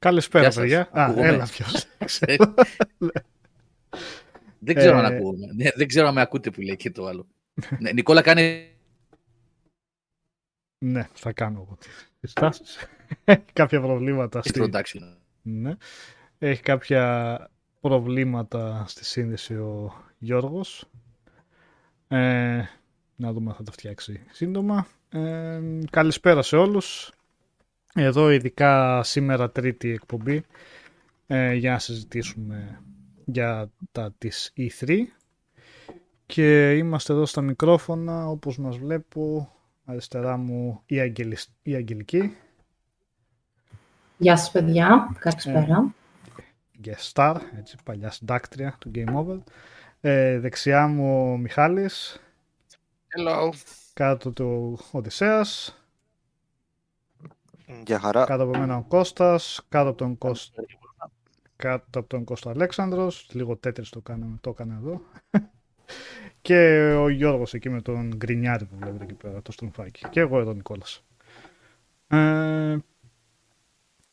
Καλησπέρα, παιδιά. Έλα, ποιος. Δεν ξέρω αν ακούγομαι. Δεν ξέρω αν με ακούτε που λέει και το άλλο. Ναι, Νικόλα, κάνει... Ναι, θα κάνω εγώ τις τάσεις. Έχει κάποια προβλήματα στη... Ναι. Έχει κάποια προβλήματα στη σύνδεση ο Γιώργος. Να δούμε αν θα τα φτιάξει σύντομα. Καλησπέρα σε όλους. Εδώ ειδικά σήμερα τρίτη εκπομπή για να συζητήσουμε για τα της E3. Και είμαστε εδώ στα μικρόφωνα, όπως μας βλέπω, αριστερά μου η Αγγελική. Γεια σας παιδιά, καλησπέρα. Guest star, έτσι, παλιά συντάκτρια του Game Over. Δεξιά μου ο Μιχάλης. Hello. Κάτω του Οδυσσέας. Για χαρά. Κάτω από μένα ο Κώστας, κάτω από τον Κώστα Αλέξανδρος, λίγο τέτοις το έκανα εδώ. Και ο Γιώργος εκεί με τον γκρινιάρι που βλέπετε εκεί πέρα, το στρουμφάκι. Και εγώ εδώ Νικόλας.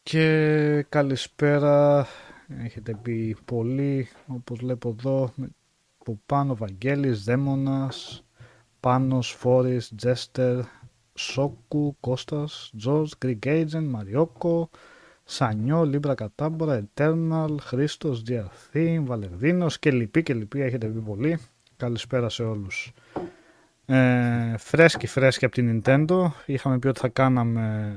Και καλησπέρα, έχετε πει πολύ, όπως βλέπω εδώ, που πάνω Βαγγέλης, Δαίμονας, Πάνος, Φόρης, Τζέστερ, Σόκου, Κώστας, Τζορτζ, Greek Agent, Μαριόκο, Σανιό, Λίμπρα Κατάμπορα, Eternal, Χρήστος, Διαρθή, Βαλερδίνος και λοιποί και λοιποί, έχετε πει πολύ. Καλησπέρα σε όλους. Φρέσκη από την Nintendo. Είχαμε πει ότι θα κάναμε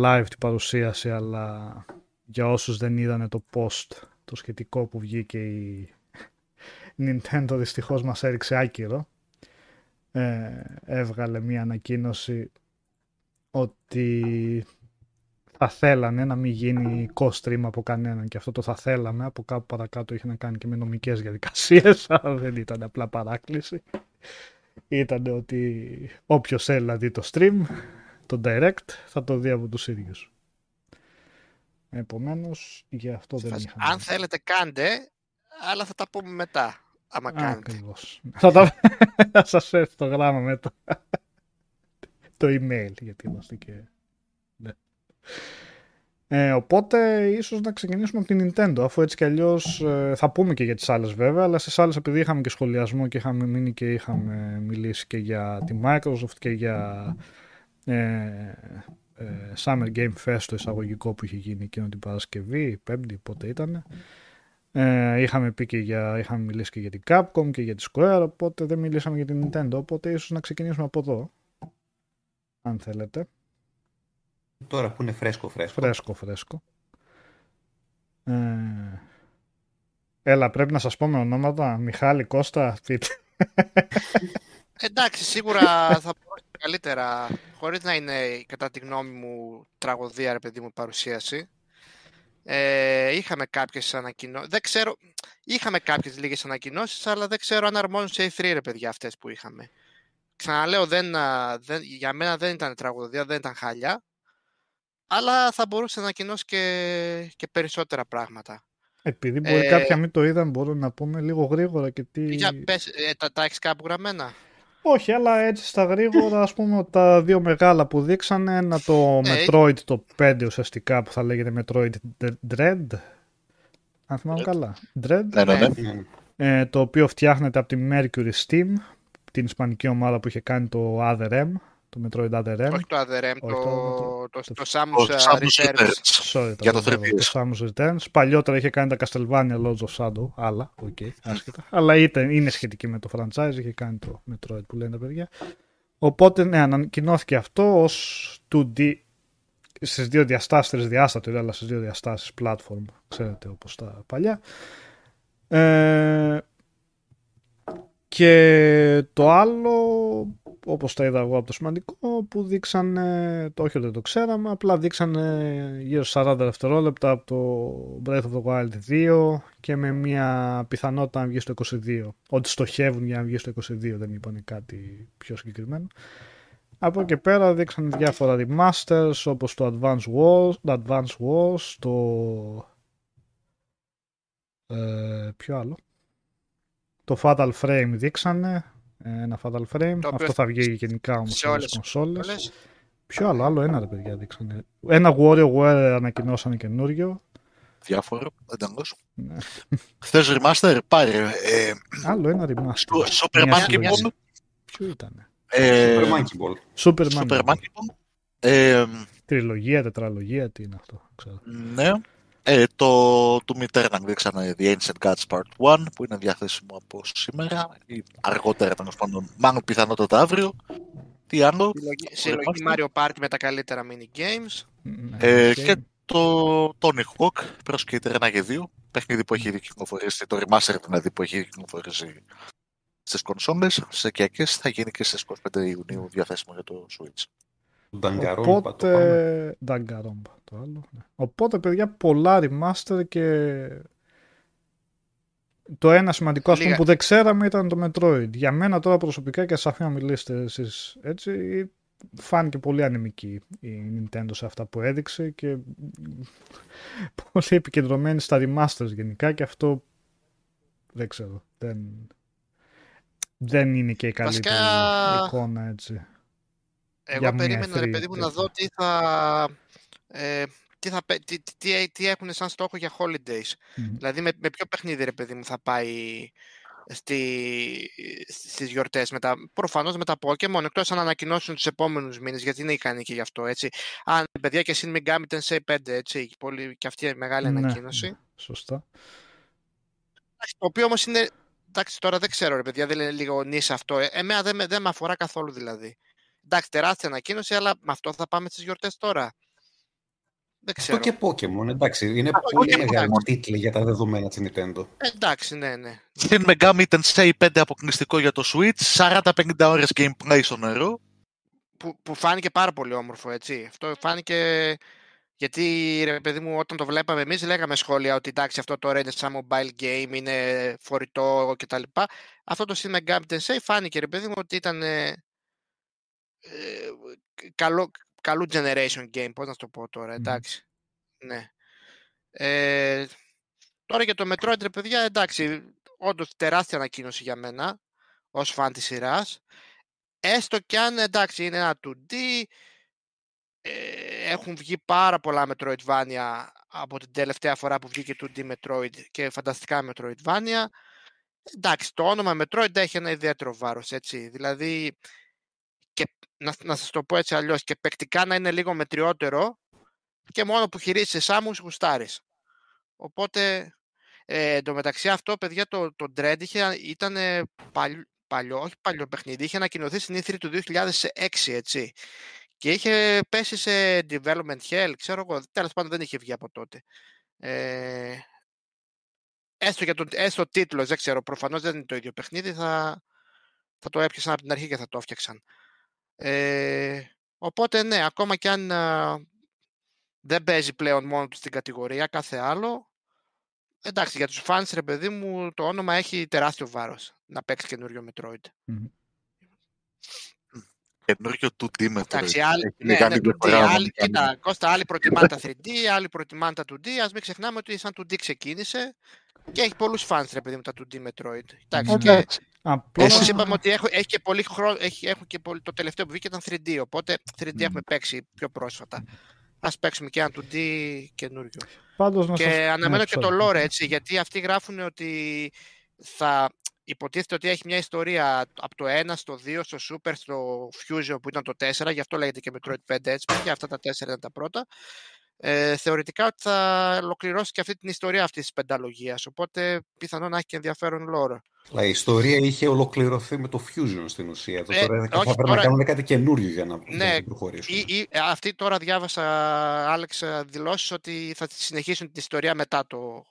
live την παρουσίαση, αλλά για όσους δεν είδανε το post το σχετικό που βγήκε η Nintendo, δυστυχώς μας έριξε άκυρο. Έβγαλε μία ανακοίνωση ότι θα θέλανε να μην γίνει co-stream από κανέναν, και αυτό το θα θέλαμε από κάπου παρακάτω είχε να κάνει και με νομικές διαδικασίες, αλλά δεν ήταν απλά παράκληση. Ήτανε ότι όποιος θέλει να δει το stream, το direct, θα το δει από τους ίδιους. Επομένως, γι' αυτό δεν είχαμε. Αν θέλετε κάντε, αλλά θα τα πούμε μετά. Άμα κάνετε. Ακριβώς. Θα σας έρθει το γράμμα μετά. Το email, γιατί είμαστε και... οπότε ίσως να ξεκινήσουμε από την Nintendo, αφού έτσι κι αλλιώς θα πούμε και για τις άλλες βέβαια, αλλά στις άλλες επειδή είχαμε και σχολιασμό και είχαμε μείνει και είχαμε μιλήσει και για τη Microsoft και για Summer Game Fest, το εισαγωγικό που είχε γίνει εκείνο την Παρασκευή, Πέμπτη, πότε ήταν, είχαμε μιλήσει και για την Capcom και για τη Square, οπότε δεν μιλήσαμε για την Nintendo, οπότε ίσως να ξεκινήσουμε από εδώ αν θέλετε. Τώρα που είναι φρέσκο. Φρέσκο. Έλα, πρέπει να σας πω με ονόματα. Μιχάλη, Κώστα, πείτε. Εντάξει, σίγουρα θα μπορούσε καλύτερα. Χωρίς να είναι, κατά τη γνώμη μου, τραγωδία, ρε παιδί μου, παρουσίαση. Είχαμε κάποιες ανακοινώσεις. Δεν ξέρω. Είχαμε κάποιες λίγες ανακοινώσεις, αλλά δεν ξέρω αν αρμόζουν σε E3, ρε παιδιά, αυτές που είχαμε. Ξαναλέω, για μένα δεν ήταν τραγωδία, δεν ήταν χάλια. Αλλά θα μπορούσε να ανακοινώσει και περισσότερα πράγματα. Επειδή μπορεί κάποια μην το είδαν, μπορούμε να πούμε λίγο γρήγορα και τι... Για πες, τα έχεις κάπου γραμμένα? Όχι, αλλά έτσι στα γρήγορα, ας πούμε, τα δύο μεγάλα που δείξανε, ένα το Metroid το 5 ουσιαστικά, που θα λέγεται Metroid Dread. Αν θυμάμαι καλά. Dread. Το οποίο φτιάχνεται από τη Mercury Steam, την ισπανική ομάδα που είχε κάνει το Other M. Το Metroid Other M. Όχι το Other M, το Samus Returns. Sorry, για το 3DS. Το Samus Returns. Παλιότερα είχε κάνει τα Castlevania Lords of Shadow, αλλά, άσχετα. Αλλά είναι σχετική με το franchise, είχε κάνει το Metroid που λένε τα παιδιά. Οπότε, ναι, ανακοινώθηκε αυτό ως 2D, στις δύο διαστάσεις, τρισδιάστατο, αλλά στις δύο διαστάσεις platform, ξέρετε, όπως τα παλιά. Και το άλλο, όπως τα είδα εγώ από το σημαντικό, που δείξανε, όχι δεν το ξέραμε, απλά δείξανε γύρω 40 δευτερόλεπτα από το Breath of the Wild 2 και με μια πιθανότητα να βγει στο 22. Ότι στοχεύουν για να βγει στο 22, δεν είπανε κάτι πιο συγκεκριμένο. Από εκεί πέρα δείξανε διάφορα remasters, όπως το Advance Wars, το... ποιο άλλο? Το Fatal Frame δείξανε, ένα Fatal Frame, αυτό θα βγει γενικά όμως σε όλες τις κονσόλες. Ποιο άλλο, ένα ρε παιδιά δείξανε. Ένα WarioWare ανακοινώσανε καινούριο. Διάφορο, εντελώς. Ναι. Θες remaster, πάρε. Άλλο ένα remaster. Super Monkey Ball. Ποιο ήτανε. Super Monkey Ball. Τριλογία, τετραλογία, τι είναι αυτό. Ξέρω. Ναι. Το Midterran δείξανε The Ancient Gods Part 1 που είναι διαθέσιμο από σήμερα ή αργότερα, τέλος πάντων, μάλλον πιθανότατα αύριο. Τι άλλο. Συλλογή Mario Party με τα καλύτερα minigames. Και το Tony Hawk προσκείται 1 και 2. Παιχνίδι που έχει κυκλοφορήσει, το remaster δηλαδή που έχει κυκλοφορήσει στις κονσόλες, στις οικιακές, θα γίνει και στις 25 Ιουνίου διαθέσιμο για το Switch. Οπότε... Νταγκαρόμπα το άλλο. Ναι. Οπότε παιδιά πολλά remaster και το ένα σημαντικό ας πούμε, που δεν ξέραμε ήταν το Metroid. Για μένα τώρα προσωπικά και σαφή να μιλήσετε εσείς έτσι φάνηκε πολύ ανεμική η Nintendo σε αυτά που έδειξε και πολύ επικεντρωμένη στα remasters γενικά και αυτό δεν ξέρω. Δεν είναι και η καλύτερη εικόνα έτσι. Εγώ περίμενα, ρε παιδί μου, να δω τι έχουν σαν στόχο για holidays. Δηλαδή, με ποιο παιχνίδι, ρε παιδί μου, θα πάει στις γιορτές. Προφανώς με τα Pokémon, εκτός αν ανακοινώσουν τους επόμενους μήνες, γιατί είναι ικανοί και γι' αυτό, έτσι. Αν, παιδιά, και Shin Megami Tensei 5, έτσι, και αυτή η μεγάλη ανακοίνωση. Σωστά. Το οποίο όμως είναι, εντάξει, τώρα δεν ξέρω, ρε παιδιά, δεν είναι λίγο νης αυτό. Εμένα δεν με αφορά καθόλου, δηλαδή. Εντάξει, τεράστια ανακοίνωση, αλλά με αυτό θα πάμε στις γιορτές τώρα. Δεν ξέρω. Αυτό και Pokémon, εντάξει. Είναι πολύ μεγάλη τίτλη για τα δεδομένα της Nintendo. Εντάξει, ναι. Στην Megami Tensei 5 αποκλειστικό για το Switch, 40-50 ώρες gameplay στο νερό. Που φάνηκε πάρα πολύ όμορφο, έτσι. Αυτό φάνηκε... Γιατί, ρε παιδί μου, όταν το βλέπαμε εμείς, λέγαμε σχόλια ότι εντάξει, αυτό τώρα είναι σαν mobile game, είναι φορητό κτλ. Αυτό το Shin Megami Tensei φάνηκε, ρε παιδί μου, ότι ήταν... Καλό generation game, πώς να το πω τώρα, εντάξει. Ναι. Τώρα για το Metroid, ρε παιδιά, εντάξει, όντως τεράστια ανακοίνωση για μένα, ως φαν της σειράς. Έστω κι αν, εντάξει, είναι ένα 2D, έχουν βγει πάρα πολλά Metroidvania από την τελευταία φορά που βγήκε 2D Metroid και φανταστικά Metroidvania. Εντάξει, το όνομα Metroid έχει ένα ιδιαίτερο βάρος, έτσι, δηλαδή... Και να σας το πω έτσι αλλιώς, και παικτικά να είναι λίγο μετριότερο και μόνο που χειρίζεις Σάμους γουστάρεις. Οπότε, εντωμεταξύ αυτό, παιδιά, το Dread ήταν παλιό παιχνίδι, είχε ανακοινωθεί στην E3 του 2006, έτσι. Και είχε πέσει σε development hell, ξέρω εγώ, τέλος πάντων δεν είχε βγει από τότε. Έστω τίτλος, δεν ξέρω, προφανώς δεν είναι το ίδιο παιχνίδι, θα το έπιασαν από την αρχή και θα το έφτιαξαν. Οπότε ναι, ακόμα κι αν δεν παίζει πλέον μόνο του στην κατηγορία, κάθε άλλο, εντάξει, για τους fans, ρε παιδί μου, το όνομα έχει τεράστιο βάρος να παίξει καινούριο Metroid. Καινούριο 2D Metroid. Εντάξει, άλλοι προτιμάνε τα 3D, άλλοι προτιμάνε τα 2D, ας μην ξεχνάμε ότι σαν 2D ξεκίνησε και έχει πολλούς fans, ρε παιδί μου, τα 2D Metroid. Εντάξει. Όπως είπαμε ότι έχει και πολύ χρόνο, το τελευταίο που βγήκε ήταν 3D, οπότε 3D έχουμε παίξει πιο πρόσφατα. Ας παίξουμε και ένα 2D καινούριο. Και αναμένω και το lore, έτσι, γιατί αυτοί γράφουν ότι θα υποτίθεται ότι έχει μια ιστορία από το 1 στο 2, στο Super, στο Fusion που ήταν το 4, γι' αυτό λέγεται και Metroid 5, έτσι, και αυτά τα 4 ήταν τα πρώτα. Θεωρητικά ότι θα ολοκληρώσει και αυτή την ιστορία αυτής της πενταλογίας, οπότε πιθανόν να έχει και ενδιαφέρον lore. Αλλά η ιστορία είχε ολοκληρωθεί με το Fusion στην ουσία. Τώρα θα πρέπει να κάνουν κάτι καινούριο για να προχωρήσουν. Αυτή τώρα διάβασα, Άλεξ, δηλώσεις ότι θα συνεχίσουν την ιστορία μετά το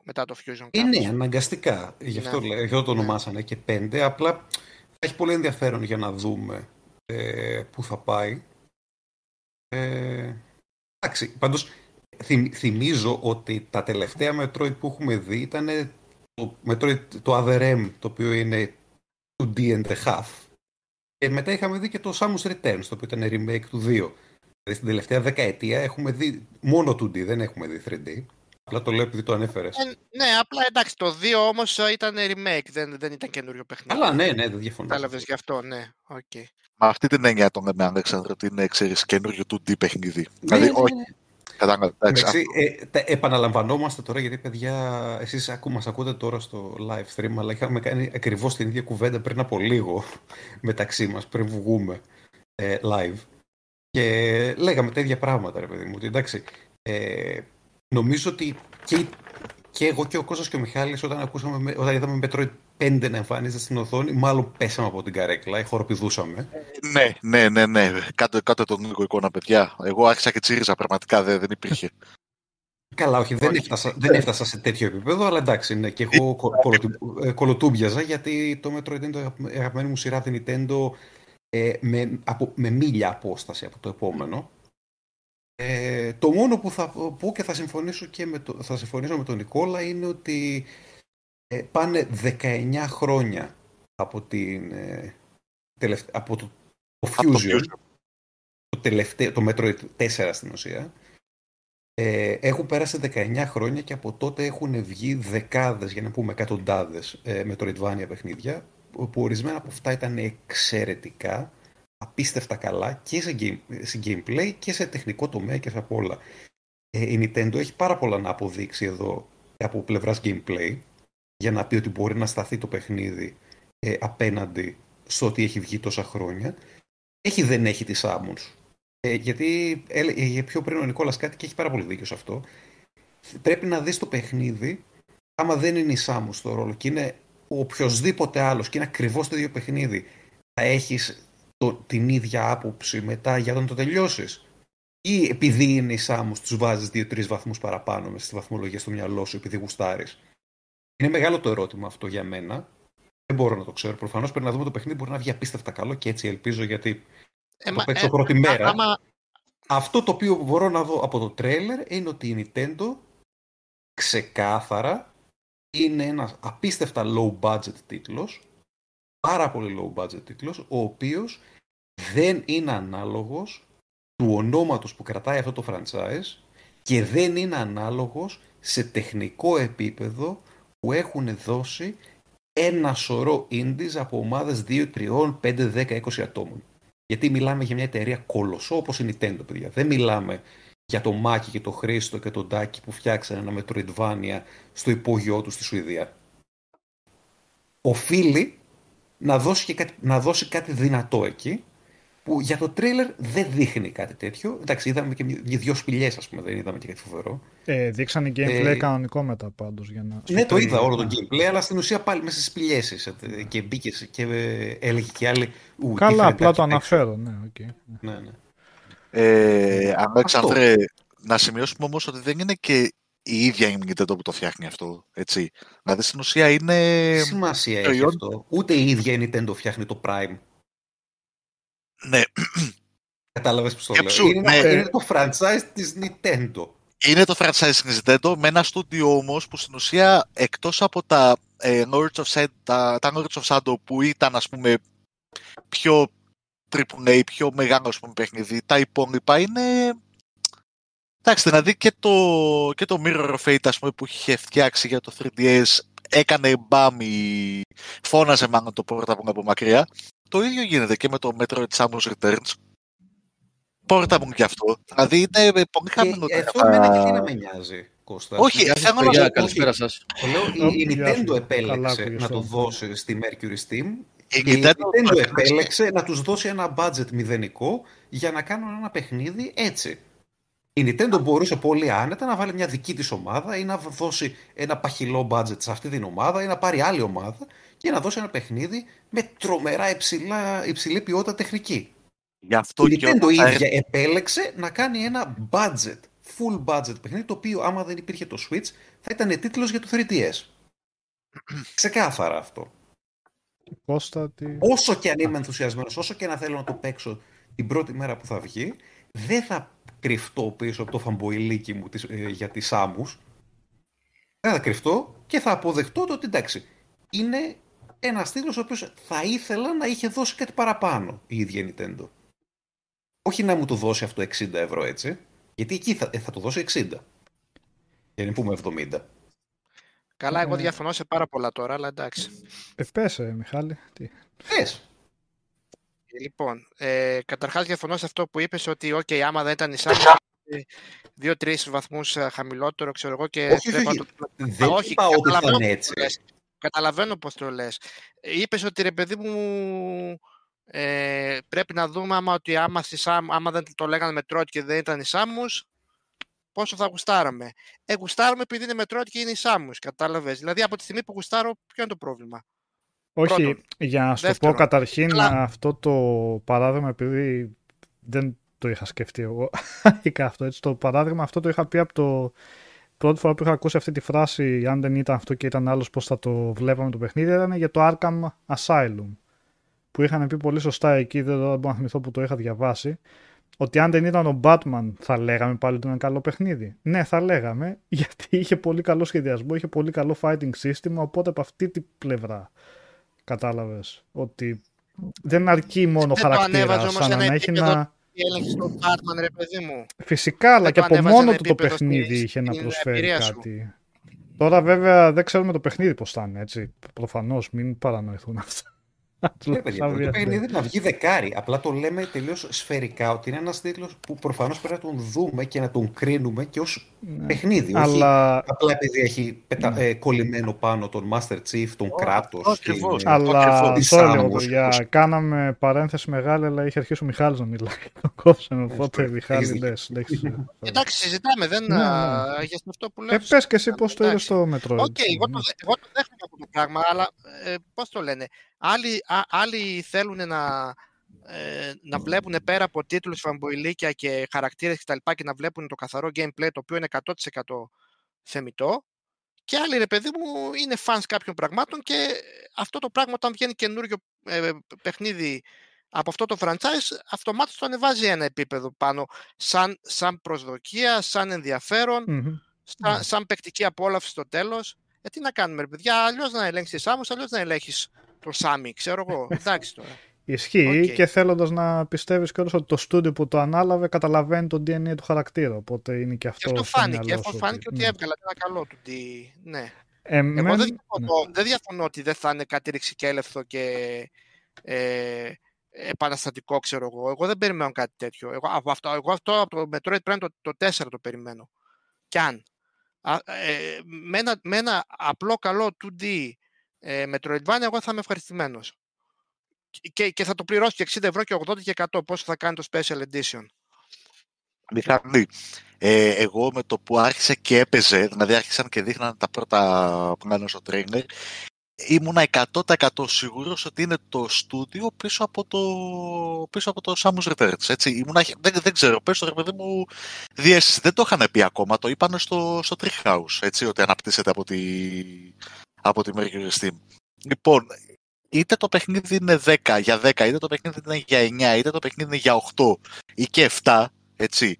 Fusion. Ναι, αναγκαστικά. Γι' αυτό το ονομάσανε και 5. Απλά θα έχει πολύ ενδιαφέρον για να δούμε πού θα πάει. Εντάξει, πάντως θυμίζω ότι τα τελευταία Metroid που έχουμε δει ήταν... Το Metroid, το Other M, το οποίο είναι 2D and a half. Και μετά είχαμε δει και το Samus Returns, το οποίο ήταν remake του 2. Δηλαδή στην τελευταία δεκαετία έχουμε δει μόνο 2D, δεν έχουμε δει 3D. Απλά το λέω επειδή το ανέφερες. Ναι, απλά εντάξει, το 2 όμως ήταν remake, δεν ήταν καινούριο παιχνίδι. Αλλά ναι, δεν διαφωνώ. Κατάλαβες γι' αυτό, ναι. Okay. Μα αυτή την έννοια τον λέμε, Αλέξανδρο, ότι είναι, ξέρεις, καινούριο 2D παιχνίδι. Ναι, δηλαδή, όχι. Εντάξει, επαναλαμβανόμαστε τώρα, γιατί παιδιά, εσείς μας ακούτε τώρα στο live stream, αλλά είχαμε κάνει ακριβώς την ίδια κουβέντα πριν από λίγο μεταξύ μας, πριν βγούμε live. Και λέγαμε τα ίδια πράγματα, ρε παιδί μου. Εντάξει, νομίζω ότι και εγώ και ο Κώστας και ο Μιχάλης όταν είδαμε Metroid 5 να εμφανίζεται στην οθόνη, μάλλον πέσαμε από την καρέκλα, χοροπηδούσαμε. Ναι. Κάτω τον λίγο εικόνα, παιδιά. Εγώ άρχισα και τσίριζα, πραγματικά δεν υπήρχε. Καλά, όχι, δεν έφτασα σε τέτοιο επίπεδο, αλλά εντάξει, ναι, και εγώ κολοτούμπιαζα, γιατί το Metroid είναι το αγαπημένο μου σειρά τη Nintendo με μίλια απόσταση από το επόμενο. Το μόνο που θα πω και θα συμφωνήσω με τον Νικόλα είναι ότι πάνε 19 χρόνια από το Fusion, το Metroid 4 στην ουσία. Έχουν πέρασει 19 χρόνια και από τότε έχουν βγει δεκάδες, για να πούμε εκατοντάδες, Metroidvania παιχνίδια, που ορισμένα από αυτά ήταν εξαιρετικά, απίστευτα καλά και σε gameplay και σε τεχνικό τομέα και σε απ' όλα. Η Nintendo έχει πάρα πολλά να αποδείξει εδώ από πλευράς gameplay, για να πει ότι μπορεί να σταθεί το παιχνίδι απέναντι στο ότι έχει βγει τόσα χρόνια. Δεν έχει τις άμμους. Γιατί πιο πριν ο Νικόλας κάτι, και έχει πάρα πολύ δίκιο σε αυτό. Πρέπει να δεις το παιχνίδι, άμα δεν είναι η Σάμους στο ρόλο και είναι ο οποιοσδήποτε άλλος και είναι ακριβώς το ίδιο παιχνίδι, θα έχεις την ίδια άποψη μετά για όταν το τελειώσεις, ή επειδή είναι η Σάμους τους βάζεις 2-3 βαθμούς παραπάνω μες στη βαθμολογία στο μυαλό σου επειδή γουστάρεις? Είναι μεγάλο το ερώτημα αυτό για μένα. Δεν μπορώ να το ξέρω. Προφανώς πρέπει να δούμε το παιχνίδι, μπορεί να βγει απίστευτα καλό και έτσι ελπίζω, γιατί το παίξω πρώτη μέρα. Αυτό το οποίο μπορώ να δω από το τρέιλερ είναι ότι η Nintendo ξεκάθαρα είναι ένας απίστευτα low budget τίτλος, πάρα πολύ low budget τίτλος, ο οποίος δεν είναι ανάλογος του ονόματος που κρατάει αυτό το franchise και δεν είναι ανάλογος σε τεχνικό επίπεδο που έχουν δώσει ένα σωρό indies από ομάδες 2, 3, 5, 10, 20 ατόμων. Γιατί μιλάμε για μια εταιρεία κολοσσό όπως η Nintendo, παιδιά. Δεν μιλάμε για τον Μάκη και τον Χρήστο και τον Τάκη που φτιάξανε ένα Metroidvania στο υπόγειό του στη Σουηδία. Οφείλει να δώσει κάτι δυνατό εκεί, που για το τρέιλερ δεν δείχνει κάτι τέτοιο. Εντάξει, είδαμε και δύο σπηλιές, ας πούμε, δεν είδαμε και κάτι φοβερό. Δείξανε gameplay κανονικό μετά πάντως. Για να... Ναι, το είδα όλο το gameplay, αλλά στην ουσία πάλι μέσα στις σπηλιές και μπήκες και έλεγε και άλλοι. Καλά, απλά το αναφέρω, ναι, okay. Ναι. Αλέξανδρε, να σημειώσουμε όμως ότι δεν είναι και η ίδια η Nintendo που το φτιάχνει αυτό, έτσι. Δηλαδή στην ουσία είναι... Σημασία έχει αυτό. Ούτε η ίδια η Nintendo φτιάχνει το Prime. Ναι. Κατάλαβες που το λέω. Είναι το franchise της Nintendo. Είναι το franchise της Nintendo με ένα στούντιο όμως που στην ουσία, εκτός από τα Knowledge of Shadow που ήταν, ας πούμε, πιο AAA, πιο μεγάλο, ας πούμε, παιχνίδι, τα υπόλοιπα είναι... Εντάξει, δηλαδή και το Mirror of Fate, ας πούμε, που είχε φτιάξει για το 3DS, έκανε μπάμι, φώναζε μάλλον το πόρταμον από μακριά. Το ίδιο γίνεται και με το Metroid Samus Returns. Πόρτα μου κι αυτό. Δηλαδή είναι πολύ χαμηλότερα. Αυτό εμένα γιατί να με νοιάζει, Κώστα. Όχι, θέλω να σας πω. Καλησπέρα σας. Η Nintendo επέλεξε να το δώσει στη Mercury Steam. Η Nintendo επέλεξε να τους δώσει ένα budget μηδενικό για να κάνουν ένα παιχνίδι έτσι. Η Nintendo μπορούσε πολύ άνετα να βάλει μια δική της ομάδα ή να δώσει ένα παχυλό budget σε αυτή την ομάδα ή να πάρει άλλη ομάδα και να δώσει ένα παιχνίδι με τρομερά υψηλή ποιότητα τεχνική. Γι' αυτό η Nintendo ίδια επέλεξε να κάνει ένα budget, full budget παιχνίδι, το οποίο άμα δεν υπήρχε το Switch θα ήταν τίτλος για το 3DS. Ξεκάθαρα αυτό. Όσο και αν είμαι ενθουσιασμένος, όσο και να θέλω να το παίξω την πρώτη μέρα που θα βγει, δεν θα κρυφτώ πίσω από το φαμποϊλίκι μου για τη Σάμους. Δεν θα κρυφτώ και θα αποδεχτώ το ότι εντάξει, είναι ένας τίτλος ο οποίος θα ήθελα να είχε δώσει κάτι παραπάνω η ίδια Nintendo. Όχι να μου το δώσει αυτό 60 ευρώ, έτσι, γιατί εκεί θα το δώσει 60. Για να πούμε 70. Καλά, εγώ διαφωνώ σε πάρα πολλά τώρα, αλλά εντάξει. Πες, Μιχάλη. Τι. Πες. Λοιπόν, καταρχάς διαφωνώ σε αυτό που είπες, ότι okay, άμα δεν ήταν η Σάμι 2-3 βαθμούς χαμηλότερο, ξέρω εγώ, και... Όχι, καταλαβαίνω ότι έτσι. Καταλαβαίνω πώς το λες. Είπες ότι, ρε παιδί μου, πρέπει να δούμε άμα δεν το λέγανε Metroid και δεν ήταν η Σάμους, πόσο θα γουστάραμε. Γουστάραμε επειδή είναι Metroid και είναι η Σάμους, κατάλαβες. Δηλαδή, από τη στιγμή που γουστάρω, ποιο είναι το πρόβλημα. Όχι, πρώτον. Για να σου το πω καταρχήν, αλλά... αυτό το παράδειγμα, επειδή δεν το είχα σκεφτεί εγώ, το παράδειγμα αυτό το είχα πει από το πρώτη φορά που είχα ακούσει αυτή τη φράση, αν δεν ήταν αυτό και ήταν άλλος πώς θα το βλέπαμε το παιχνίδι, ήταν για το Arkham Asylum, που είχαν πει πολύ σωστά εκεί, δεν μπορώ να θυμηθώ που το είχα διαβάσει, ότι αν δεν ήταν ο Batman θα λέγαμε πάλι ότι ήταν καλό παιχνίδι. Ναι, θα λέγαμε, γιατί είχε πολύ καλό σχεδιασμό, είχε πολύ καλό fighting σύστημα, οπότε από αυτή την πλευρά. Κατάλαβες, ότι δεν αρκεί μόνο χαρακτήρα, σαν να έχει να... Φυσικά, αλλά και από μόνο του το παιχνίδι είχε να προσφέρει κάτι. Τώρα βέβαια δεν ξέρουμε το παιχνίδι πώς θα είναι, έτσι. Προφανώς, μην παρανοηθούν αυτά. Το παιχνίδι να βγει δεκάρι, απλά το λέμε τελείως σφαιρικά, ότι είναι ένας τίτλος που προφανώς πρέπει να τον δούμε και να τον κρίνουμε και ως παιχνίδι, αλλά... όχι απλά επειδή έχει κολλημένο πάνω τον Master Chief, τον Κράτος. Αλλά κάναμε παρένθεση μεγάλη, αλλά είχε αρχίσει ο Μιχάλης να μιλάει, τον κόψαμε, οπότε Μιχάλη λες. Εντάξει, συζητάμε, δεν για αυτό που λες. Πες και εσύ πώς το είδες στο Metroid. Εγώ το δέχομαι αυτό το πράγμα, αλλά πώς το λένε. Άλλοι θέλουν να βλέπουν πέρα από τίτλους, φαμποϊλίκια και χαρακτήρες κτλ. Και να βλέπουν το καθαρό gameplay, το οποίο είναι 100% θεμιτό. Και άλλοι, ρε παιδί μου, είναι fans κάποιων πραγμάτων. Και αυτό το πράγμα, όταν βγαίνει καινούριο παιχνίδι από αυτό το franchise, αυτομάτως το ανεβάζει ένα επίπεδο πάνω. Σαν προσδοκία, σαν ενδιαφέρον, σαν παικτική απόλαυση στο τέλος. Τι να κάνουμε, ρε παιδιά, αλλιώς να ελέγξεις τη Σάμους, αλλιώς να ελέγχεις το Σάμι, ξέρω εγώ. Εντάξει τώρα. Ισχύει και θέλοντας να πιστεύεις κιόλας ότι το στούντιο που το ανάλαβε καταλαβαίνει το DNA του χαρακτήρα. Οπότε είναι και αυτό. Και αυτό φάνηκε. Ότι έβγαλε ένα καλό του. Ναι. Εγώ δεν διαφωνώ ότι δεν θα είναι κάτι ρηξικέλευθο και επαναστατικό, ξέρω εγώ. Εγώ δεν περιμένω κάτι τέτοιο. Εγώ αυτό από το Metroid Prime το 4 το περιμένω. Κι αν. Με ένα απλό καλό 2D Metroidvania, εγώ θα είμαι ευχαριστημένος. Και θα το πληρώσω και 60 ευρώ και 80 και 100, πόσο θα κάνει το Special Edition. Μιχάλη, εγώ με το που άρχισε και έπαιζε, δηλαδή άρχισαν και δείχναν τα πρώτα που κάνουν στο τρέιλερ, ήμουνα 100% σίγουρος ότι είναι το στούντιο πίσω από το Samus Returns. Έτσι. Δεν ξέρω, πες το, ρε παιδί μου, διέστηση. Δεν το είχαν πει ακόμα, το είπαν στο Treehouse, έτσι, ότι αναπτύσσεται από τη Mercury Steam. Λοιπόν, είτε το παιχνίδι είναι 10 για 10, είτε το παιχνίδι είναι για 9, είτε το παιχνίδι είναι για 8 ή και 7, έτσι,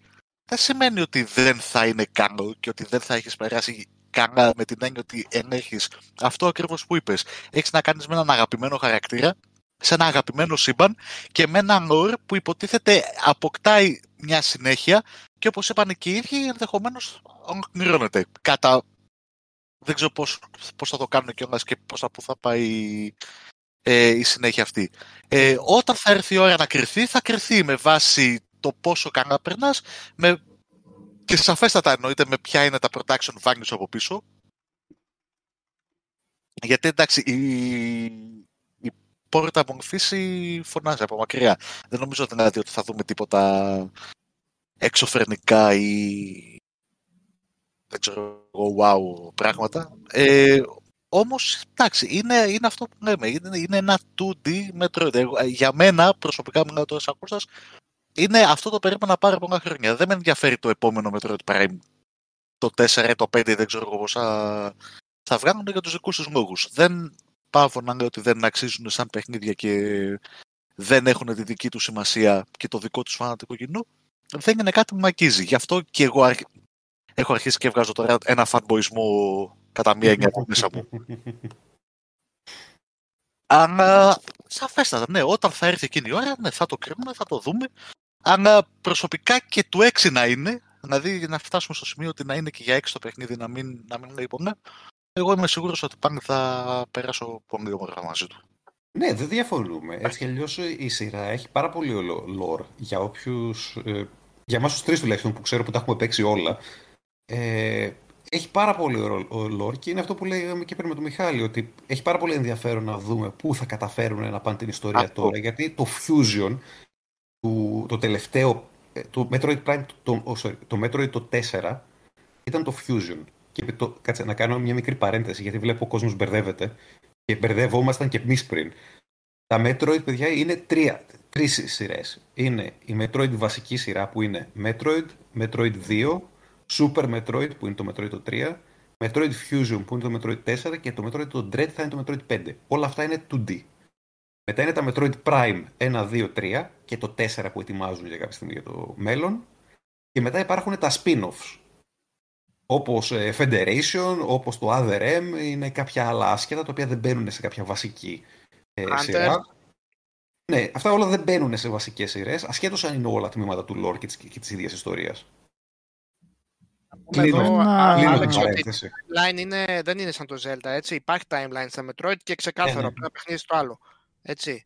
δεν σημαίνει ότι δεν θα είναι καλό και ότι δεν θα έχεις περάσει καλά, με την έννοια ότι ενέχεις αυτό ακριβώς που είπες. Έχεις να κάνεις με έναν αγαπημένο χαρακτήρα, σε ένα αγαπημένο σύμπαν και με έναν lore που υποτίθεται αποκτάει μια συνέχεια και όπως είπαν και οι ίδιοι, ενδεχομένως ολοκληρώνεται. Δεν ξέρω πώς θα το κάνουν κιόλας και πώς από πού θα πάει η συνέχεια αυτή. Όταν θα έρθει η ώρα να κρυθεί, θα κρυθεί με βάση το πόσο καλά περνάς, και σαφέστατα εννοείται με ποια είναι τα production values από πίσω. Γιατί εντάξει, η πόρτα μορφή φωνάζει από μακριά. Δεν νομίζω δηλαδή ότι θα δούμε τίποτα εξωφρενικά ή δεν ξέρω εγώ, wow πράγματα. Όμως, εντάξει, είναι αυτό που λέμε. Είναι ένα 2D Metroid. Για μένα, προσωπικά μιλάω τώρα σαν Κώστας, είναι αυτό το περίμενα πάρα πολλά χρόνια. Δεν με ενδιαφέρει το επόμενο Metroid Prime. Το 4, το 5, δεν ξέρω εγώ πόσα θα βγάλουν για τους δικούς τους λόγους. Δεν πάω να λέω ότι δεν αξίζουν σαν παιχνίδια και δεν έχουν τη δική τους σημασία και το δικό τους φανατικό κοινό. Δεν είναι κάτι που με αγγίζει. Γι' αυτό και εγώ έχω αρχίσει και βγάζω τώρα ένα φανμποϊσμό κατά μία έννοια μέσα μου. Αλλά σαφέστατα, ναι, όταν θα έρθει εκείνη η ώρα, ναι, θα το κρίνουμε, θα το δούμε. Αλλά προσωπικά και του 6 να είναι, Δηλαδή να φτάσουμε στο σημείο ότι να είναι και για έξω το παιχνίδι, να μην λέει ναι. Εγώ είμαι σίγουρος ότι πάλι θα περάσω πολύ όμορφα μαζί του. Ναι, δεν διαφωνούμε. Έτσι αλλιώς η σειρά έχει πάρα πολύ lore για όποιους. Για εμάς τους τρεις τουλάχιστον που ξέρω που τα έχουμε παίξει όλα. Έχει πάρα πολύ lore και είναι αυτό που λέγαμε και πριν με τον Μιχάλη, ότι έχει πάρα πολύ ενδιαφέρον να δούμε πού θα καταφέρουν να πάνε την ιστορία αυτό. Τώρα. Γιατί το Fusion, το τελευταίο. Το Metroid Prime, το Metroid το 4 ήταν το Fusion. Και κάτσε να κάνω μια μικρή παρένθεση, γιατί βλέπω ο κόσμος μπερδεύεται και μπερδευόμασταν και εμείς πριν. Τα Metroid, παιδιά, είναι τρεις σειρές. Είναι η Metroid βασική σειρά που είναι Metroid, Metroid 2, Super Metroid που είναι το Metroid το 3, Metroid Fusion που είναι το Metroid 4 και το Metroid το Dread θα είναι το Metroid 5. Όλα αυτά είναι 2D. Μετά είναι τα Metroid Prime 1, 2, 3 και το 4 που ετοιμάζουν για κάποια στιγμή για το μέλλον. Και μετά υπάρχουν τα spin-offs. Όπως Federation, όπως το Other M, είναι κάποια άλλα άσχετα τα οποία δεν μπαίνουν σε κάποια βασική σειρά. Ναι, αυτά όλα δεν μπαίνουν σε βασικές σειρές, ασχέτως αν είναι όλα τμήματα του lore και της ίδιας ιστορίας. Το timeline δεν είναι σαν το Zelda, έτσι. Υπάρχει timeline στα Metroid και ξεκάθαρο από ένα παιχνίδι στο άλλο. Έτσι.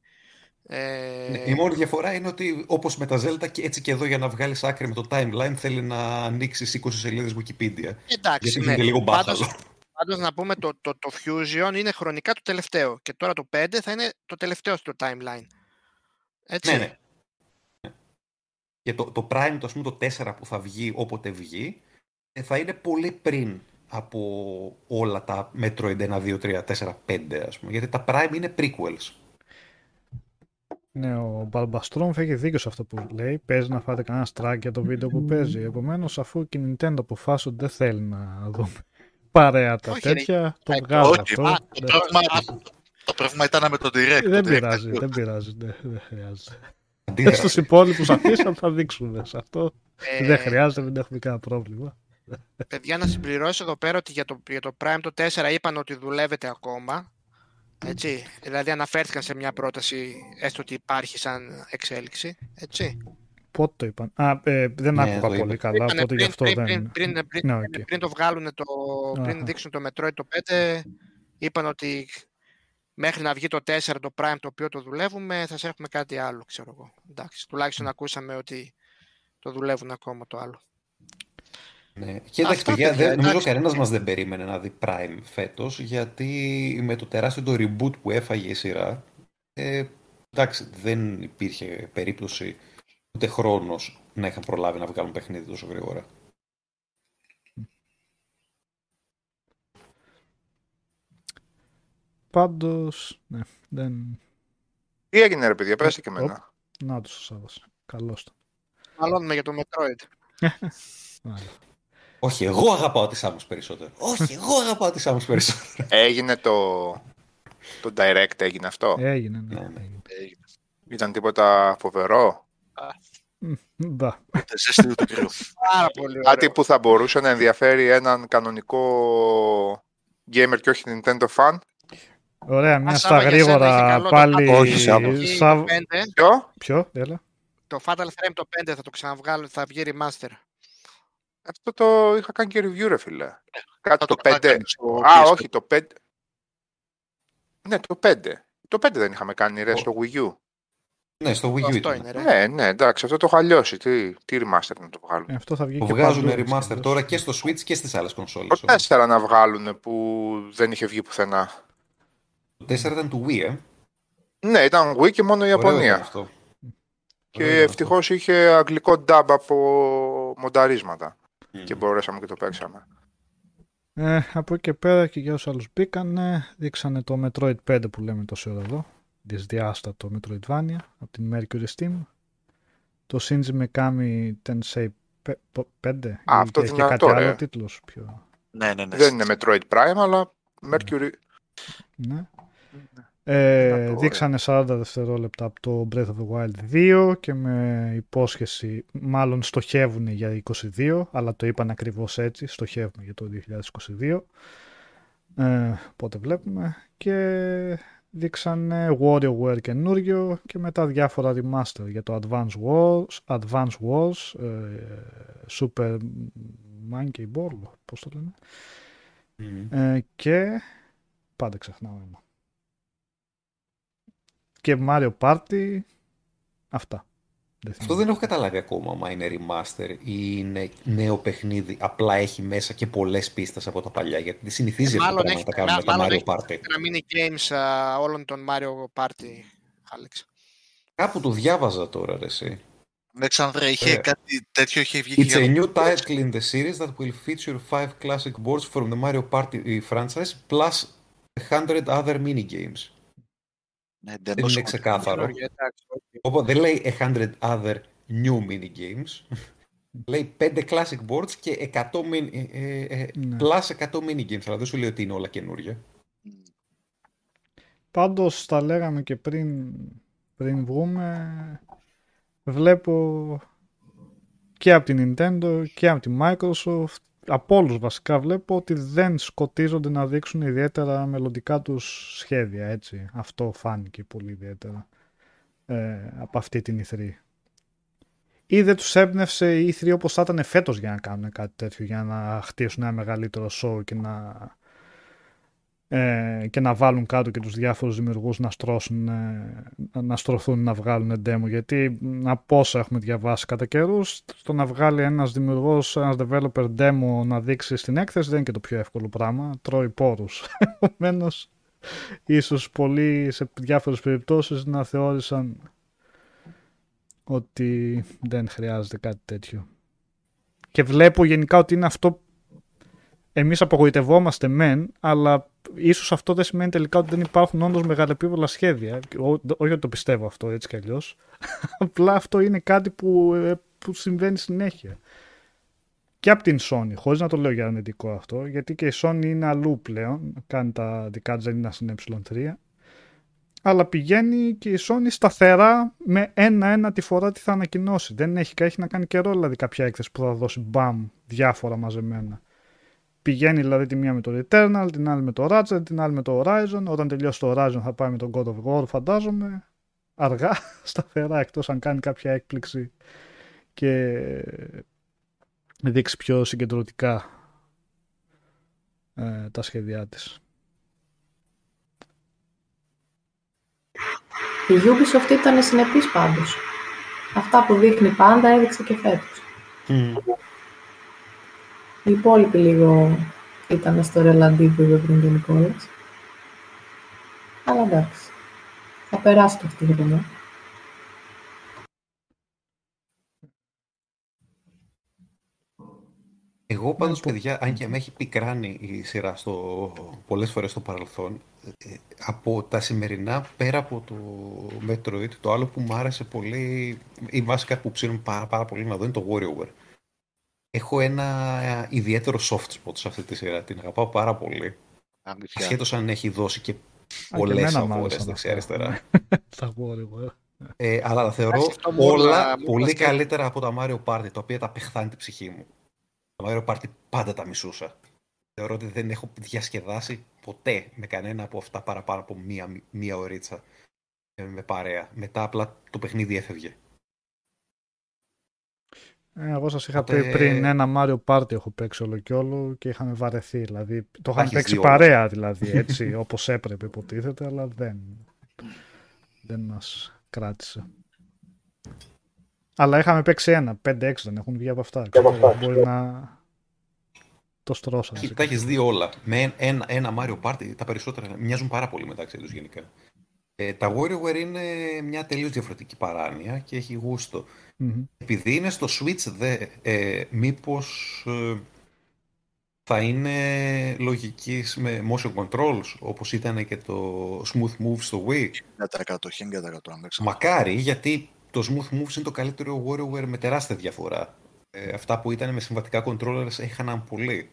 Ναι, η μόνη διαφορά είναι ότι όπως με τα Zelda και έτσι και εδώ για να βγάλεις άκρη με το timeline θέλει να ανοίξεις 20 σελίδες Wikipedia. Εντάξει, γιατί είναι λίγο μπάθαλο. Πάντως να πούμε το Fusion είναι χρονικά το τελευταίο και τώρα το 5 θα είναι το τελευταίο στο timeline. Έτσι. Ναι. Και το Prime, ας πούμε, το 4 που θα βγει όποτε βγει θα είναι πολύ πριν από όλα τα Metroid 1, 2, 3, 4, 5 ας πούμε, γιατί τα Prime είναι prequels. Ναι, ο Μπαλμπαστρόμφ έχει δίκιο σε αυτό που λέει. Παίζει να φάτε κανένα στράκ για το βίντεο που παίζει. Επομένως, αφού και η Nintendo αποφάσισε δεν θέλει να δούμε παρέα τα τέτοια, το βγάζει αυτό. Το πρόβλημα ήταν με το direct. Δεν πειράζει, δεν πειράζει. Δεν χρειάζεται. Και στους υπόλοιπους αφήσαμε θα δείξουν σε αυτό. Δεν χρειάζεται, δεν έχουμε κανένα πρόβλημα. Παιδιά, να συμπληρώσω εδώ πέρα ότι για το Prime το 4 είπαν ότι δουλεύεται ακόμα. Έτσι, δηλαδή αναφέρθηκαν σε μια πρόταση, έστω ότι υπάρχει σαν εξέλιξη, έτσι. Πότε το είπαν. Δεν άκουγα πολύ καλά, οπότε γι' αυτό δεν... Πριν δείξουν το Metroid το 5, είπαν ότι μέχρι να βγει το 4 το Prime το οποίο το δουλεύουμε, θα σε έχουμε κάτι άλλο, ξέρω εγώ. Εντάξει, τουλάχιστον ακούσαμε ότι το δουλεύουν ακόμα το άλλο. Ναι. Και εντάξει, παιδιά, νομίζω κανένας μας δεν περίμενε να δει Prime φέτος, γιατί με το τεράστιο το reboot που έφαγε η σειρά, εντάξει, δεν υπήρχε περίπτωση ούτε χρόνος να είχαν προλάβει να βγάλουν παιχνίδι τόσο γρήγορα. Πάντως, ναι, δεν... Τι έγινε ρε παιδιά, πέστε και εμένα. Να τους σας, καλώς το. Μαλώνουμε για το Metroid. Όχι, εγώ αγαπάω τη Σάμος περισσότερο. Έγινε το direct, έγινε αυτό. Έγινε, ναι. Ήταν τίποτα φοβερό. Μπα. Κάτι που θα μπορούσε να ενδιαφέρει έναν κανονικό gamer και όχι Nintendo fan. Ωραία, μια στα γρήγορα πάλι. Ποιο, έλα. Το Fatal Frame το 5 θα το ξαναβγάλω, θα βγει remaster. Αυτό το είχα κάνει και review, ρε φίλε. Κάτι το 5. Όχι, το 5. Ναι, το 5. Το 5 δεν είχαμε κάνει, ρε, στο Wii U. Ναι, στο Wii U ήταν. Ναι, εντάξει, αυτό το είχα αλλιώσει. Τι remaster να το βγάλουν. Αυτό θα βγει και βγάζουν remaster τώρα και στο Switch και στις άλλες κονσόλες. Το 4 να βγάλουν που δεν είχε βγει πουθενά. Το 4 ήταν του Wii, Ναι, ήταν Wii και μόνο η Ιαπωνία. Και ευτυχώς είχε αγγλικό dub από μονταρίσματα. Και μπορέσαμε και το παίξαμε. Από εκεί και πέρα και για όσους άλλους μπήκανε, δείξανε το Metroid 5 που λέμε τόση ώρα εδώ, δυσδιάστατο Metroidvania από την Mercury Steam, το Shinji Mikami Tensei 5 αυτό και κάτι άλλο τίτλος πιο... Ναι. Δεν είναι Metroid Prime αλλά Mercury. Ναι. Δείξανε 40 δευτερόλεπτα από το Breath of the Wild 2 και με υπόσχεση, μάλλον στοχεύουν για 22, αλλά το είπαν ακριβώς έτσι, στοχεύουμε για το 2022, οπότε βλέπουμε. Και δείξανε WarioWare καινούριο και μετά διάφορα remaster για το Advance Wars, Super Monkey Ball, πώς το λένε, και πάντα ξεχνάω ένα. Και Mario Party, αυτά. Αυτό δεν έχω καταλάβει ακόμα, μα είναι remaster ή είναι νέο παιχνίδι, απλά έχει μέσα και πολλές πίστες από τα παλιά, γιατί συνηθίζει αυτό το πράγμα να τα κάνουμε με τα Mario Party. Μάλλον έχει ένα mini games όλων των Mario Party, Άλεξ. Κάπου το διάβαζα τώρα, ρε εσύ. Αλεξάνδρε, είχε κάτι τέτοιο, είχε βγει. It's a new title in the series that will feature 5 classic boards from the Mario Party franchise, plus 100 other minigames. Ναι, δεν είναι ξεκάθαρο. Δεν λέει 100 other new minigames. Λέει 5 classic boards και 100 plus 100 minigames. Αλλά δεν σου λέει ότι είναι όλα καινούργια. Πάντως τα λέγαμε και πριν βγούμε. Βλέπω και από την Nintendo και από τη Microsoft, από όλους βασικά βλέπω ότι δεν σκοτίζονται να δείξουν ιδιαίτερα μελλοντικά τους σχέδια, έτσι. Αυτό φάνηκε πολύ ιδιαίτερα από αυτή την E3. Ή δεν τους έμπνευσε η E3 όπως θα ήταν φέτος για να κάνουν κάτι τέτοιο, για να χτίσουν ένα μεγαλύτερο show και να βάλουν κάτω και τους διάφορους δημιουργούς να στρωθούν να βγάλουν demo, γιατί από όσα έχουμε διαβάσει κατά καιρούς, το να βγάλει ένας δημιουργός, ένας developer demo να δείξει στην έκθεση δεν είναι και το πιο εύκολο πράγμα, τρώει πόρους. Επομένως, ίσως πολλοί σε διάφορες περιπτώσεις να θεώρησαν ότι δεν χρειάζεται κάτι τέτοιο. Και βλέπω γενικά ότι είναι αυτό. Εμείς απογοητευόμαστε μεν, αλλά ίσως αυτό δεν σημαίνει τελικά ότι δεν υπάρχουν όντως μεγαλεπίβολα σχέδια. Όχι ότι το πιστεύω αυτό έτσι κι αλλιώς. Απλά αυτό είναι κάτι που συμβαίνει συνέχεια. Και από την Sony, χωρίς να το λέω για αρνητικό αυτό, γιατί και η Sony είναι αλλού πλέον. Κάνει τα δικά της, δεν είναι στην ε3. Αλλά πηγαίνει και η Sony σταθερά με ένα τη φορά τι θα ανακοινώσει. Δεν έχει να κάνει καιρό δηλαδή κάποια έκθεση που θα δώσει μπαμ διάφορα μαζεμένα. Πηγαίνει δηλαδή τη μία με το Returnal, την άλλη με το Ratchet, την άλλη με το Horizon. Όταν τελειώσει το Horizon θα πάει με τον God of War, φαντάζομαι. Αργά, σταθερά, εκτός αν κάνει κάποια έκπληξη και δείξει πιο συγκεντρωτικά τα σχέδιά της. Η Ubisoft ήταν συνεπής πάντως. Αυτά που δείχνει πάντα έδειξε και φέτος. Οι υπόλοιποι λίγο ήταν στο ρελαντίδιο πριν τον Νικόλας. Αλλά εντάξει. Θα περάσει το αυτή η χρονιά. Εγώ πάντως, παιδιά, αν και με έχει πικράνει η σειρά πολλές φορές στο παρελθόν, από τα σημερινά, πέρα από το Metroid, το άλλο που μου άρεσε πολύ, ή βασικά που ψήνουν πάρα πολύ να δω, είναι το WarioWare. Έχω ένα ιδιαίτερο soft spot σε αυτή τη σειρά. Την αγαπάω πάρα πολύ. Ασχέτως αν έχει δώσει και πολλές αγορές δεξιά-αριστερά. Αλλά τα θεωρώ όλα πολύ καλύτερα από τα Mario Party, τα οποία τα πεχθάνει τη ψυχή μου. Τα Mario Party πάντα τα μισούσα. Θεωρώ ότι δεν έχω διασκεδάσει ποτέ με κανένα από αυτά παραπάνω από μία ωρίτσα με παρέα. Μετά απλά το παιχνίδι έφευγε. Εγώ σας είχα πει πριν ένα Mario Party έχω παίξει όλο και όλο και είχαμε βαρεθεί, δηλαδή το είχαμε παίξει παρέα δηλαδή, έτσι, όπως έπρεπε υποτίθεται, αλλά δεν μας κράτησε. Αλλά είχαμε παίξει 5-6 δεν έχουν βγει από αυτά, μπορεί να το στρώσαν. Τα έχεις δει όλα, με ένα Mario Party τα περισσότερα μοιάζουν πάρα πολύ μεταξύ τους γενικά. Τα WarioWare είναι μια τελείως διαφορετική παράνοια και έχει γούστο. Επειδή είναι στο Switch, μήπως θα είναι λογικής με motion controls, όπως ήταν και το Smooth Moves στο Wii. 100%, 100%. Μακάρι, γιατί το Smooth Moves είναι το καλύτερο WarioWare με τεράστια διαφορά. Αυτά που ήταν με συμβατικά controllers έχαναν πολύ.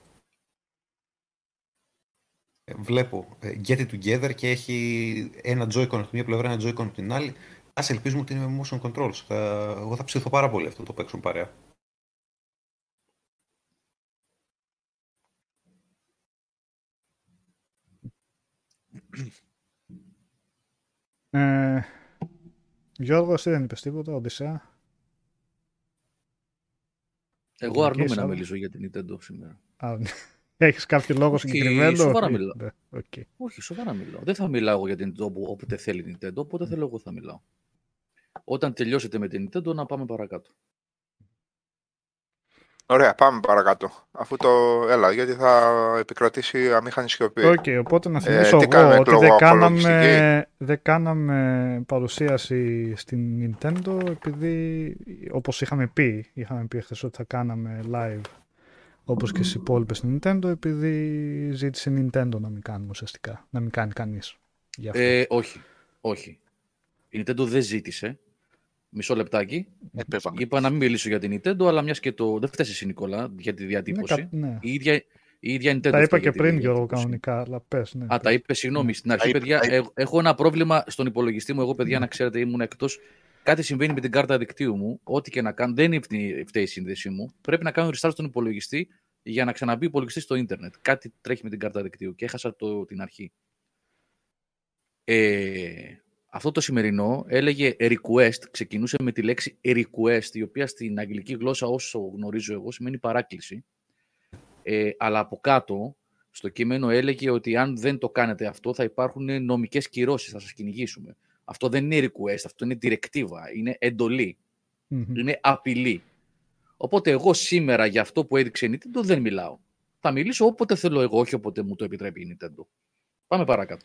Βλέπω Get It Together και έχει ένα Joy-Con από μια πλευρά, ένα Joy-Con από την άλλη. Ας ελπίζουμε ότι είναι με motion controls. Εγώ θα ψηθώ πάρα πολύ αυτό το παίξουν παρέα. Γιώργο, εσύ δεν είπες τίποτα, Οδυσσέα. Εγώ αρνούμαι να μιλήσω για την Nintendo σήμερα. Έχεις κάποιο λόγο συγκεκριμένο? Σοβαρά μιλάω. Okay. Όχι, σοβαρά μιλάω. Δεν θα μιλάω για την Nintendo όποτε θέλει η Nintendo, όποτε θέλω εγώ θα μιλάω. Όταν τελειώσετε με την Nintendo να πάμε παρακάτω. Ωραία, πάμε παρακάτω. Αφού το έλα, γιατί θα επικρατήσει αμήχανη σιωπή. Οκ, okay, οπότε να θυμίσω εγώ ότι δεν κάναμε παρουσίαση στην Nintendo, επειδή όπως είχαμε πει χθες ότι θα κάναμε live όπως και στις υπόλοιπες Nintendo, επειδή ζήτησε Nintendo να μην κάνουμε ουσιαστικά, να μην κάνει κανείς. Όχι. Η Nintendo δεν ζήτησε. Μισό λεπτάκι. Είπα να μην μιλήσω για την Nintendo, αλλά μιας και το. Δεν φταίει η Νικόλα για τη διατύπωση. Ναι. Η ίδια Nintendo. Τα είπα και πριν, Γιώργο, κανονικά, αλλά πες. Ναι. Α, τα είπε, συγγνώμη. Στην αρχή, παιδιά, έχω ένα πρόβλημα στον υπολογιστή μου. Εγώ, παιδιά, να ξέρετε, ήμουν εκτός. Κάτι συμβαίνει με την κάρτα δικτύου μου. Ό,τι και να κάνω, δεν φταίει η σύνδεσή μου. Πρέπει να κάνω restart στον υπολογιστή για να ξαναμπεί ο υπολογιστή στο Ιντερνετ. Κάτι τρέχει με την κάρτα δικτύου και έχασα την αρχή. Αυτό το σημερινό έλεγε request, ξεκινούσε με τη λέξη request, η οποία στην αγγλική γλώσσα, όσο γνωρίζω εγώ, σημαίνει παράκληση. Αλλά από κάτω, στο κείμενο έλεγε ότι αν δεν το κάνετε αυτό, θα υπάρχουν νομικές κυρώσεις, θα σας κυνηγήσουμε. Αυτό δεν είναι request, αυτό είναι directiva, είναι εντολή, είναι απειλή. Οπότε εγώ σήμερα για αυτό που έδειξε η Nintendo δεν μιλάω. Θα μιλήσω όποτε θέλω εγώ, όχι όποτε μου το επιτρέπει η Nintendo. Πάμε παρακάτω.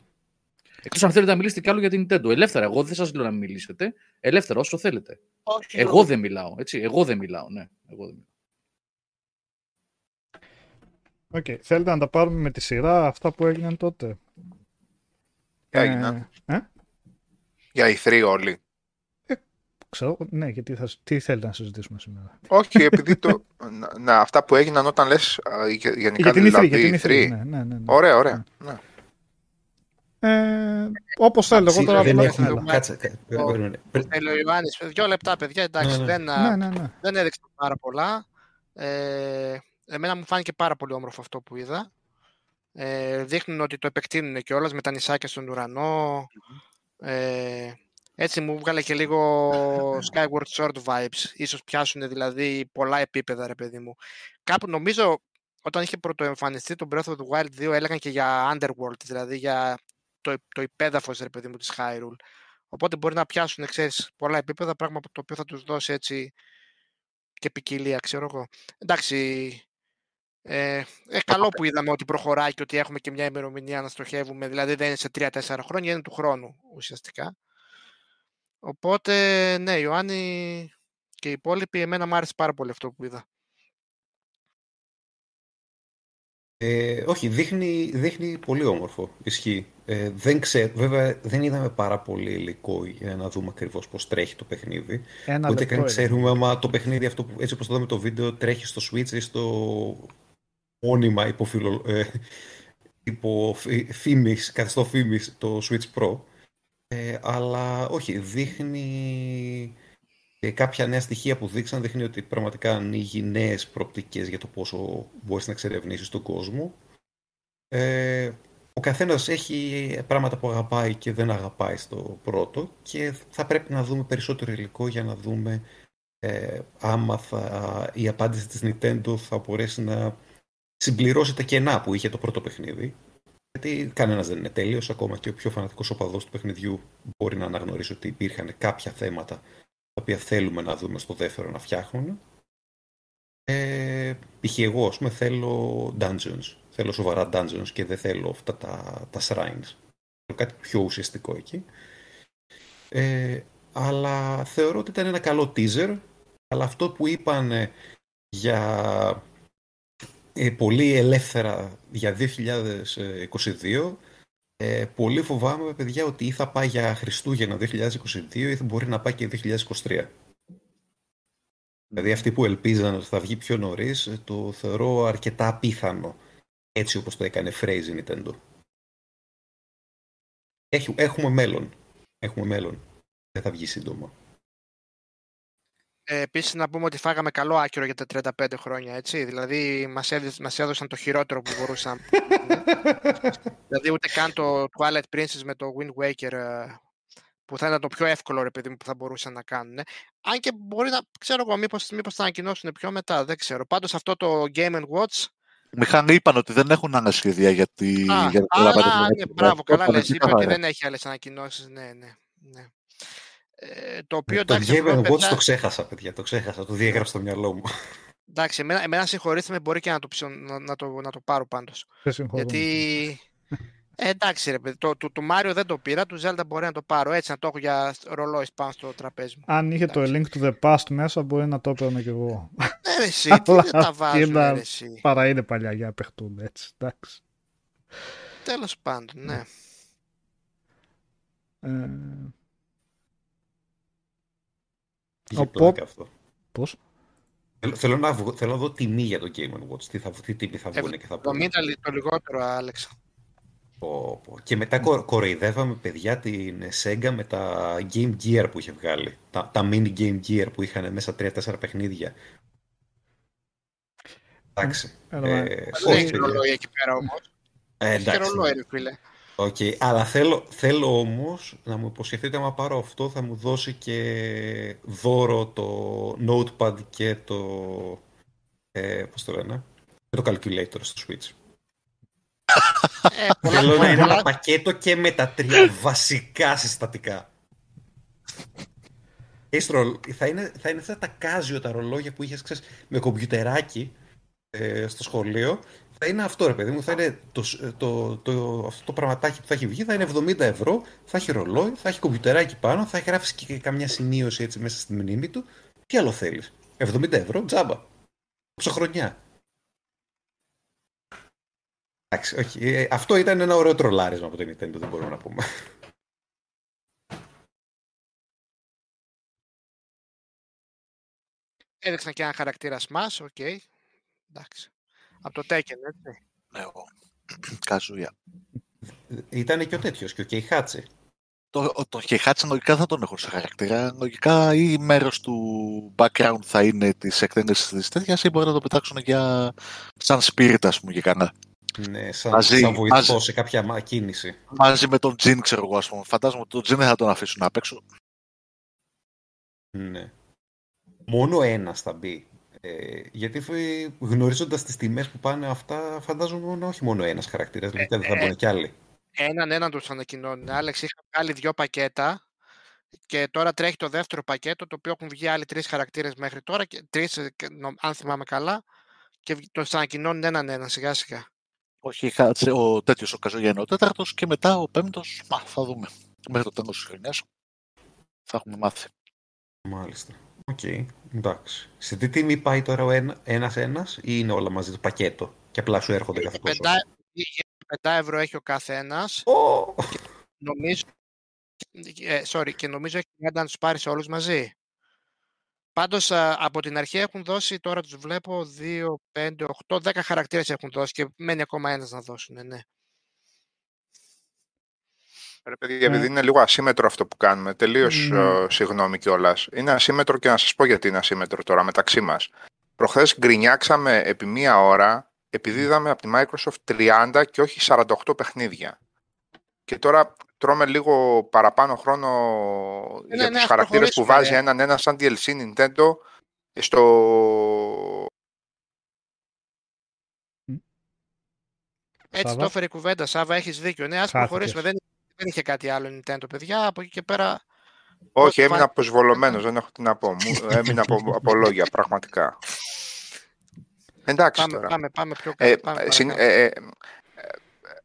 Εκτός αν θέλετε να μιλήσετε κι άλλο για την Nintendo. Ελεύθερα, εγώ δεν σας λέω να μην μιλήσετε. Ελεύθερα, όσο θέλετε. Όχι, εγώ δεν μιλάω, έτσι. Εγώ δεν μιλάω, ναι. Οκ. Θέλετε να τα πάρουμε με τη σειρά αυτά που έγιναν τότε? Για έγιναν. Για οι E3 όλοι. Ξέρω, ναι, γιατί τι θέλετε να συζητήσουμε σήμερα? Όχι, επειδή το... να, αυτά που έγιναν όταν λες γενικά δηλαδή E3. Ναι. Ωραία. Ναι. Όπως θέλω εγώ τώρα. Κάτσε. Θέλω ο Ιωάννης, 2 λεπτά παιδιά, εντάξει, δεν έδειξε πάρα πολλά. Εμένα μου φάνηκε πάρα πολύ όμορφο αυτό που είδα. Δείχνουν ότι το επεκτείνουν κιόλας με τα νησάκια στον ουρανό. Έτσι μου βγάλε και λίγο Skyward Sword vibes. Ίσως πιάσουν δηλαδή πολλά επίπεδα, ρε παιδί μου. Κάπου νομίζω όταν είχε πρωτοεμφανιστεί το Breath of the Wild 2 έλεγαν και για Underworld, δηλαδή για το υπέδαφος, ρε παιδί μου, της Hyrule. Οπότε μπορεί να πιάσουν, ξέρεις, πολλά επίπεδα, πράγμα το οποίο θα τους δώσει έτσι και ποικιλία, ξέρω εγώ. Εντάξει, καλό που είδαμε ότι προχωράει και ότι έχουμε και μια ημερομηνία να στοχεύουμε, δηλαδή δεν είναι σε 3-4 χρόνια, είναι του χρόνου ουσιαστικά. Οπότε, ναι, Ιωάννη και οι υπόλοιποι, εμένα μου άρεσε πάρα πολύ αυτό που είδα. Όχι, δείχνει πολύ όμορφο, ισχύει. Δεν ξέρω, βέβαια δεν είδαμε πάρα πολύ υλικό για να δούμε ακριβώς πώς τρέχει το παιχνίδι. Ούτε καν ξέρουμε άμα το παιχνίδι αυτό, έτσι όπως το δούμε το βίντεο, τρέχει στο Switch ή στο μόνιμα υπό φήμης, καθιστό φήμης, το Switch Pro. Αλλά όχι, δείχνει κάποια νέα στοιχεία που δείχνει ότι πραγματικά ανοίγει νέες προοπτικές για το πόσο μπορείς να εξερευνήσεις τον κόσμο. Ο καθένας έχει πράγματα που αγαπάει και δεν αγαπάει στο πρώτο και θα πρέπει να δούμε περισσότερο υλικό για να δούμε άμα η απάντηση της Nintendo θα μπορέσει να συμπληρώσει τα κενά που είχε το πρώτο παιχνίδι. Γιατί κανένας δεν είναι τέλειος, ακόμα και ο πιο φανατικός οπαδός του παιχνιδιού μπορεί να αναγνωρίσει ότι υπήρχαν κάποια θέματα τα οποία θέλουμε να δούμε στο δεύτερο να φτιάχνουν. Π.χ. εγώ, ας πούμε, θέλω dungeons. Θέλω σοβαρά dungeons και δεν θέλω αυτά τα shrines. Θέλω κάτι πιο ουσιαστικό εκεί. Αλλά θεωρώ ότι ήταν ένα καλό teaser. Αλλά αυτό που είπαν για πολύ ελεύθερα για 2022... πολύ φοβάμαι, παιδιά, ότι ή θα πάει για Χριστούγεννα 2022 ή θα μπορεί να πάει και 2023. Δηλαδή αυτοί που ελπίζαν ότι θα βγει πιο νωρίς, το θεωρώ αρκετά απίθανο, έτσι όπως το έκανε Phrase Nintendo. Έχουμε μέλλον. Δεν θα βγει σύντομα. Επίσης να πούμε ότι φάγαμε καλό άκυρο για τα 35 χρόνια, έτσι. Δηλαδή μας έδωσαν το χειρότερο που μπορούσαν. Δηλαδή ούτε καν το Twilight Princess με το Wind Waker που θα ήταν το πιο εύκολο, ρε παιδί μου, που θα μπορούσαν να κάνουν. Αν και μπορεί να, ξέρω εγώ, μήπως θα ανακοινώσουν πιο μετά, δεν ξέρω. Πάντως αυτό το Game & Watch... Μηχανή είπαν ότι δεν έχουν άλλα σχέδια για την... Μπράβο, καλά λες, είπα ότι δεν έχει άλλες ανακοινώσεις, ναι. Το οποίο... Το Game & Watch το ξέχασα, παιδιά, το διέγραψα στο μυαλό μου. Εντάξει, εμένα συγχωρήθηκα, μπορεί και να το πάρω πάντως. Γιατί... εντάξει ρε παιδί, το Μάριο δεν το πήρα, του Zelda μπορεί να το πάρω, έτσι να το έχω για ρολόι πάνω στο τραπέζι μου. Αν είχε εντάξει. Το Link to the Past μέσα μπορεί να το έπαιρνα κι εγώ. Ναι εσύ, τι δεν τα βάζουν ρε εσύ. Παρά είναι παλιά για να παιχτούν έτσι, εντάξει. Τέλος πάντων, ναι. Είχε πλάκα αυτό. Πώς? Θέλω να δω τιμή για το Game & Watch, τι τιμή θα βγουν και θα πω. 70 το λιγότερο, Άλεξα. Και μετά κοροϊδεύαμε παιδιά την Sega με τα Game Gear που είχε βγάλει. Τα mini Game Gear που είχαν μέσα 3-4 παιχνίδια. Εντάξει. Δεν έχει ρολόι εκεί πέρα όμως. Έχει ρολόι ρε φίλε. Okay. Αλλά θέλω όμως να μου υποσχεθείτε άμα πάρω αυτό θα μου δώσει και δώρο το Notepad και το και το Calculator στο Switch. Θέλω να είναι ένα πακέτο και με τα τρία βασικά συστατικά. Θα είναι αυτά τα Casio τα ρολόγια που είχες ξέρεις, με κομπιουτεράκι στο σχολείο. Θα είναι αυτό ρε παιδί μου. Θα είναι αυτό το πραγματάκι που θα έχει βγει. Θα είναι 70€. Θα έχει ρολόι, θα έχει κομπιουτεράκι πάνω. Θα γράφεις και καμιά σημείωση έτσι μέσα στη μνήμη του. Τι άλλο θέλεις? 70€ τζάμπα. Ψωχρονιά. Okay. Αυτό ήταν ένα ωραίο τρολάρισμα από το Nintendo, δεν μπορούμε να πούμε. Έδειξαν και ένα χαρακτήρα μας, οκ. Okay. Εντάξει. Από το Tekken, έτσι. Ναι, Καζούια. Ήταν και ο τέτοιος, και ο Κεϊχάτσι. Το Κεϊχάτσι λογικά θα τον έχω σε χαρακτήρα. Λογικά ή μέρος του background θα είναι της εκτέλεσης της τέτοιας ή μπορεί να το πετάξουν για σαν spirit, ας πούμε, για κανένα. Ναι, σαν βοηθό σε κάποια κίνηση. Μαζί με τον Τζιν, ξέρω εγώ, ας πούμε. Φαντάζομαι ότι τον Τζιν δεν θα τον αφήσουν να παίξω. Ναι. Μόνο ένας θα μπει. Γιατί γνωρίζοντας τις τιμές που πάνε αυτά, φαντάζομαι όχι μόνο ένας χαρακτήρας. Δηλαδή δεν θα μπουν κι άλλοι. Έναν τους ανακοινώνουν. Άλεξ, είχα βγάλει 2 πακέτα και τώρα τρέχει το δεύτερο πακέτο, το οποίο έχουν βγει άλλοι 3 χαρακτήρες μέχρι τώρα. 3, αν θυμάμαι καλά, και τους ανακοινώνουν έναν σιγά-σιγά. Όχι, ο τέτοιος ο Καζόγια είναι ο 4ος και μετά ο 5ος, θα δούμε. Μέχρι το τέλος της χρονιάς θα έχουμε μάθει. Μάλιστα. Οκ, εντάξει. Σε τι τιμή πάει τώρα ο ένας ή είναι όλα μαζί το πακέτο και απλά σου έρχονται κάθε τόσο? 5€ έχει ο κάθε ένας. Και νομίζω έχει 30 να τους πάρεις όλους μαζί. Πάντως από την αρχή έχουν δώσει, τώρα τους βλέπω, 2, 5, 8, 10 χαρακτήρες έχουν δώσει και μένει ακόμα ένας να δώσουν, ναι. Ρε παιδιά, επειδή είναι λίγο ασύμετρο αυτό που κάνουμε, τελείως συγγνώμη κιόλας. Είναι ασύμετρο και να σας πω γιατί είναι ασύμετρο τώρα μεταξύ μας. Προχθές γκρινιάξαμε επί 1 ώρα, επειδή είδαμε από τη Microsoft 30 και όχι 48 παιχνίδια. Και τώρα... τρώμε λίγο παραπάνω χρόνο για τους χαρακτήρες που βάζει έναν σαν DLC Nintendo στο... Έτσι το έφερε η κουβέντα, Σάβα, έχεις δίκιο. Ναι, ας προχωρήσουμε. Δεν είχε κάτι άλλο Nintendo, παιδιά, από εκεί και πέρα... Όχι, έμεινα αποσβολωμένος, δεν έχω τι να πω. Έμεινα από λόγια, πραγματικά. Εντάξει τώρα. Πάμε πιο κάτω.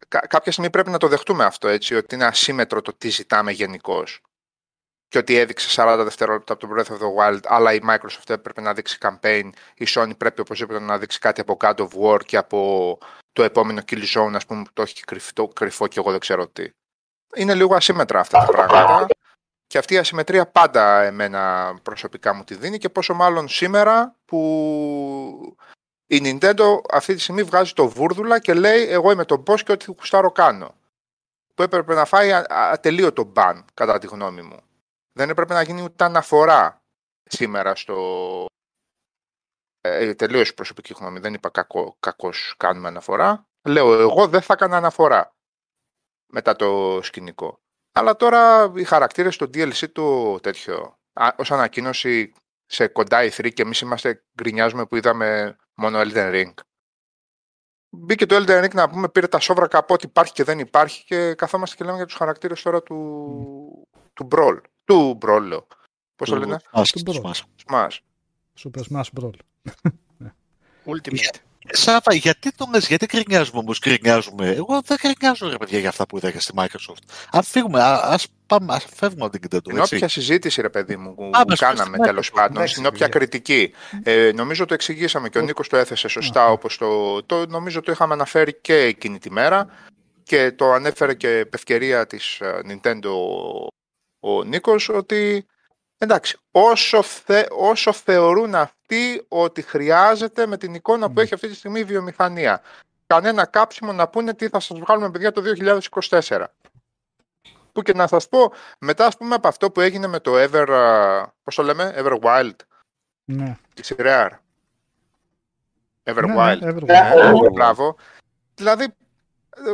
Κάποια στιγμή πρέπει να το δεχτούμε αυτό, έτσι, ότι είναι ασύμετρο το τι ζητάμε γενικώς. Και ότι έδειξε 40 δευτερόλεπτα από το Breath of the Wild, αλλά η Microsoft έπρεπε να δείξει campaign, η Sony πρέπει οπωσδήποτε να δείξει κάτι από God of War και από το επόμενο Killzone, ας πούμε, που το έχει κρυφό και εγώ δεν ξέρω τι. Είναι λίγο ασύμετρα αυτά τα πράγματα. Και αυτή η ασυμμετρία πάντα εμένα προσωπικά μου τη δίνει και πόσο μάλλον σήμερα που... Η Nintendo αυτή τη στιγμή βγάζει το βούρδουλα και λέει εγώ είμαι το boss και ό,τι κουστάρω κάνω. Που έπρεπε να φάει ατελείωτο ban, κατά τη γνώμη μου. Δεν έπρεπε να γίνει ούτε αναφορά σήμερα στο... τελείως προσωπική γνώμη, δεν είπα κακώς κάνουμε αναφορά. Λέω εγώ δεν θα έκανα αναφορά μετά το σκηνικό. Αλλά τώρα οι χαρακτήρες στο DLC του τέτοιο, ως ανακοίνωση σε κοντά E3 και εμείς είμαστε γκρινιάζουμε που είδαμε μόνο Elden Ring. Μπήκε το Elden Ring να πούμε, πήρε τα σόβρακα από ό,τι υπάρχει και δεν υπάρχει και καθόμαστε και λέμε για τους χαρακτήρες τώρα του Brawl. Του Brawl, λέω. Πώς το λένε? Smash. Super Smash Brawl. Ultimate. Σάβα, γιατί το λες, γιατί κρινιάζουμε όμως, κρινιάζουμε. Εγώ δεν κρινιάζω, ρε παιδιά, για αυτά που είδα στη Microsoft. Αν φύγουμε, ας φεύγουμε από την Nintendo. Είναι όποια συζήτηση, ρε παιδί μου, που κάναμε τέλος πάντων, στην όποια κριτική. Νομίζω το εξηγήσαμε και ο Νίκος το έθεσε σωστά, όπως το νομίζω το είχαμε αναφέρει και εκείνη τη μέρα και το ανέφερε και επ' ευκαιρία της Nintendo ο Νίκος, ότι εντάξει, όσο θεωρούν αυτοί ότι χρειάζεται με την εικόνα που έχει αυτή τη στιγμή η βιομηχανία. Κανένα κάψιμο να πούνε τι θα σας βγάλουμε, παιδιά, το 2024. Που και να σας πω, μετά ας πούμε από αυτό που έγινε με το Everwild. Ναι. Της Rare. Everwild. Ναι, Everwild. Δηλαδή,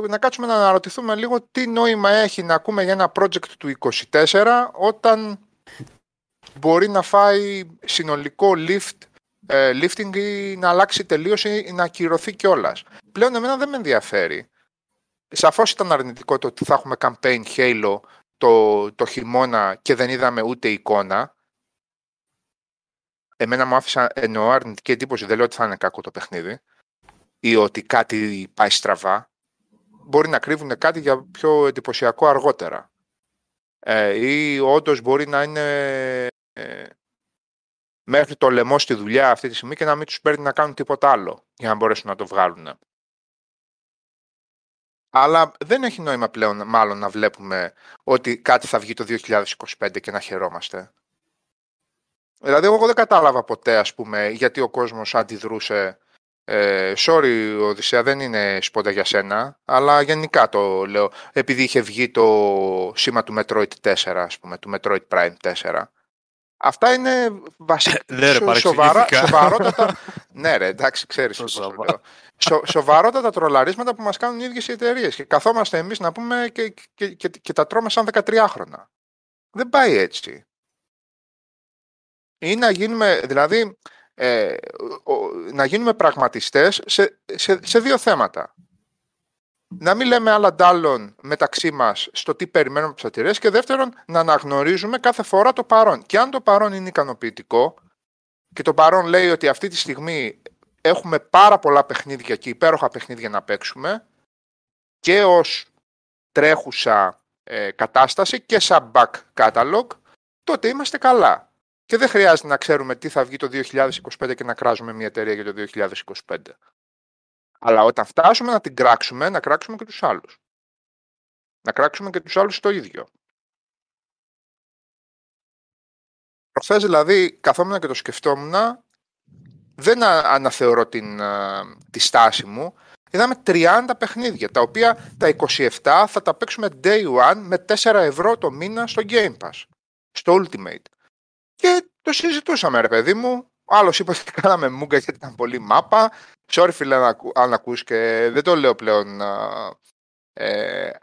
να κάτσουμε να αναρωτηθούμε λίγο τι νόημα έχει να ακούμε για ένα project του 24 όταν μπορεί να φάει συνολικό lifting ή να αλλάξει τελείως ή να ακυρωθεί κιόλας. Πλέον εμένα δεν με ενδιαφέρει. Σαφώς ήταν αρνητικό το ότι θα έχουμε campaign Halo το χειμώνα και δεν είδαμε ούτε εικόνα. Εμένα μου άφησε εννοώ αρνητική εντύπωση, δεν λέω ότι θα είναι κακό το παιχνίδι ή ότι κάτι πάει στραβά. Μπορεί να κρύβουν κάτι για πιο εντυπωσιακό αργότερα. Ή όντως μπορεί να είναι μέχρι το λαιμό στη δουλειά αυτή τη στιγμή και να μην τους παίρνει να κάνουν τίποτα άλλο για να μπορέσουν να το βγάλουν. Αλλά δεν έχει νόημα πλέον μάλλον να βλέπουμε ότι κάτι θα βγει το 2025 και να χαιρόμαστε. Δηλαδή εγώ δεν κατάλαβα ποτέ, ας πούμε, γιατί ο κόσμος αντιδρούσε sorry Οδυσσέα, δεν είναι σπόντα για σένα, αλλά γενικά το λέω, επειδή είχε βγει το σήμα του Metroid 4, ας πούμε, του Metroid Prime 4. Αυτά είναι σοβαρότατα ναι ρε, εντάξει, ξέρεις σοβαρότατα τρολαρίσματα που μας κάνουν οι ίδιες οι εταιρείες και καθόμαστε εμείς να πούμε και τα τρώμε σαν 13χρονα. Δεν πάει έτσι. Ή να γίνουμε, δηλαδή να γίνουμε πραγματιστές σε δύο θέματα. Να μην λέμε άλλα ντάλλον μεταξύ μας στο τι περιμένουμε από τις σατυρές και δεύτερον να αναγνωρίζουμε κάθε φορά το παρόν. Και αν το παρόν είναι ικανοποιητικό και το παρόν λέει ότι αυτή τη στιγμή έχουμε πάρα πολλά παιχνίδια και υπέροχα παιχνίδια να παίξουμε και ως τρέχουσα κατάσταση και σαν back catalog, τότε είμαστε καλά. Και δεν χρειάζεται να ξέρουμε τι θα βγει το 2025 και να κράζουμε μια εταιρεία για το 2025. Αλλά όταν φτάσουμε να την κράξουμε, να κράξουμε και τους άλλους. Να κράξουμε και τους άλλους το ίδιο. Προχθές δηλαδή καθόμουν και το σκεφτόμουν, δεν αναθεωρώ τη στάση μου. Είδαμε 30 παιχνίδια, τα οποία τα 27 θα τα παίξουμε day one με 4 ευρώ το μήνα στο Game Pass, στο Ultimate. Και το συζητούσαμε, ρε παιδί μου. Άλλος είπε ότι κάναμε μούγκα γιατί ήταν πολύ μάπα. Sorry φίλε, αν ακούς, και δεν το λέω πλέον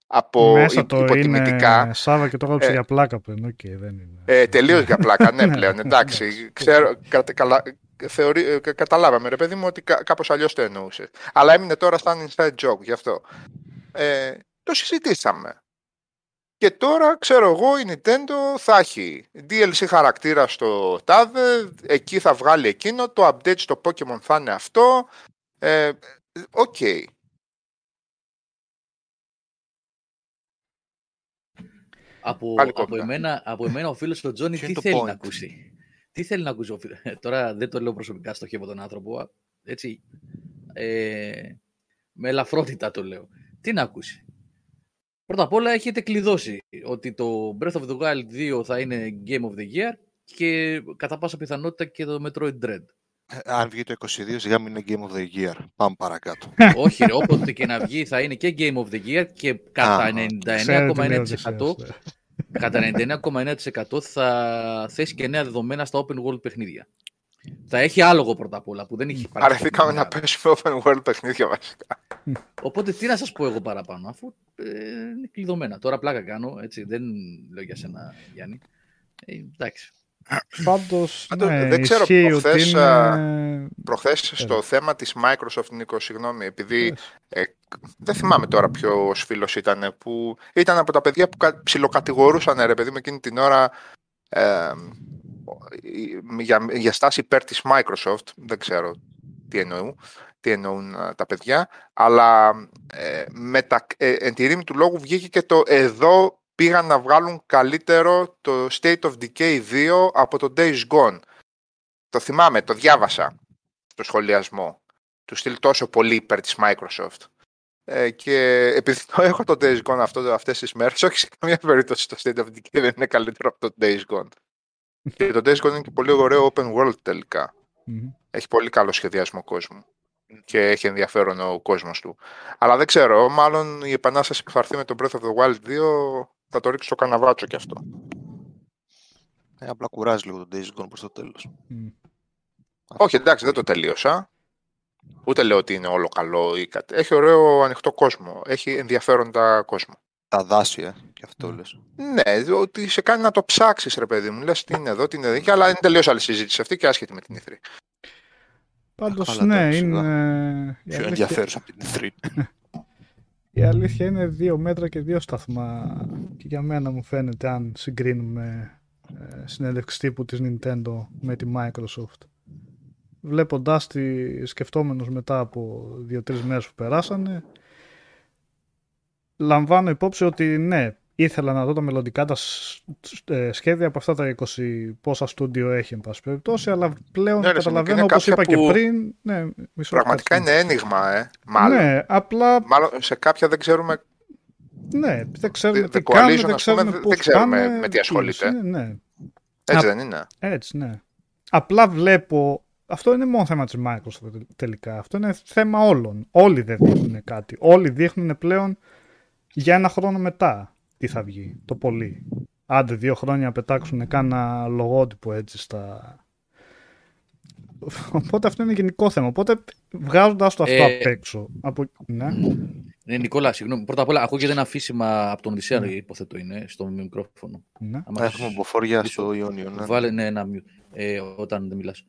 από υποτιμητικά. Είναι Σάβα και το έγραψε για πλάκα πριν. Okay, δεν είναι. Τελείως για πλάκα, ναι πλέον. Εντάξει, ξέρω, καταλάβαμε ρε παιδί μου ότι κάπως αλλιώς το εννοούσε. Αλλά έμεινε τώρα σαν inside joke γι' αυτό. Το συζητήσαμε. Και τώρα, ξέρω εγώ, η Nintendo θα έχει DLC χαρακτήρα στο τάδε, εκεί θα βγάλει εκείνο, το update στο Pokemon θα είναι αυτό. Okay. Από εμένα ο φίλος του Τζόνι τι θέλει να ακούσει. Τι θέλει να ακούσει ο φίλος. Τώρα δεν το λέω προσωπικά, στοχεύω τον άνθρωπο. Έτσι, με ελαφρότητα το λέω. Τι να ακούσει. Πρώτα απ' όλα έχετε κλειδώσει ότι το Breath of the Wild 2 θα είναι Game of the Year και κατά πάσα πιθανότητα και το Metroid Dread. Αν βγει το 22, σιγά μην είναι Game of the Year. Πάμε παρακάτω. Όχι ρε, όποτε και να βγει θα είναι και Game of the Year και κατά 99,9% θα θέσει και νέα δεδομένα στα open world παιχνίδια. Θα έχει άλογο πρώτα απ' όλα που δεν έχει παρακολουθεί. Αρεθήκαμε να πέσουμε open world παιχνίδια βασικά. Οπότε τι να σας πω εγώ παραπάνω, αφού είναι κλειδωμένα. Τώρα πλάκα κάνω, έτσι, δεν λέω για σένα, Γιάννη. Εντάξει. Πάντως, ναι, δεν ξέρω, προχθές στο θέμα της Microsoft, Νίκο, συγγνώμη, επειδή δεν θυμάμαι τώρα ποιος φίλος ήταν, που ήταν από τα παιδιά που ψιλοκατηγορούσαν, ρε παιδί, με εκείνη την ώρα για στάση υπέρ της Microsoft. Δεν ξέρω τι εννοούν τα παιδιά, αλλά εν τη ρήμη του λόγου βγήκε και το εδώ πήγαν να βγάλουν καλύτερο το State of Decay 2 από το Days Gone. Το θυμάμαι, το διάβασα στο σχολιασμό. Του στυλ τόσο πολύ υπέρ της Microsoft. Και επειδή το έχω το Days Gone αυτές τις μέρες, όχι σε καμία περίπτωση το State of Decay δεν είναι καλύτερο από το Days Gone. Και το Days Gone είναι και πολύ ωραίο open world τελικά. Mm-hmm. Έχει πολύ καλό σχεδιασμό κόσμου. Και έχει ενδιαφέρον ο κόσμος του. Αλλά δεν ξέρω, μάλλον η επανάσταση που θα έρθει με το Breath of the Wild 2 θα το ρίξει στο καναβάτσο κι αυτό. Απλά κουράζει λίγο τον Days Gone προς το τέλος. Mm. Όχι, εντάξει, δεν το τελείωσα. Ούτε λέω ότι είναι όλο καλό ή κάτι. Έχει ωραίο ανοιχτό κόσμο. Έχει ενδιαφέροντα κόσμο. Τα δάση, κι αυτό λες. Ναι, ότι σε κάνει να το ψάξεις, ρε παιδί μου. Λες τι είναι εδώ, τι είναι εδώ. Αλλά είναι τελείως άλλη συζήτηση αυτή και άσχετη με την E3. Πάντως, ναι, είναι πιο ενδιαφέρουσα από την E3. Η αλήθεια είναι δύο μέτρα και δύο σταθμά. Και για μένα μου φαίνεται, αν συγκρίνουμε συνέντευξη τύπου της Nintendo με τη Microsoft. Βλέποντάς τη, σκεφτόμενος μετά από 2-3 μέρες που περάσανε, λαμβάνω υπόψη ότι ναι, ήθελα να δω τα μελλοντικά τα σχέδια από αυτά τα 20 πόσα στούντιο έχει, εν πάση περιπτώσει, αλλά πλέον ναι, καταλαβαίνω, όπως είπα και πριν. Ναι, πραγματικά είναι ένιγμα, μάλλον. Ναι, απλά. Μάλλον σε κάποια δεν ξέρουμε. Ναι, δεν ξέρουμε τι κάνουν, δεν ξέρουμε πώς κάνουν, με τι ασχολείται. Ναι. Έτσι δεν είναι. Έτσι, ναι. Απλά βλέπω. Αυτό είναι μόνο θέμα της Microsoft τελικά. Αυτό είναι θέμα όλων. Όλοι δεν δείχνουν κάτι. Όλοι δείχνουν πλέον για ένα χρόνο μετά τι θα βγει, το πολύ. Άντε 2 χρόνια να πετάξουν κάνα λογότυπο έτσι στα. Οπότε αυτό είναι γενικό θέμα. Οπότε βγάζοντας το αυτό απ' έξω. Από... Ναι. Ναι, Νικόλα, συγγνώμη. Πρώτα απ' όλα, ακούγεται ένα αφήσιμα από τον Οδυσσέα, υποθέτω είναι, στο μικρόφωνο. Ναι. Θα έχουμε μποφοριά στο Ιόνιο. Ναι. Βάλε ένα μιου, όταν δεν μιλάς.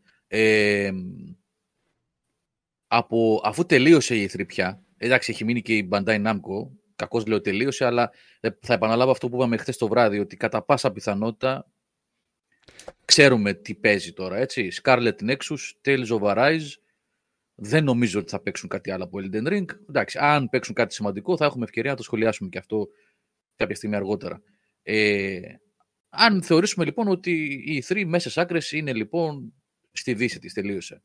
Αφού τελείωσε η E3 πια, εντάξει, έχει μείνει και η Bandai Namco. Κακώς λέω τελείωσε, αλλά θα επαναλάβω αυτό που είπαμε χθες το βράδυ, ότι κατά πάσα πιθανότητα ξέρουμε τι παίζει τώρα, έτσι. Scarlet Nexus, Tales of Arise, δεν νομίζω ότι θα παίξουν κάτι άλλο από Elden Ring. Εντάξει, αν παίξουν κάτι σημαντικό θα έχουμε ευκαιρία να το σχολιάσουμε και αυτό κάποια στιγμή αργότερα. Αν θεωρήσουμε λοιπόν ότι οι E3 μέσες άκρες είναι λοιπόν στη δύση της, τελείωσε.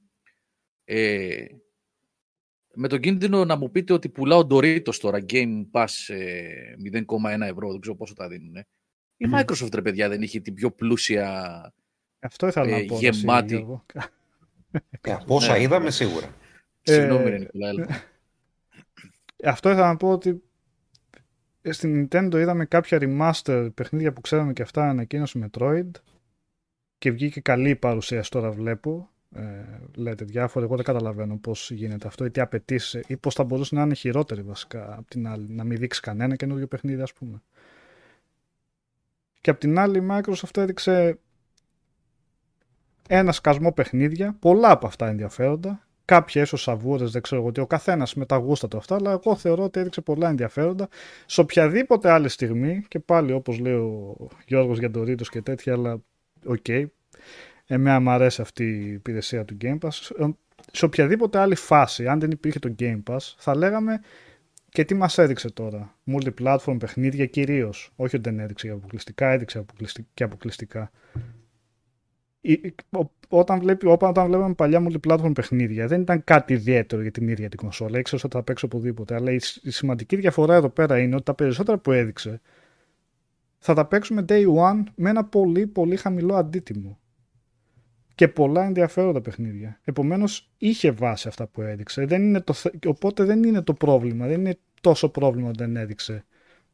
Με τον κίνδυνο να μου πείτε ότι πουλάω Doritos τώρα, Game Pass 0,1€, δεν ξέρω πόσο τα δίνουν. Η Microsoft, ρε παιδιά, δεν είχε την πιο πλούσια, αυτό ήθελα να πω, γεμάτη. Από όσα είδαμε σίγουρα. Συγγνώμη, Νικολάη. Αυτό ήθελα να πω, ότι στην Nintendo είδαμε κάποια remaster παιχνίδια που ξέραμε και αυτά, ανακοίνωση Metroid, και βγήκε καλή παρουσίαση τώρα, βλέπω. Λέτε διάφορα, εγώ δεν καταλαβαίνω πώς γίνεται αυτό ή τι απαιτήσει ή πώς θα μπορούσε να είναι χειρότερη βασικά από την άλλη, να μην δείξει κανένα καινούργιο παιχνίδι, ας πούμε. Και από την άλλη η Microsoft έδειξε ένα σκασμό παιχνίδια, πολλά από αυτά ενδιαφέροντα, κάποια ίσως σαβούρες, δεν ξέρω ότι ο καθένας με τα γούστα του αυτά, αλλά εγώ θεωρώ ότι έδειξε πολλά ενδιαφέροντα. Σε οποιαδήποτε άλλη στιγμή, και πάλι όπως λέει ο Γιώργος Γιαντορίτος και τέτοια, αλλά οκ, εμένα μου αρέσει αυτή η υπηρεσία του Game Pass. Σε οποιαδήποτε άλλη φάση, αν δεν υπήρχε το Game Pass, θα λέγαμε και τι μας έδειξε τώρα. Multi-platform παιχνίδια κυρίως. Όχι ότι δεν έδειξε αποκλειστικά, έδειξε και αποκλειστικά. Όταν βλέπαμε παλιά multi-platform παιχνίδια, δεν ήταν κάτι ιδιαίτερο για την ίδια την κονσόλα. Ήξερες ότι θα παίξω οπουδήποτε. Αλλά η σημαντική διαφορά εδώ πέρα είναι ότι τα περισσότερα που έδειξε θα τα παίξουμε day one με ένα πολύ πολύ χαμηλό αντίτιμο. Και πολλά ενδιαφέροντα παιχνίδια. Επομένως, είχε βάση αυτά που έδειξε. Οπότε δεν είναι το πρόβλημα. Δεν είναι τόσο πρόβλημα ότι δεν έδειξε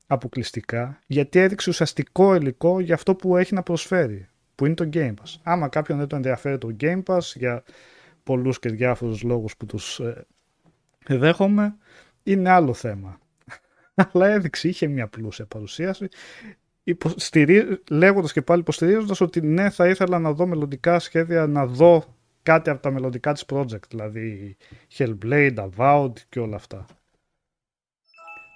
αποκλειστικά. Γιατί έδειξε ουσιαστικό υλικό για αυτό που έχει να προσφέρει. Που είναι το Game Pass. Άμα κάποιον δεν το ενδιαφέρει το Game Pass, για πολλούς και διάφορους λόγους που τους δέχομαι, είναι άλλο θέμα. Αλλά έδειξε, είχε μια πλούσια παρουσίαση, λέγοντας και πάλι υποστηρίζοντας ότι ναι, θα ήθελα να δω μελλοντικά σχέδια, να δω κάτι από τα μελλοντικά της project, δηλαδή Hellblade, Avowed και όλα αυτά.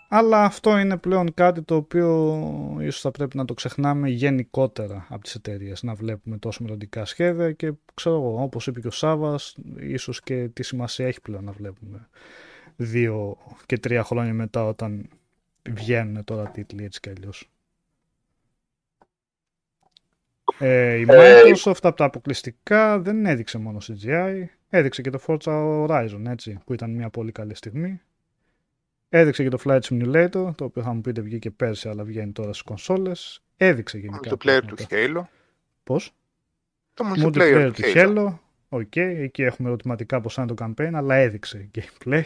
Αλλά αυτό είναι πλέον κάτι το οποίο ίσως θα πρέπει να το ξεχνάμε γενικότερα από τις εταιρείες, να βλέπουμε τόσο μελλοντικά σχέδια και ξέρω εγώ, όπως είπε και ο Σάββας, ίσως και τη σημασία έχει πλέον να βλέπουμε 2 και 3 χρόνια μετά όταν βγαίνουν τώρα τίτλοι έτσι κι αλλιώς. Η Microsoft από τα αποκλειστικά δεν έδειξε μόνο CGI, έδειξε και το Forza Horizon, έτσι, που ήταν μια πολύ καλή στιγμή. Έδειξε και το Flight Simulator, το οποίο θα μου πείτε βγήκε πέρσι, αλλά βγαίνει τώρα στις κονσόλες. Έδειξε γενικά. Το multiplayer του Halo. Πώς? Το multiplayer του Halo. Οκ, εκεί έχουμε ερωτηματικά πως είναι το campaign, αλλά έδειξε gameplay.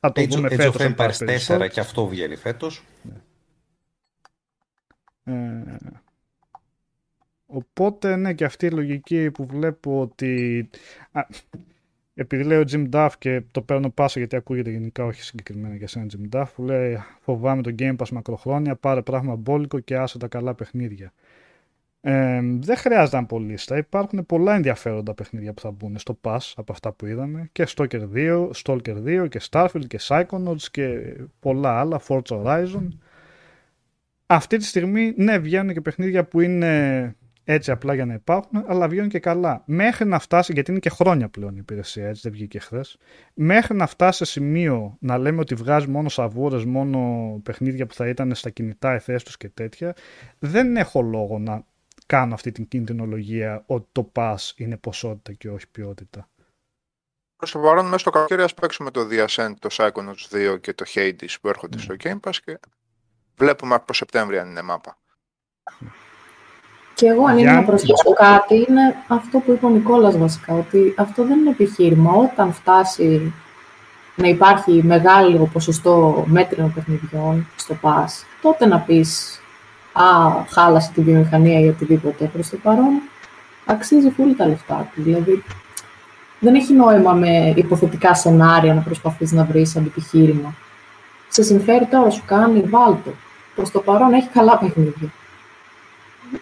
Θα το δούμε φέτος. Age of Empires 4 και αυτό βγαίνει φέτος. Οπότε, ναι, και αυτή η λογική που βλέπω ότι... επειδή λέει ο Jim Duff και το παίρνω πάσα γιατί ακούγεται γενικά, όχι συγκεκριμένα για σένα Jim Duff, που λέει φοβάμαι τον Game Pass μακροχρόνια, πάρε πράγμα μπόλικο και άσε τα καλά παιχνίδια. Δεν χρειάζεται να πολίστα, υπάρχουν πολλά ενδιαφέροντα παιχνίδια που θα μπουν στο Pass από αυτά που είδαμε, και Stalker 2 και Starfield και Psychonauts και πολλά άλλα, Forza Horizon. Αυτή τη στιγμή ναι, βγαίνουν και παιχνίδια που είναι... έτσι απλά για να υπάρχουν, αλλά βγαίνουν και καλά. Μέχρι να φτάσει, γιατί είναι και χρόνια πλέον η υπηρεσία, έτσι δεν βγήκε χθες, μέχρι να φτάσει σε σημείο να λέμε ότι βγάζει μόνο σαβούρες, μόνο παιχνίδια που θα ήταν στα κινητά, εθές τους και τέτοια, δεν έχω λόγο να κάνω αυτή την κινητινολογία ότι το pass είναι ποσότητα και όχι ποιότητα. Προς το παρόν, μέσα στο καλοκαίρι ας παίξουμε το Diascent, το Psychonauts 2 και το Hades που έρχονται στο Game Pass και βλέπουμε από Σεπτέμβριο αν είναι μάπα. Και εγώ αν είναι να προσθέσω κάτι, είναι αυτό που είπε ο Νικόλας βασικά, ότι αυτό δεν είναι επιχείρημα. Όταν φτάσει να υπάρχει μεγάλο ποσοστό μέτρινων παιχνιδιών στο pass, τότε να πεις «Α, χάλασε τη βιομηχανία» ή οτιδήποτε. Προς το παρόν, αξίζει πολύ τα λεφτά του. Δηλαδή, δεν έχει νόημα με υποθετικά σενάρια να προσπαθείς να βρεις αντιπιχείρημα. Σε συμφέρει τώρα, σου κάνει, βάλτο. Προς το παρόν έχει καλά παιχνίδια.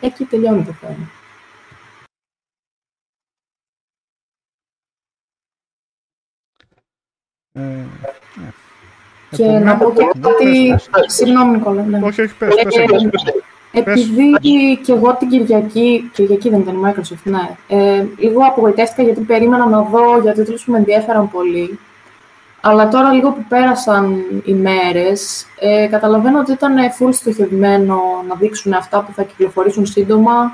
Εκεί τελειώνει το θέμα. Και να πω και κάτι... Συγγνώμη, Νικόλα. Όχι, πες. Επειδή και εγώ την Κυριακή δεν ήταν η Microsoft, ναι. Λίγο απογοητεύτηκα γιατί περίμενα να δω, γιατί τίτλους που με ενδιέφεραν πολύ. Αλλά τώρα λίγο που πέρασαν οι μέρες, καταλαβαίνω ότι ήταν full στοχευμένο να δείξουν αυτά που θα κυκλοφορήσουν σύντομα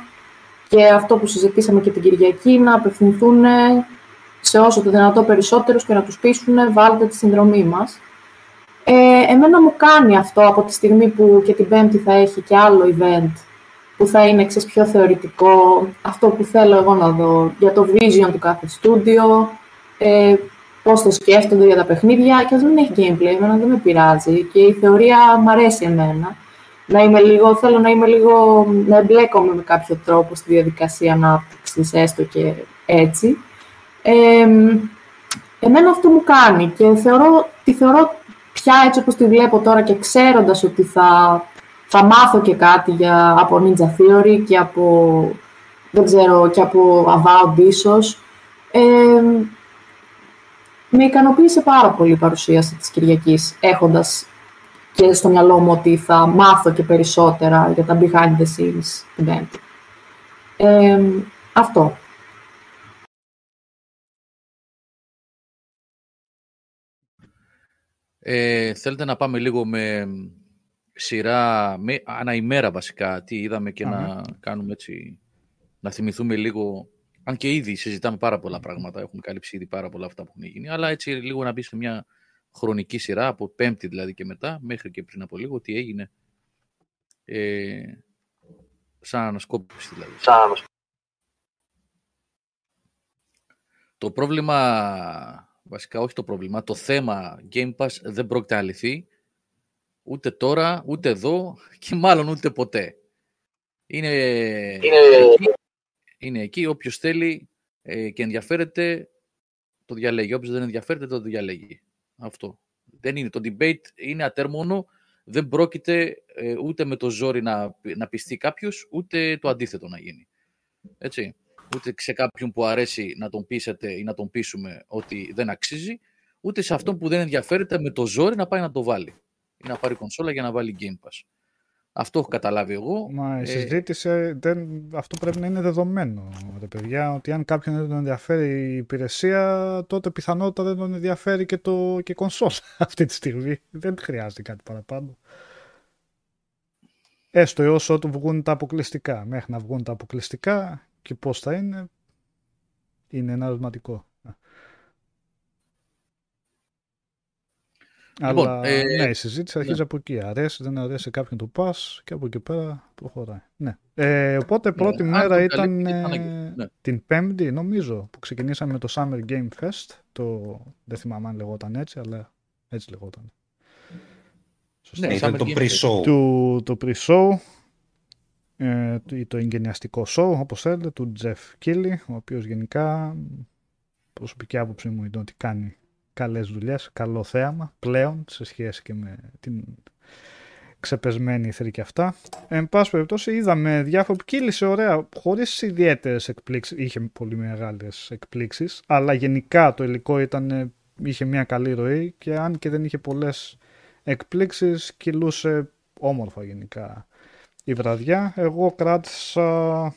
και αυτό που συζητήσαμε και την Κυριακή, να απευθυνθούν σε όσο το δυνατό περισσότερους και να τους πείσουν «Βάλτε τη συνδρομή μας». Εμένα μου κάνει αυτό από τη στιγμή που και την Πέμπτη θα έχει και άλλο event που θα είναι πιο θεωρητικό, αυτό που θέλω εγώ να δω για το vision του κάθε studio, πώς το σκέφτονται για τα παιχνίδια, και ας μην έχει gameplay, εμένα δεν με πειράζει. Και η θεωρία μ' αρέσει εμένα. Θέλω να είμαι λίγο, να εμπλέκομαι με κάποιο τρόπο στη διαδικασία ανάπτυξης, έστω και έτσι. Εμένα αυτό μου κάνει και τη θεωρώ πια έτσι όπως τη βλέπω τώρα και ξέροντας ότι θα μάθω και κάτι από Ninja Theory και από, δεν ξέρω, και από Avowed ίσως. Με ικανοποίησε πάρα πολύ η παρουσίαση της Κυριακής, έχοντας και στο μυαλό μου ότι θα μάθω και περισσότερα για τα behind the scenes την Πέμπτη. Αυτό. Θέλετε να πάμε λίγο με σειρά, με αναημέρα βασικά, τι είδαμε και να κάνουμε έτσι, να θυμηθούμε λίγο... Αν και ήδη συζητάμε πάρα πολλά πράγματα, έχουμε καλύψει ήδη πάρα πολλά αυτά που έχουν γίνει, αλλά έτσι λίγο να μπει σε μια χρονική σειρά, από Πέμπτη δηλαδή και μετά, μέχρι και πριν από λίγο, τι έγινε. Σαν ανασκόπηση δηλαδή. Το πρόβλημα, βασικά όχι το πρόβλημα, το θέμα Game Pass δεν πρόκειται να λυθεί, ούτε τώρα, ούτε εδώ και μάλλον ούτε ποτέ. Είναι εκεί, όποιος θέλει και ενδιαφέρεται, το διαλέγει. Όποιος δεν ενδιαφέρεται, το διαλέγει. Αυτό. δεν είναι. Το debate είναι ατέρμονο, δεν πρόκειται ούτε με το ζόρι να πιστεί κάποιος, ούτε το αντίθετο να γίνει. Έτσι. Ούτε σε κάποιον που αρέσει να τον πείσετε ή να τον πείσουμε ότι δεν αξίζει, ούτε σε αυτόν που δεν ενδιαφέρεται με το ζόρι να πάει να το βάλει ή να πάρει κονσόλα για να βάλει Game Pass. Αυτό έχω καταλάβει εγώ. Μα η συζήτηση, αυτό πρέπει να είναι δεδομένο, ρε παιδιά, ότι αν κάποιον δεν τον ενδιαφέρει η υπηρεσία, τότε πιθανότατα δεν τον ενδιαφέρει και κονσόλα αυτή τη στιγμή. Δεν χρειάζεται κάτι παραπάνω. Έστω όσο του βγουν τα αποκλειστικά. Μέχρι να βγουν τα αποκλειστικά και πώς θα είναι, είναι ένα ερωτηματικό. Λοιπόν, αλλά ναι, η συζήτηση αρχίζει από εκεί. Αρέσει, δεν αρέσει κάποιον το πας και από εκεί πέρα προχωράει. Ναι. Οπότε πρώτη μέρα ήταν την Πέμπτη, νομίζω, που ξεκινήσαμε με το Summer Game Fest. Δεν θυμάμαι αν λεγόταν έτσι, αλλά έτσι λεγόταν. Σωστά. Ναι, ήταν το pre-show. Το pre-show, το εγκαινιαστικό show, όπως θέλετε, του Τζεφ Κίλι, ο οποίος γενικά, προσωπική άποψη μου, είναι ότι κάνει καλές δουλειές, καλό θέαμα πλέον σε σχέση και με την ξεπεσμένη ηθρή και αυτά. Εν πάση περιπτώσει, είδαμε διάφορα που κύλησε ωραία, χωρίς ιδιαίτερες εκπλήξεις. Είχε πολύ μεγάλες εκπλήξεις, αλλά γενικά το υλικό είχε μια καλή ροή και αν και δεν είχε πολλές εκπλήξεις, κυλούσε όμορφα γενικά η βραδιά. Εγώ κράτησα...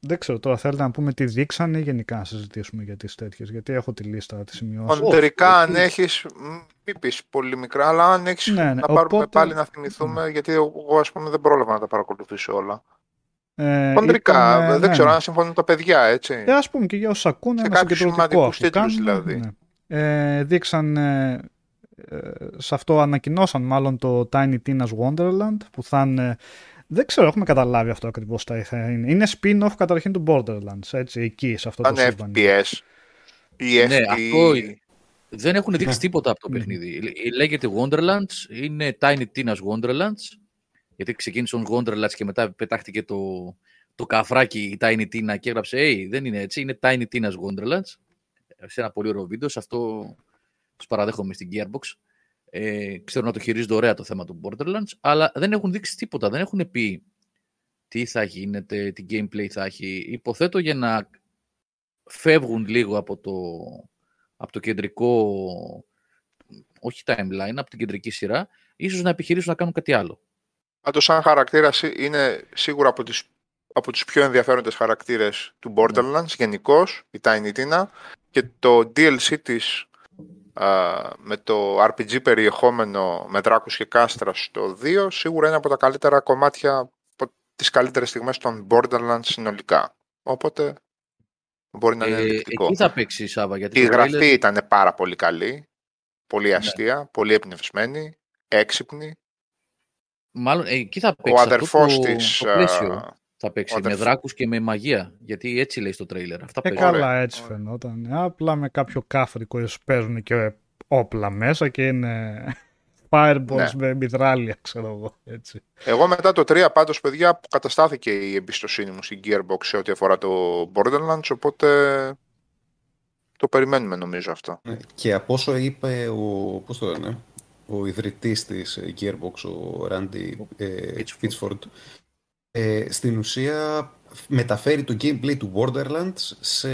Δεν ξέρω τώρα, θέλετε να πούμε τι δείξανε ή γενικά να συζητήσουμε για τις τέτοιες, γιατί έχω τη λίστα τη σημειώσει. Αντερικά, αν έχεις, μην πεις πολύ μικρά, αλλά αν έχεις να πάρουμε πάλι να θυμηθούμε, γιατί εγώ ας πούμε δεν πρόλαβα να τα παρακολουθήσω όλα. Αντερικά, δεν ξέρω αν συμφωνούν τα παιδιά, έτσι. Ας πούμε και για όσους ακούνε, σε κάποιους σημαντικούς τίτλους δηλαδή. Δείξαν, σε αυτό ανακοινώσαν μάλλον το Tiny Tina's Wonderland, που θα είναι... Δεν ξέρω, έχουμε καταλάβει αυτό ακριβώς τα ήθελα. Είναι spin-off καταρχήν του Borderlands, έτσι, εκεί, σε αυτό το σύμπαν. FPS. Ναι, αυτό... Δεν έχουν δείξει τίποτα από το παιχνίδι. Λέγεται Wonderlands, είναι Tiny Tina's Wonderlands, γιατί ξεκίνησε ο Wonderlands και μετά πετάχτηκε το καφράκι η Tiny Tina και έγραψε δεν είναι έτσι, είναι Tiny Tina's Wonderlands. Σε ένα πολύ ωραίο βίντεο, σε αυτό τους παραδέχομαι στην Gearbox. Ξέρω να το χειρίζονται ωραία το θέμα του Borderlands, αλλά δεν έχουν δείξει τίποτα, δεν έχουν πει τι θα γίνεται, τι gameplay θα έχει. Υποθέτω για να φεύγουν λίγο από το κεντρικό, όχι timeline, από την κεντρική σειρά, ίσως να επιχειρήσουν να κάνουν κάτι άλλο. Πάντως σαν χαρακτήρα είναι σίγουρα από τους πιο ενδιαφέροντες χαρακτήρες του Borderlands γενικώς, η Tiny Tina, και το DLC της με το RPG περιεχόμενο με δράκους και κάστρα στο 2 σίγουρα είναι από τα καλύτερα κομμάτια, τις καλύτερες στιγμές των Borderlands συνολικά, οπότε μπορεί να είναι ενδεικτικό. Εκεί θα παίξει, Σάβα, γιατί η γραφή ήταν πάρα πολύ καλή, πολύ αστεία, πολύ εμπνευσμένη, έξυπνη. Μάλλον εκεί θα παίξει ο αδερφός της, θα παίξει με δράκους και με μαγεία. Γιατί έτσι λέει στο τρέιλερ. Αυτά καλά, έτσι φαινόταν. Απλά με κάποιο κάφρικο παίζουν και όπλα μέσα και είναι fireballs με μυδράλια, ξέρω εγώ. Έτσι. Εγώ μετά το 3, πάντως, παιδιά, που καταστάθηκε η εμπιστοσύνη μου στην Gearbox σε ό,τι αφορά το Borderlands, οπότε το περιμένουμε νομίζω αυτό. Και από όσο είπε ο ιδρυτής της Gearbox, ο Ράντι Πίτσφορντ, στην ουσία μεταφέρει το gameplay του Borderlands σε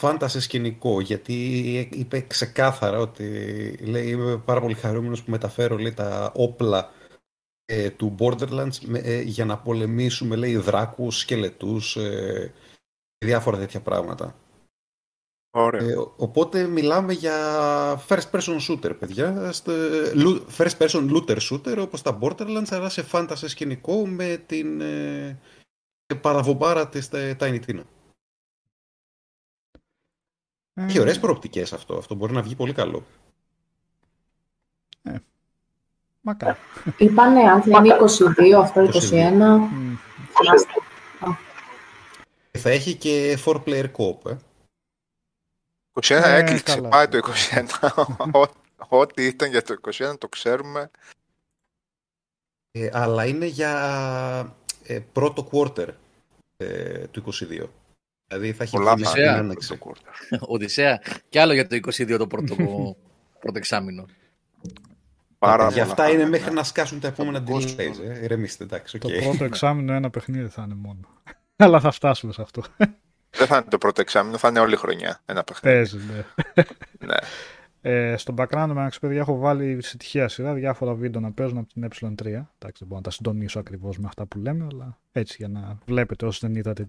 fantasy σκηνικό, γιατί είπε ξεκάθαρα ότι λέει, είμαι πάρα πολύ χαρούμενος που μεταφέρω, λέει, τα όπλα του Borderlands για να πολεμήσουμε, λέει, δράκους, σκελετούς, διάφορα τέτοια πράγματα. Ωραία. Οπότε μιλάμε για first person shooter, παιδιά, first person looter shooter όπως τα Borderlands, αλλά σε fantasy σκηνικό με την παραβομπάρα της Tiny Tina. Έχει ωραίες προοπτικές αυτό μπορεί να βγει πολύ καλό. Μακάρι. Είπανε αν είναι 22, αυτό 21. Θα έχει και 4 player co-op, 21 έκλειξε, πάει το 21. Ό,τι ήταν για το 21 το ξέρουμε. Αλλά είναι για πρώτο quarter του 22. Δηλαδή θα έχει Οδυσσέα. Οδυσσέα, και άλλο για το 22 το πρώτο εξάμηνο. Πάρα για αυτά είναι μέχρι να σκάσουν τα επόμενα delay days. Ηρεμήστε, εντάξει. Okay. Το πρώτο εξάμηνο ένα παιχνίδι θα είναι μόνο. Αλλά θα φτάσουμε σε αυτό. Δεν θα είναι το πρώτο εξάμηνο, θα είναι όλη χρονιά ένα παιχνίδι. Παίζει, ναι. Στον background με αναξύ, παιδιά, έχω βάλει σε τυχαία σειρά διάφορα βίντεο να παίζουν από την Ε3. Εντάξει, δεν μπορώ να τα συντονίσω ακριβώς με αυτά που λέμε, αλλά έτσι για να βλέπετε όσοι δεν είδατε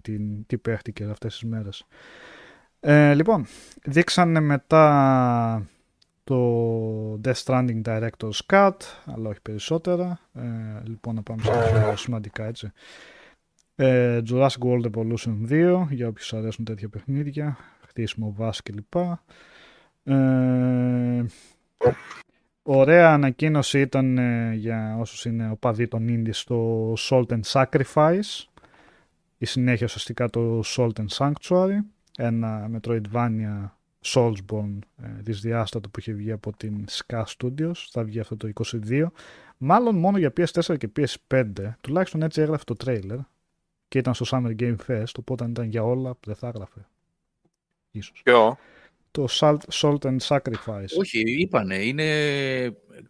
τι παίχτηκε αυτές τις μέρες. Λοιπόν, δείξανε μετά το Death Stranding Director's Cut, αλλά όχι περισσότερα. Λοιπόν, να πάμε στα πιο σημαντικά, έτσι. Jurassic World Evolution 2, για όποιους αρέσουν τέτοια παιχνίδια, χτίσιμο βάση κλπ. Ωραία ανακοίνωση ήταν για όσους είναι οπαδοί των Indies στο Salt and Sacrifice, η συνέχεια ουσιαστικά το Salt and Sanctuary, ένα Metroidvania Soulsborne δυσδιάστατο που είχε βγει από την Ska Studios. Θα βγει αυτό το 22, μάλλον μόνο για PS4 και PS5, τουλάχιστον έτσι έγραφε το trailer, και ήταν στο Summer Game Fest, οπότε αν ήταν για όλα δεν θα έγραφε ίσως. Το Salt and Sacrifice. Όχι, είπανε, είναι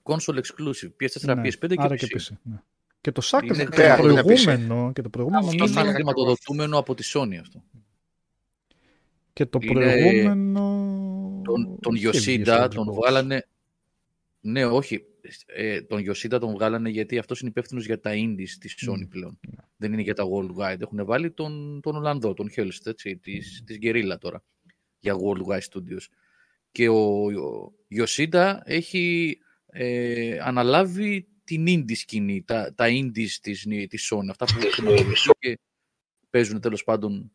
console exclusive, PS4, ναι, PS5 και άρα PC. Ναι. Και το Sacrifice και το προηγούμενο αυτό θα είναι χρηματοδοτούμενο από τη Sony αυτό. Και το προηγούμενο... Τον Yoshida τον βγάλανε... Ναι, όχι. Τον Yoshida τον βγάλανε γιατί αυτός είναι υπεύθυνος για τα indies της Sony πλέον. Ναι. Δεν είναι για τα worldwide. Έχουν βάλει τον Ολλανδό, τον Helst, έτσι, της Guerrilla τώρα, για Worldwide Studios. Και ο Yoshida έχει αναλάβει την indie σκηνή, τα indies της Sony, αυτά που χρησιμοποιούν και παίζουν τέλος πάντων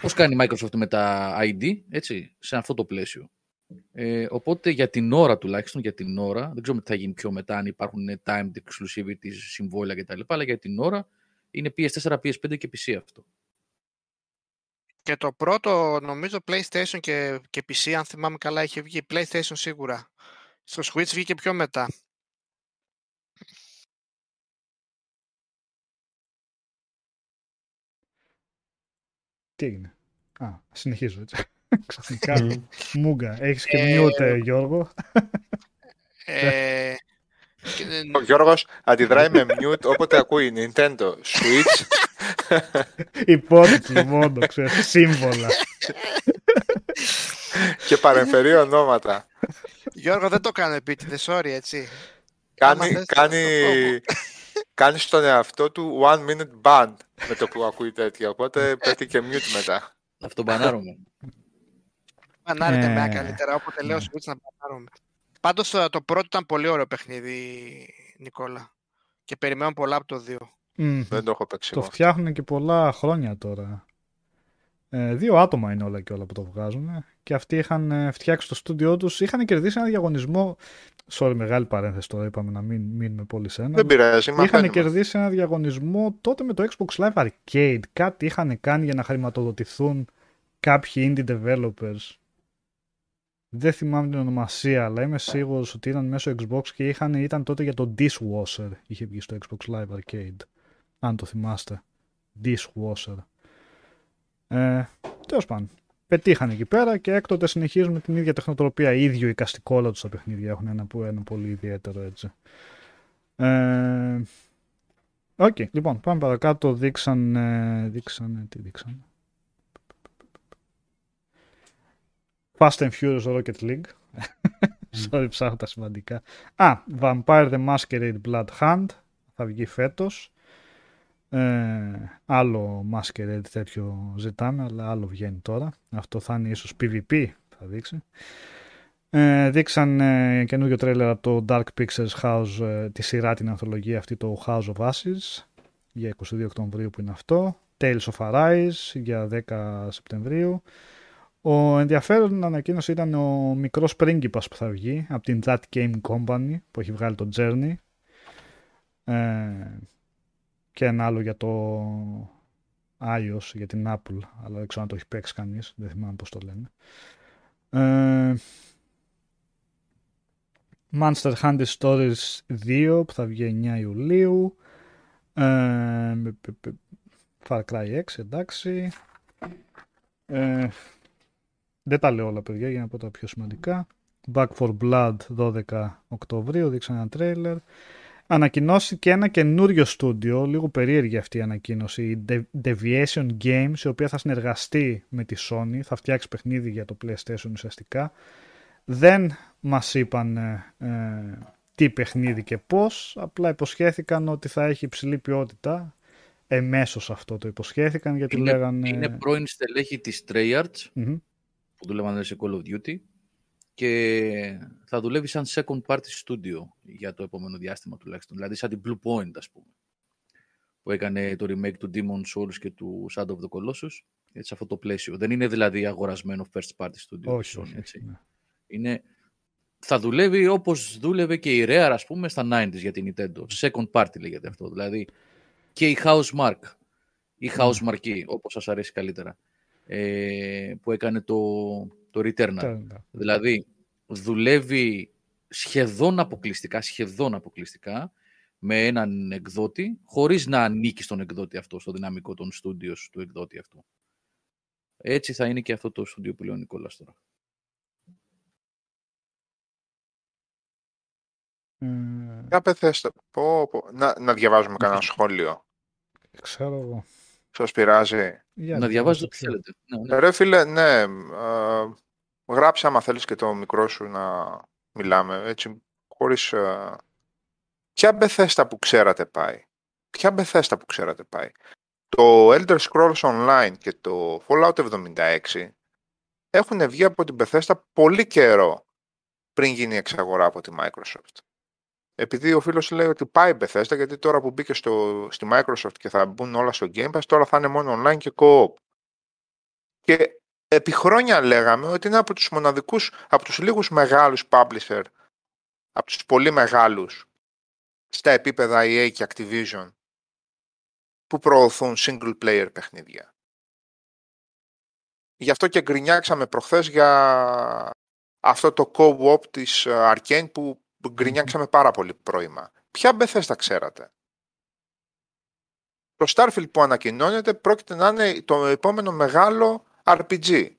πώς κάνει η Microsoft με τα ID, έτσι, σε αυτό το πλαίσιο. Οπότε για την ώρα τουλάχιστον, δεν ξέρουμε τι θα γίνει πιο μετά, αν υπάρχουν timed exclusivity, συμβόλαια κτλ, αλλά για την ώρα είναι PS4, PS5 και PC αυτό. Και το πρώτο, νομίζω, PlayStation και PC, αν θυμάμαι καλά, είχε βγει. PlayStation σίγουρα. Στο Switch βγήκε πιο μετά. Τι έγινε? Α, συνεχίζω έτσι. Ξαφνικά, μούγκα. Έχεις και μιούτε, Γιώργο. Ο Γιώργος αντιδράει με mute όποτε ακούει Nintendo, Switch. Υπότιτλοι μόνο, ξέρεις, σύμβολα. Και παρεμφερεί ονόματα. Γιώργο, δεν το κάνω επίτηδε, sorry, έτσι. Κάνει στον εαυτό του one minute band με το που ακούει τέτοια, οπότε πέτει και mute μετά. Αυτό μπανάρουμε. Μπανάρετε με καλύτερα, όποτε λέω Switch να μπανάρουμε. Πάντως το πρώτο ήταν πολύ ωραίο παιχνίδι, Νικόλα, και περιμένω πολλά από το 2. Δεν το έχω παίξει. Το φτιάχνουν και πολλά χρόνια τώρα. Δύο άτομα είναι όλα και όλα που το βγάζουν. Και αυτοί είχαν φτιάξει το στούντιό τους. Είχαν κερδίσει ένα διαγωνισμό. Sorry, μεγάλη παρένθεση τώρα. Είπαμε να μην μείνουμε πολύ σε ένα. Δεν πειράζει. Είχαν κερδίσει ένα διαγωνισμό τότε με το Xbox Live Arcade. Κάτι είχαν κάνει για να χρηματοδοτηθούν κάποιοι indie developers. Δεν θυμάμαι την ονομασία, αλλά είμαι σίγουρος ότι ήταν μέσω Xbox και ήταν τότε για το Dishwasher. Είχε βγει στο Xbox Live Arcade, αν το θυμάστε. Dishwasher. Τέλος πάντων. Πετύχανε εκεί πέρα και έκτοτε συνεχίζουν την ίδια τεχνοτροπία. Ίδιο εικαστικόλα τους τα παιχνίδια έχουν ένα πολύ ιδιαίτερο, έτσι. Οκ, λοιπόν, πάμε παρακάτω. Δείξανε. Fast and Furious Rocket League. Sorry, ψάχνω τα σημαντικά. Vampire the Masquerade Blood Hunt. Θα βγει φέτος. Άλλο Masquerade τέτοιο ζητάμε, αλλά άλλο βγαίνει τώρα. Αυτό θα είναι ίσως PvP, θα δείξει. Δείξαν καινούριο τρέλερ από το Dark Pictures House, τη σειρά, την ανθολογία αυτή, το House of Ashes, για 22 Οκτωβρίου που είναι αυτό. Tales of Arise για 10 Σεπτεμβρίου. Ο ενδιαφέρον ανακοίνωση ήταν ο μικρός πρίγκιπας που θα βγει από την That Game Company που έχει βγάλει το Journey, και ένα άλλο για το iOS, για την Apple, αλλά δεν ξέρω αν το έχει παίξει κανείς, δεν θυμάμαι πώς το λένε. Monster Hunter Stories 2 που θα βγει 9 Ιουλίου. Far Cry 6, εντάξει. Δεν τα λέω όλα, παιδιά, για να πω τα πιο σημαντικά. Back 4 Blood 12 Οκτωβρίου, δείξαν ένα τρέιλερ. Ανακοινώθηκε ένα καινούριο στούντιο, λίγο περίεργη αυτή η ανακοίνωση, η Deviation Games, η οποία θα συνεργαστεί με τη Sony, θα φτιάξει παιχνίδι για το PlayStation ουσιαστικά. Δεν μας είπαν τι παιχνίδι και πώς, απλά υποσχέθηκαν ότι θα έχει υψηλή ποιότητα. Εμέσως αυτό το υποσχέθηκαν, γιατί λέγανε... Είναι πρώην στελέχη της Treyarch, που δουλεύανε σε Call of Duty, και θα δουλεύει σαν second party studio για το επόμενο διάστημα τουλάχιστον. Δηλαδή σαν την Blue Point, ας πούμε, που έκανε το remake του Demon's Souls και του Shadow of the Colossus, έτσι, σε αυτό το πλαίσιο. Δεν είναι δηλαδή αγορασμένο first party studio. Όχι, Sony, έτσι. Ναι. Είναι... Θα δουλεύει όπως δούλευε και η Rare, ας πούμε, στα 90s για την Nintendo. Second party λέγεται αυτό, δηλαδή. Και η Housemark, η Housemarque, όπως σας αρέσει καλύτερα, που έκανε το Returnal. Δηλαδή, δουλεύει σχεδόν αποκλειστικά, με έναν εκδότη, χωρίς να ανήκει στον εκδότη αυτό, στο δυναμικό των studios του εκδότη αυτού. Έτσι θα είναι και αυτό το studio που λέει ο Νικόλας τώρα. Να διαβάζουμε κανένα σχόλιο. Ξέρω εγώ. Σας πειράζει? Να διαβάζετε ό,τι θέλετε. Ρε φίλε, ναι. Γράψε άμα θέλεις και το μικρό σου να μιλάμε. Έτσι, χωρίς... Ποια Bethesda που ξέρατε πάει? Το Elder Scrolls Online και το Fallout 76 έχουν βγει από την Bethesda πολύ καιρό πριν γίνει η εξαγορά από τη Microsoft. Επειδή ο φίλος λέει ότι πάει η Bethesda, γιατί τώρα που μπήκε στη Microsoft και θα μπουν όλα στο Game Pass, τώρα θα είναι μόνο online και co-op. Και επί χρόνια λέγαμε ότι είναι από τους μοναδικούς, από τους λίγους μεγάλους publisher, από τους πολύ μεγάλους, στα επίπεδα EA και Activision, που προωθούν single player παιχνίδια. Γι' αυτό και γκρινιάξαμε προχθές για αυτό το co-op της Arkane που γκρινιάξαμε πάρα πολύ πρώιμα. Ποια Bethesda ξέρατε? Το Starfield που ανακοινώνεται πρόκειται να είναι το επόμενο μεγάλο RPG.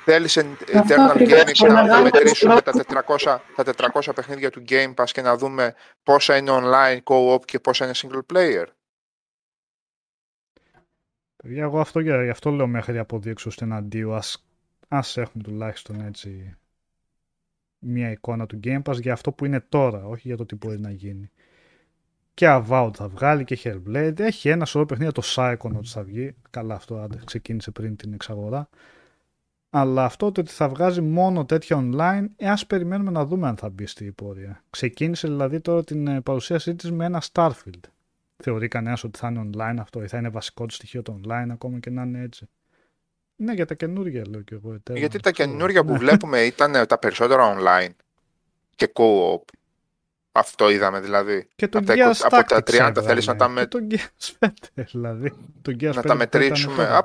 Θέλεις Eternal Gaming να μετρήσουμε τα 400 παιχνίδια του Game Pass και να δούμε πόσα είναι online, co-op και πόσα είναι single player? Παιδιά, εγώ γι' αυτό λέω μέχρι αποδείξους εναντίου. Ας έχουμε τουλάχιστον έτσι μια εικόνα του Game Pass για αυτό που είναι τώρα, όχι για το τι μπορεί να γίνει. Και Avowed θα βγάλει και Hellblade. Έχει ένα σωρό παιχνίδια, το Psychonauts θα βγει. Καλά, αυτό ξεκίνησε πριν την εξαγορά. Αλλά αυτό το ότι θα βγάζει μόνο τέτοια online, ας περιμένουμε να δούμε αν θα μπει στη πορεία. Ξεκίνησε δηλαδή τώρα την παρουσίασή της με ένα Starfield. Θεωρεί κανένας ότι θα είναι online αυτό ή θα είναι βασικό του στοιχείο το online, ακόμα και να είναι έτσι? Ναι, για τα καινούργια λέω και εγώ. Γιατί τα καινούργια που βλέπουμε ήταν τα περισσότερα online και co-op. Αυτό είδαμε δηλαδή. Και το από τα 30 θέλεις να τα μετρήσουμε. Να τα μετρήσουμε.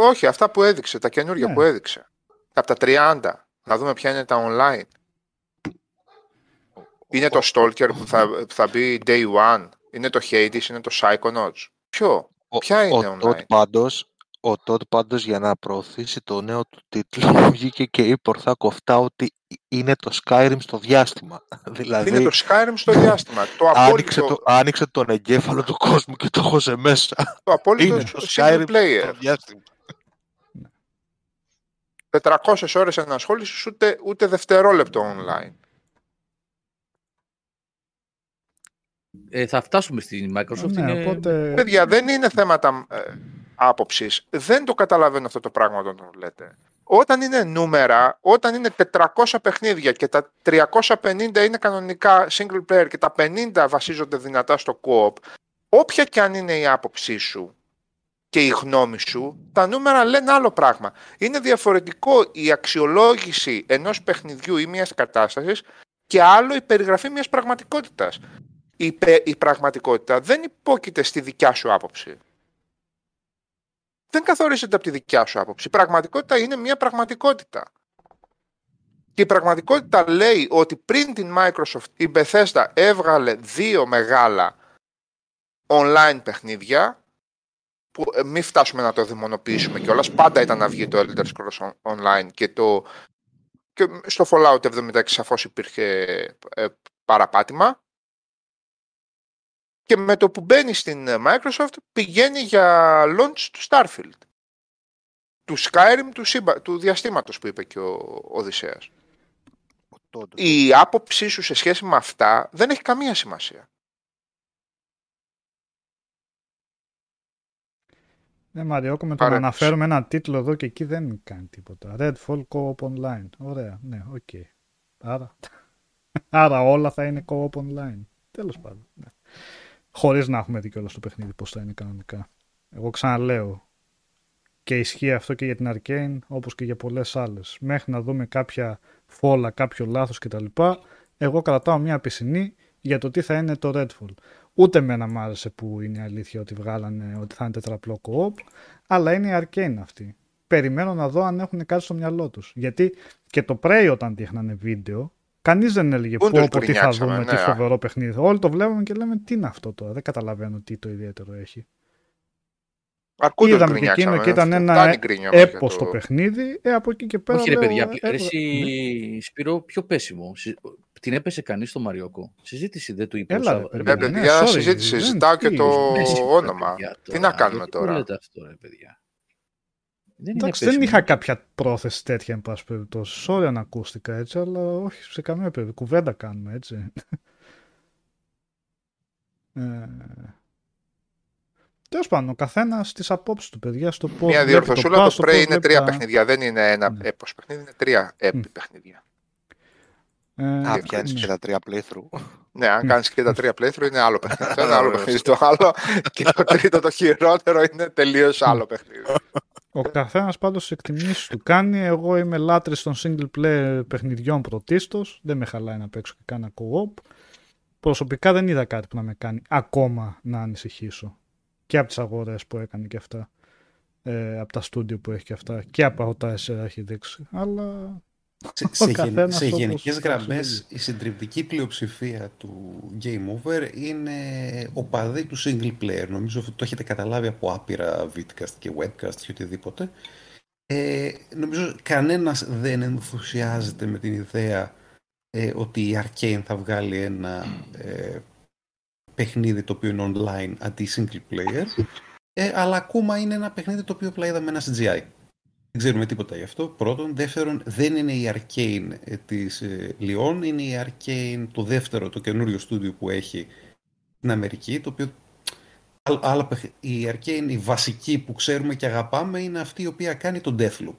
Όχι, αυτά που έδειξε, τα καινούργια που έδειξε. Από τα 30, να δούμε ποια είναι τα online. Είναι το Stalker που θα μπει Day One. Είναι το Hades, είναι το Psychonauts. Ποια είναι online? Ο Τότ πάντως για να προωθήσει το νέο του τίτλο βγήκε και είπε ορθά κοφτά ότι είναι το Skyrim στο διάστημα. Δηλαδή, είναι το Skyrim στο διάστημα. Άνοιξε τον εγκέφαλο του κόσμου και το χώσε μέσα. Το απόλυτο είναι το Skyrim player. Στο διάστημα. 400 ώρες ενασχόλησης ούτε δευτερόλεπτο online. Θα φτάσουμε στη Microsoft. Ναι, οπότε... Παιδιά, δεν είναι θέματα... άποψης. Δεν το καταλαβαίνω αυτό το πράγμα όταν το λέτε. Όταν είναι νούμερα, όταν είναι 400 παιχνίδια και τα 350 είναι κανονικά single player και τα 50 βασίζονται δυνατά στο co-op, όποια και αν είναι η άποψή σου και η γνώμη σου, τα νούμερα λένε άλλο πράγμα. Είναι διαφορετικό η αξιολόγηση ενός παιχνιδιού ή μιας κατάστασης και άλλο η περιγραφή μιας πραγματικότητας. Η πραγματικότητα δεν υπόκειται στη δικιά σου άποψη. Δεν καθορίζεται από τη δικιά σου άποψη. Η πραγματικότητα είναι μια πραγματικότητα. Και η πραγματικότητα λέει ότι πριν την Microsoft η Bethesda έβγαλε δύο μεγάλα online παιχνίδια που μην φτάσουμε να το δαιμονοποιήσουμε κιόλας. Πάντα ήταν να βγει το Elder Scrolls Online και, και στο Fallout 76 σαφώς υπήρχε παραπάτημα. Και με το που μπαίνει στην Microsoft πηγαίνει για launch του Starfield, του Skyrim, του διαστήματος που είπε και ο Οδυσσέας. Η άποψή σου σε σχέση με αυτά δεν έχει καμία σημασία. Ναι, Μαριόκο, με το να αναφέρουμε ένα τίτλο εδώ και εκεί δεν κάνει τίποτα. Redfall Co-op Online. Ωραία, ναι, οκ. Okay. Άρα όλα θα είναι Co-op Online. Τέλος πάντων. Ναι. Χωρίς να έχουμε δει κιόλας το παιχνίδι πώς θα είναι κανονικά. Εγώ ξαναλέω. Και ισχύει αυτό και για την Arcane, όπως και για πολλές άλλες. Μέχρι να δούμε κάποια φόλα, κάποιο λάθος κτλ. Εγώ κρατάω μια πισινή για το τι θα είναι το Redfall. Ούτε εμένα μ' άρεσε που είναι η αλήθεια ότι βγάλανε ότι θα είναι τετραπλό co-op, αλλά είναι η Arcane αυτή. Περιμένω να δω αν έχουν κάτι στο μυαλό τους. Γιατί και το Prey όταν δείχνανε βίντεο, κανείς δεν έλεγε πού, τι θα δούμε, ναι, τι φοβερό παιχνίδι. Όλοι το βλέπουμε και λέμε τι είναι αυτό τώρα, δεν καταλαβαίνω τι το ιδιαίτερο έχει. Είδαμε και εκείνο και ήταν ένα έπος το παιχνίδι, από εκεί και πέρα... Όχι ρε παιδιά, εσύ Σπύρο, πιο πέσιμο. Την έπεσε κανείς στο Μαριόκο. Συζήτηση δεν του είπε. Έλα ρε παιδιά, συζήτηση, συζητάω και το όνομα. Τι να κάνουμε τώρα. Εντάξει, δεν είχα κάποια πρόθεση τέτοια, εν πάση περιπτώσει. Σόρια να ακούστηκα έτσι, αλλά όχι σε καμία περίπτωση. Κουβέντα κάνουμε έτσι. Τέλος πάντων, ο καθένας στις απόψεις του, παιδιά, στο πώς... Μια διορθωσούλα, το Prey είναι τρία παιχνίδια, δεν είναι ένα έπος παιχνίδι, είναι τρία έπι παιχνίδια. Αν πιάνεις και τα τρία playthrough. Ναι, αν κάνεις και τα τρία playthrough είναι άλλο παιχνίδι. Το ένα άλλο παιχνίδι το άλλο και το τρίτο το χειρότερο είναι τελείως άλλο παιχνίδι. Ο καθένας πάντως εκτιμήσεις του κάνει. Εγώ είμαι λάτρης των single player παιχνιδιών πρωτίστως. Δεν με χαλάει να παίξω και κάνα co-op. Προσωπικά δεν είδα κάτι που να με κάνει ακόμα να ανησυχήσω. Και από τις αγορές που έκανε και αυτά, από τα στούντιο που έχει και αυτά, και από τα SR έχει δείξει. Αλλά σε γενικές γραμμές η συντριπτική πλειοψηφία του Game Over είναι οπαδοί του single player. Νομίζω ότι το έχετε καταλάβει από άπειρα vidcast και webcast και οτιδήποτε. Νομίζω κανένας δεν ενθουσιάζεται με την ιδέα ότι η Arcane θα βγάλει ένα... παιχνίδι το οποίο είναι online αντί single player, αλλά ακόμα είναι ένα παιχνίδι το οποίο απλά είδαμε ένα CGI. Δεν ξέρουμε τίποτα γι' αυτό, πρώτον. Δεύτερον, δεν είναι η Arcane της Λιόν, είναι η Arcane το δεύτερο, το καινούριο στούντιο που έχει στην Αμερική, το οποίο η Arcane, η βασική που ξέρουμε και αγαπάμε, είναι αυτή η οποία κάνει τον Deathloop.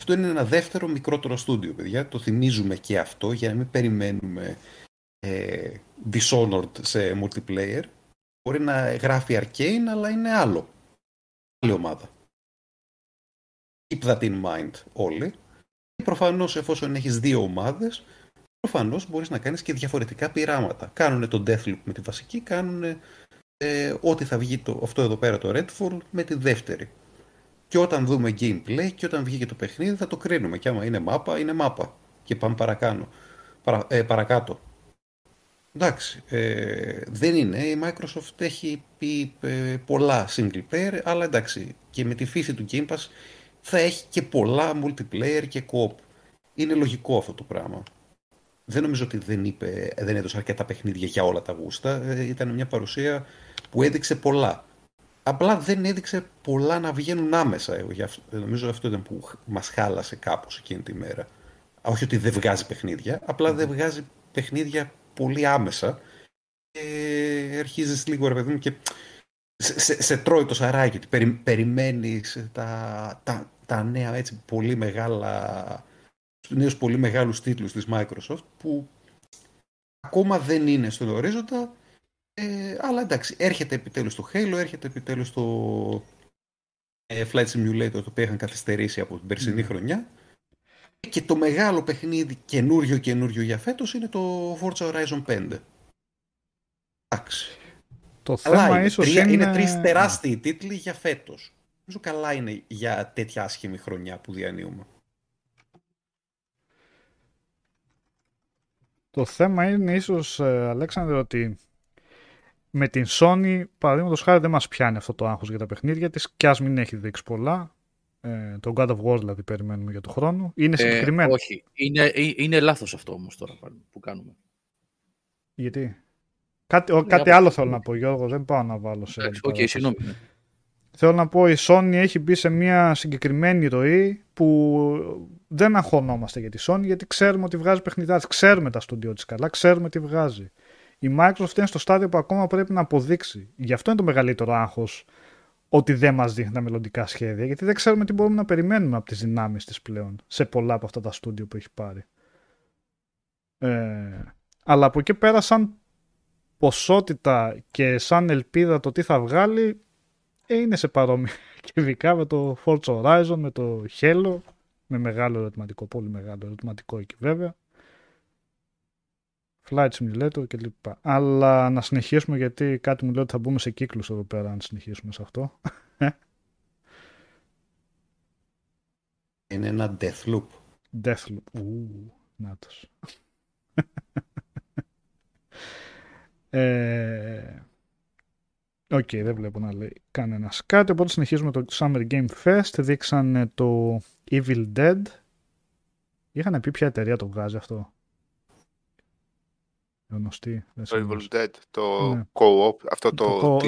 Αυτό είναι ένα δεύτερο μικρότερο στούντιο, παιδιά, το θυμίζουμε και αυτό για να μην περιμένουμε Dishonored σε multiplayer. Μπορεί να γράφει Arcane, αλλά είναι άλλο, άλλη ομάδα. Keep that in mind όλοι. Και προφανώς εφόσον έχεις δύο ομάδες, προφανώς μπορείς να κάνεις και διαφορετικά πειράματα. Κάνουνε τον Deathloop με τη βασική, κάνουνε ό,τι θα βγει αυτό εδώ πέρα το Redfall με τη δεύτερη. Και όταν δούμε gameplay και όταν βγει και το παιχνίδι θα το κρίνουμε. Και άμα είναι μάπα, είναι μάπα. Και πάμε παρακάτω. Εντάξει, δεν είναι. Η Microsoft έχει πει πολλά single player, αλλά εντάξει, και με τη φύση του Game Pass θα έχει και πολλά multiplayer και co-op. Είναι λογικό αυτό το πράγμα. Δεν νομίζω ότι δεν έδωσε αρκετά παιχνίδια για όλα τα γούστα. Ήταν μια παρουσία που έδειξε πολλά. Απλά δεν έδειξε πολλά να βγαίνουν άμεσα. Νομίζω αυτό ήταν που μας χάλασε κάπως εκείνη τη μέρα. Όχι ότι δεν βγάζει παιχνίδια, απλά δεν βγάζει παιχνίδια πολύ άμεσα και αρχίζεις λίγο ρε παιδί μου και σε τρώει το σαράκι, περιμένεις τα νέα έτσι πολύ μεγάλα, νέους πολύ μεγάλους τίτλους της Microsoft που ακόμα δεν είναι στον ορίζοντα, αλλά εντάξει, έρχεται επιτέλους το Halo, έρχεται επιτέλους το Flight Simulator, το οποίο είχαν καθυστερήσει από την περσινή χρονιά. Και το μεγάλο παιχνίδι καινούριο για φέτος είναι το Forza Horizon 5. Εντάξει. Το θέμα είναι, ίσως είναι τρεις τεράστιοι τίτλοι για φέτος. Νομίζω καλά είναι για τέτοια άσχημη χρονιά που διανύουμε. Το θέμα είναι ίσως, Αλέξανδρε, ότι Με την Sony, παραδείγματος χάρη, δεν μας πιάνει αυτό το άγχος για τα παιχνίδια της, κι ας μην έχει δείξει πολλά. Το God of War δηλαδή περιμένουμε για το χρόνο. Είναι συγκεκριμένο. Όχι. Είναι λάθος αυτό όμως τώρα που κάνουμε. Γιατί? Κάτι άλλο θέλω να πω, Γιώργο, δεν πάω να βάλω σε... Okay, συγγνώμη. Θέλω να πω, η Sony έχει μπει σε μια συγκεκριμένη ροή που δεν αγχωνόμαστε για τη Sony, γιατί ξέρουμε ότι βγάζει παιχνιδιά, ξέρουμε τα στούντιο της καλά, ξέρουμε τι βγάζει. Η Microsoft είναι στο στάδιο που ακόμα πρέπει να αποδείξει. Γι' αυτό είναι το μεγαλύτερο άγχος, ότι δεν μας δείχνει τα μελλοντικά σχέδια, γιατί δεν ξέρουμε τι μπορούμε να περιμένουμε από τις δυνάμεις της πλέον σε πολλά από αυτά τα στούντιο που έχει πάρει. Αλλά από εκεί πέρα, σαν ποσότητα και σαν ελπίδα το τι θα βγάλει, είναι σε παρόμοια κυβικά με το Forza Horizon, με το Halo, με μεγάλο ερωτηματικό, πολύ μεγάλο ερωτηματικό εκεί βέβαια, Flight Simulator κλπ. Αλλά να συνεχίσουμε, γιατί κάτι μου λέει ότι θα μπούμε σε κύκλους εδώ πέρα αν συνεχίσουμε σε αυτό. Είναι ένα Deathloop. Νάτος. Οκ, δεν βλέπω να λέει κανένας κάτι, οπότε συνεχίζουμε το Summer Game Fest. Δείξανε το Evil Dead. Είχαν πει ποια εταιρεία το βγάζει αυτό. Γνωστή, το Evil Dead, το ναι. Co-op, αυτό το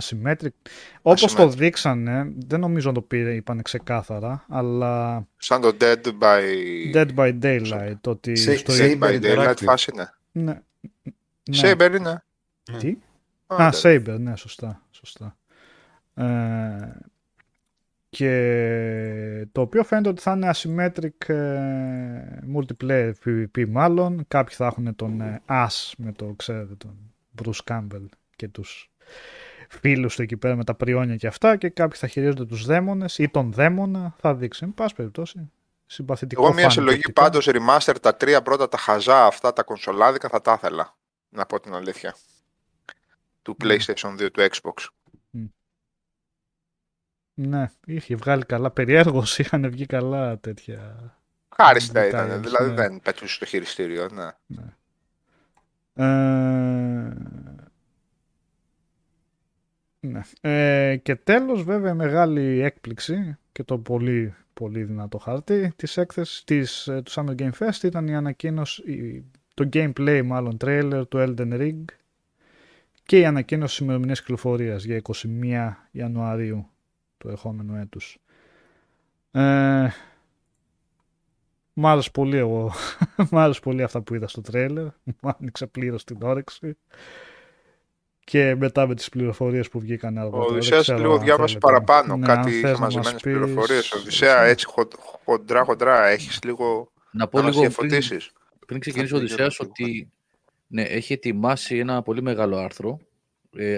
asymmetric. Όπως το δείξανε, δεν νομίζω να το είπαν ξεκάθαρα, αλλά... Σαν το Dead by Daylight. Το ότι Dead by Daylight φάση, ναι. Saber, ναι. Τι? Saber, ναι, σωστά. Και το οποίο φαίνεται ότι θα είναι asymmetric multiplayer PvP μάλλον. Κάποιοι θα έχουν τον Ash με το, ξέρετε, τον Bruce Campbell και τους φίλους του εκεί πέρα με τα πριόνια και αυτά, και κάποιοι θα χειρίζονται τους δαίμονες ή τον δαίμονα, θα δείξει. Εν πάση περιπτώσει, συμπαθητικό. Εγώ μια συλλογή πάντως remaster, τα τρία πρώτα τα χαζά αυτά τα κονσολάδικα θα τα ήθελα, να πω την αλήθεια, του PlayStation 2, του Xbox. Ναι, είχε βγάλει καλά. Περιέργως είχαν βγει καλά τέτοια. Χάριστα ήταν. Δηλαδή δεν πετούσε στο χειριστήριο. Ναι. Ναι. Και τέλος, βέβαια, μεγάλη έκπληξη και το πολύ, πολύ δυνατό χαρτί της έκθεσης του Summer Game Fest ήταν η ανακοίνωση, το gameplay μάλλον trailer του Elden Ring και η ανακοίνωση ημερομηνίας κυκλοφορίας για 21 Ιανουαρίου του ερχόμενου έτους. Μ' άρεσε πολύ εγώ. Μ' άρεσε πολύ αυτά που είδα στο τρέιλερ. Μου άνοιξε πλήρως την όρεξη. Και μετά με τις πληροφορίες που βγήκαν αργότερα. Ο Οδυσσέας λίγο διάβασε παραπάνω. Ναι, κάτι είχε μαζεμένες πληροφορίες. Οδυσσέα, έτσι χοντρά έχεις λίγο να μας διαφωτίσεις. Πριν ξεκινήσει ο Οδυσσέας, ότι ναι, έχει ετοιμάσει ένα πολύ μεγάλο άρθρο.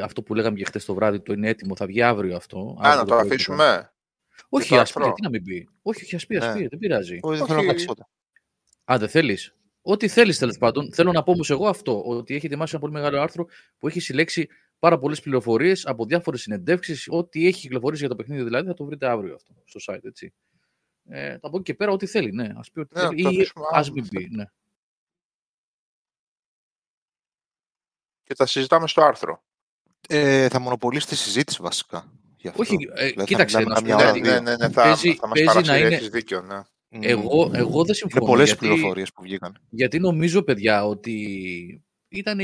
Αυτό που λέγαμε και χτες το βράδυ, το είναι έτοιμο, θα βγει αύριο αυτό. Να το αφήσουμε. Όχι, ασπεί, τι να μην πει. Όχι, ασπεί, δεν πειράζει. Όχι, θέλω να αλλάξει τότε. Δεν θέλεις. Ό,τι θέλεις, τέλος πάντων. Θέλω να πω όμως εγώ αυτό, ότι έχει ετοιμάσει ένα πολύ μεγάλο άρθρο που έχει συλλέξει πάρα πολλές πληροφορίες από διάφορες συνεντεύξεις. Ό,τι έχει κυκλοφορήσει για το παιχνίδι δηλαδή, θα το βρείτε αύριο αυτό στο site, έτσι. Θα πω και πέρα, ό,τι θέλει. Ναι, ας πει ό,τι θέλει. Ας μην πει, ναι. Και τα συζητάμε στο άρθρο. Θα μονοπολίσει τη συζήτηση βασικά. Όχι, κοίταξε. Παίζει να είναι. Δίκιο, ναι. Εγώ δεν συμφωνώ. Είναι πολλές πληροφορίες που βγήκαν. Γιατί νομίζω, παιδιά, ότι ήταν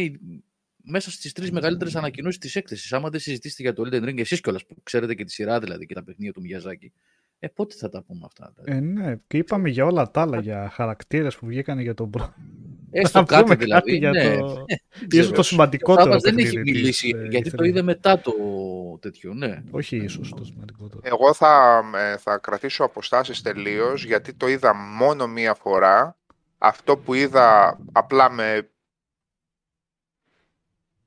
μέσα στις τρεις μεγαλύτερες ανακοινώσεις της έκθεσης. Άμα δεν συζητήσετε για το Elden Ring, εσείς κιόλας που ξέρετε και τη σειρά δηλαδή και τα παιχνίδια του Μιαζάκη, πότε θα τα πούμε αυτά. Δηλαδή. Ναι, και είπαμε για όλα τα άλλα, για χαρακτήρες που βγήκαν για τον πρώτο. Έστω κάτι δηλαδή, για ίσως το σημαντικότερο. Ο δεν έχει μιλήσει, γιατί το είδε μετά το τέτοιο, ναι. Όχι ίσως το σημαντικότερο. Εγώ θα κρατήσω αποστάσεις τελείως, γιατί το είδα μόνο μία φορά. Αυτό που είδα απλά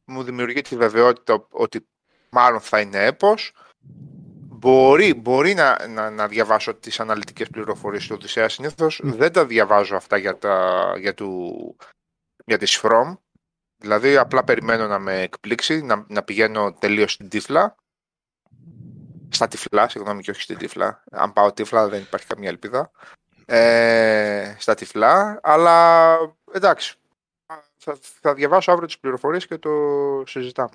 μου δημιουργεί τη βεβαιότητα ότι μάλλον θα είναι έπος. Μπορεί να διαβάσω τις αναλυτικές πληροφορίες του Οδυσσέα. Συνήθως δεν τα διαβάζω αυτά για τις From. Δηλαδή απλά περιμένω να με εκπλήξει, να πηγαίνω τελείως συγγνώμη, και όχι στην τύφλα. Αν πάω τύφλα δεν υπάρχει καμία ελπίδα. Στα τυφλά, αλλά εντάξει. Θα διαβάσω αύριο τις πληροφορίες και το συζητάμε.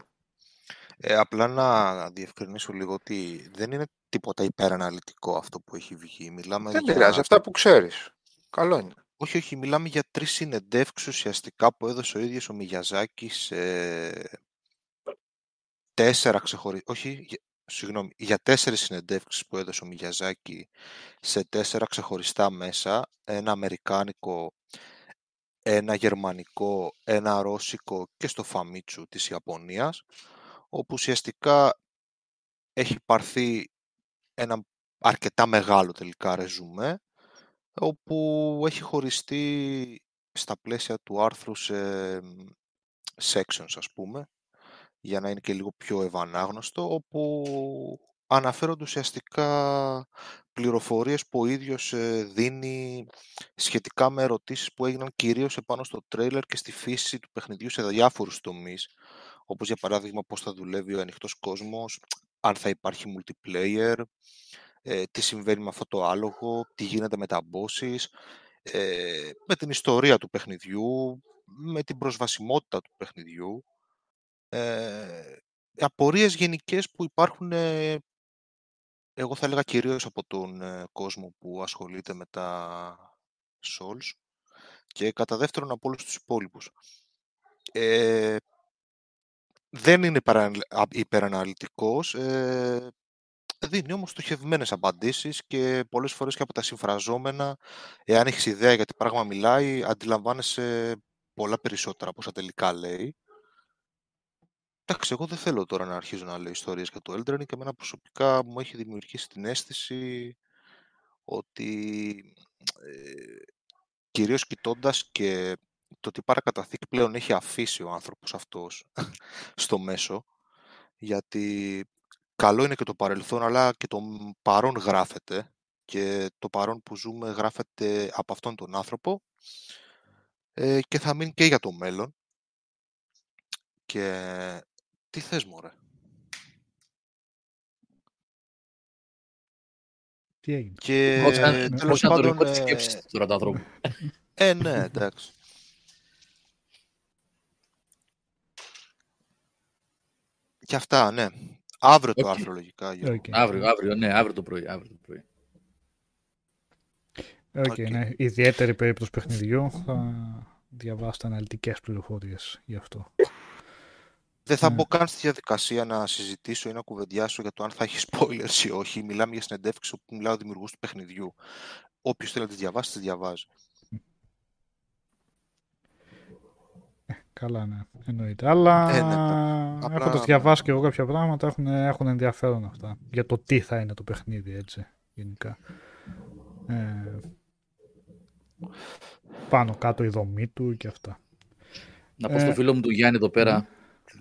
Απλά να διευκρινίσω λίγο ότι δεν είναι τίποτα υπεραναλυτικό αυτό που έχει βγει. Μιλάμε δεν πειράζει, για... αυτά που ξέρεις. Καλό είναι. Όχι, όχι, μιλάμε για 3 συνεντεύξεις ουσιαστικά που έδωσε ο ίδιος ο Μιγιαζάκης για 4 συνεντεύξεις που έδωσε ο Μιγιαζάκη σε 4 ξεχωριστά μέσα, ένα αμερικάνικο, ένα γερμανικό, ένα ρώσικο και στο Φαμίτσου της Ιαπωνίας, όπου ουσιαστικά έχει πάρθει ένα αρκετά μεγάλο τελικά ρεζουμέ, όπου έχει χωριστεί στα πλαίσια του άρθρου σε sections, ας πούμε, για να είναι και λίγο πιο ευανάγνωστο, όπου αναφέρονται ουσιαστικά πληροφορίες που ο ίδιος δίνει σχετικά με ερωτήσεις που έγιναν κυρίως επάνω στο τρέιλερ και στη φύση του παιχνιδιού σε διάφορους τομείς, όπως για παράδειγμα πώς θα δουλεύει ο ανοιχτός κόσμος, αν θα υπάρχει multiplayer, τι συμβαίνει με αυτό το άλογο, τι γίνεται με τα bosses, με την ιστορία του παιχνιδιού, με την προσβασιμότητα του παιχνιδιού, απορίες γενικές που υπάρχουν, εγώ θα έλεγα κυρίως από τον κόσμο που ασχολείται με τα Souls και κατά δεύτερον από όλους τους υπόλοιπους. Δεν είναι υπεραναλυτικός, δίνει όμως στοχευμένες απαντήσεις και πολλές φορές και από τα συμφραζόμενα, εάν έχεις ιδέα για τι πράγμα μιλάει, αντιλαμβάνεσαι πολλά περισσότερα από όσα τελικά λέει. Εντάξει, εγώ δεν θέλω τώρα να αρχίζω να λέω ιστορίες για το Elden Ring και εμένα προσωπικά μου έχει δημιουργήσει την αίσθηση ότι κυρίως κοιτώντας και το τι παρακαταθήκη πλέον έχει αφήσει ο άνθρωπος αυτός στο μέσο, γιατί καλό είναι και το παρελθόν αλλά και το παρόν γράφεται και το παρόν που ζούμε γράφεται από αυτόν τον άνθρωπο και θα μείνει και για το μέλλον. Και τι θες, μωρέ? Τι έγινε? Και τέλος πάντων... Πώς σκέψεις τώρα τα ανθρώπου. Ναι, εντάξει. Και αυτά, ναι. Αύριο το άρθρο, λογικά. Okay. Αύριο το πρωί. Ναι. Ιδιαίτερη περίπτωση παιχνιδιού. Θα διαβάσετε αναλυτικές πληροφορίες γι' αυτό. Δεν θα μπω καν στη διαδικασία να συζητήσω ή να κουβεντιάσω για το αν θα έχει spoilers ή όχι. Μιλάμε για συνεντεύξεις όπου μιλάω δημιουργούς του παιχνιδιού. Όποιος θέλει να τις διαβάσει, τις διαβάζει. Καλά, ναι. Εννοείται. Αλλά ναι. Έχω διαβάσει και εγώ κάποια πράγματα. Έχουν ενδιαφέρον αυτά. Για το τι θα είναι το παιχνίδι, έτσι, γενικά. Πάνω κάτω η δομή του και αυτά. Να πω στο φίλο μου του Γιάννη εδώ πέρα,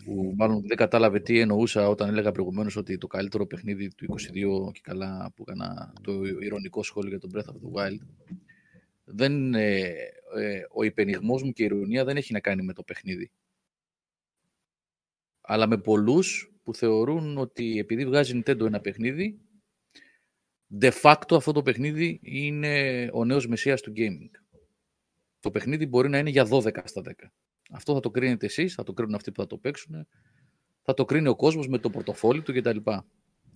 που μάλλον δεν κατάλαβε τι εννοούσα όταν έλεγα προηγουμένως ότι το καλύτερο παιχνίδι του 22 και καλά που έκανα το ειρωνικό σχόλιο για τον Breath of the Wild. Ο υπενιγμός μου και η ειρωνία δεν έχει να κάνει με το παιχνίδι. Αλλά με πολλούς που θεωρούν ότι επειδή βγάζει Nintendo ένα παιχνίδι, de facto αυτό το παιχνίδι είναι ο νέος μεσσίας του gaming. Το παιχνίδι μπορεί να είναι για 12 στα 10. Αυτό θα το κρίνετε εσείς, θα το κρίνουν αυτοί που θα το παίξουν, θα το κρίνει ο κόσμος με το πορτοφόλι του κτλ.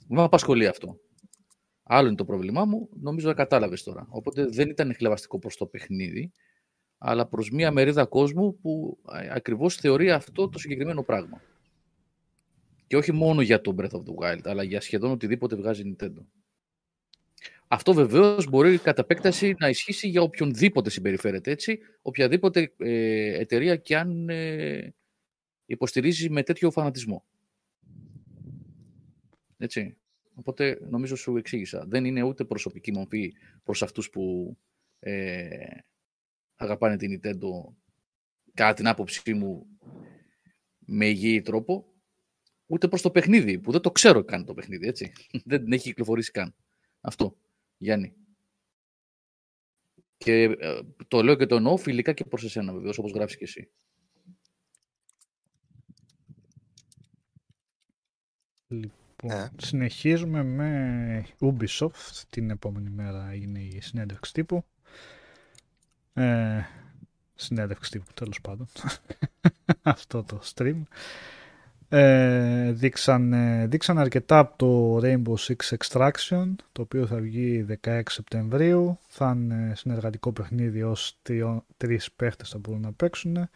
Μα απασχολεί αυτό. Άλλο είναι το πρόβλημά μου, νομίζω να κατάλαβες τώρα. Οπότε δεν ήταν χλευαστικό προς το παιχνίδι, αλλά προς μια μερίδα κόσμου που ακριβώς θεωρεί αυτό το συγκεκριμένο πράγμα. Και όχι μόνο για το Breath of the Wild, αλλά για σχεδόν οτιδήποτε βγάζει Nintendo. Αυτό βεβαίως μπορεί κατά επέκταση να ισχύσει για οποιονδήποτε συμπεριφέρεται έτσι, οποιαδήποτε εταιρεία και αν υποστηρίζει με τέτοιο φανατισμό. Έτσι. Οπότε νομίζω σου εξήγησα. Δεν είναι ούτε προσωπική μορφή προς αυτούς που αγαπάνε την Nintendo κατά την άποψή μου με υγιή τρόπο, ούτε προς το παιχνίδι που δεν το ξέρω καν το παιχνίδι. Έτσι. Δεν έχει κυκλοφορήσει καν. Αυτό. Γιάννη. Και το λέω και το εννοώ φιλικά και προς εσένα βεβαίως, όπως γράφεις και εσύ. Λοιπόν, συνεχίζουμε με Ubisoft. Την επόμενη μέρα είναι η συνέντευξη τύπου. Συνέντευξη τύπου, τέλος πάντων. Αυτό το stream. Δείξαν αρκετά από το Rainbow Six Extraction, το οποίο θα βγει 16 Σεπτεμβρίου. Θα είναι συνεργατικό παιχνίδι, ως 3 παίχτες θα μπορούν να παίξουν.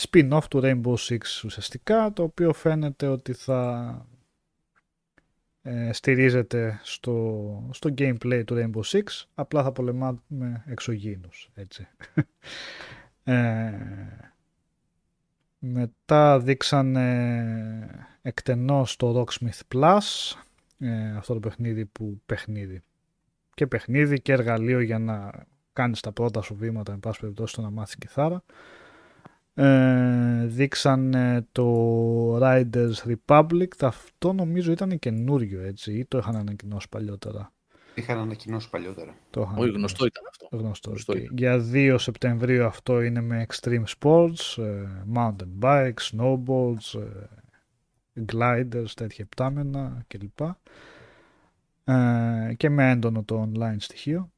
Spin-off του Rainbow Six ουσιαστικά, το οποίο φαίνεται ότι θα στηρίζεται στο gameplay του Rainbow Six, απλά θα πολεμάμε εξωγήινους, έτσι. Μετά δείξαν εκτενώς το Rocksmith Plus, αυτό το παιχνίδι που παιχνίδι και εργαλείο για να κάνεις τα πρώτα σου βήματα, εν πάση περιπτώσει, το να μάθεις κιθάρα. Δείξαν το Riders Republic, αυτό νομίζω ήταν καινούριο, έτσι, ή το είχαν ανακοινώσει παλιότερα. Όχι, γνωστό ήταν αυτό. Γνωστό ήταν. Για 2 Σεπτεμβρίου αυτό είναι με extreme sports, mountain bikes, snowboards, gliders, τέτοια επτάμενα κλπ. Και με έντονο το online στοιχείο.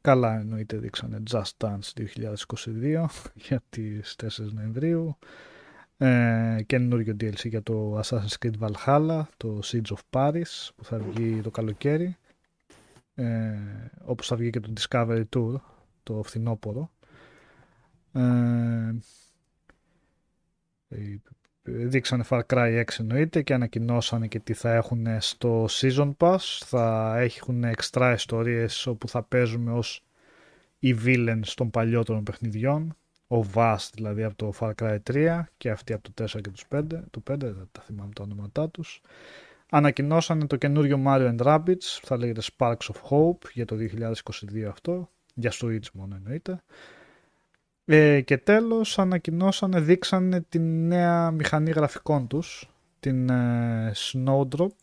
Καλά, εννοείται δείξανε Just Dance 2022 για τις 4 Νοεμβρίου. Καινούριο DLC για το Assassin's Creed Valhalla, το Siege of Paris, που θα βγει το καλοκαίρι, όπως θα βγει και το Discovery Tour το φθινόπωρο. Δείξανε Far Cry 6, εννοείται, και ανακοινώσανε και τι θα έχουν στο Season Pass. Θα έχουν εξτρά ιστορίες όπου θα παίζουμε ως οι villains των παλιότερων παιχνιδιών, ο Vast δηλαδή από το Far Cry 3 και αυτοί από το 4 και τους 5, το 5 δεν τα θυμάμαι τα ονόματά τους. Ανακοινώσανε το καινούριο Mario & Rabbids, θα λέγεται Sparks of Hope, για το 2022 αυτό, για Switch μόνο, εννοείται. Και τέλος δείξανε τη νέα μηχανή γραφικών τους, την Snowdrop,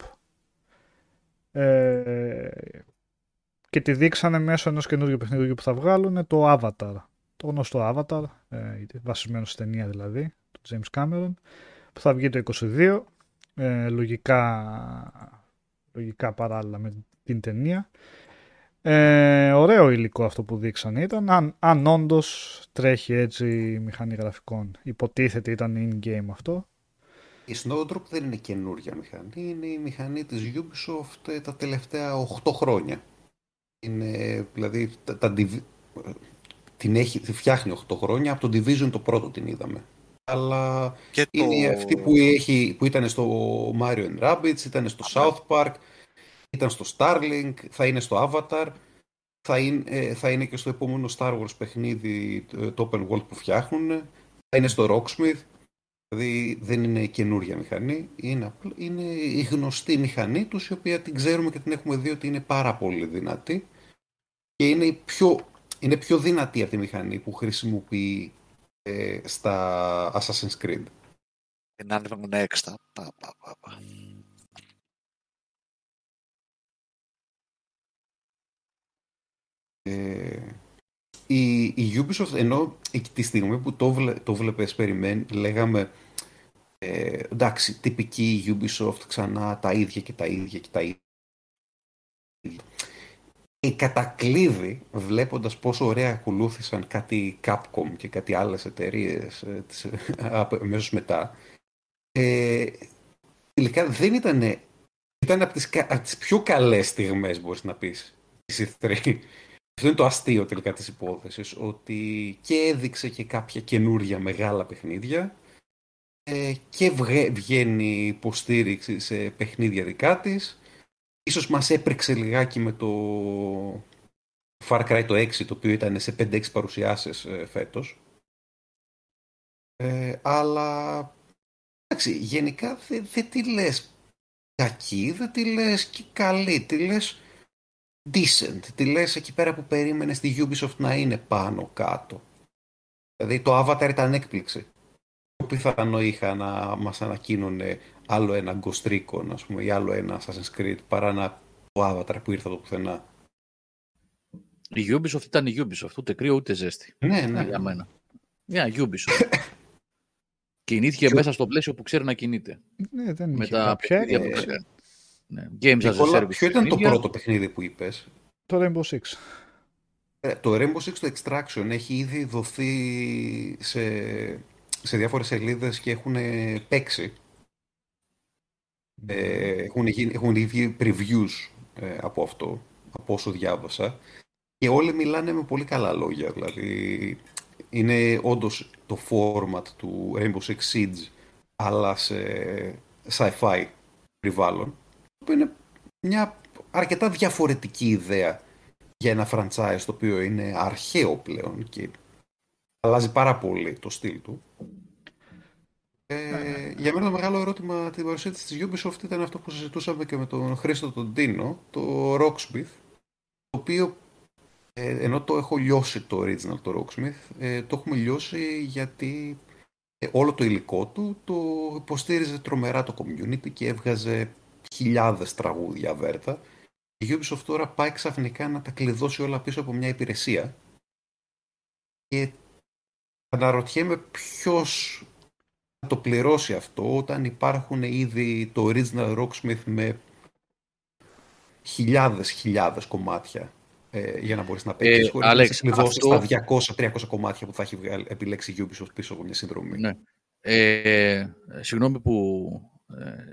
και τη δείξανε μέσω ενός καινούριου παιχνιδιού που θα βγάλουν, το Avatar. Το γνωστό Avatar, βασισμένο στη ταινία δηλαδή, του James Cameron, που θα βγει το 22, λογικά παράλληλα με την ταινία. Ωραίο υλικό αυτό που δείξανε ήταν, αν όντως τρέχει έτσι η μηχανή γραφικών. Υποτίθεται ήταν in-game αυτό. Η Snowdrop δεν είναι καινούρια μηχανή, είναι η μηχανή της Ubisoft τα τελευταία 8 χρόνια. Είναι, δηλαδή, τη φτιάχνει 8 χρόνια, από το Division το πρώτο την είδαμε. Αλλά και είναι αυτή που ήταν στο Mario & Rabbids, ήταν στο South Park, ήταν στο Starlink, θα είναι στο Avatar, θα είναι και στο επόμενο Star Wars παιχνίδι, το Open World που φτιάχνουν, θα είναι στο Rocksmith. Δηλαδή δεν είναι καινούρια μηχανή, είναι η γνωστή μηχανή τους, η οποία την ξέρουμε και την έχουμε δει ότι είναι πάρα πολύ δυνατή και είναι πιο δυνατή αυτή η μηχανή που χρησιμοποιεί στα Assassin's Creed. Είναι άνοιγμα έξτα. Η Ubisoft, ενώ τη στιγμή που το βλέπες, λέγαμε εντάξει, τυπική Ubisoft, ξανά τα ίδια. Κατακλείδη, βλέποντας πόσο ωραία ακολούθησαν κάτι Capcom και κάτι άλλες εταιρείες αμέσως μετά, τελικά δεν ήταν από τις πιο καλές στιγμές, μπορείς να πεις, της E3. Αυτό είναι το αστείο τελικά της υπόθεσης, ότι και έδειξε και κάποια καινούρια μεγάλα παιχνίδια και βγαίνει υποστήριξη σε παιχνίδια δικά της. Ίσως μας έπρεξε λιγάκι με το Far Cry το 6, το οποίο ήταν σε 5-6 παρουσιάσεις φέτος. Αλλά εντάξει, γενικά δεν τη λες κακή, δεν τη λες και καλή, τη λες decent, τη λες εκεί πέρα που περίμενες τη Ubisoft να είναι πάνω κάτω. Δηλαδή το Avatar ήταν έκπληξη. Το πιθανό είχα να μας ανακοίνωνε άλλο ένα Ghost Recon, ας πούμε, ή άλλο ένα Assassin's Creed, παρά ένα το Avatar που ήρθε από το πουθενά. Η Ubisoft ήταν η Ubisoft, ούτε κρύο ούτε ζέστη. Ναι. Για μένα. Μια Ubisoft. Κινήθηκε μέσα στο πλαίσιο που ξέρει να κινείται. Ναι, δεν είχε κάποια. Games as a Service. Ποιο ήταν το πρώτο παιχνίδι που είπες? Το Rainbow Six. Το Rainbow Six το Extraction έχει ήδη δοθεί σε διάφορες σελίδες και έχουν παίξει. Έχουν βγει previews από αυτό, από όσο διάβασα. Και όλοι μιλάνε με πολύ καλά λόγια. Δηλαδή, είναι όντως το format του Rainbow Six Siege, αλλά σε sci-fi περιβάλλον. Που είναι μια αρκετά διαφορετική ιδέα για ένα franchise το οποίο είναι αρχαίο πλέον και αλλάζει πάρα πολύ το στυλ του. Για μένα το μεγάλο ερώτημα την παρουσία της Ubisoft ήταν αυτό που συζητούσαμε και με τον Χρήστο τον Τίνο, το Rocksmith, το οποίο ενώ το έχω λιώσει το original το Rocksmith, το έχουμε λιώσει γιατί όλο το υλικό του το υποστήριζε τρομερά το community και έβγαζε χιλιάδες τραγούδια βέρτα. Η Ubisoft τώρα πάει ξαφνικά να τα κλειδώσει όλα πίσω από μια υπηρεσία και αναρωτιέμαι ποιος θα το πληρώσει αυτό όταν υπάρχουν ήδη το original Rocksmith με χιλιάδες κομμάτια για να μπορείς να παίξεις χωρίς να κλειδώσεις τα 200-300 κομμάτια που θα έχει επιλέξει η Ubisoft πίσω από μια συνδρομή. Ναι. Συγγνώμη που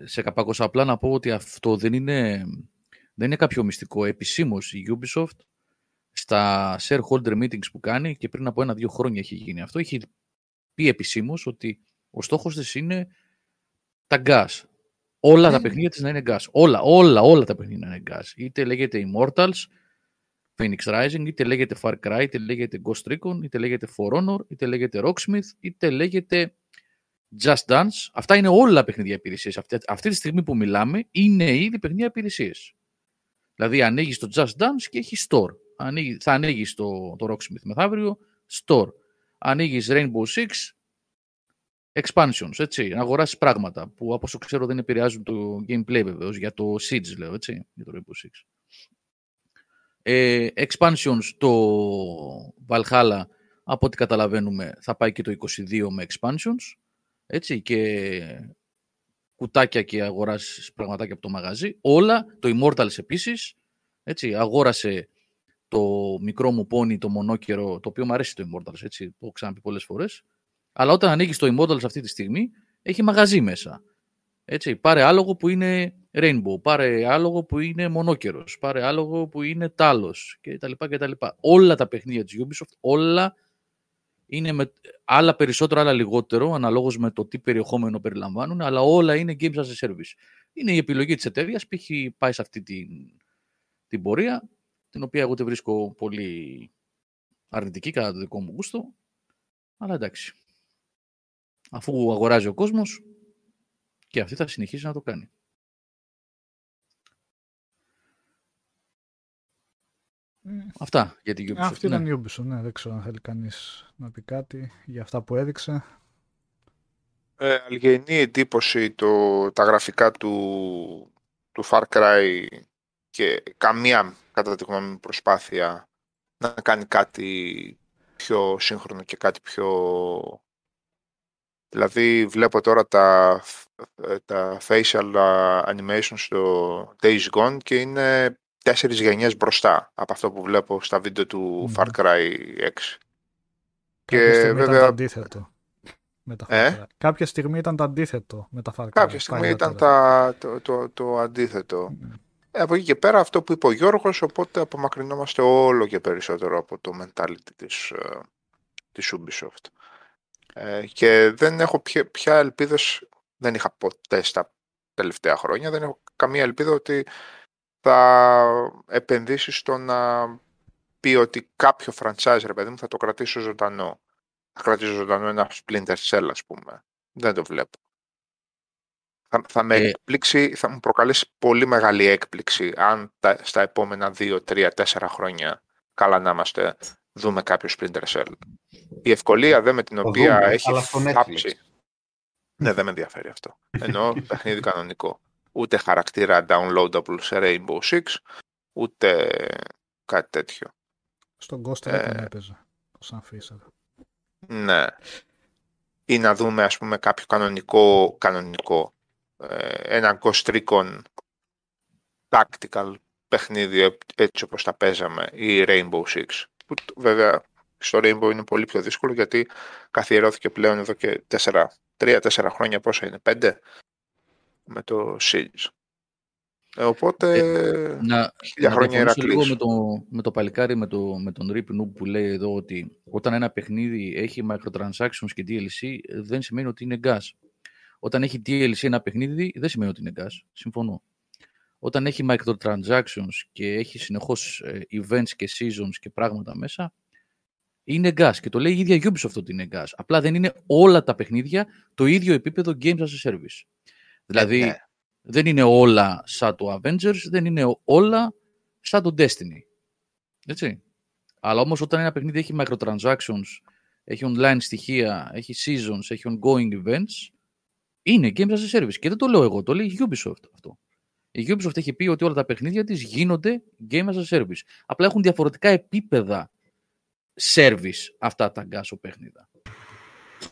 σε καπάκωσα, απλά να πω ότι αυτό δεν είναι κάποιο μυστικό. Επισήμως η Ubisoft στα shareholder meetings που κάνει, και πριν από 1-2 χρόνια έχει γίνει αυτό, έχει πει επισήμως ότι ο στόχος της είναι τα gas. Όλα τα παιχνίδια της να είναι gas. Όλα τα παιχνίδια να είναι gas. Είτε λέγεται Immortals, Phoenix Rising, είτε λέγεται Far Cry, είτε λέγεται Ghost Recon, είτε λέγεται For Honor, είτε λέγεται Rocksmith, είτε λέγεται Just Dance. Αυτά είναι όλα παιχνίδια υπηρεσίες. Αυτή τη στιγμή που μιλάμε είναι ήδη παιχνίδια υπηρεσίες. Δηλαδή ανοίγεις το Just Dance και έχει store. Θα ανοίγεις το Rocksmith μεθαύριο, store. Ανοίγεις Rainbow Six, expansions, έτσι. Να αγοράσεις πράγματα που από όσο ξέρω δεν επηρεάζουν το gameplay βεβαίως, για το Siege λέω, έτσι, για το Rainbow Six. Expansions το Valhalla, από ό,τι καταλαβαίνουμε, θα πάει και το 22 με expansions, έτσι, και κουτάκια και αγοράσεις πραγματάκια από το μαγαζί. Όλα, το Immortals επίσης, έτσι, αγόρασε το μικρό μου πόνι, το μονόκερο, το οποίο μου αρέσει το Immortals, έτσι, το έχω ξαναπεί πολλές φορές. Αλλά όταν ανοίγεις το Immortals αυτή τη στιγμή, έχει μαγαζί μέσα. Έτσι, πάρε άλογο που είναι Rainbow, πάρε άλογο που είναι μονόκερος, πάρε άλογο που είναι Τάλος κτλ. Όλα τα παιχνίδια της Ubisoft, όλα είναι άλλα περισσότερο, άλλα λιγότερο, αναλόγως με το τι περιεχόμενο περιλαμβάνουν, αλλά όλα είναι games as a service. Είναι η επιλογή της εταιρείας, π.χ. πάει σε αυτή την πορεία, την οποία εγώ τη βρίσκω πολύ αρνητική κατά το δικό μου γούστο, αλλά εντάξει. Αφού αγοράζει ο κόσμος, και αυτή θα συνεχίσει να το κάνει. Αυτά για την Ubisoft. Αυτή ήταν η Ubisoft, ναι. Δεν ξέρω αν θέλει κανείς να πει κάτι για αυτά που έδειξε. Αλγενή εντύπωση τα γραφικά του Far Cry και καμία, κατά τη γνώμη μου, προσπάθεια να κάνει κάτι πιο σύγχρονο και κάτι πιο... Δηλαδή βλέπω τώρα τα facial animations στο Days Gone και είναι 4 γενιές μπροστά από αυτό που βλέπω στα βίντεο του Far Cry 6. Κάποια στιγμή ήταν το αντίθετο. Κάποια στιγμή ήταν το αντίθετο με τα Far Cry. Κάποια στιγμή ήταν το αντίθετο. Από εκεί και πέρα αυτό που είπε ο Γιώργος, οπότε απομακρυνόμαστε όλο και περισσότερο από το mentality της Ubisoft. Και δεν έχω πια ελπίδες, δεν είχα ποτέ στα τελευταία χρόνια, δεν έχω καμία ελπίδα ότι θα επενδύσει στο να πει ότι κάποιο franchise, ρε παιδί μου, θα το κρατήσω ζωντανό. Θα κρατήσω ζωντανό ένα Splinter Cell, ας πούμε. Δεν το βλέπω. Θα με εκπλήξει, θα μου προκαλέσει πολύ μεγάλη έκπληξη αν στα επόμενα 2, 3, 4 χρόνια, καλά να είμαστε, δούμε κάποιο Splinter Cell. Η ευκολία με την οποία δούμε, έχει θάψει. Ναι, δεν με ενδιαφέρει αυτό. Ενώ παιχνίδι κανονικό. Ούτε χαρακτήρα downloadable σε Rainbow Six, ούτε κάτι τέτοιο. Στον Ghost Recon έπαιζε, σαν φύσαρα. Ναι. Ή να δούμε, ας πούμε, κάποιο κανονικό ένα Ghost Recon tactical παιχνίδι, έτσι όπως τα παίζαμε, ή Rainbow Six. που βέβαια στο Rainbow είναι πολύ πιο δύσκολο γιατί καθιερώθηκε πλέον εδώ και 3-4 χρόνια, πόσα είναι, 5 με το Siege. Οπότε χίλια χρόνια Ηρακλής. Να λίγο με το παλικάρι, με τον Rip Noob που λέει εδώ ότι όταν ένα παιχνίδι έχει microtransactions και DLC δεν σημαίνει ότι είναι gas. Όταν έχει DLC ένα παιχνίδι δεν σημαίνει ότι είναι gas. Συμφωνώ. Όταν έχει microtransactions και έχει συνεχώς events και seasons και πράγματα μέσα, είναι gas. Και το λέει η ίδια Ubisoft ότι είναι gas. Απλά δεν είναι όλα τα παιχνίδια το ίδιο επίπεδο games as a service. Δηλαδή δεν είναι όλα σαν το Avengers, δεν είναι όλα σαν το Destiny. Έτσι. Αλλά όμως όταν ένα παιχνίδι έχει microtransactions, έχει online στοιχεία, έχει seasons, έχει ongoing events, είναι games as a service. Και δεν το λέω εγώ, το λέει η Ubisoft αυτό. Η Ubisoft έχει πει ότι όλα τα παιχνίδια της γίνονται games as a service. Απλά έχουν διαφορετικά επίπεδα service αυτά τα γκάσο παιχνίδια.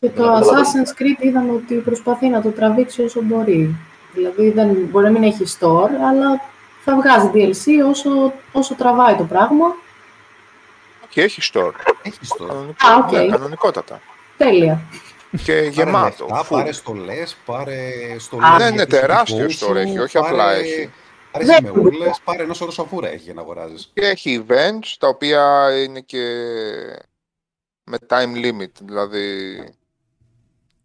Και το Assassin's Creed είδαμε ότι προσπαθεί να το τραβήξει όσο μπορεί. Δηλαδή δεν μπορεί να μην έχει store, αλλά θα βγάζει DLC όσο τραβάει το πράγμα. Και έχει store. Ναι, κανονικότατα. Τέλεια. Και γεμάτο. Πάρε στολές, πάρε στολές. Ναι, είναι τεράστιο store έχει, όχι απλά έχει. Πάρε σημεούλες, πάρε ένα σωρό σαβούρα έχει για να αγοράζεις. Και έχει events, τα οποία είναι και με time limit, δηλαδή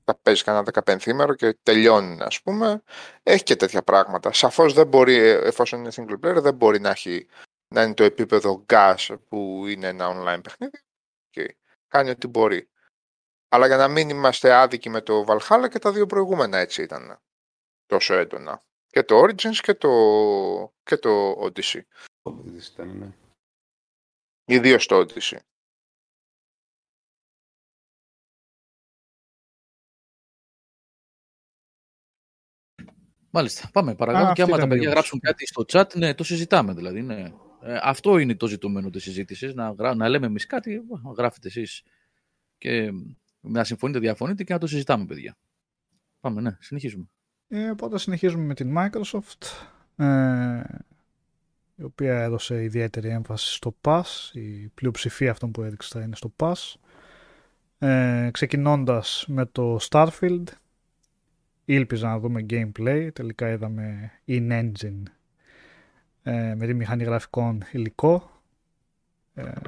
θα παίζει κανένα 15ήμερο και τελειώνει, ας πούμε. Έχει και τέτοια πράγματα. Σαφώς δεν μπορεί, εφόσον είναι single player, δεν μπορεί να είναι το επίπεδο gas που είναι ένα online παιχνίδι. Okay. Κάνει ό,τι μπορεί. Αλλά για να μην είμαστε άδικοι με το Valhalla και τα δύο προηγούμενα έτσι ήταν. Τόσο έντονα. Και το Origins και το Odyssey. Ιδίως το Odyssey. Μάλιστα, πάμε παρακάτω και άμα τα παιδιά γράψουν κάτι στο chat, ναι, το συζητάμε δηλαδή. Ναι. Αυτό είναι το ζητούμενο της συζήτησης, να λέμε εμείς κάτι, γράφετε εσείς και να συμφωνείτε, διαφωνείτε και να το συζητάμε, παιδιά. Πάμε, ναι, συνεχίζουμε. Οπότε συνεχίζουμε με την Microsoft, η οποία έδωσε ιδιαίτερη έμφαση στο PAS, η πλειοψηφία αυτών που έδειξε θα είναι στο PAS, ξεκινώντας με το Starfield. Ήλπιζα να δούμε gameplay, τελικά είδαμε in-engine με τη μηχανή γραφικών υλικό,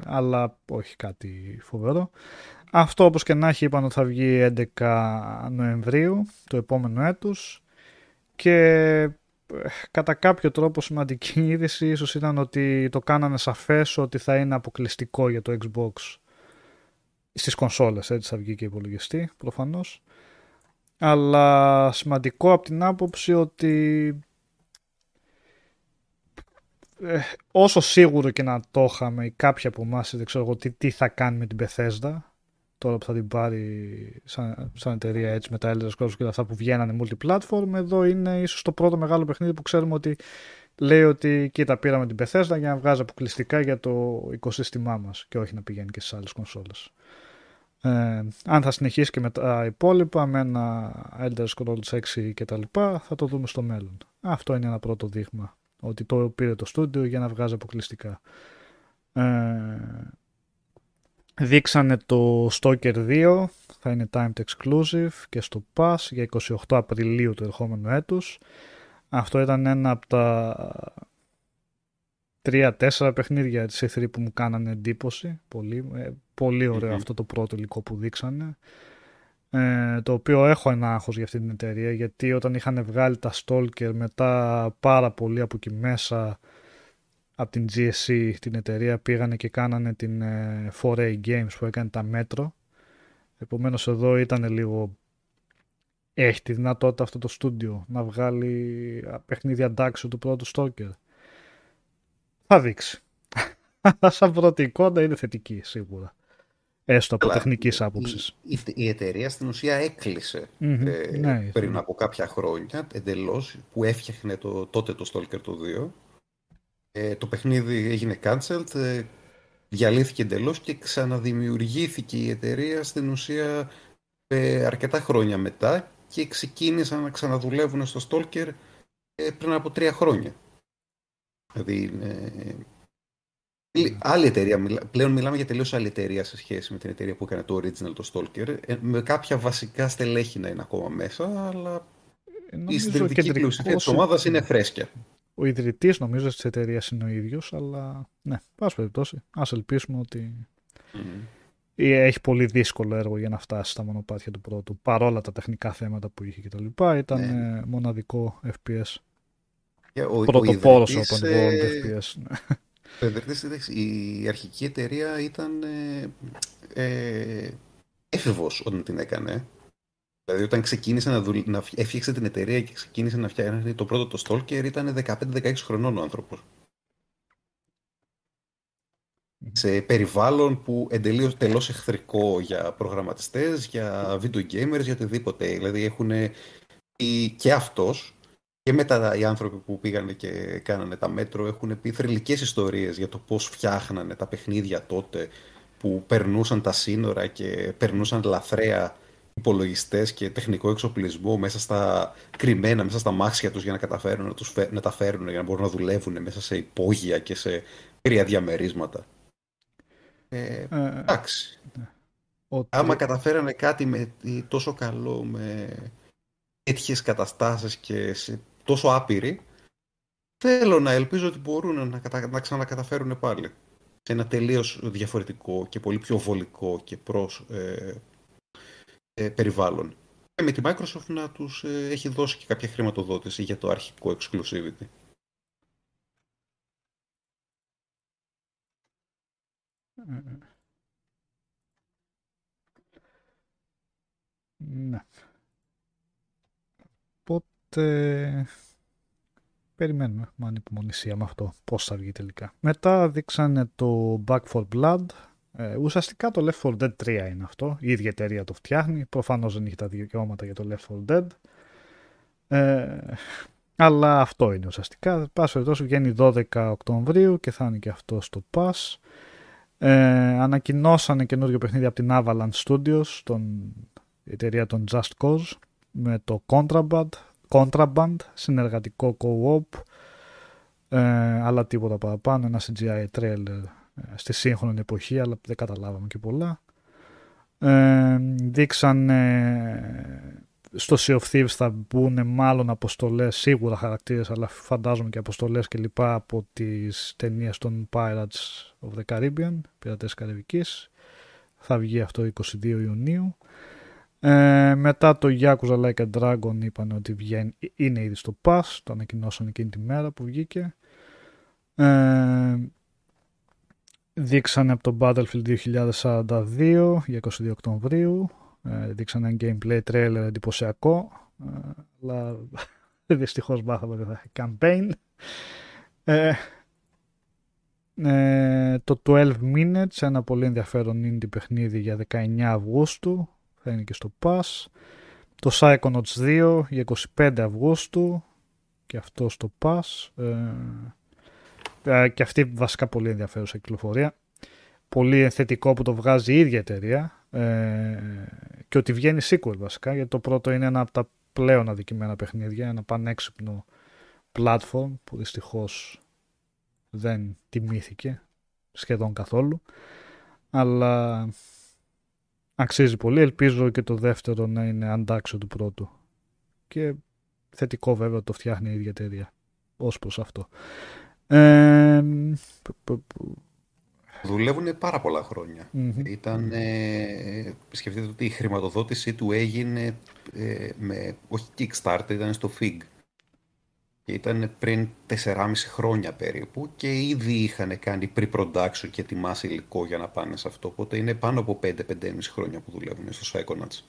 αλλά όχι κάτι φοβερό. Αυτό όπως και να έχει είπαν ότι θα βγει 11 Νοεμβρίου του επόμενου έτους και κατά κάποιο τρόπο σημαντική είδηση ίσως ήταν ότι το κάνανε σαφές ότι θα είναι αποκλειστικό για το Xbox στις κονσόλες, έτσι θα βγει και υπολογιστή προφανώς. Αλλά σημαντικό από την άποψη ότι όσο σίγουρο και να το είχαμε, ή κάποιοι από εμάς δεν ξέρω εγώ τι θα κάνει με την Bethesda τώρα που θα την πάρει σαν εταιρεία έτσι με τα Elder Scrolls και αυτά που βγαίνανε multi-platform, εδώ είναι ίσως το πρώτο μεγάλο παιχνίδι που ξέρουμε ότι λέει ότι κοίτα πήραμε την Bethesda για να βγάζει αποκλειστικά για το οικοσύστημά μας και όχι να πηγαίνει και στις άλλες κονσόλες. Αν θα συνεχίσει και με τα υπόλοιπα, με ένα Elder Scrolls 6 και τα λοιπά, θα το δούμε στο μέλλον. Αυτό είναι ένα πρώτο δείγμα, ότι το πήρε το στούντιο για να βγάζει αποκλειστικά. Δείξανε το Stalker 2, θα είναι timed exclusive και στο Pass για 28 Απριλίου του ερχόμενου έτους. Αυτό ήταν ένα από τα 3-4 παιχνίδια της E3 που μου κάνανε εντύπωση. Πολύ ωραίο αυτό το πρώτο υλικό που δείξανε. Το οποίο έχω ένα άγχος για αυτή την εταιρεία, γιατί όταν είχαν βγάλει τα Stalker μετά πάρα πολύ από εκεί μέσα από την GSC την εταιρεία πήγανε και κάνανε την 4A Games που έκανε τα Metro. Επομένως εδώ ήταν λίγο... Έχει τη δυνατότητα αυτό το στούντιο να βγάλει παιχνίδια αντάξιο του πρώτου Stalker. Θα δείξει. Αλλά σαν πρώτη εικόνα είναι θετική σίγουρα. Έστω από τεχνικής άποψης. Η εταιρεία στην ουσία έκλεισε πριν από κάποια χρόνια εντελώς που έφτιαχνε τότε το Stalker το 2. Το παιχνίδι έγινε cancelled, διαλύθηκε εντελώς και ξαναδημιουργήθηκε η εταιρεία στην ουσία αρκετά χρόνια μετά και ξεκίνησαν να ξαναδουλεύουν στο Stalker πριν από 3 χρόνια. Δηλαδή Άλλη εταιρεία, πλέον μιλάμε για τελείως άλλη εταιρεία σε σχέση με την εταιρεία που έκανε το original, το Stalker, με κάποια βασικά στελέχη να είναι ακόμα μέσα, αλλά η συντηρητική πλειοψηφία της ομάδας είναι φρέσκια. Ο ιδρυτής νομίζω της εταιρείας είναι ο ίδιος, αλλά ναι, πάση περιπτώσει, ας ελπίσουμε ότι έχει πολύ δύσκολο έργο για να φτάσει στα μονοπάτια του πρώτου, παρόλα τα τεχνικά θέματα που είχε κτλ. Ήταν μοναδικό FPS. Πρωτοπόρος open world FPS. Η αρχική εταιρεία ήταν έφηβος όταν την έκανε. Δηλαδή όταν ξεκίνησε να έφτιαξε την εταιρεία και ξεκίνησε να φτιάξει το πρώτο το Stalker, ήταν 15-16 χρονών ο άνθρωπος. Σε περιβάλλον που εντελείως τελώς εχθρικό για προγραμματιστές, για video gamers, για οτιδήποτε. Δηλαδή έχουν και αυτός και μετά οι άνθρωποι που πήγαν και κάνανε τα μέτρο έχουν πει θρυλικές ιστορίες για το πώς φτιάχνανε τα παιχνίδια τότε που περνούσαν τα σύνορα και περνούσαν λαθρέα υπολογιστές και τεχνικό εξοπλισμό μέσα στα κρυμμένα, μέσα στα μάξια τους για να καταφέρουν να τα φέρουν, για να μπορούν να δουλεύουν μέσα σε υπόγεια και σε κρύα διαμερίσματα. Εντάξει. Άμα καταφέρανε κάτι τόσο καλό με τέτοιες καταστάσεις και τόσο άπειροι, θέλω να ελπίζω ότι μπορούν να ξανακαταφέρουν πάλι σε ένα τελείως διαφορετικό και πολύ πιο βολικό και προς περιβάλλον. Και με τη Microsoft να τους έχει δώσει και κάποια χρηματοδότηση για το αρχικό exclusivity. Ναι. Οπότε περιμένουμε με ανυπομονησία με αυτό πώς θα βγει τελικά. Μετά δείξανε το Back 4 Blood. Ουσιαστικά το Left 4 Dead 3 είναι αυτό. Η ίδια εταιρεία το φτιάχνει. Προφανώς δεν είχε τα δικαιώματα για το Left 4 Dead. Αλλά αυτό είναι ουσιαστικά. Πάση περιπτώσει βγαίνει 12 Οκτωβρίου και θα είναι και αυτό στο Pass. Ανακοινώσανε καινούριο παιχνίδι από την Avalanche Studios, η εταιρεία των Just Cause, με το Contraband, συνεργατικό co-op, αλλά τίποτα παραπάνω, ένα CGI trailer στη σύγχρονη εποχή, αλλά δεν καταλάβαμε και πολλά. Δείξανε στο Sea of Thieves θα μπουν μάλλον αποστολές, σίγουρα χαρακτήρες, αλλά φαντάζομαι και αποστολές και λοιπά από τις ταινίες των Pirates of the Caribbean, Πειρατές Καραϊβικής. Θα βγει αυτό 22 Ιουνίου. Μετά το Yakuza Like a Dragon είπαν ότι βγαίνει, είναι ήδη στο Pass, το ανακοινώσαν εκείνη τη μέρα που βγήκε. Δείξανε από το Battlefield 2042 για 22 Οκτωβρίου. Δείξανε ένα gameplay trailer εντυπωσιακό, αλλά δυστυχώς μάθαμε ότι θα έχει campaign. Το 12 Minutes, ένα πολύ ενδιαφέρον indie παιχνίδι για 19 Αυγούστου, θα είναι και στο Pass. Το Psychonauts 2 για 25 Αυγούστου και αυτό στο Pass. Και αυτή βασικά πολύ ενδιαφέρουσα κυκλοφορία. Πολύ θετικό που το βγάζει η ίδια εταιρεία. Και ότι βγαίνει sequel βασικά, γιατί το πρώτο είναι ένα από τα πλέον αδικημένα παιχνίδια, ένα πανέξυπνο platform που δυστυχώς δεν τιμήθηκε σχεδόν καθόλου, αλλά αξίζει πολύ. Ελπίζω και το δεύτερο να είναι αντάξιο του πρώτου και θετικό βέβαια το φτιάχνει η ίδια εταιρεία ως προς αυτό. Δουλεύουν πάρα πολλά χρόνια. Ήταν, σκεφτείτε ότι η χρηματοδότησή του έγινε όχι Kickstarter, ήταν στο FIG. Και ήταν πριν 4,5 χρόνια περίπου και ήδη είχαν κάνει pre-production και ετοιμάσει υλικό για να πάνε σε αυτό. Οπότε είναι πάνω από 5-5,5 χρόνια που δουλεύουν στο Psychonauts.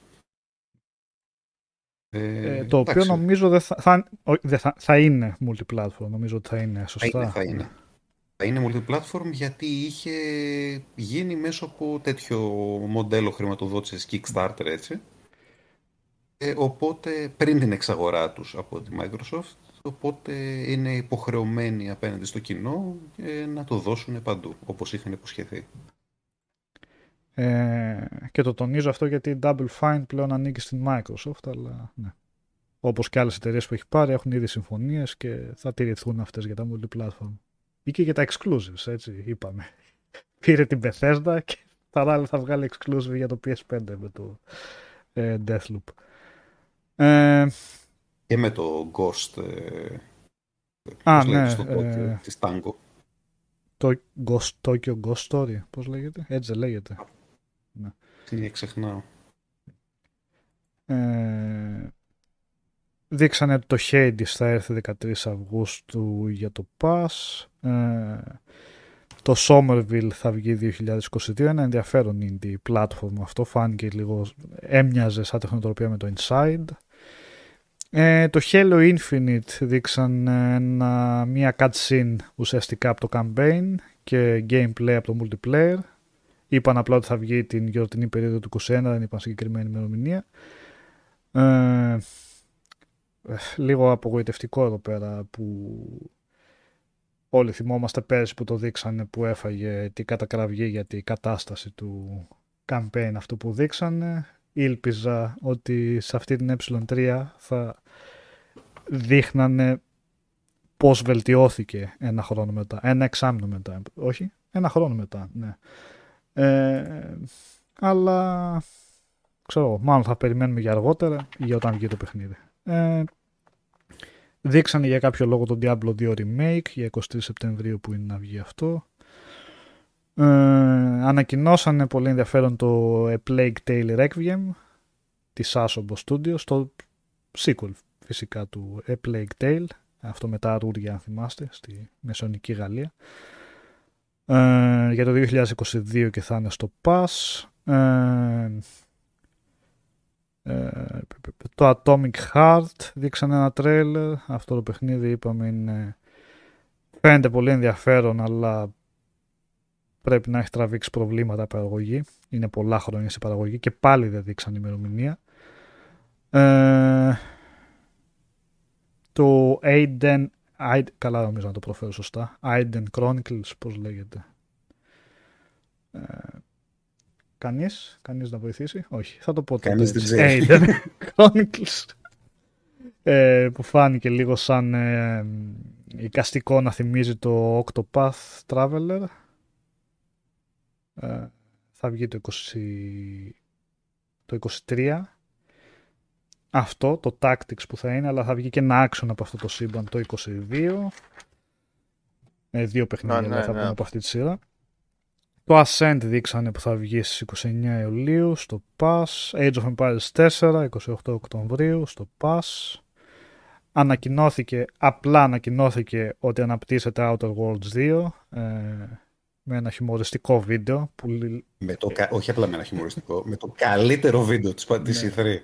Το εντάξει. Οποίο νομίζω θα είναι multiplatform, νομίζω ότι θα είναι σωστά. Θα είναι. Θα είναι multiplatform γιατί είχε γίνει μέσω από τέτοιο μοντέλο χρηματοδότησης Kickstarter, έτσι. Οπότε πριν την εξαγορά τους από τη Microsoft, οπότε είναι υποχρεωμένοι απέναντι στο κοινό να το δώσουν παντού, όπως είχαν υποσχεθεί. Και το τονίζω αυτό γιατί η Double Fine πλέον ανήκει στην Microsoft, αλλά ναι. Όπως και άλλες εταιρείες που έχει πάρει έχουν ήδη συμφωνίες και θα τηρηθούν αυτές για τα multiplatform. Μπήκε για τα exclusives, έτσι είπαμε. Πήρε την Bethesda και θα βγάλει exclusive για το PS5 με το Deathloop. Και με το Ghost. Ναι, της Tango. Το Ghost Tokyo Ghost Story, πώς λέγεται. Έτσι λέγεται. Τι ξεχνάω. Δείξανε ότι το Hades θα έρθει 13 Αυγούστου για το Pass. Το Somerville θα βγει 2022. Ένα ενδιαφέρον indie platform αυτό. Φάνηκε λίγο, έμοιαζε σαν τεχνοτροπία με το Inside. Το Halo Infinite δείξαν μια cutscene ουσιαστικά από το campaign και gameplay από το multiplayer. Είπαν απλά ότι θα βγει την γιορτινή περίοδο του 2021, δεν είπαν συγκεκριμένη ημερομηνία. Λίγο απογοητευτικό εδώ πέρα που όλοι θυμόμαστε πέρσι που το δείξανε, που έφαγε την κατακραυγή για την κατάσταση του campaign αυτού που δείξανε. Ήλπιζα ότι σε αυτή την E3 θα δείχνανε πώς βελτιώθηκε ένα χρόνο μετά, ένα εξάμηνο μετά, όχι, ένα χρόνο μετά, ναι. Αλλά ξέρω, μάλλον θα περιμένουμε για αργότερα ή για όταν βγει το παιχνίδι. Δείξανε για κάποιο λόγο τον Diablo 2 Remake για 23 Σεπτεμβρίου που είναι να βγει αυτό. Ανακοινώσανε πολύ ενδιαφέρον το A Plague Tale Requiem της Asobo Studios, το sequel φυσικά του A Plague Tale, αυτό με τα αρούργια αν θυμάστε στη μεσαιωνική Γαλλία, για το 2022 και θα είναι στο Pass. Το Atomic Heart δείξανε ένα τρέιλερ, αυτό το παιχνίδι είπαμε είναι, φαίνεται πολύ ενδιαφέρον αλλά πρέπει να έχει τραβήξει προβλήματα παραγωγή. Είναι πολλά χρόνια σε παραγωγή και πάλι δεν δείξαν ημερομηνία. Το Aiden... Καλά νομίζω να το προφέρω σωστά. Aiden Chronicles, πώς λέγεται. Κανείς να βοηθήσει. Όχι, θα το πω. Κανείς δεν ξέρει. Aiden Chronicles. Που φάνηκε λίγο σαν εικαστικό να θυμίζει το Octopath Traveler. Θα βγει το 23 αυτό το Tactics που θα είναι, αλλά θα βγει και ένα action από αυτό το σύμπαν το 22. Δύο παιχνίδια θα πούμε από αυτή τη σειρά. Το Ascent δείξανε που θα βγει στις 29 Ιουλίου στο Pass. Age of Empires 4 28 Οκτωβρίου στο Pass. Απλά ανακοινώθηκε ότι αναπτύσσεται Outer Worlds 2 με ένα χιουμοριστικό βίντεο. Που... Όχι απλά με ένα χιουμοριστικό, με το καλύτερο βίντεο της E3.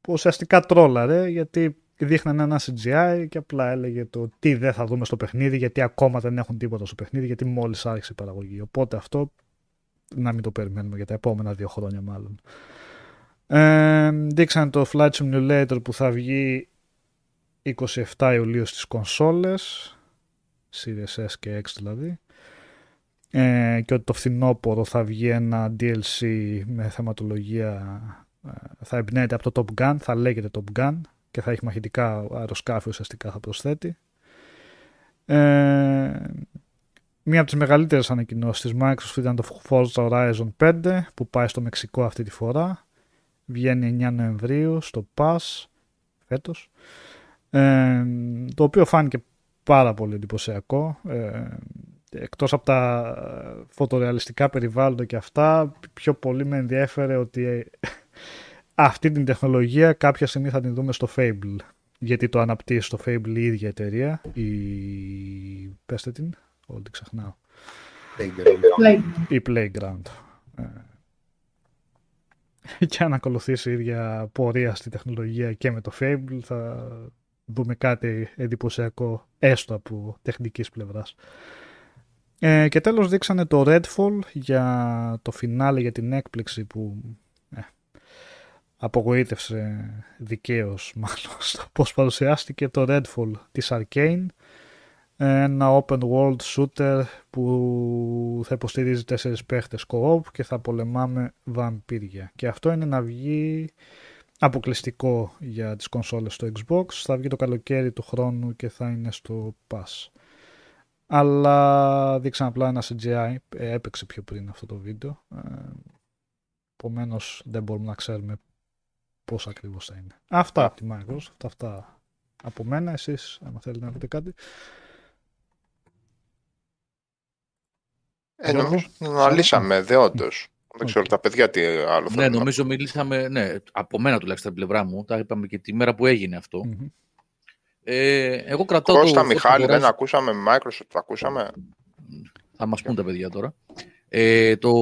Που ουσιαστικά τρόλαρε, γιατί δείχνανε ένα CGI και απλά έλεγε το τι δεν θα δούμε στο παιχνίδι, γιατί ακόμα δεν έχουν τίποτα στο παιχνίδι, γιατί μόλις άρχισε η παραγωγή. Οπότε αυτό να μην το περιμένουμε για τα επόμενα 2 χρόνια μάλλον. Δείξανε το Flight Simulator που θα βγει 27 Ιουλίου στις κονσόλες, Series S και X δηλαδή. Και ότι το φθινόπωρο θα βγει ένα DLC με θεματολογία, θα εμπνέεται από το Top Gun, θα λέγεται Top Gun και θα έχει μαχητικά αεροσκάφη ουσιαστικά θα προσθέτει. Μία από τις μεγαλύτερες ανακοινώσεις της Microsoft ήταν το Forza Horizon 5 που πάει στο Μεξικό αυτή τη φορά, βγαίνει 9 Νοεμβρίου στο Pass φέτος, το οποίο φάνηκε πάρα πολύ εντυπωσιακό. Εκτός από τα φωτορεαλιστικά περιβάλλοντα και αυτά, πιο πολύ με ενδιέφερε ότι αυτή την τεχνολογία κάποια στιγμή θα την δούμε στο Fable, γιατί το αναπτύσσει στο Fable η ίδια εταιρεία, πέστε την, ό,τι ξεχνάω, η Playground, και αν ακολουθήσει η ίδια πορεία στη τεχνολογία και με το Fable θα δούμε κάτι εντυπωσιακό έστω από τεχνικής πλευράς. Και τέλος δείξανε το Redfall για το φινάλε, για την έκπληξη που απογοήτευσε δικαίως μάλλον στο πώς παρουσιάστηκε, το Redfall της Arcane, ένα open world shooter που θα υποστηρίζει 4 παίχτες co-op και θα πολεμάμε βαμπύρια, και αυτό είναι να βγει αποκλειστικό για τις κονσόλες στο Xbox, θα βγει το καλοκαίρι του χρόνου και θα είναι στο Pass. αλλά δείξαν απλά ένα CGI, έπαιξε πιο πριν αυτό το βίντεο, επομένως δεν μπορούμε να ξέρουμε πώς ακριβώς θα είναι. Αυτά από τη Microsoft, αυτά από μένα, εσείς άμα θέλετε να πείτε κάτι. Νομίζω αναλύσαμε δεόντως. Δεν ξέρω τα παιδιά τι άλλο θέλουν. Ναι, νομίζω μιλήσαμε, ναι, από μένα τουλάχιστον την πλευρά μου, τα είπαμε και τη μέρα που έγινε αυτό. Mm-hmm. Εγώ κρατάω το... Κώστα, Μιχάλη, δεν ακούσαμε Microsoft, το ακούσαμε. Θα μας πούν τα παιδιά τώρα. Το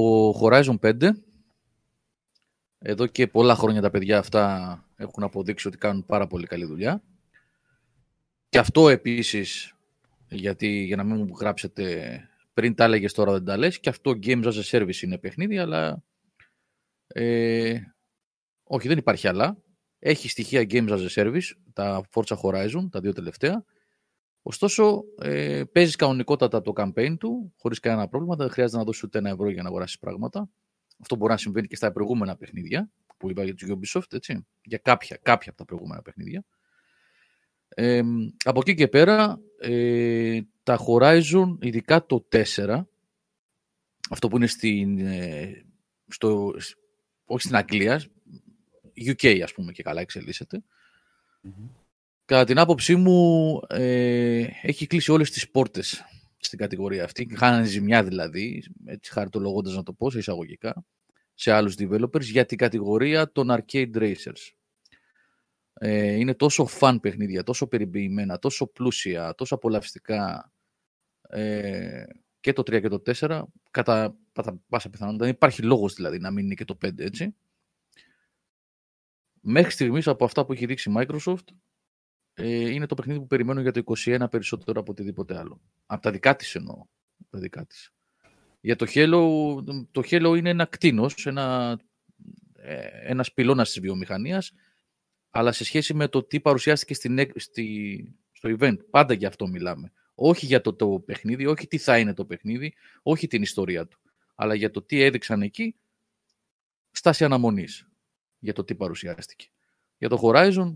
Horizon 5, εδώ και πολλά χρόνια τα παιδιά αυτά έχουν αποδείξει ότι κάνουν πάρα πολύ καλή δουλειά. Και αυτό επίσης, γιατί για να μην μου γράψετε... Πριν τα έλεγες, τώρα δεν τα λες. Και αυτό Games as a Service είναι παιχνίδι, αλλά... όχι, δεν υπάρχει αλλά. Έχει στοιχεία Games as a Service, τα Forza Horizon, τα δύο τελευταία. Ωστόσο, παίζεις κανονικότατα το campaign του, χωρίς κανένα πρόβλημα. Δεν χρειάζεται να δώσεις ούτε €1 για να αγοράσεις πράγματα. Αυτό μπορεί να συμβαίνει και στα προηγούμενα παιχνίδια, που είπα για τους Ubisoft, έτσι. Για κάποια από τα προηγούμενα παιχνίδια. Από εκεί και πέρα... τα Horizon, ειδικά το 4, αυτό που είναι όχι στην Αγγλία, UK ας πούμε, και καλά εξελίσσεται. Mm-hmm. Κατά την άποψή μου έχει κλείσει όλες τις πόρτες στην κατηγορία αυτή. Χάνει ζημιά δηλαδή, έτσι χαρτολογώντας να το πω σε εισαγωγικά, σε άλλους developers για την κατηγορία των arcade racers. Είναι τόσο fun παιχνίδια, τόσο περιποιημένα, τόσο πλούσια, τόσο απολαυστικά, και το 3 και το 4 κατά πάσα πιθανότητα. Δεν υπάρχει λόγος δηλαδή να μην είναι και το 5 έτσι. Μέχρι στιγμής από αυτά που έχει δείξει η Microsoft, είναι το παιχνίδι που περιμένω για το 21 περισσότερο από οτιδήποτε άλλο. Από τα δικά της εννοώ. Τα δικά της. Για το Halo, το Halo είναι ένα κτήνος, ένας πυλώνας της βιομηχανίας, αλλά σε σχέση με το τι παρουσιάστηκε στο event. Πάντα για αυτό μιλάμε. Όχι για το παιχνίδι, όχι τι θα είναι το παιχνίδι, όχι την ιστορία του. Αλλά για το τι έδειξαν εκεί, στάση αναμονής για το τι παρουσιάστηκε. Για το Horizon,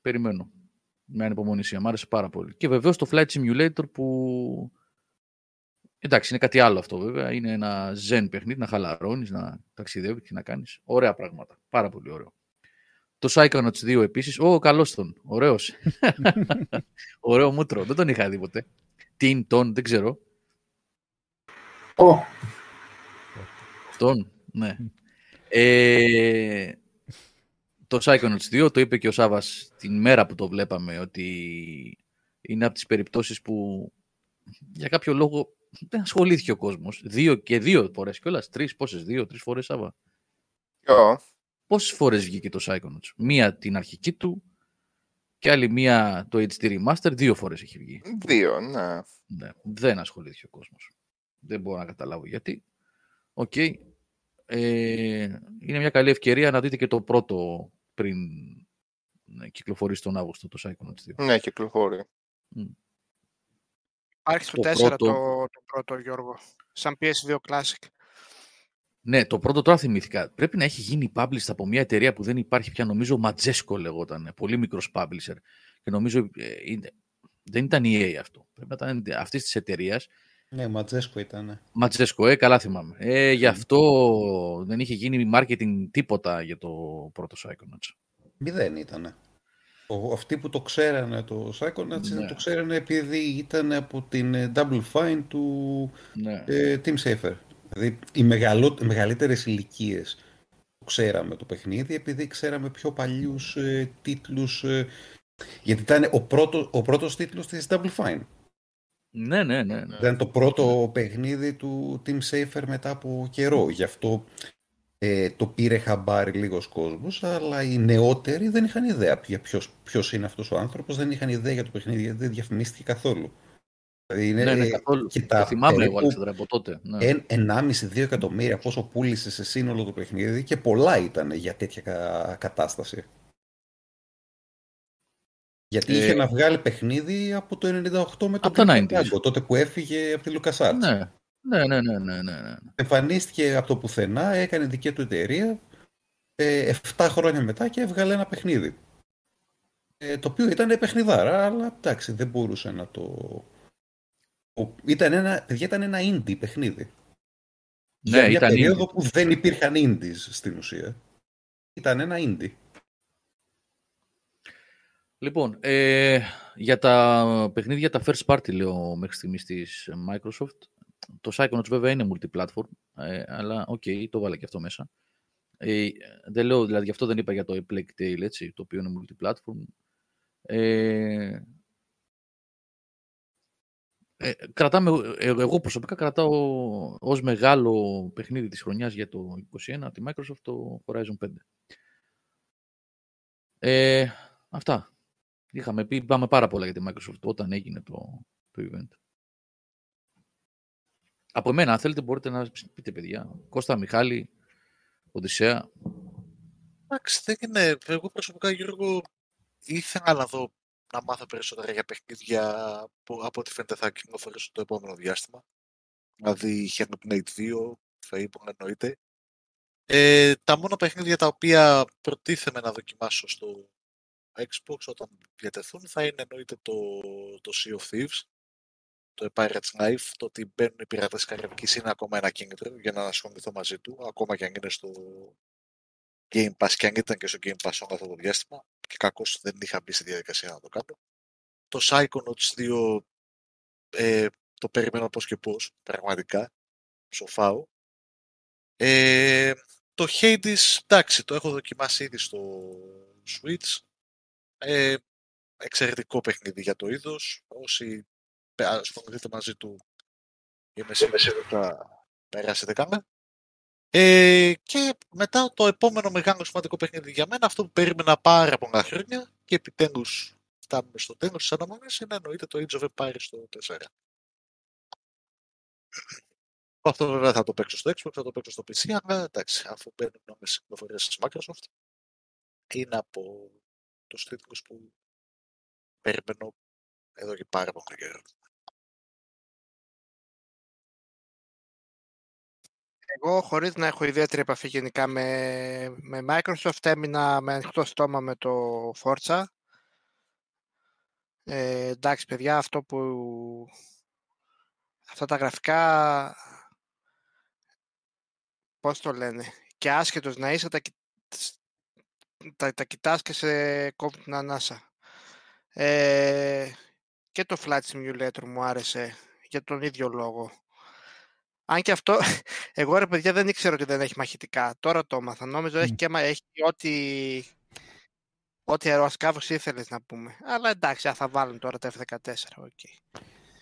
περιμένω με ανυπομονησία. Μ' άρεσε πάρα πολύ. Και βεβαίως το Flight Simulator που... Εντάξει, είναι κάτι άλλο αυτό βέβαια. Είναι ένα zen παιχνίδι, να χαλαρώνεις, να ταξιδεύεις και να κάνεις. Ωραία πράγματα. Πάρα πολύ ωραίο. Το Psychonauts 2 επίσης. Καλός τον. Ωραίος. Ωραίο μούτρο. Δεν τον είχα δει ποτέ. Δεν ξέρω. Τον, ναι. Το Psychonauts 2 το είπε και ο Σάβας την μέρα που το βλέπαμε, ότι είναι από τις περιπτώσεις που για κάποιο λόγο δεν ασχολήθηκε ο κόσμος. Δύο φορές κιόλας. Τρεις φορές, Σάβα. Πόσες φορές βγήκε το Psychonauts? Μία την αρχική του και άλλη μία το HD Remaster, 2 φορές έχει βγει. 2, ναι. Δεν ασχολήθηκε ο κόσμος. Δεν μπορώ να καταλάβω γιατί. Okay. Είναι μια καλή ευκαιρία να δείτε και το πρώτο πριν κυκλοφορήσει τον Αύγουστο το Psychonauts 2. Ναι, κυκλοφορεί. Άρχισε το 4 το πρώτο, Γιώργο. Σαν PS2 Classic. Ναι, το πρώτο τώρα θυμήθηκα. Πρέπει να έχει γίνει published από μια εταιρεία που δεν υπάρχει πια, νομίζω Ματζέσκο λεγόταν, πολύ μικρός publisher. Και νομίζω δεν ήταν EA αυτό. Πρέπει να ήταν αυτής της εταιρείας. Ναι, Ματζέσκο ήταν. Ματζέσκο, καλά θυμάμαι. Γι' αυτό δεν είχε γίνει marketing τίποτα για το πρώτο Psychonauts. Μηδέν ήτανε. Αυτοί που το ξέρανε το Psychonauts, ναι, το ξέρανε επειδή ήταν από την Double Fine του, ναι, Team Safer. Δηλαδή, οι μεγαλύτερες ηλικίες το ξέραμε το παιχνίδι, επειδή ξέραμε πιο παλιούς τίτλους, γιατί ήταν ο πρώτος τίτλος της Double Fine. Ναι. Ήταν το πρώτο παιχνίδι του Team Safer μετά από καιρό. Γι' αυτό το πήρε χαμπάρι λίγος κόσμος, αλλά οι νεότεροι δεν είχαν ιδέα για ποιος είναι αυτός ο άνθρωπος, δεν είχαν ιδέα για το παιχνίδι, γιατί δεν διαφημίστηκε καθόλου. Δηλαδή είναι, καθόλου. Και τα θυμάμαι εγώ, Αλεξάνδρα, από τότε. 1,5-2 εκατομμύρια πόσο πούλησε σε σύνολο το παιχνίδι, και πολλά ήταν για τέτοια κατάσταση. Γιατί είχε να βγάλει παιχνίδι από το 98 με το Nintendo, τότε που έφυγε από τη LucasArts. Ναι. Εμφανίστηκε από το πουθενά, έκανε δική του εταιρεία, 7 χρόνια μετά, και έβγαλε ένα παιχνίδι. Το οποίο ήταν παιχνιδάρα, αλλά εντάξει, δεν μπορούσε να το... Ήταν ένα indie παιχνίδι. Ναι, για μια περίοδο indie. Που δεν υπήρχαν indies στην ουσία. Ήταν ένα indie. Λοιπόν, για τα παιχνίδια τα first party λέω μέχρι στιγμής της Microsoft. Το Psychonauts βέβαια είναι multi-platform, αλλά okay, το βάλα και αυτό μέσα. Δεν λέω, δηλαδή, γι' αυτό δεν είπα για το Plague Tale, έτσι, το οποίο είναι multi-platform. Εγώ προσωπικά κρατάω ως μεγάλο παιχνίδι της χρονιάς για το 2021 από τη Microsoft το Horizon 5. Αυτά. Είχαμε πει, πάμε πάρα πολλά για τη Microsoft όταν έγινε το event. Από εμένα, αν θέλετε, μπορείτε να πείτε, παιδιά. Κώστα, Μιχάλη, Οδυσσέα. Εντάξει, εγώ προσωπικά, Γιώργο, ήθελα να δω, να μάθω περισσότερα για παιχνίδια που από ό,τι φαίνεται θα κυκλοφορήσουν το επόμενο διάστημα. Δηλαδή, Halo Infinite 2, Fable εννοείται. Τα μόνα παιχνίδια τα οποία προτίθεμαι να δοκιμάσω στο Xbox όταν διατεθούν θα είναι εννοείται το Sea of Thieves, το Pirate's Life, το ότι μπαίνουν οι πειρατές Καραϊβικής είναι ακόμα ένα κίνητρο για να ασχοληθώ μαζί του, ακόμα και αν είναι στο Game Pass και αν ήταν και στο Game Pass όλο αυτό το διάστημα και κακώς δεν είχα μπει στη διαδικασία να το κάνω. Το Psychonauts 2 το περιμένω πώς και πώς, πραγματικά, σοφάω. Το Hades, εντάξει, το έχω δοκιμάσει ήδη στο Switch. Εξαιρετικό παιχνίδι για το είδος. Όσοι ασχοληθείτε μαζί του, είμαι σίγουρος ότι θα περάσετε καλά. Και μετά το επόμενο μεγάλο σημαντικό παιχνίδι για μένα, αυτό που περίμενα πάρα πολλά χρόνια και επιτέλους φτάνουμε στο τέλος της αναμονής, είναι εννοείται το Age of Empires το 4. Αυτό βέβαια θα το παίξω στο Xbox, θα το παίξω στο PC, αλλά εντάξει, αφού παίρνουν νόμες κυκλοφορίες της Microsoft, είναι από τους τίτλους που περιμένω εδώ και πάρα πολύ καιρό. Εγώ, χωρίς να έχω ιδιαίτερη επαφή γενικά με Microsoft, έμεινα με ανοιχτό στόμα με το Forza. Εντάξει, παιδιά, αυτά τα γραφικά, πώς το λένε, και άσχετος να είσαι, τα κοιτάς και σε κόβουν την ανάσα. Και το Flight Simulator μου άρεσε για τον ίδιο λόγο. Αν και αυτό, εγώ ρε παιδιά δεν ήξερα ότι δεν έχει μαχητικά. Τώρα το έμαθα. Νόμιζα έχει ό,τι αεροσκάφος ήθελες να πούμε. Αλλά εντάξει, θα βάλουν τώρα τα F-14. Okay.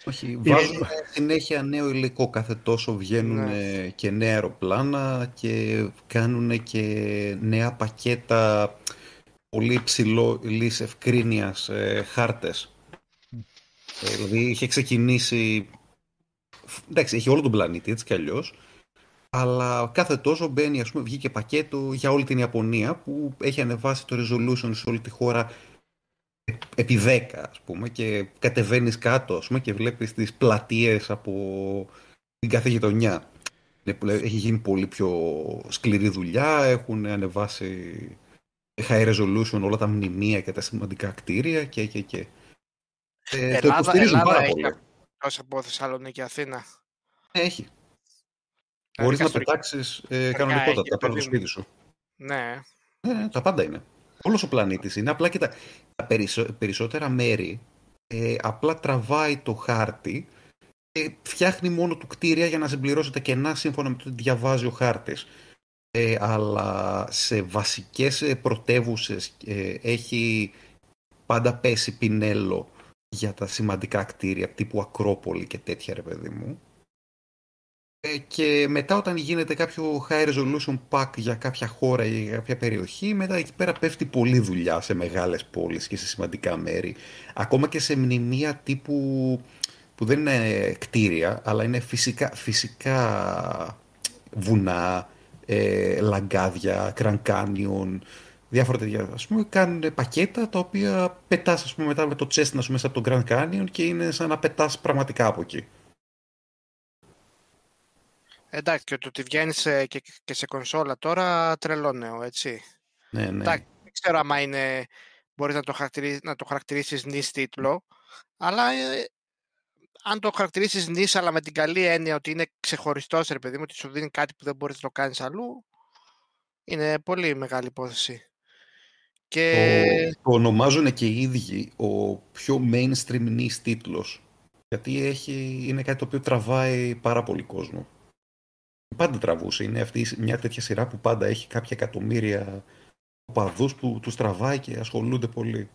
Όχι, βάζουν συνέχεια νέο υλικό. Κάθε τόσο βγαίνουν και νέα αεροπλάνα και κάνουν και νέα πακέτα πολύ υψηλής ευκρίνειας χάρτες. Δηλαδή είχε ξεκινήσει. Εντάξει, έχει όλο τον πλανήτη έτσι κι αλλιώς. Αλλά κάθε τόσο μπαίνει, ας πούμε, βγήκε πακέτο για όλη την Ιαπωνία που έχει ανεβάσει το resolution σε όλη τη χώρα επί 10, ας πούμε, και κατεβαίνεις κάτω, ας πούμε, και βλέπεις τις πλατείες από την κάθε γειτονιά. Έχει γίνει πολύ πιο σκληρή δουλειά, έχουν ανεβάσει high resolution όλα τα μνημεία και τα σημαντικά κτίρια και. Το υποστηρίζουν πάρα πολύ. Από Θεσσαλονίκη, Αθήνα. Έχει. Μπορείς να πετάξεις κανονικότατα πάνω στο σπίτι σου. Ναι. Τα πάντα είναι. Όλος ο πλανήτης είναι. Απλά και τα περισσότερα μέρη απλά τραβάει το χάρτη και φτιάχνει μόνο του κτίρια για να συμπληρώσει τα κενά σύμφωνα με το ότι διαβάζει ο χάρτης. Αλλά σε βασικές πρωτεύουσες έχει πάντα πέσει πινέλο για τα σημαντικά κτίρια τύπου Ακρόπολη και τέτοια, ρε παιδί μου. Και μετά όταν γίνεται κάποιο high resolution pack για κάποια χώρα ή για κάποια περιοχή, μετά εκεί πέρα πέφτει πολλή δουλειά σε μεγάλες πόλεις και σε σημαντικά μέρη. Ακόμα και σε μνημεία τύπου που δεν είναι κτίρια, αλλά είναι φυσικά βουνά, λαγκάδια, κρανκάνιον, διάφορα τέτοια, ας πούμε, κάνουν πακέτα τα οποία πετάς, ας πούμε, μετά με το τσέστη, ας πούμε, μέσα από τον Grand Canyon και είναι σαν να πετάς πραγματικά από εκεί. Εντάξει, και το ότι βγαίνεις και σε κονσόλα τώρα, τρελό νέο, έτσι. Ναι, ναι. Εντάξει, δεν ξέρω άμα είναι, μπορείς να το χαρακτηρίσεις niche τίτλο, αλλά αν το χαρακτηρίσεις νης, αλλά με την καλή έννοια ότι είναι ξεχωριστός, ρε παιδί μου, ότι σου δίνει κάτι που δεν μπορείς να το κάνεις αλλού, είναι πολύ μεγάλη υπόθεση. Και... το ονομάζουν και οι ίδιοι ο πιο mainstream νης τίτλος. Γιατί έχει, είναι κάτι το οποίο τραβάει πάρα πολύ κόσμο. Πάντα τραβούσε. Είναι αυτή μια τέτοια σειρά που πάντα έχει κάποια εκατομμύρια οπαδούς που τους τραβάει και ασχολούνται πολύ.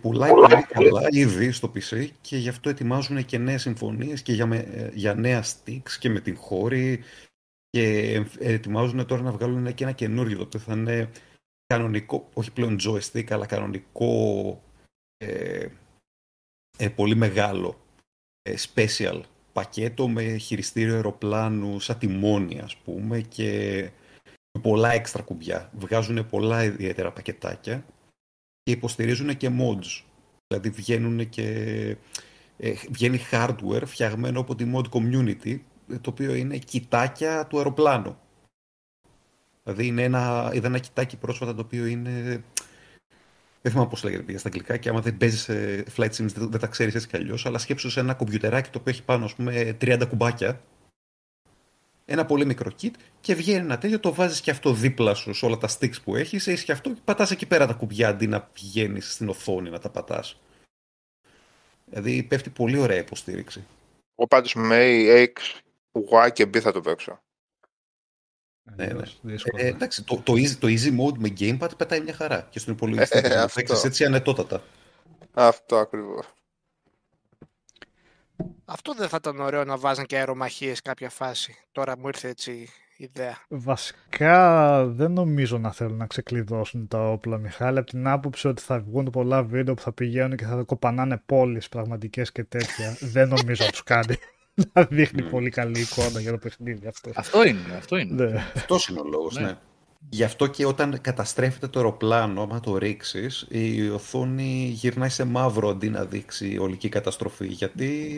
Πουλάει πολύ καλά ήδη στο PC και γι' αυτό ετοιμάζουν και νέες συμφωνίες και για νέα sticks και με την χώρη. Και ετοιμάζουν τώρα να βγάλουν και ένα καινούριο το οποίο θα είναι κανονικό, όχι πλέον joystick, αλλά κανονικό πολύ μεγάλο special πακέτο με χειριστήριο αεροπλάνου σαν τιμόνι, ας πούμε, και πολλά έξτρα κουμπιά. Βγάζουν πολλά ιδιαίτερα πακετάκια και υποστηρίζουν και mods. Δηλαδή βγαίνουν και βγαίνει hardware φτιαγμένο από τη mod community, το οποίο είναι κοιτάκια του αεροπλάνου. Δηλαδή είναι είδα ένα κοιτάκι πρόσφατα το οποίο είναι... δεν θυμάμαι πώς λέγεται στα αγγλικά, και άμα δεν παίζεις Flight Sims δεν τα ξέρεις έτσι κι αλλιώς, αλλά σκέψου σε ένα κομπιουτεράκι το οποίο έχει πάνω, ας πούμε, 30 κουμπάκια, ένα πολύ μικρό kit, και βγαίνει ένα τέτοιο, το βάζεις και αυτό δίπλα σου σε όλα τα sticks που έχεις, έχεις και αυτό και πατάς εκεί πέρα τα κουμπιά αντί να πηγαίνεις στην οθόνη να τα πατάς. Δηλαδή πέφτει πολύ ωραία υποστήριξη. Εγώ πάντως με A, X, Y και B θα το παίξω. Ναι. Εντάξει, το easy mode με gamepad πετάει μια χαρά και στον υπολογιστή να παίξεις έτσι ανετότατα. Αυτό ακριβώς. Αυτό δεν θα ήταν ωραίο να βάζαν και αερομαχίες κάποια φάση? Τώρα μου ήρθε έτσι η ιδέα. Βασικά δεν νομίζω να θέλουν να ξεκλειδώσουν τα όπλα, Μιχάλη, από την άποψη ότι θα βγουν πολλά βίντεο που θα πηγαίνουν και θα κοπανάνε πόλεις πραγματικές και τέτοια. Δεν νομίζω να τους κάνει να δείχνει πολύ καλή εικόνα για το παιχνίδι αυτό. Αυτό είναι. Ναι. Αυτός είναι ο λόγος, ναι. Γι' αυτό και όταν καταστρέφεται το αεροπλάνο, άμα το ρίξεις, η οθόνη γυρνάει σε μαύρο αντί να δείξει ολική καταστροφή. Γιατί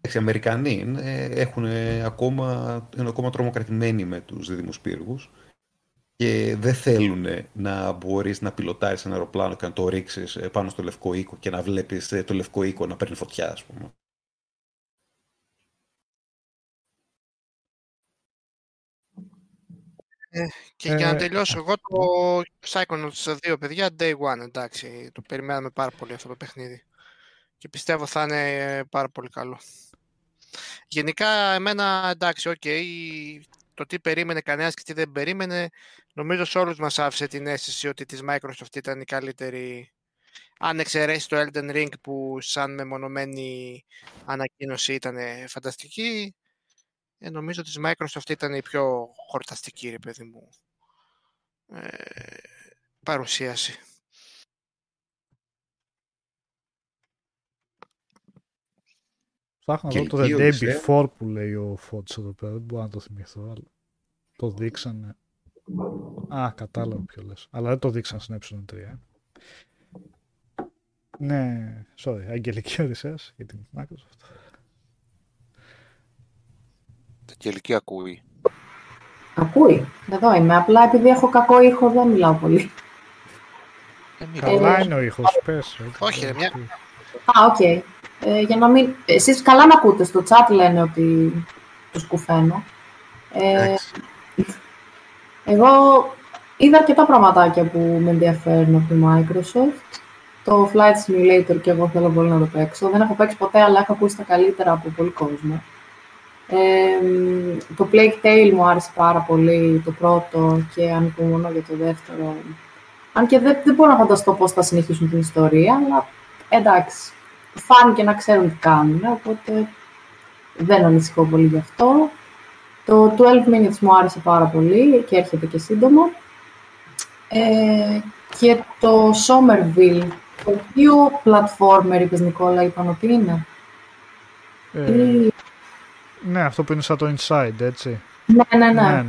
οι Αμερικανοί είναι ακόμα τρομοκρατημένοι με τους δίδυμους πύργους και δεν θέλουν να μπορείς να πιλοτάρεις ένα αεροπλάνο και να το ρίξεις πάνω στο Λευκό Οίκο και να βλέπεις το Λευκό Οίκο να παίρνει φωτιά, ας πούμε. Και για να τελειώσω, εγώ το Psychonauts 2, παιδιά, Day One, εντάξει, το περιμέναμε πάρα πολύ αυτό το παιχνίδι και πιστεύω θα είναι πάρα πολύ καλό. Γενικά, εμένα, εντάξει, το τι περίμενε κανένας και τι δεν περίμενε, νομίζω σε όλους μας άφησε την αίσθηση ότι της Microsoft ήταν η καλύτερη, αν εξαιρέσει το Elden Ring που σαν μεμονωμένη ανακοίνωση ήταν φανταστική. Νομίζω ότι η Microsoft ήταν η πιο χορταστική, ρε παιδί μου, παρουσίαση. Ψάχνω εδώ το The Day Before που λέει ο Φώτης εδώ πέρα, δεν μπορώ να το θυμηθώ, αλλά το δείξανε. Α, κατάλαβα ποιο λες, αλλά δεν το δείξαν στην E3. Ναι, sorry, Αγγελική Οδυσσέας για την Microsoft. Τελική ακούει. Ακούει. Εδώ είμαι. Απλά επειδή έχω κακό ήχο δεν μιλάω πολύ. Καλά είναι ο ήχος. Πες. Όχι, μια. Α, οκ. Okay. Για να μην... Εσείς καλά να ακούτε. Στο chat λένε ότι τους κουφαίνω. Εγώ είδα αρκετά πραγματάκια που με ενδιαφέρουν από τη Microsoft. Το Flight Simulator και εγώ θέλω πολύ να το παίξω. Δεν έχω παίξει ποτέ, αλλά έχω ακούσει τα καλύτερα από πολύ κόσμο. Το Plague Tale μου άρεσε πάρα πολύ, το πρώτο, και ανυπομονώ για το δεύτερο. Αν και δεν μπορώ να φανταστώ πώς θα συνεχίσουν την ιστορία, αλλά εντάξει, φάνηκε να ξέρουν τι κάνουν, οπότε δεν ανησυχώ πολύ γι' αυτό. Το 12 Minutes μου άρεσε πάρα πολύ και έρχεται και σύντομα. Και το Somerville, το οποίο platformer, είπες Νικόλα, είπαν ότι είναι. Ναι, αυτό που είναι σαν το Inside, έτσι. Ναι.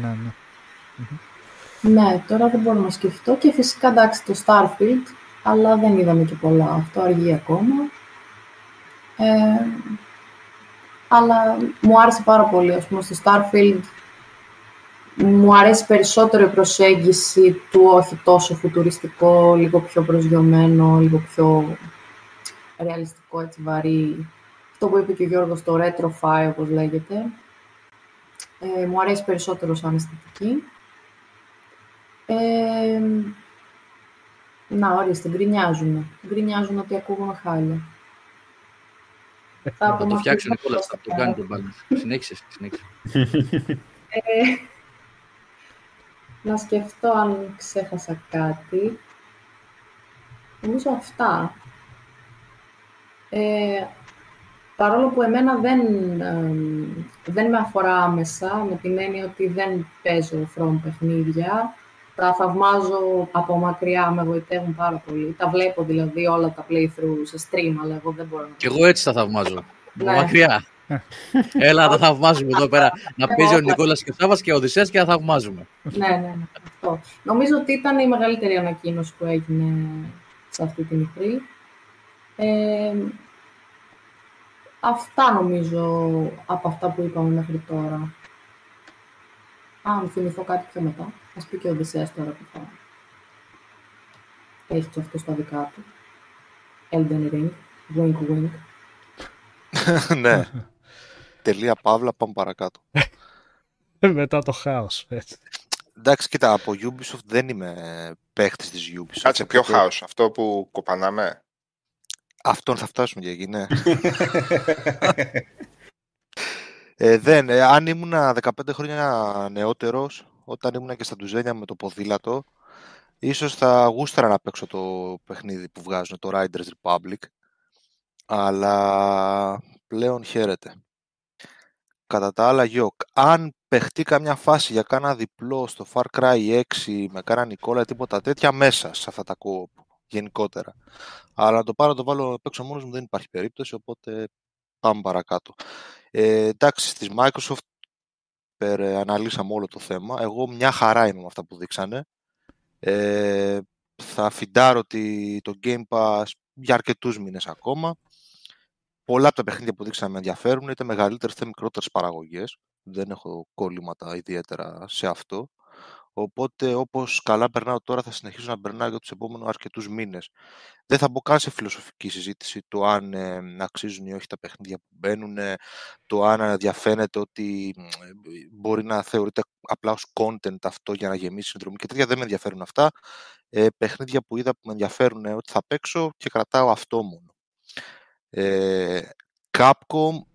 Ναι, τώρα δεν μπορώ να σκεφτώ. Και φυσικά, εντάξει, το Starfield, αλλά δεν είδαμε και πολλά. Αυτό αργεί ακόμα. Αλλά μου άρεσε πάρα πολύ, ας πούμε, στο Starfield. Μου αρέσει περισσότερο η προσέγγιση του όχι τόσο φουτουριστικό, λίγο πιο προσγειωμένο, λίγο πιο ρεαλιστικό, έτσι βαρύ αυτό που είπε και ο Γιώργος, το Retrofy, όπως λέγεται. Μου αρέσει περισσότερο σαν αισθητική. Να, ορίστε, γκρινιάζουμε. Γκρινιάζουν ότι ακούγουμε χάλια. Θα το φτιάξουν όλα αυτά που το κάνει τον μπάλα. Συνέχισε. Να σκεφτώ αν ξέχασα κάτι. Νομίζω αυτά. Παρόλο που εμένα δεν με αφορά άμεσα, με την έννοια ότι δεν παίζω From παιχνίδια, τα θαυμάζω από μακριά, με βοητεύουν πάρα πολύ. Τα βλέπω δηλαδή όλα τα playthrough σε stream, αλλά εγώ δεν μπορώ να... Κι εγώ έτσι τα θαυμάζω, από μακριά. Έλα, τα θαυμάζουμε εδώ πέρα. Να παίζει ο Νικόλας και ο Σάββας και ο Οδυσσέας και τα θαυμάζουμε. Ναι, αυτό. Νομίζω ότι ήταν η μεγαλύτερη ανακοίνωση που έγινε σε αυτή την E3. Αυτά νομίζω από αυτά που είπαμε μέχρι τώρα. Αν θυμηθώ κάτι πιο μετά, ας πει και ο Οδυσσέας τώρα που θα έχει και αυτό στα δικά του. Elden Ring, wink wink. Ναι. Τελεία παύλα, πάμε παρακάτω. Μετά το χάος. Εντάξει, κοίτα, από Ubisoft δεν είμαι παίχτης της Ubisoft. Κάτσε, ποιο χάος, αυτό που κοπανάμε. Αυτόν θα φτάσουμε και εκεί, ναι. Αν ήμουνα 15 χρόνια νεότερος, όταν ήμουνα και στα ντουζένια με το ποδήλατο, ίσως θα γούσταρα να παίξω το παιχνίδι που βγάζουν, το Riders Republic, αλλά πλέον χαίρεται. Κατά τα άλλα, γιοκ. Αν παιχτεί καμιά φάση για κάνα διπλό στο Far Cry 6 με κάνα Νικόλα, τίποτα τέτοια, μέσα σε αυτά τα co-op γενικότερα. Αλλά να το πάρω, το βάλω παίξω μόνος μου, δεν υπάρχει περίπτωση, οπότε πάμε παρακάτω. Εντάξει, στις Microsoft αναλύσαμε όλο το θέμα. Εγώ μια χαρά είμαι με αυτά που δείξανε. Θα φιντάρω ότι το Game Pass για αρκετούς μήνες ακόμα. Πολλά από τα παιχνίδια που δείξαμε με ενδιαφέρουν, είτε μεγαλύτερες είτε μικρότερες παραγωγές. Δεν έχω κόλληματα ιδιαίτερα σε αυτό. Οπότε, όπως καλά περνάω τώρα, θα συνεχίσω να περνάω για τους επόμενους αρκετούς μήνες. Δεν θα μπω καν σε φιλοσοφική συζήτηση το αν αξίζουν ή όχι τα παιχνίδια που μπαίνουν, το αν διαφαίνεται ότι μπορεί να θεωρείται απλά ως content αυτό για να γεμίσει συνδρομή και τέτοια. Δεν με ενδιαφέρουν αυτά. Παιχνίδια που είδα που με ενδιαφέρουν ότι θα παίξω και κρατάω αυτό μόνο. Capcom...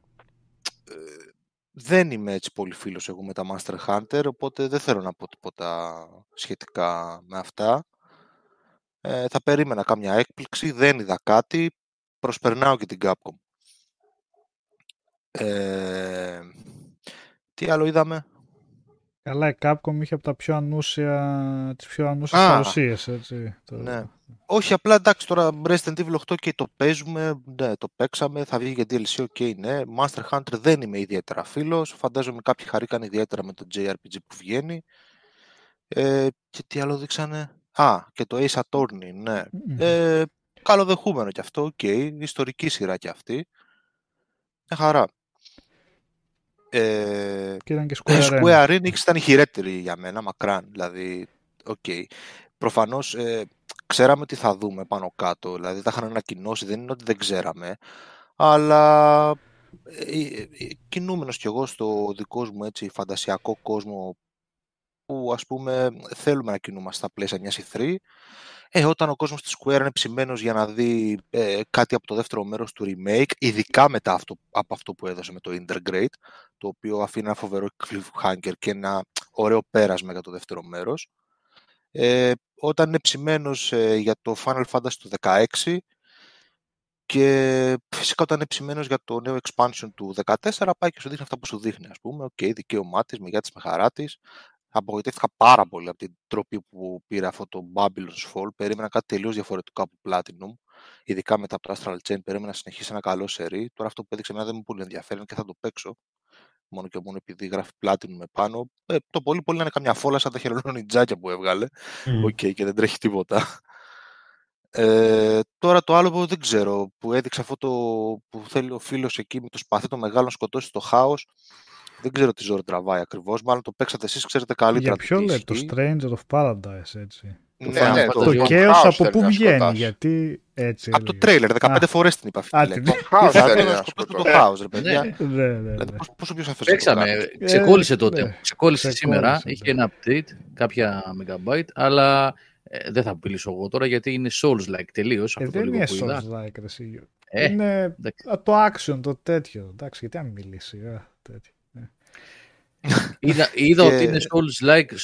δεν είμαι έτσι πολύ φίλος εγώ με τα Master Hunter, οπότε δεν θέλω να πω τίποτα σχετικά με αυτά. Θα περίμενα κάμια έκπληξη, δεν είδα κάτι, προσπερνάω και την Capcom. Τι άλλο είδαμε? Καλά, η Capcom είχε από τα πιο ανούσια, τις πιο ανούσιες παρουσίες, έτσι. Ναι. Όχι, απλά εντάξει, τώρα Resident Evil 8 και το παίζουμε, ναι, το παίξαμε, θα βγει για DLC, ok, ναι. Master Hunter δεν είμαι ιδιαίτερα φίλος, φαντάζομαι κάποιοι χαρήκαν ιδιαίτερα με το JRPG που βγαίνει. Και τι άλλο δείξανε? Και το Ace Attorney, ναι. Καλοδεχούμενο κι αυτό, ok, ιστορική σειρά κι αυτή. Χαρά. Και ήταν και Square Enix ήταν η χειρότερη για μένα, μακράν, δηλαδή, ok. Προφανώς ξέραμε τι θα δούμε πάνω κάτω, δηλαδή τα είχαν ανακοινώσει, δεν είναι ότι δεν ξέραμε, αλλά κινούμενος κι εγώ στο δικό μου έτσι φαντασιακό κόσμο που ας πούμε θέλουμε να κινούμαστε στα πλαίσια μιας E3, όταν ο κόσμος της Square είναι ψημένος για να δει κάτι από το δεύτερο μέρος του remake, ειδικά μετά από αυτό που έδωσε με το Intergrade, το οποίο αφήνει ένα φοβερό cliffhanger και ένα ωραίο πέρασμα για το δεύτερο μέρος, όταν είναι ψημένος για το Final Fantasy του 16 και φυσικά όταν είναι ψημένος για το νέο expansion του 14, πάει και σου δείχνει αυτά που σου δείχνει, ας πούμε, δικαίωμά της, μεγιά της, με χαρά της. Απογοητεύτηκα πάρα πολύ από την τροπή που πήρε αυτό το Babylon's Fall. Περίμενα κάτι τελείως διαφορετικό από Platinum, ειδικά μετά από το Astral Chain. Περίμενα να συνεχίσει ένα καλό σερί. Τώρα αυτό που έδειξε εμένα δεν μου πολύ ενδιαφέρει και θα το παίξω. Μόνο και μόνο επειδή γράφει Platinum επάνω. Το πολύ πολύ είναι καμιά φόλα σαν τα χελονιτζάκια που έβγαλε. Και δεν τρέχει τίποτα. Τώρα το άλλο που δεν ξέρω, που έδειξε αυτό το που θέλει ο φίλος εκεί με το σπαθί το μεγάλο να σκοτώσει το χάος. Δεν ξέρω τι ζώρο τραβάει ακριβώς, μάλλον το παίξατε εσείς, ξέρετε καλύτερα. Για ποιο λέει, το Stranger of Paradise, έτσι. Το καίος από πού βγαίνει, γιατί έτσι. Από το τρέιλερ, 15 φορές την είπα αυτή. Το χάος, ρε παιδιά. Πόσο ποιος αφαιρεί. Παίξαμε, ξεκόλλησε τότε. Ξεκόλλησε σήμερα, είχε ένα update, κάποια megabyte, αλλά δεν θα απειλήσω εγώ τώρα γιατί είναι Souls-like τελείως. Δεν είναι Souls-like, ρε Σίγιο. Είναι το action, το τέτοιο. Εντάξει, γιατί αν μιλήσει, τέτοιο. Είδα ότι είναι Souls-like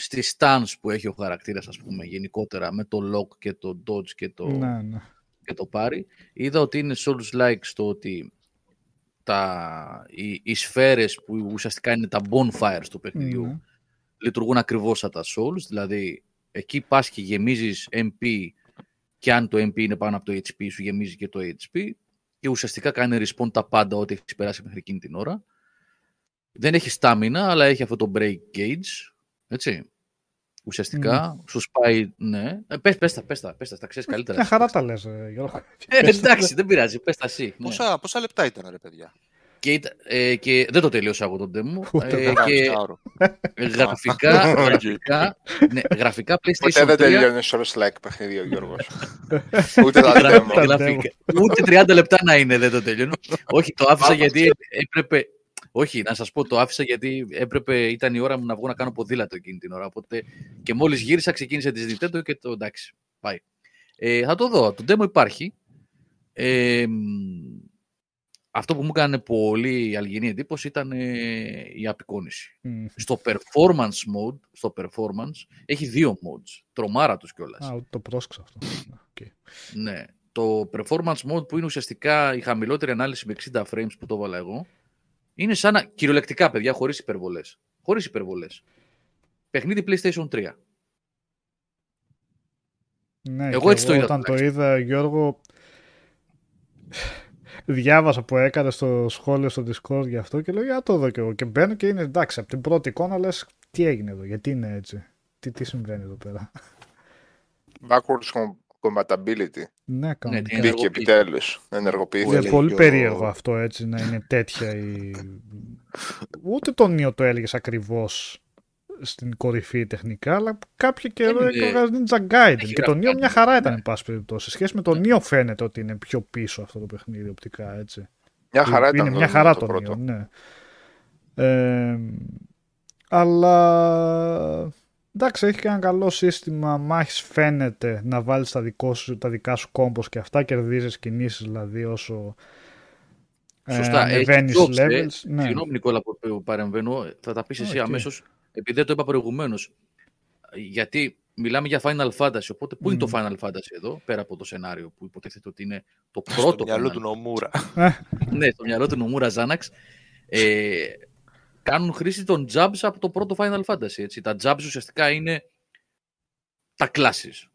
στη stance που έχει ο χαρακτήρας, ας πούμε, γενικότερα με το lock και το dodge και το parry. Είδα ότι είναι Souls-like στο ότι οι σφαίρες που ουσιαστικά είναι τα bonfires του παιχνιδιού λειτουργούν ακριβώς σαν τα Souls, δηλαδή εκεί πας και γεμίζεις MP και αν το MP είναι πάνω από το HP σου γεμίζει και το HP και ουσιαστικά κάνει respawn τα πάντα ό,τι έχεις περάσει μέχρι εκείνη την ώρα. Δεν έχει stamina, αλλά έχει αυτό το break gauge, έτσι. Ουσιαστικά, σου σπάει, ναι. Πες τα, ξέρεις καλύτερα. Μια χαρά τα λες, Γιώργο. Εντάξει, δεν πειράζει, πες τα εσύ. Πόσα λεπτά ήταν, ρε παιδιά. Και δεν το τελείωσα εγώ τον demo. Γραφικά PlayStation 3. Δεν τελειώνει Souls-like παιχνίδι ο Γιώργος. Ούτε τα demo. Ούτε 30 λεπτά να είναι, δεν το τελειώνω. Όχι, το άφησα γιατί έπρεπε... Όχι, να σας πω, το άφησα γιατί ήταν η ώρα μου να βγω να κάνω ποδήλατο εκείνη την ώρα. Οπότε και μόλις γύρισα, ξεκίνησε τη Nintendo και το εντάξει, πάει. Θα το δω, το demo υπάρχει. Αυτό που μου έκανε πολύ αλγινή εντύπωση ήταν η απεικόνηση. Στο performance mode, έχει δύο modes, τρομάρα τους κιόλας. Το πρόσκοψα αυτό. Okay. Ναι, το performance mode που είναι ουσιαστικά η χαμηλότερη ανάλυση με 60 frames που το έβαλα εγώ, είναι σαν να, κυριολεκτικά, παιδιά, χωρίς υπερβολές. Παιχνίδι PlayStation 3. Ναι, εγώ έτσι το είδα. Όταν το είδα, Γιώργο, διάβασα που έκανε στο σχόλιο στο Discord για αυτό και λέω, για το δω κι εγώ. Και μπαίνω και είναι εντάξει, από την πρώτη εικόνα λες, τι έγινε εδώ, γιατί είναι έτσι, τι συμβαίνει εδώ πέρα. Backwards compatibility. Ναι, κανονικά. Μπήκε επιτέλους. Είναι πολύ περίεργο αυτό, έτσι, να είναι τέτοια η... Ούτε τον Νίο το έλεγες ακριβώς στην κορυφή τεχνικά, αλλά κάποιο καιρό έκανας Ninja Gaiden. Και το Νίο μια χαρά ήταν, εν πάση περιπτώσει. Σε σχέση με τον Νίο φαίνεται ότι είναι πιο πίσω αυτό το παιχνίδι οπτικά, έτσι. Μια χαρά ήταν. Είναι μια χαρά το Νίο, ναι. Αλλά... Εντάξει, έχει και ένα καλό σύστημα μάχης, φαίνεται, να βάλεις τα δικά σου κόμπος και αυτά, κερδίζεις κινήσεις δηλαδή όσο ανεβαίνεις levels. Συγγνώμη Νικόλα που παρεμβαίνω, θα τα πεις εσύ αμέσως, επειδή δεν το είπα προηγουμένως. Γιατί μιλάμε για Final Fantasy, οπότε πού είναι το Final Fantasy εδώ, πέρα από το σενάριο που υποτίθεται ότι είναι το πρώτο. Στο μυαλό του Νομούρα. Ναι, στο μυαλό του Νομούρα Ζάναξ. Κάνουν χρήση των jabs από το πρώτο Final Fantasy, έτσι. Τα jabs ουσιαστικά είναι τα classes.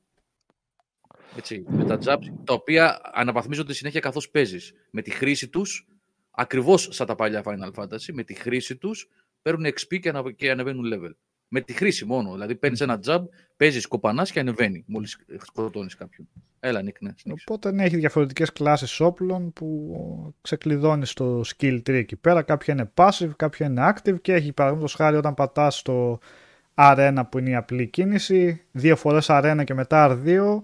Έτσι, με τα jabs, τα οποία αναβαθμίζονται συνέχεια καθώς παίζεις. Με τη χρήση τους, ακριβώς σαν τα παλιά Final Fantasy, με τη χρήση τους παίρνουν XP και ανεβαίνουν level. Με τη χρήση μόνο, δηλαδή παίρνεις ένα jab, παίζεις, κοπανάς και ανεβαίνει μόλις σκοτώνεις κάποιον. Έλα, Νίκ, ναι. Οπότε ναι, έχει διαφορετικές κλάσεις όπλων που ξεκλειδώνεις στο skill tree εκεί πέρα. Κάποια είναι passive, κάποια είναι active και έχει παραδείγματος χάρη όταν πατάς το R1 που είναι η απλή κίνηση, δύο φορές R1 και μετά R2,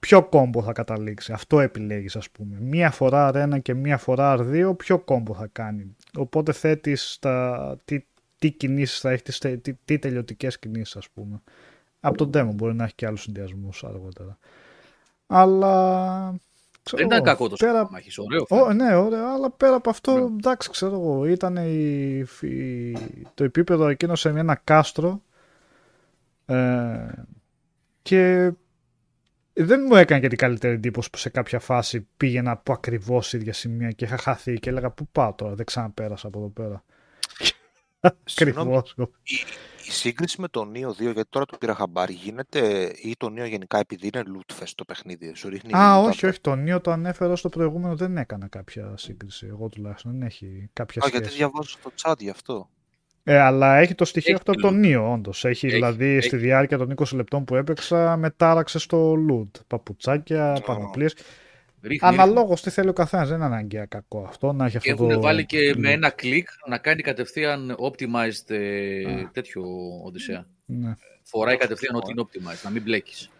ποιο κόμπο θα καταλήξει. Αυτό επιλέγεις, ας πούμε. Μία φορά R1 και μία φορά R2, ποιο κόμπο θα κάνει. Οπότε θέτεις τι κινήσεις θα έχει, τι τελειωτικές κινήσεις, ας πούμε. Από τον demo μπορεί να έχει και άλλους συνδυασμούς αργότερα. Αλλά... Δεν ήταν κακό το πέρα... μάχης, ωραίο. Ναι, ωραίο, αλλά πέρα από αυτό, εντάξει, ξέρω εγώ, ήταν το επίπεδο εκείνο σε ένα κάστρο και δεν μου έκανε και την καλύτερη εντύπωση που σε κάποια φάση πήγαινα από ακριβώς ίδια σημεία και είχα χαθεί και έλεγα πού πάω τώρα, δεν ξαναπέρασα από εδώ πέρα. Ακριβώς. Η σύγκριση με τον Neo 2, γιατί τώρα το πήρα χαμπάρι, γίνεται ή το Neo γενικά επειδή είναι loot fest το παιχνίδι. Όχι, το Neo το ανέφερα στο προηγούμενο, δεν έκανα κάποια σύγκριση. Εγώ τουλάχιστον δεν έχει κάποια σχέση. Γιατί διαβάζω στο chat γι' αυτό. Αλλά έχει το στοιχείο αυτό από τον Neo, όντως. Δηλαδή στη διάρκεια των 20 λεπτών που έπαιξα, μετάραξε στο loot. Παπουτσάκια, πανοπλίες. Αναλόγως τι θέλει ο καθένας, δεν είναι αναγκαία κακό αυτό να έχει αυτό. Έχουν το... βάλει και με ένα κλικ να κάνει κατευθείαν optimized τέτοιο Οδυσσέα. Ναι. Φοράει κατευθείαν ό,τι είναι optimized, να μην μπλέκεις.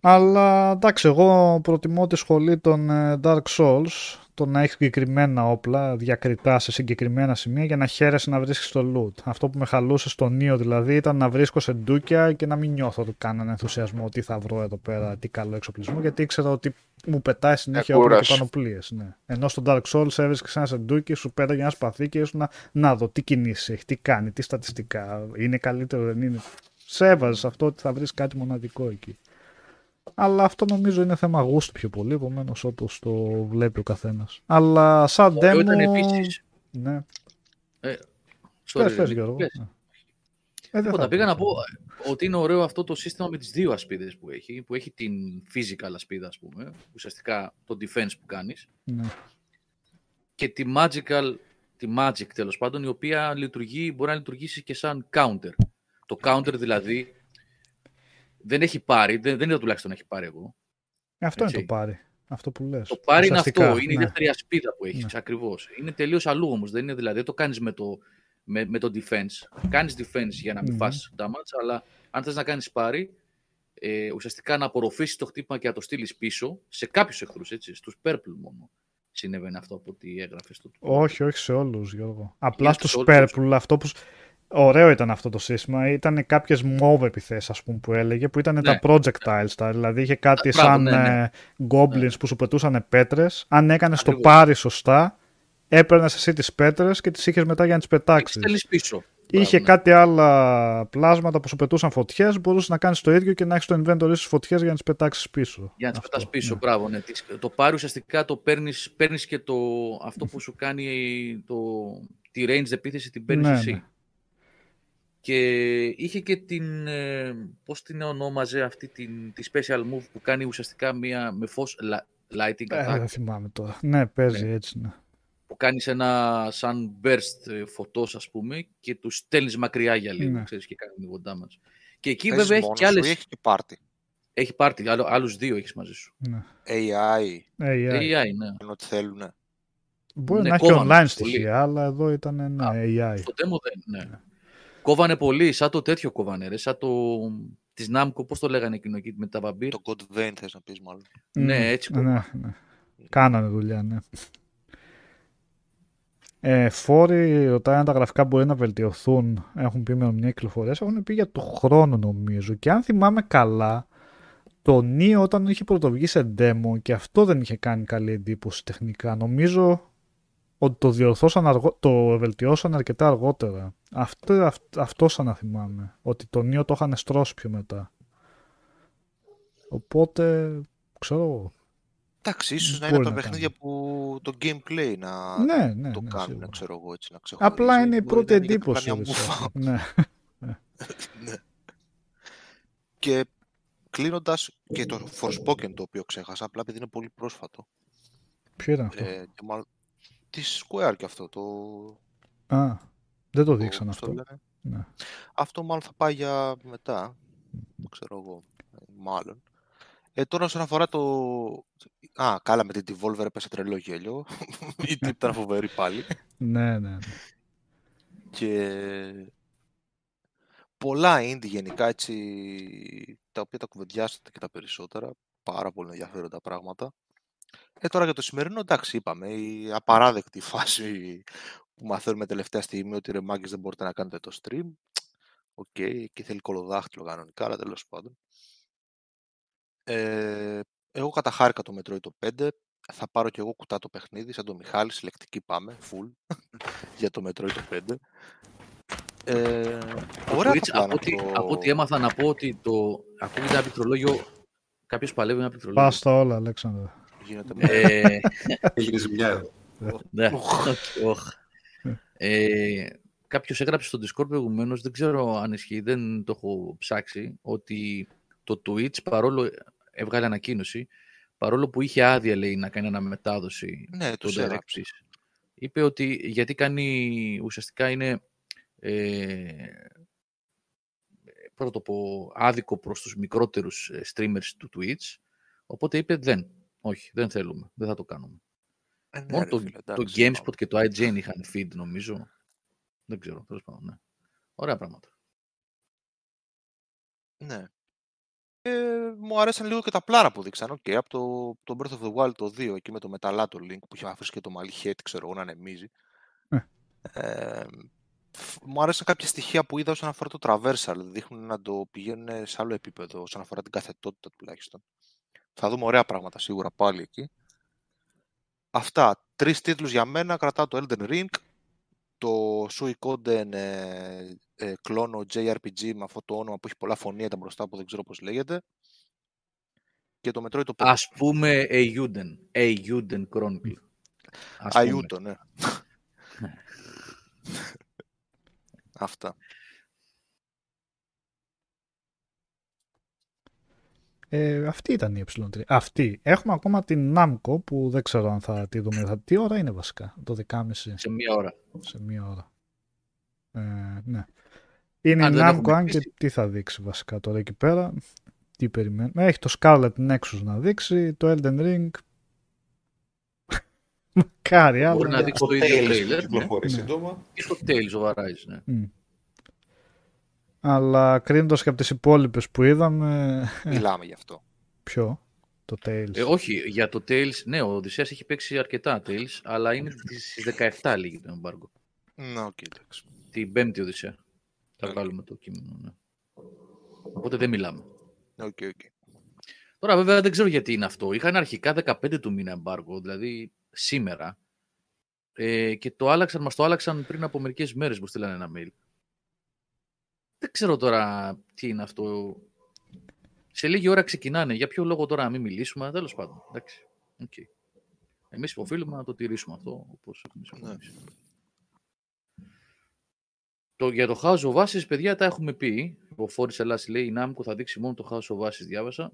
Αλλά εντάξει, εγώ προτιμώ τη σχολή των Dark Souls, το να έχει συγκεκριμένα όπλα διακριτά σε συγκεκριμένα σημεία για να χαίρεσαι να βρίσκεις το loot. Αυτό που με χαλούσε στο Νίο δηλαδή ήταν να βρίσκω σε ντούκια και να μην νιώθω κανέναν ενθουσιασμό τι θα βρω εδώ πέρα, τι καλό εξοπλισμό, γιατί ήξερα ότι μου πετάει συνέχεια όπλα και πανοπλίες. Ναι. Ενώ στο Dark Souls έβρισκες ένα σεντούκι, σου πέταγε ένα σπαθί και ήσουν να δω τι κινήσεις έχει, τι κάνει, τι στατιστικά, είναι καλύτερο, δεν είναι. Σέβαζες αυτό ότι θα βρεις κάτι μοναδικό εκεί. Αλλά αυτό νομίζω είναι θέμα γούστου πιο πολύ, επομένως όπως το βλέπει ο καθένας. Αλλά σαν demo... Όταν επίσης... Ναι. Πες Γιώργο. Όταν πήγα να πω ότι είναι ωραίο αυτό το σύστημα με τις δύο ασπίδες που έχει, την physical ασπίδα, ας πούμε, ουσιαστικά το defense που κάνεις, ναι, και τη magic τέλος πάντων, η οποία λειτουργεί, μπορεί να λειτουργήσει και σαν counter. Το counter δηλαδή... Δεν έχει πάρει, δεν είδα τουλάχιστον να έχει πάρει εγώ. Αυτό έτσι. Είναι το πάρει, αυτό που λες. Το πάρει είναι αυτό, είναι η δεύτερη ασπίδα που έχεις, ναι, ακριβώς. Είναι τελείως αλλού όμως, δεν είναι δηλαδή, το κάνεις με το defense. Κάνεις defense για να μην φάσεις damage, αλλά αν θες να κάνεις πάρει, ουσιαστικά να απορροφήσεις το χτύπημα και να το στείλεις πίσω σε κάποιους εχθρούς, έτσι, στους purple μόνο. Συνέβαινε αυτό από ό,τι έγραφες. Όχι σε όλους, Γιώργο. Απλά στους purple, αυτό που... Ωραίο ήταν αυτό το σύστημα. Ήταν κάποιες move επιθέσεις, ας πούμε, που έλεγε, που ήταν τα projectiles. Δηλαδή είχε κάτι σαν goblins που σου πετούσαν πέτρες. Αν έκανες το πάρι σωστά, έπαιρνες εσύ τις πέτρες και τις είχες μετά για να τις πετάξεις. Τις πίσω. Είχε κάτι άλλα πλάσματα που σου πετούσαν φωτιές. Μπορούσες να κάνεις το ίδιο και να έχεις το inventory στις φωτιές για να τις πετάξεις πίσω. Για να τις πετάς πίσω, μπράβο. Ναι. Το πάρι ουσιαστικά το παίρνεις και το, αυτό που σου κάνει τη range επίθεση την παίρνεις εσύ. Και είχε και την, πώς την ονόμαζε αυτή τη special move που κάνει ουσιαστικά μία με φως lighting. Δεν θυμάμαι τώρα. Ναι, παίζει έτσι. Ναι. Που κάνεις ένα sun burst φωτός, ας πούμε, και του στέλνεις μακριά για λίγο, ξέρεις, και κάνει λίγο damage. Και εκεί παίζεις βέβαια έχει και άλλες... Έχει και party. Έχει party, άλλους δύο έχεις μαζί σου. Ναι. AI, ναι. Είναι ό,τι θέλουν, ναι. Μπορεί να έχει online στοιχεία, αλλά εδώ ήταν ένα AI. Στο demo δεν. Κόβανε πολύ, σαν το τέτοιο κόβανε, ρε, σαν το της Namco, πώς το λέγανε εκείνο εκεί με τα βαμπύρ. Το God Vein θες να πεις μάλλον. Ναι, έτσι κόβανε. Ναι. Κάνανε δουλειά, ναι. Φόροι, ρωτάει αν τα γραφικά μπορεί να βελτιωθούν, έχουν πει με μια κυκλοφορία, έχουν πει για το χρόνο νομίζω, και αν θυμάμαι καλά, το Νίο όταν είχε πρωτοβγεί σε demo και αυτό δεν είχε κάνει καλή εντύπωση τεχνικά, νομίζω... ότι το βελτιώσαν αρκετά αργότερα. Αυτό σαν να θυμάμαι. Ότι το Νίο το είχαν στρώσει πιο μετά. Οπότε, ξέρω εγώ. Εντάξει, ίσως να είναι τα παιχνίδια που το gameplay να το κάνουν, να ξέρω εγώ, έτσι να ξεχωρίζει. Απλά είναι η πρώτη εντύπωση. Και κλείνοντας και το Forspoken, το οποίο ξέχασα, απλά επειδή είναι πολύ πρόσφατο. Ποιο ήταν αυτό? Τη Square και αυτό το... Α, δεν το δείξαν αυτό. Ναι. Αυτό μάλλον θα πάει για μετά, το ξέρω εγώ, μάλλον. Τώρα όσον αφορά το... Α, καλά, με την Devolver έπεσε τρελό γέλιο, γιατί ήταν φοβερή πάλι. Ναι. Και... πολλά indie γενικά, έτσι, τα οποία τα κουβεντιάσατε και τα περισσότερα, πάρα πολύ ενδιαφέροντα πράγματα. Τώρα για το σημερινό, εντάξει, είπαμε, η απαράδεκτη φάση που μαθαίνουμε τελευταία στιγμή ότι ρε μάγκες δεν μπορείτε να κάνετε το stream. Οκ, εκεί θέλει κολοδάχτυλο κανονικά, αλλά τέλος πάντων. Εγώ καταχάρηκα το Metroid το 5, θα πάρω και εγώ κουτά το παιχνίδι, σαν το Μιχάλη, συλλεκτική πάμε, full, για το Metroid το 5. Από ό,τι έμαθα να πω ότι το ακούγεται πληκτρολόγιο, κάποιος παλεύει ένα πληκτρολόγιο. Πας στα όλα, Αλέξανδρο. Έγινε ζημιά εδώ. Κάποιος έγραψε στο Discord προηγουμένως, δεν ξέρω αν ισχύει, δεν το έχω ψάξει, ότι το Twitch παρόλο έβγαλε ανακοίνωση, παρόλο που είχε άδεια, λέει, να κάνει αναμετάδοση των directs, είπε ότι γιατί κάνει, ουσιαστικά είναι άδικο προς τους μικρότερους streamers του Twitch, οπότε είπε δεν. Όχι, δεν θέλουμε. Δεν θα το κάνουμε. Μόνο ρε, φίλε, το GameSpot και το IGN είχαν feed, νομίζω. Δεν ξέρω, τέλος πάντων, ναι. Ωραία πράγματα. Ναι. Μου αρέσαν λίγο και τα πλάρα που δείξαν. Okay, από το Breath of the Wild το 2, εκεί με το μεταλλάτο link που είχε αφήσει και το μαλλιχέτη, ξέρω εγώ, να ανεμίζει. Μου άρεσαν κάποια στοιχεία που είδα όσον αφορά το traversal. Δείχνουν να το πηγαίνουν σε άλλο επίπεδο, όσον αφορά την καθετότητα τουλάχιστον. Θα δούμε ωραία πράγματα σίγουρα πάλι εκεί. Αυτά. 3 τίτλους για μένα. Κρατάω το Elden Ring, το Suikoden κλόνο JRPG με αυτό το όνομα που έχει πολλά φωνήετα μπροστά που δεν ξέρω πώς λέγεται. Και το Metroid το Paradise. Ας πούμε Eiyuden Chronicle. Αιούτο, ναι. Αυτά. Αυτή ήταν η ε3. Αυτή. Έχουμε ακόμα την Namco που δεν ξέρω αν θα τη δούμε. Τι ώρα είναι βασικά, 12.30. Σε μία ώρα. Σε μία ώρα. Ναι. Είναι η Namco, αν και τι θα δείξει βασικά τώρα εκεί πέρα. Τι περιμένουμε. Έχει το Scarlet Nexus να δείξει, το Elden Ring. Μακάρι, άλλο. Μπορεί να δείξει το ίδιο τρέιλερ. Ή το Tales of Arise, ναι. Αλλά κρίνοντας και από τις υπόλοιπες που είδαμε... Μιλάμε γι' αυτό. Ποιο? Το Tales. Όχι, για το Tales... Ναι, ο Οδυσσέας έχει παίξει αρκετά Tales, αλλά είναι στις 17 λίγη το εμπάργκο. Να, κοίταξε. Την πέμπτη Οδυσσέα. Θα βγάλουμε το κείμενο, ναι. Οπότε δεν μιλάμε. Okay. Τώρα βέβαια δεν ξέρω γιατί είναι αυτό. Είχαν αρχικά 15 του μήνα εμπάργκο, δηλαδή σήμερα. Και το άλλαξαν, μας το άλλαξαν πριν από μερικές μέρες που στείλανε ένα mail. Δεν ξέρω τώρα τι είναι αυτό. Σε λίγη ώρα ξεκινάνε. Για ποιο λόγο τώρα να μην μιλήσουμε, τέλος πάντων. Εντάξει. Okay. Εμείς υποφείλουμε να το τηρήσουμε αυτό, όπως έχουμε συμφωνήσει. Για το House of Ashes, παιδιά, τα έχουμε πει. Ο Φόρης Ελλάς λέει, η Namco θα δείξει μόνο το House of Ashes, διάβασα.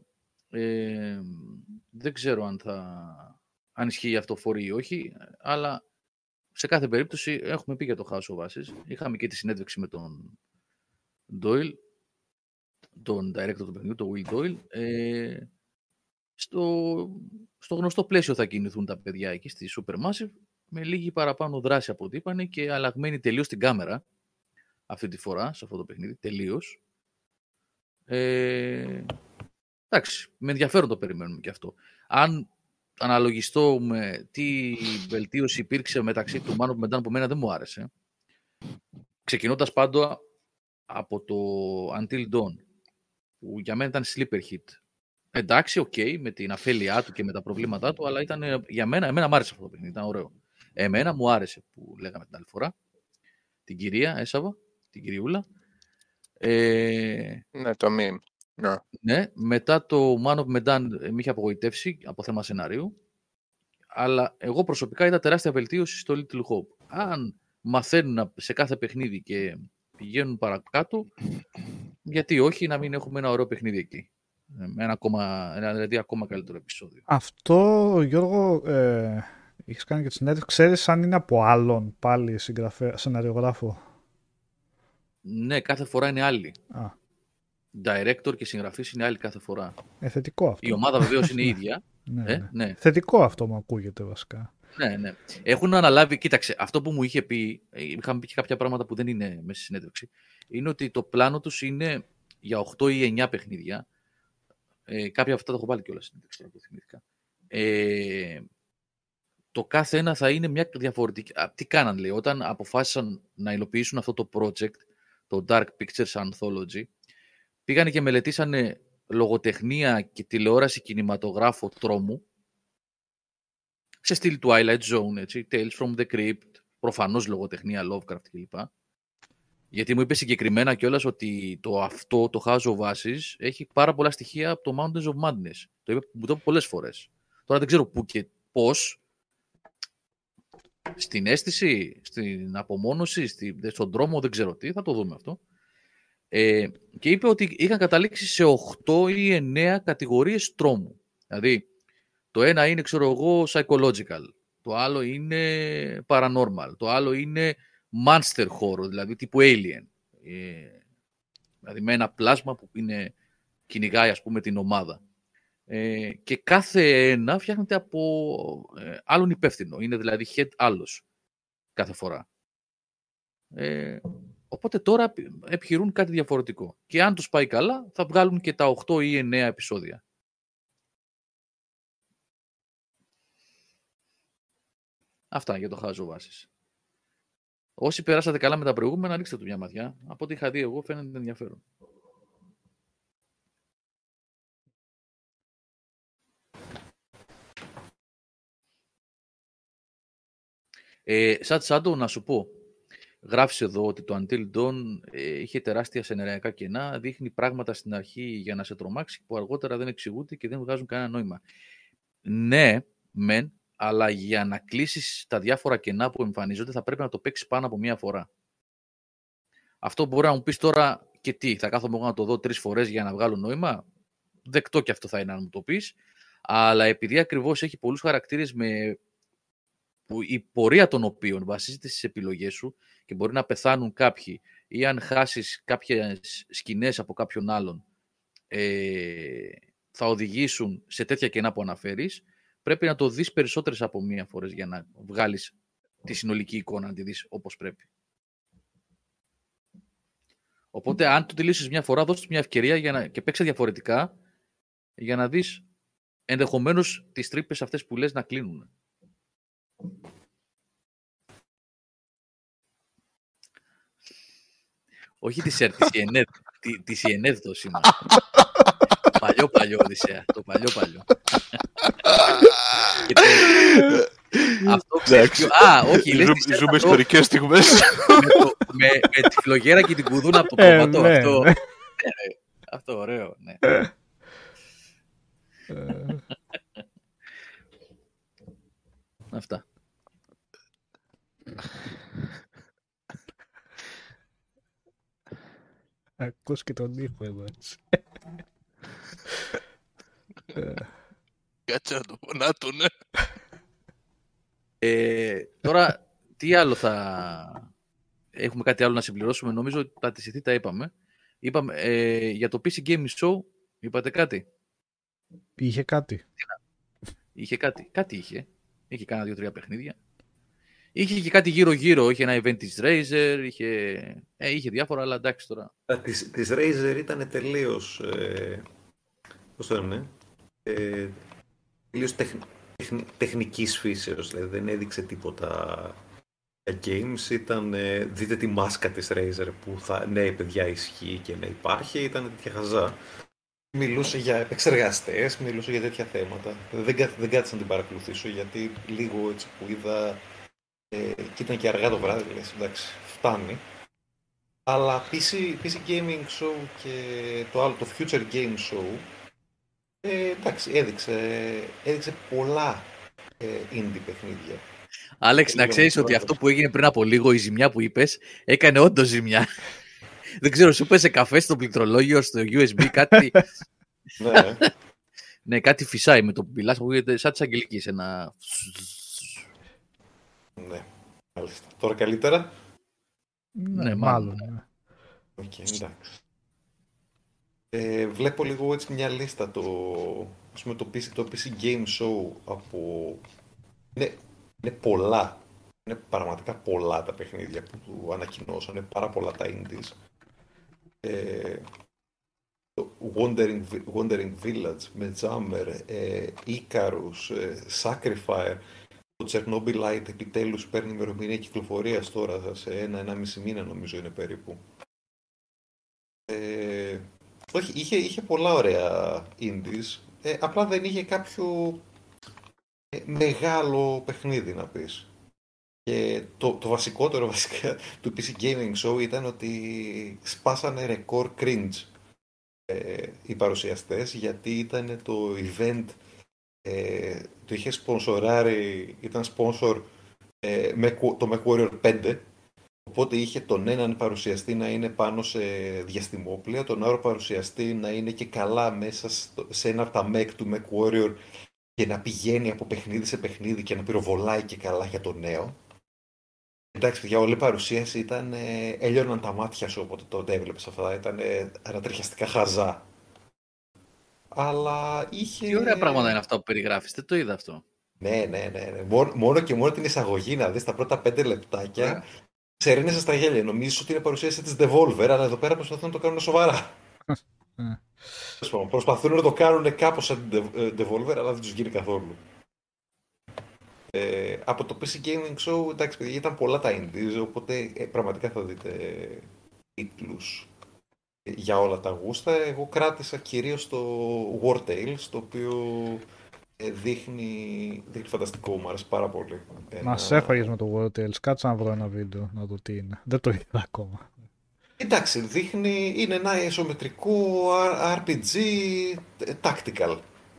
Δεν ξέρω αν ισχύει αυτό Φόρη ή όχι, αλλά σε κάθε περίπτωση έχουμε πει για το House of Ashes. Είχαμε και τη συνέντευξη με τον Doyle, τον director του παιχνιδιού, τον Will Doyle. Στο γνωστό πλαίσιο θα κινηθούν τα παιδιά εκεί στη Supermassive, με λίγη παραπάνω δράση από ό,τι είπανε και αλλαγμένη τελείως την κάμερα αυτή τη φορά, σε αυτό το παιχνίδι, τελείως. Εντάξει, με ενδιαφέρον το περιμένουμε και αυτό. Αν αναλογιστώ με τι βελτίωση υπήρξε μεταξύ του Μάνου που μετά από μένα δεν μου άρεσε, ξεκινώντας πάντοτε από το Until Dawn, που για μένα ήταν sleeper hit. Εντάξει, οκ, με την αφέλειά του και με τα προβλήματά του, αλλά ήταν για μένα, εμένα μου άρεσε αυτό το παιχνίδι, ήταν ωραίο. Εμένα μου άρεσε που λέγαμε την άλλη φορά, την κυρία Έσαβα, την κυριούλα. Ναι, το meme. Yeah. Ναι, μετά το Man of Medan με είχε απογοητεύσει από θέμα σενάριου, αλλά εγώ προσωπικά είδα τεράστια βελτίωση στο Little Hope. Αν μαθαίνουν σε κάθε παιχνίδι και πηγαίνουν παρακάτω, γιατί όχι να μην έχουμε ένα ωραίο παιχνίδι εκεί. Ένα ακόμα καλύτερο επεισόδιο. Αυτό, Γιώργο, είχες κάνει και τη συνέντευξη. Ξέρεις αν είναι από άλλον πάλι σεναριογράφο? Ναι, κάθε φορά είναι άλλοι. Director και συγγραφής είναι άλλοι κάθε φορά. Θετικό αυτό. Η ομάδα βεβαίως είναι η ίδια. Ναι. Θετικό αυτό μου ακούγεται βασικά. Ναι. Έχουν αναλάβει, κοίταξε, αυτό που μου είχε πει, είχαμε πει και κάποια πράγματα που δεν είναι μέσα στη συνέντευξη, είναι ότι το πλάνο τους είναι για 8 ή 9 παιχνίδια. Κάποια από αυτά τα έχω βάλει κιόλας στην συνέντευξη. Το κάθε ένα θα είναι μια διαφορετική. Τι κάναν, λέει, όταν αποφάσισαν να υλοποιήσουν αυτό το project, το Dark Pictures Anthology, πήγανε και μελετήσανε λογοτεχνία και τηλεόραση κινηματογράφο τρόμου, σε στυλ Twilight Zone, έτσι, Tales from the Crypt, προφανώς λογοτεχνία, Lovecraft κλπ. Γιατί μου είπε συγκεκριμένα κιόλας ότι το House of Ashes έχει πάρα πολλά στοιχεία από το Mountains of Madness. Μου το είπε πολλές φορές. Τώρα δεν ξέρω πού και πώς. Στην αίσθηση, στην απομόνωση, στον τρόμο, δεν ξέρω τι, θα το δούμε αυτό. Και είπε ότι είχαν καταλήξει σε 8 ή 9 κατηγορίες τρόμου. Δηλαδή, το ένα είναι, ξέρω εγώ, psychological, το άλλο είναι paranormal, το άλλο είναι monster horror, δηλαδή τύπου alien. Δηλαδή με ένα πλάσμα που κυνηγάει, ας πούμε, την ομάδα. Και κάθε ένα φτιάχνεται από άλλον υπεύθυνο. Είναι δηλαδή head άλλος κάθε φορά. Οπότε τώρα επιχειρούν κάτι διαφορετικό. Και αν τους πάει καλά, θα βγάλουν και τα 8 ή 9 επεισόδια. Αυτά για το χάζο βάσης. Όσοι περάσατε καλά με τα προηγούμενα, ανοίξτε του μια ματιά. Από ό,τι είχα δει εγώ, φαίνεται ενδιαφέρον. Σάντο, να σου πω, γράφεις εδώ ότι το Until Dawn είχε τεράστια σενεριακά κενά, δείχνει πράγματα στην αρχή για να σε τρομάξει που αργότερα δεν εξηγούνται και δεν βγάζουν κανένα νόημα. Ναι, μεν, αλλά για να κλείσεις τα διάφορα κενά που εμφανίζονται θα πρέπει να το παίξεις πάνω από μία φορά. Αυτό μπορεί να μου πεις τώρα και τι, θα κάθομαι εγώ να το δω 3 φορές για να βγάλω νόημα. Δεκτό και αυτό θα είναι αν μου το πεις, αλλά επειδή ακριβώς έχει πολλούς χαρακτήρες με... που η πορεία των οποίων βασίζεται στις επιλογές σου και μπορεί να πεθάνουν κάποιοι ή αν χάσεις κάποιες σκηνές από κάποιον άλλον θα οδηγήσουν σε τέτοια κενά που αναφέρεις, πρέπει να το δεις περισσότερες από μία φορές για να βγάλεις τη συνολική εικόνα, να τη δεις όπως πρέπει. Οπότε αν το τελείσεις μια φορά, δώσ' του μια ευκαιρία για να... και παίξε διαφορετικά για να δεις ενδεχομένως τις τρύπες αυτές που λες να κλείνουν. Όχι τη ΕΡΤ, της ΙΕΝΕΔ το σήμερα. Παλιό Οδυσσέα, το παλιό. Αυτό ξέρεις. Α, όχι, λες της ΕΡΤ. Ζούμε ιστορικές στιγμές. Με τη φλογέρα και την κουδούνα από το κομμάτο. Αυτό ωραίο, ναι. Αυτά. Ακούς και τον ήχο εδώ. Κάτσε να το φωνάτουνε. Τώρα, τι άλλο θα... Έχουμε κάτι άλλο να συμπληρώσουμε. Νομίζω ότι τα της ηθή τα είπαμε. Είπαμε για το PC Gaming Show, είπατε κάτι. Είχε κάτι. Είχε κάνα 2-3 παιχνίδια. Είχε και κάτι γύρω-γύρω. Είχε ένα event της Razer, είχε διάφορα, αλλά εντάξει τώρα. Της Razer ήταν τελείως. Πώς το λένε, τελείως τεχνικής φύσεως. Δηλαδή δεν έδειξε τίποτα. Τα games ήταν. Δείτε τη μάσκα της Razer που θα. Ναι, παιδιά, ισχύει και να υπάρχει. Ήταν τέτοια χαζά. Μιλούσε για επεξεργαστές, μιλούσε για τέτοια θέματα. Δεν κάθισα να την παρακολουθήσω γιατί λίγο έτσι που είδα και ήταν και αργά το βράδυ, λες, εντάξει, φτάνει. Αλλά PC Gaming Show και το άλλο, το Future Game Show, εντάξει, έδειξε πολλά indie παιχνίδια. Άλεξ, να ξέρεις ότι αυτό που έγινε πριν από λίγο, η ζημιά που είπες, έκανε όντως ζημιά. Δεν ξέρω, σου πέσε καφέ στο πληκτρολόγιο, στο USB, κάτι... ναι, κάτι φυσάει με το που μιλάς, ακούγεται σαν της Αγγελικής, ένα... Ναι, μάλιστα. Τώρα καλύτερα. Ναι, μάλλον. Οκ, εντάξει. Βλέπω λίγο έτσι μια λίστα, το PC Game Show από... Είναι πολλά. Είναι πραγματικά πολλά τα παιχνίδια που του ανακοινώσαν, είναι πάρα πολλά τα indies. Το Wandering Village, Medjammer, Icarus, Sacrifier, το Chernobyl Light επιτέλους παίρνει ημερομηνία κυκλοφορίας τώρα, σε 1-1,5 μήνα νομίζω είναι περίπου. Όχι, είχε πολλά ωραία indies, απλά δεν είχε κάποιο μεγάλο παιχνίδι να πεις. Και το βασικότερο βασικά του PC Gaming Show ήταν ότι σπάσανε ρεκόρ cringe οι παρουσιαστές, γιατί ήταν το event, το είχε σπονσοράρει, ήταν sponsor το MechWarrior 5, οπότε είχε τον έναν παρουσιαστή να είναι πάνω σε διαστημόπλια, τον άλλο παρουσιαστή να είναι και καλά μέσα σε ένα από τα mech του MechWarrior και να πηγαίνει από παιχνίδι σε παιχνίδι και να πυροβολάει και καλά για το νέο. Εντάξει, παιδιά, όλη η παρουσίαση ήταν. Έλειωναν τα μάτια σου όποτε το έβλεπες αυτά. Ήταν ανατριχιαστικά χαζά. αλλά είχε... Τι ωραία πράγματα είναι αυτά που περιγράφεις, δεν το είδα αυτό. Ναι. Μόνο και μόνο την εισαγωγή να δεις τα πρώτα 5 λεπτάκια. Ξερίνεσαι στα γέλια. Νομίζω ότι είναι παρουσίαση της Devolver, αλλά εδώ πέρα προσπαθούν να το κάνουν σοβαρά. Προσπαθούν να το κάνουν κάπως σαν την Devolver, αλλά δεν τους γίνει καθόλου. Από το PC Gaming Show, εντάξει παιδιά, ήταν πολλά τα indies, οπότε πραγματικά θα δείτε τίτλους για όλα τα γούστα. Εγώ κράτησα κυρίως το War Tales, το οποίο δείχνει φανταστικό, μου αρέσει πάρα πολύ. Μας έφαγες με το War Tales, κάτσε να βρω ένα βίντεο να δω τι είναι, δεν το είδα ακόμα. Εντάξει, δείχνει, είναι ένα ισομετρικό RPG tactical,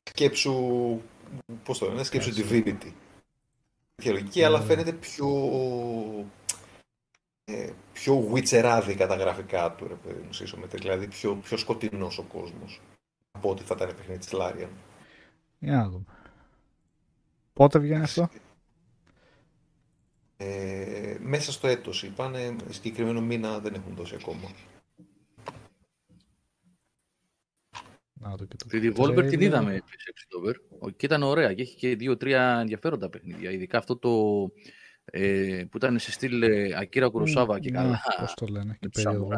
σκέψου, πώς το λένε, σκέψου Divinity. Διαλογική, αλλά φαίνεται πιο witcherάδι κατά γραφικά του, ρε παιδί μου, σύσομετρη, δηλαδή πιο σκοτεινός ο κόσμος από ό,τι θα ήταν η παιχνίδι της Larian. Για να δούμε. Πότε βγαίνει αυτό? Μέσα στο έτος είπαν, συγκεκριμένο μήνα δεν έχουν δώσει ακόμα. Τη Devolver την είδαμε επίσης October και ήταν ωραία και έχει και 2-3 ενδιαφέροντα παιχνίδια, ειδικά αυτό το που ήταν σε στυλ Ακύρα Κουροσάβα και καλά. Πώς το λένε, και περίοδο.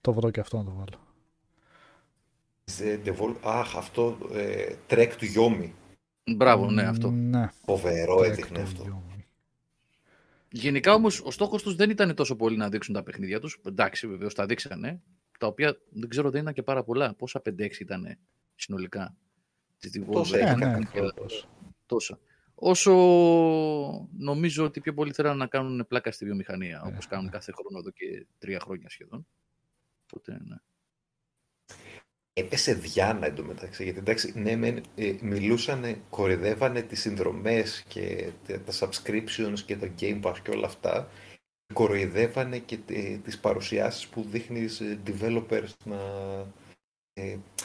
Το βρω και αυτό να το βάλω. Αχ, αυτό Τρέκ του Γιόμι. Μπράβο, ναι, αυτό. Φοβερό έδειχνε αυτό. Γενικά όμως ο στόχος τους δεν ήταν τόσο πολύ να δείξουν τα παιχνίδια τους. Εντάξει, βεβαίως τα δείξανε, τα οποία δεν ξέρω, δεν ήταν και πάρα πολλά. Πόσα 5-6 ήταν συνολικά. Τόσα. Όσο νομίζω ότι πιο πολύ θέλανε να κάνουν πλάκα στη βιομηχανία, όπως κάνουν κάθε χρόνο εδώ και 3 χρόνια σχεδόν. Οπότε, ναι. Έπεσε Διάνα εντωμεταξύ, γιατί εντάξει, ναι, μιλούσανε, κορυδεύανε τις συνδρομές και τα subscriptions και το Game Pass και όλα αυτά. Κοροϊδεύανε και τις παρουσιάσεις που δείχνεις developers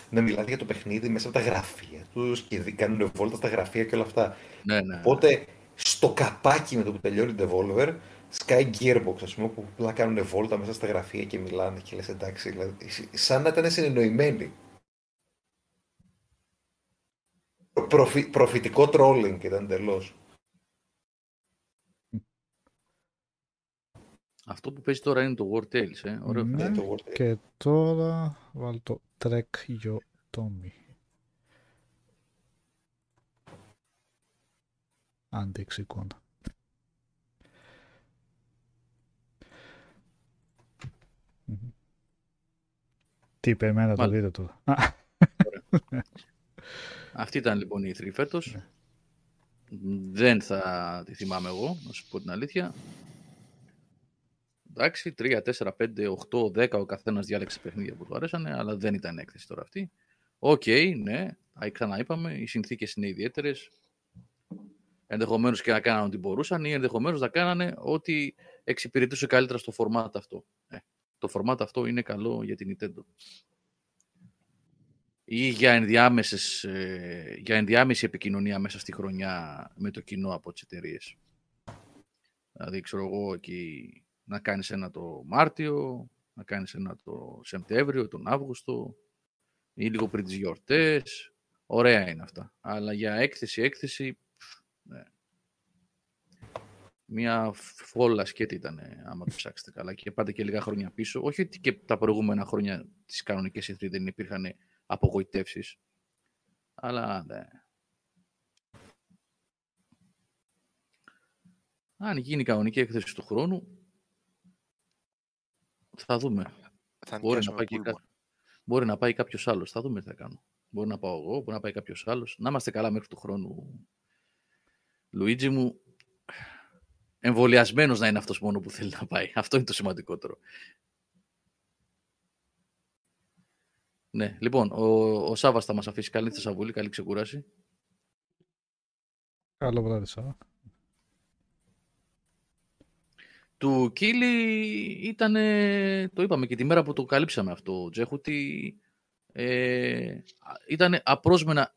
να μιλάνε για το παιχνίδι μέσα από τα γραφεία τους και κάνουν βόλτα στα γραφεία και όλα αυτά. Ναι. Οπότε στο καπάκι με το που τελειώνει η Devolver σκάει Gearbox, ας πούμε, που απλά κάνουν βόλτα μέσα στα γραφεία και μιλάνε και λες εντάξει, δηλαδή, σαν να ήταν συνεννοημένοι. Προφητικό trolling ήταν τελώς. Αυτό που παίζει τώρα είναι το War Tales, ωραίο. Ναι, το War Tales. Και τώρα βάλω το Trek Yo Tommy. Άντεξε εικόνα. Τι περιμένετε να το δείτε τώρα. Αυτή ήταν λοιπόν η E3 φέτος. Ναι. Δεν θα τη θυμάμαι εγώ, να σου πω την αλήθεια. Εντάξει, 3, 4, 5, 8, 10, ο καθένας διάλεξε παιχνίδια που του αρέσανε, αλλά δεν ήταν έκθεση τώρα αυτή. Ναι, ξαναείπαμε, οι συνθήκες είναι ιδιαίτερες. Ενδεχομένως και να κάνανε ό,τι μπορούσαν ή ενδεχομένως να κάνανε ό,τι εξυπηρετούσε καλύτερα στο format αυτό. Το format αυτό είναι καλό για την Nintendo. Ή για ενδιάμεση επικοινωνία μέσα στη χρονιά με το κοινό από τις εταιρείες. Δηλαδή, ξέρω εγώ, εκεί... Να κάνεις ένα το Μάρτιο, να κάνεις ένα το Σεπτέμβριο, τον Αύγουστο ή λίγο πριν τις γιορτές. Ωραία είναι αυτά. Αλλά για έκθεση, ναι. Μια φόλα σκέτη ήταν, άμα το ψάξετε καλά. Και πάτε και λίγα χρόνια πίσω. Όχι ότι και τα προηγούμενα χρόνια τις κανονικές E3 δεν υπήρχαν απογοητεύσεις. Αλλά ναι. Αν γίνει κανονική έκθεση του χρόνου, θα δούμε. Μπορεί να πάει κάποιος άλλος. Θα δούμε τι θα κάνω. Μπορεί να πάω εγώ, μπορεί να πάει κάποιος άλλος. Να είμαστε καλά μέχρι του χρόνου. Λουίτζι μου, εμβολιασμένος να είναι αυτός μόνο που θέλει να πάει. Αυτό είναι το σημαντικότερο. Ναι, λοιπόν, ο Σάββας θα μας αφήσει. Καλή θεσσαβούλη, καλή ξεκούραση. Καλό βράδυ, Σάββα. Του Κίλι ήταν, το είπαμε και τη μέρα που το καλύψαμε αυτό, Τζέχου, ότι ήταν απρόσμενα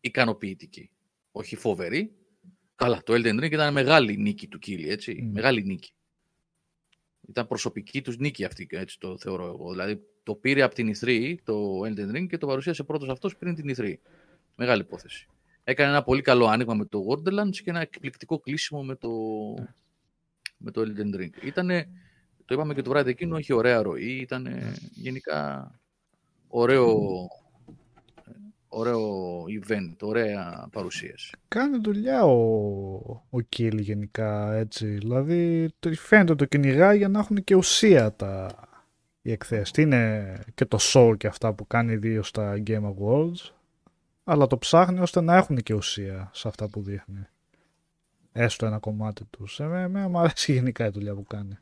ικανοποιητική, όχι φοβερή. Καλά, το Elden Ring ήταν μεγάλη νίκη του Κίλι, έτσι, μεγάλη νίκη. Ήταν προσωπική τους νίκη αυτή, έτσι το θεωρώ εγώ. Δηλαδή το πήρε από την E3, το Elden Ring, και το παρουσίασε πρώτος αυτός πριν την E3. Μεγάλη υπόθεση. Έκανε ένα πολύ καλό άνοιγμα με το Wonderlands και ένα εκπληκτικό κλείσιμο με το, με το Elden Ring. Ήτανε, το είπαμε και το βράδυ εκείνο, είχε ωραία ροή, ήταν γενικά ωραίο event, ωραία παρουσίαση. Κάνει δουλειά ο Κιλ γενικά, έτσι, δηλαδή φαίνεται το κυνηγά για να έχουν και ουσία οι εκθέσεις. Είναι και το show και αυτά που κάνει ιδίως στα Game Awards, αλλά το ψάχνει ώστε να έχουν και ουσία σε αυτά που δείχνει. Έστω ένα κομμάτι τους. Εμένα μου αρέσει γενικά η δουλειά που κάνει.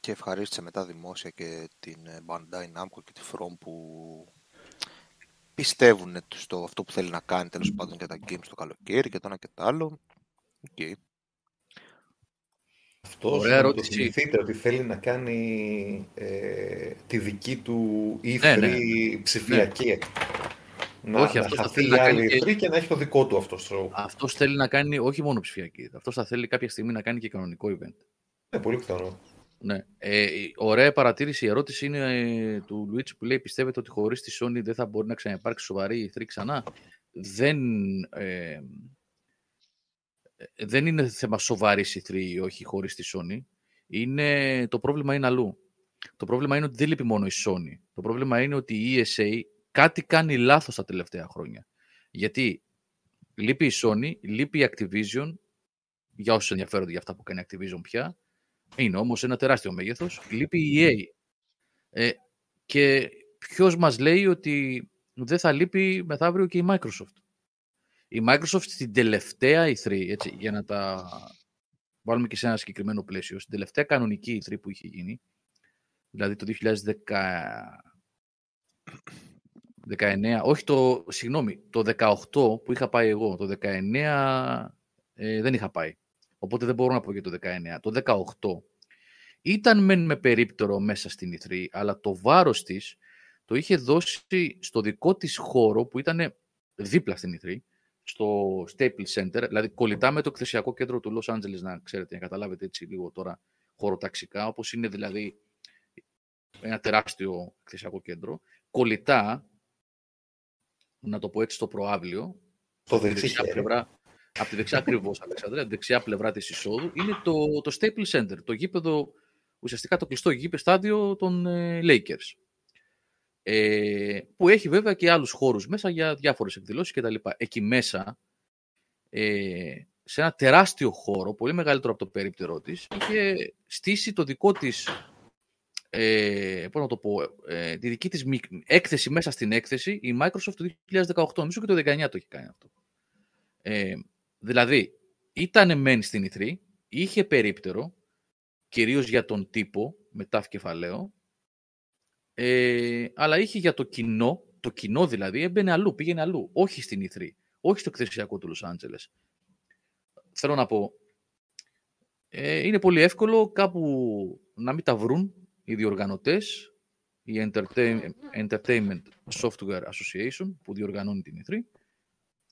Και ευχαρίστησε μετά δημόσια και την Bandai Namco και τη From που πιστεύουν στο αυτό που θέλει να κάνει τέλος πάντων για τα games το καλοκαίρι και το ένα και το άλλο. Okay. Αυτός να το θυμηθείτε ότι θέλει να κάνει τη δική του E3 ψηφιακή. Να, όχι, αυτός θα θέλει να κάνει E3 και να έχει το δικό του αυτό show. Αυτός θέλει να κάνει όχι μόνο ψηφιακή, αυτός θα θέλει κάποια στιγμή να κάνει και κανονικό event. Ναι, πολύ πιθανό. Ναι. Ωραία παρατήρηση. Η ερώτηση είναι του Λουίτση που λέει: πιστεύετε ότι χωρίς τη Sony δεν θα μπορεί να ξαναυπάρξει σοβαρή E3 ξανά? Δεν είναι θέμα σοβαρής E3 ή όχι χωρίς τη Sony. Το πρόβλημα είναι αλλού. Το πρόβλημα είναι ότι δεν λείπει μόνο η Sony. Το πρόβλημα είναι ότι η ESA κάτι κάνει λάθος τα τελευταία χρόνια. Γιατί λείπει η Sony, λείπει η Activision, για όσους ενδιαφέρονται για αυτά που κάνει Activision πια. Είναι όμως ένα τεράστιο μέγεθος. Λείπει η EA. Και ποιος μας λέει ότι δεν θα λείπει μεθαύριο και η Microsoft? Η Microsoft στην τελευταία E3, έτσι, για να τα βάλουμε και σε ένα συγκεκριμένο πλαίσιο, στην τελευταία κανονική E3 που είχε γίνει, δηλαδή το 2019, όχι το, συγγνώμη, το 18 που είχα πάει εγώ, το 19 δεν είχα πάει. Οπότε δεν μπορώ να πω για το 19. Το 18 ήταν μεν με περίπτερο μέσα στην E3, αλλά το βάρος της το είχε δώσει στο δικό της χώρο που ήταν δίπλα στην E3, στο Staples Center, δηλαδή κολλητά με το εκθεσιακό κέντρο του Los Angeles, να ξέρετε, να καταλάβετε έτσι λίγο τώρα χωροταξικά, όπως είναι δηλαδή ένα τεράστιο εκθεσιακό κέντρο, κολλητά, να το πω έτσι, στο προάβλιο, το δεξιά πλευρά. Από τη δεξιά ακριβώς, Αλεξανδρέα, από τη δεξιά πλευρά της εισόδου, είναι το Staples Center, το γήπεδο, ουσιαστικά το κλειστό γήπεδο στάδιο των Lakers. Που έχει βέβαια και άλλους χώρους μέσα για διάφορες εκδηλώσεις κτλ. Εκεί μέσα, σε ένα τεράστιο χώρο, πολύ μεγαλύτερο από το περίπτερό της, είχε στήσει το δικό της, πώς να το πω, τη δική της έκθεση μέσα στην έκθεση, η Microsoft το 2018, νομίζω και το 2019 το έχει κάνει αυτό. Δηλαδή ήταν μεν στην E3, είχε περίπτερο κυρίως για τον τύπο με τάφ κεφαλαίο, αλλά είχε για το κοινό. Το κοινό δηλαδή έμπαινε αλλού, πήγαινε αλλού, όχι στην E3, όχι στο εκθεσιακό του Λος Άντζελες. Θέλω να πω, είναι πολύ εύκολο κάπου να μην τα βρουν οι διοργανωτές, η Entertainment Software Association που διοργανώνει την E3,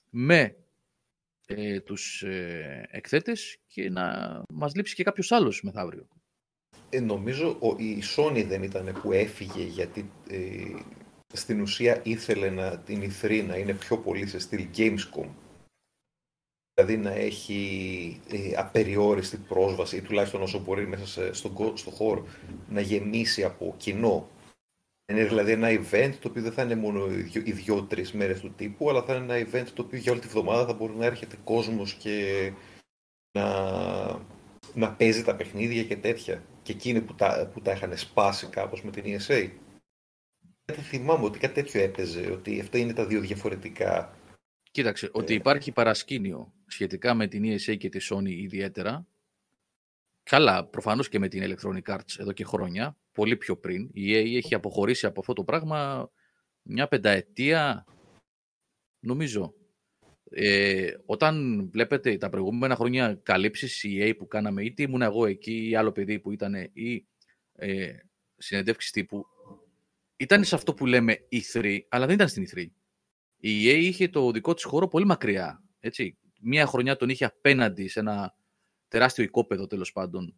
με τους εκθέτες, και να μας λείψει και κάποιος άλλος μεθαύριο. Νομίζω η Sony δεν ήταν που έφυγε γιατί στην ουσία ήθελε την E3 να είναι πιο πολύ σε στυλ Gamescom. Δηλαδή να έχει απεριόριστη πρόσβαση ή τουλάχιστον όσο μπορεί μέσα στο χώρο να γεμίσει από κοινό. Είναι δηλαδή ένα event το οποίο δεν θα είναι μόνο οι δύο-τρεις μέρες του τύπου, αλλά θα είναι ένα event το οποίο για όλη τη βδομάδα θα μπορεί να έρχεται κόσμος και να παίζει τα παιχνίδια και τέτοια. Και εκείνοι που τα είχαν σπάσει κάπως με την ESA. Δεν θυμάμαι ότι κάτι τέτοιο έπαιζε, ότι αυτά είναι τα δύο διαφορετικά. Κοίταξε, ότι υπάρχει παρασκήνιο σχετικά με την ESA και τη Sony ιδιαίτερα. Καλά, προφανώς και με την Electronic Arts εδώ και χρόνια, πολύ πιο πριν. Η EA έχει αποχωρήσει από αυτό το πράγμα μια πενταετία, νομίζω. Όταν βλέπετε τα προηγούμενα χρόνια καλύψεις EA που κάναμε, είτε ήμουν εγώ εκεί ή άλλο παιδί που ήταν, ή συνεντεύξεις τύπου, ήταν σε αυτό που λέμε E3, αλλά δεν ήταν στην E3. Η EA είχε το δικό της χώρο πολύ μακριά, έτσι. Μια χρονιά τον είχε απέναντι σε ένα τεράστιο οικόπεδο, τέλος πάντων,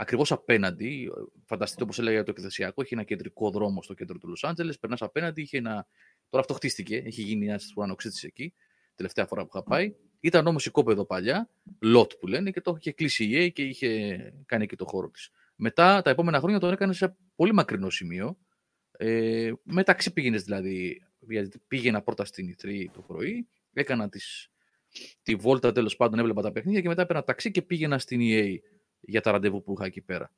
ακριβώς απέναντι, φανταστείτε όπως έλεγα για το εκθεσιακό, έχει ένα κεντρικό δρόμο στο κέντρο του Λος Άντζελες, περνάς απέναντι, είχε ένα... τώρα αυτό χτίστηκε, έχει γίνει ένας ουρανοξύτης εκεί, τελευταία φορά που είχα πάει. Ήταν όμως οικόπεδο παλιά, lot που λένε, και το είχε κλείσει η EA και είχε κάνει εκεί το χώρο της. Μετά, τα επόμενα χρόνια, τον έκανε σε πολύ μακρινό σημείο. Μεταξύ πήγαινες δηλαδή, γιατί πήγαινα πρώτα στην E3 το πρωί, έκανα τη βόλτα τέλος πάντων, έβλεπα τα παιχνίδια και μετά έπαιρνα ταξί και πήγαινα στην EA για τα ραντεβού που είχα εκεί πέρα.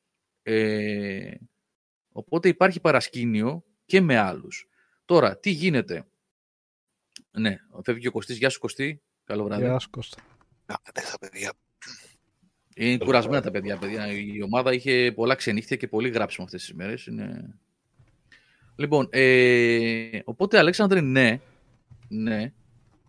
Οπότε υπάρχει παρασκήνιο και με άλλους. Τώρα, τι γίνεται. Ναι, φεύγει ο Κωστής. Γεια σου Κωστή. Καλό βράδυ. Γεια σου Κωστή. Κατέχα παιδιά. Είναι κουρασμένα τα παιδιά. Η ομάδα είχε πολλά ξενύχτια και πολύ γράψιμο αυτές τις μέρες. Είναι... Λοιπόν, οπότε Αλέξανδρε, ναι,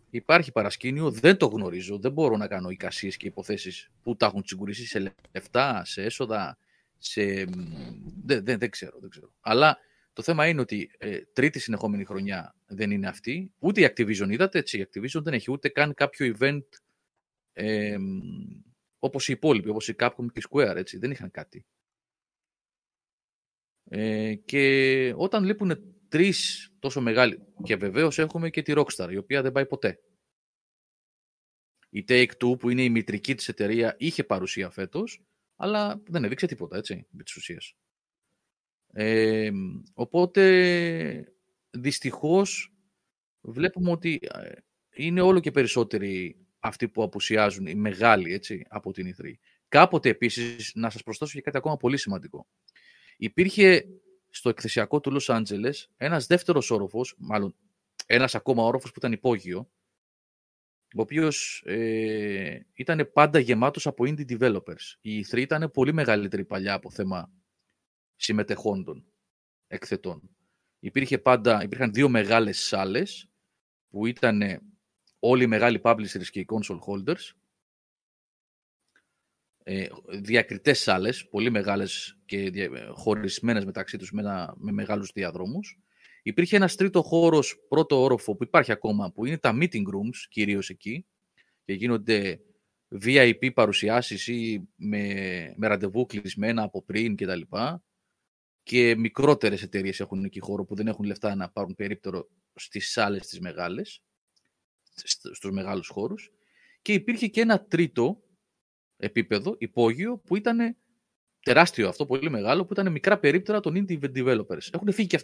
υπάρχει παρασκήνιο, δεν το γνωρίζω, δεν μπορώ να κάνω εικασίες και υποθέσεις που τα έχουν τσιγκουρίσει σε λεφτά, σε έσοδα, σε... Δεν ξέρω. Αλλά το θέμα είναι ότι τρίτη συνεχόμενη χρονιά δεν είναι αυτή, ούτε η Activision, είδατε, έτσι, η Activision δεν έχει ούτε καν κάποιο event όπως οι υπόλοιποι, όπως η Capcom και η Square, έτσι, δεν είχαν κάτι. Και όταν λείπουν τρεις τόσο μεγάλοι, και βεβαίως έχουμε και τη Rockstar, η οποία δεν πάει ποτέ. Η Take-Two, που είναι η μητρική της εταιρεία, είχε παρουσία φέτος, αλλά δεν έδειξε τίποτα, έτσι, με τις ουσίες. Οπότε, δυστυχώς, βλέπουμε ότι είναι όλο και περισσότεροι αυτοί που απουσιάζουν, οι μεγάλοι, έτσι, από την E3. Κάποτε, επίσης, να σας προσθέσω και κάτι ακόμα πολύ σημαντικό. Υπήρχε στο εκθεσιακό του Λος Άντζελες ένας δεύτερος όροφος, μάλλον ένας ακόμα όροφος που ήταν υπόγειο, ο οποίος ήταν πάντα γεμάτος από indie developers. Η E3 ήταν πολύ μεγαλύτερη παλιά από θέμα συμμετεχόντων, εκθετών. Υπήρχαν δύο μεγάλες σάλες που ήταν όλοι οι μεγάλοι publishers και οι console holders, διακριτές σάλες, πολύ μεγάλες και χωρισμένες μεταξύ τους με μεγάλους διαδρόμους. Υπήρχε ένας τρίτο χώρος, πρώτο όροφο που υπάρχει ακόμα, που είναι τα meeting rooms, κυρίως εκεί, και γίνονται VIP παρουσιάσεις ή με ραντεβού κλεισμένα από πριν κτλ. Και μικρότερες εταιρείες έχουν εκεί χώρο που δεν έχουν λεφτά να πάρουν περίπτερο στις σάλες τις μεγάλες, στους μεγάλους χώρους. Και υπήρχε και ένα τρίτο επίπεδο, υπόγειο, που ήταν τεράστιο αυτό, πολύ μεγάλο, που ήταν μικρά περίπτερα των indie developers. Έχουν φύγει και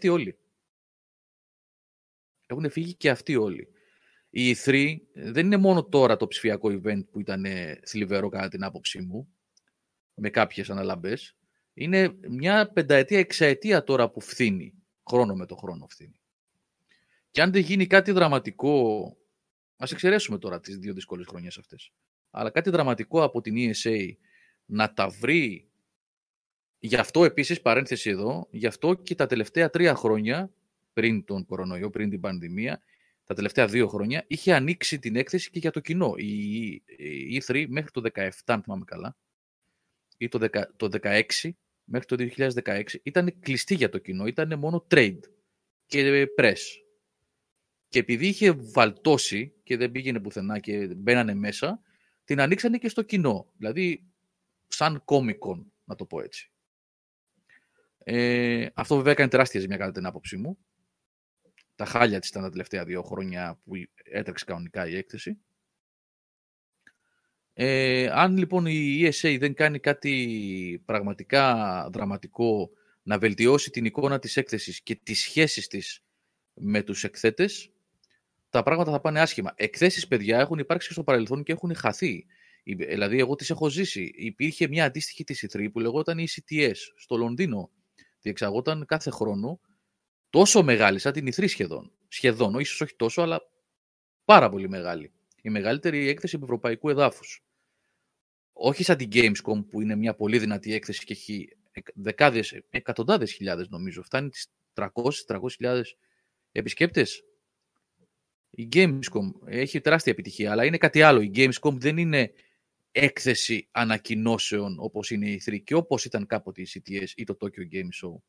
αυτοί όλοι. Η E3 δεν είναι μόνο τώρα το ψηφιακό event που ήταν θλιβερό κατά την άποψή μου, με κάποιες αναλαμπές. Είναι μια πενταετία, εξαετία τώρα που φθήνει, χρόνο με το χρόνο φθήνει. Και αν δεν γίνει κάτι δραματικό, ας εξαιρέσουμε τώρα τις δύο δύσκολες χρονιές αυτές, αλλά κάτι δραματικό από την ESA να τα βρει. Γι' αυτό επίσης, παρένθεση εδώ, γι' αυτό και τα τελευταία 3 χρόνια, πριν τον κορονοϊό, πριν την πανδημία, τα τελευταία 2 χρόνια, είχε ανοίξει την έκθεση και για το κοινό. Η E3 μέχρι το 17, αν θυμάμαι καλά, ή το 16, μέχρι το 2016, ήταν κλειστή για το κοινό, ήταν μόνο trade και press. Και επειδή είχε βαλτώσει και δεν πήγαινε πουθενά και μπαίνανε μέσα, την ανοίξανε και στο κοινό, δηλαδή σαν Comic-Con, να το πω έτσι. Αυτό βέβαια έκανε τεράστια ζημιά κατά την άποψή μου. Τα χάλια της ήταν τα τελευταία 2 χρόνια που έτρεξε κανονικά η έκθεση. Αν λοιπόν η ESA δεν κάνει κάτι πραγματικά δραματικό να βελτιώσει την εικόνα της έκθεσης και τις σχέσεις της με τους εκθέτες, τα πράγματα θα πάνε άσχημα. Εκθέσεις, παιδιά, έχουν υπάρξει και στο παρελθόν και έχουν χαθεί. Δηλαδή, εγώ τις έχω ζήσει. Υπήρχε μια αντίστοιχη της E3 που λεγόταν η CTS στο Λονδίνο. Διεξαγόταν κάθε χρόνο, τόσο μεγάλη σαν την E3 σχεδόν. Σχεδόν, ίσως όχι τόσο, αλλά πάρα πολύ μεγάλη. Η μεγαλύτερη έκθεση ευρωπαϊκού εδάφους. Όχι σαν την Gamescom που είναι μια πολύ δυνατή έκθεση και έχει δεκάδες, εκατοντάδες χιλιάδες νομίζω. Φτάνει τις 300.000 επισκέπτες. Η Gamescom έχει τεράστια επιτυχία, αλλά είναι κάτι άλλο. Η Gamescom δεν είναι έκθεση ανακοινώσεων όπως είναι η E3 και όπως ήταν κάποτε η CTS ή το Tokyo Game Show.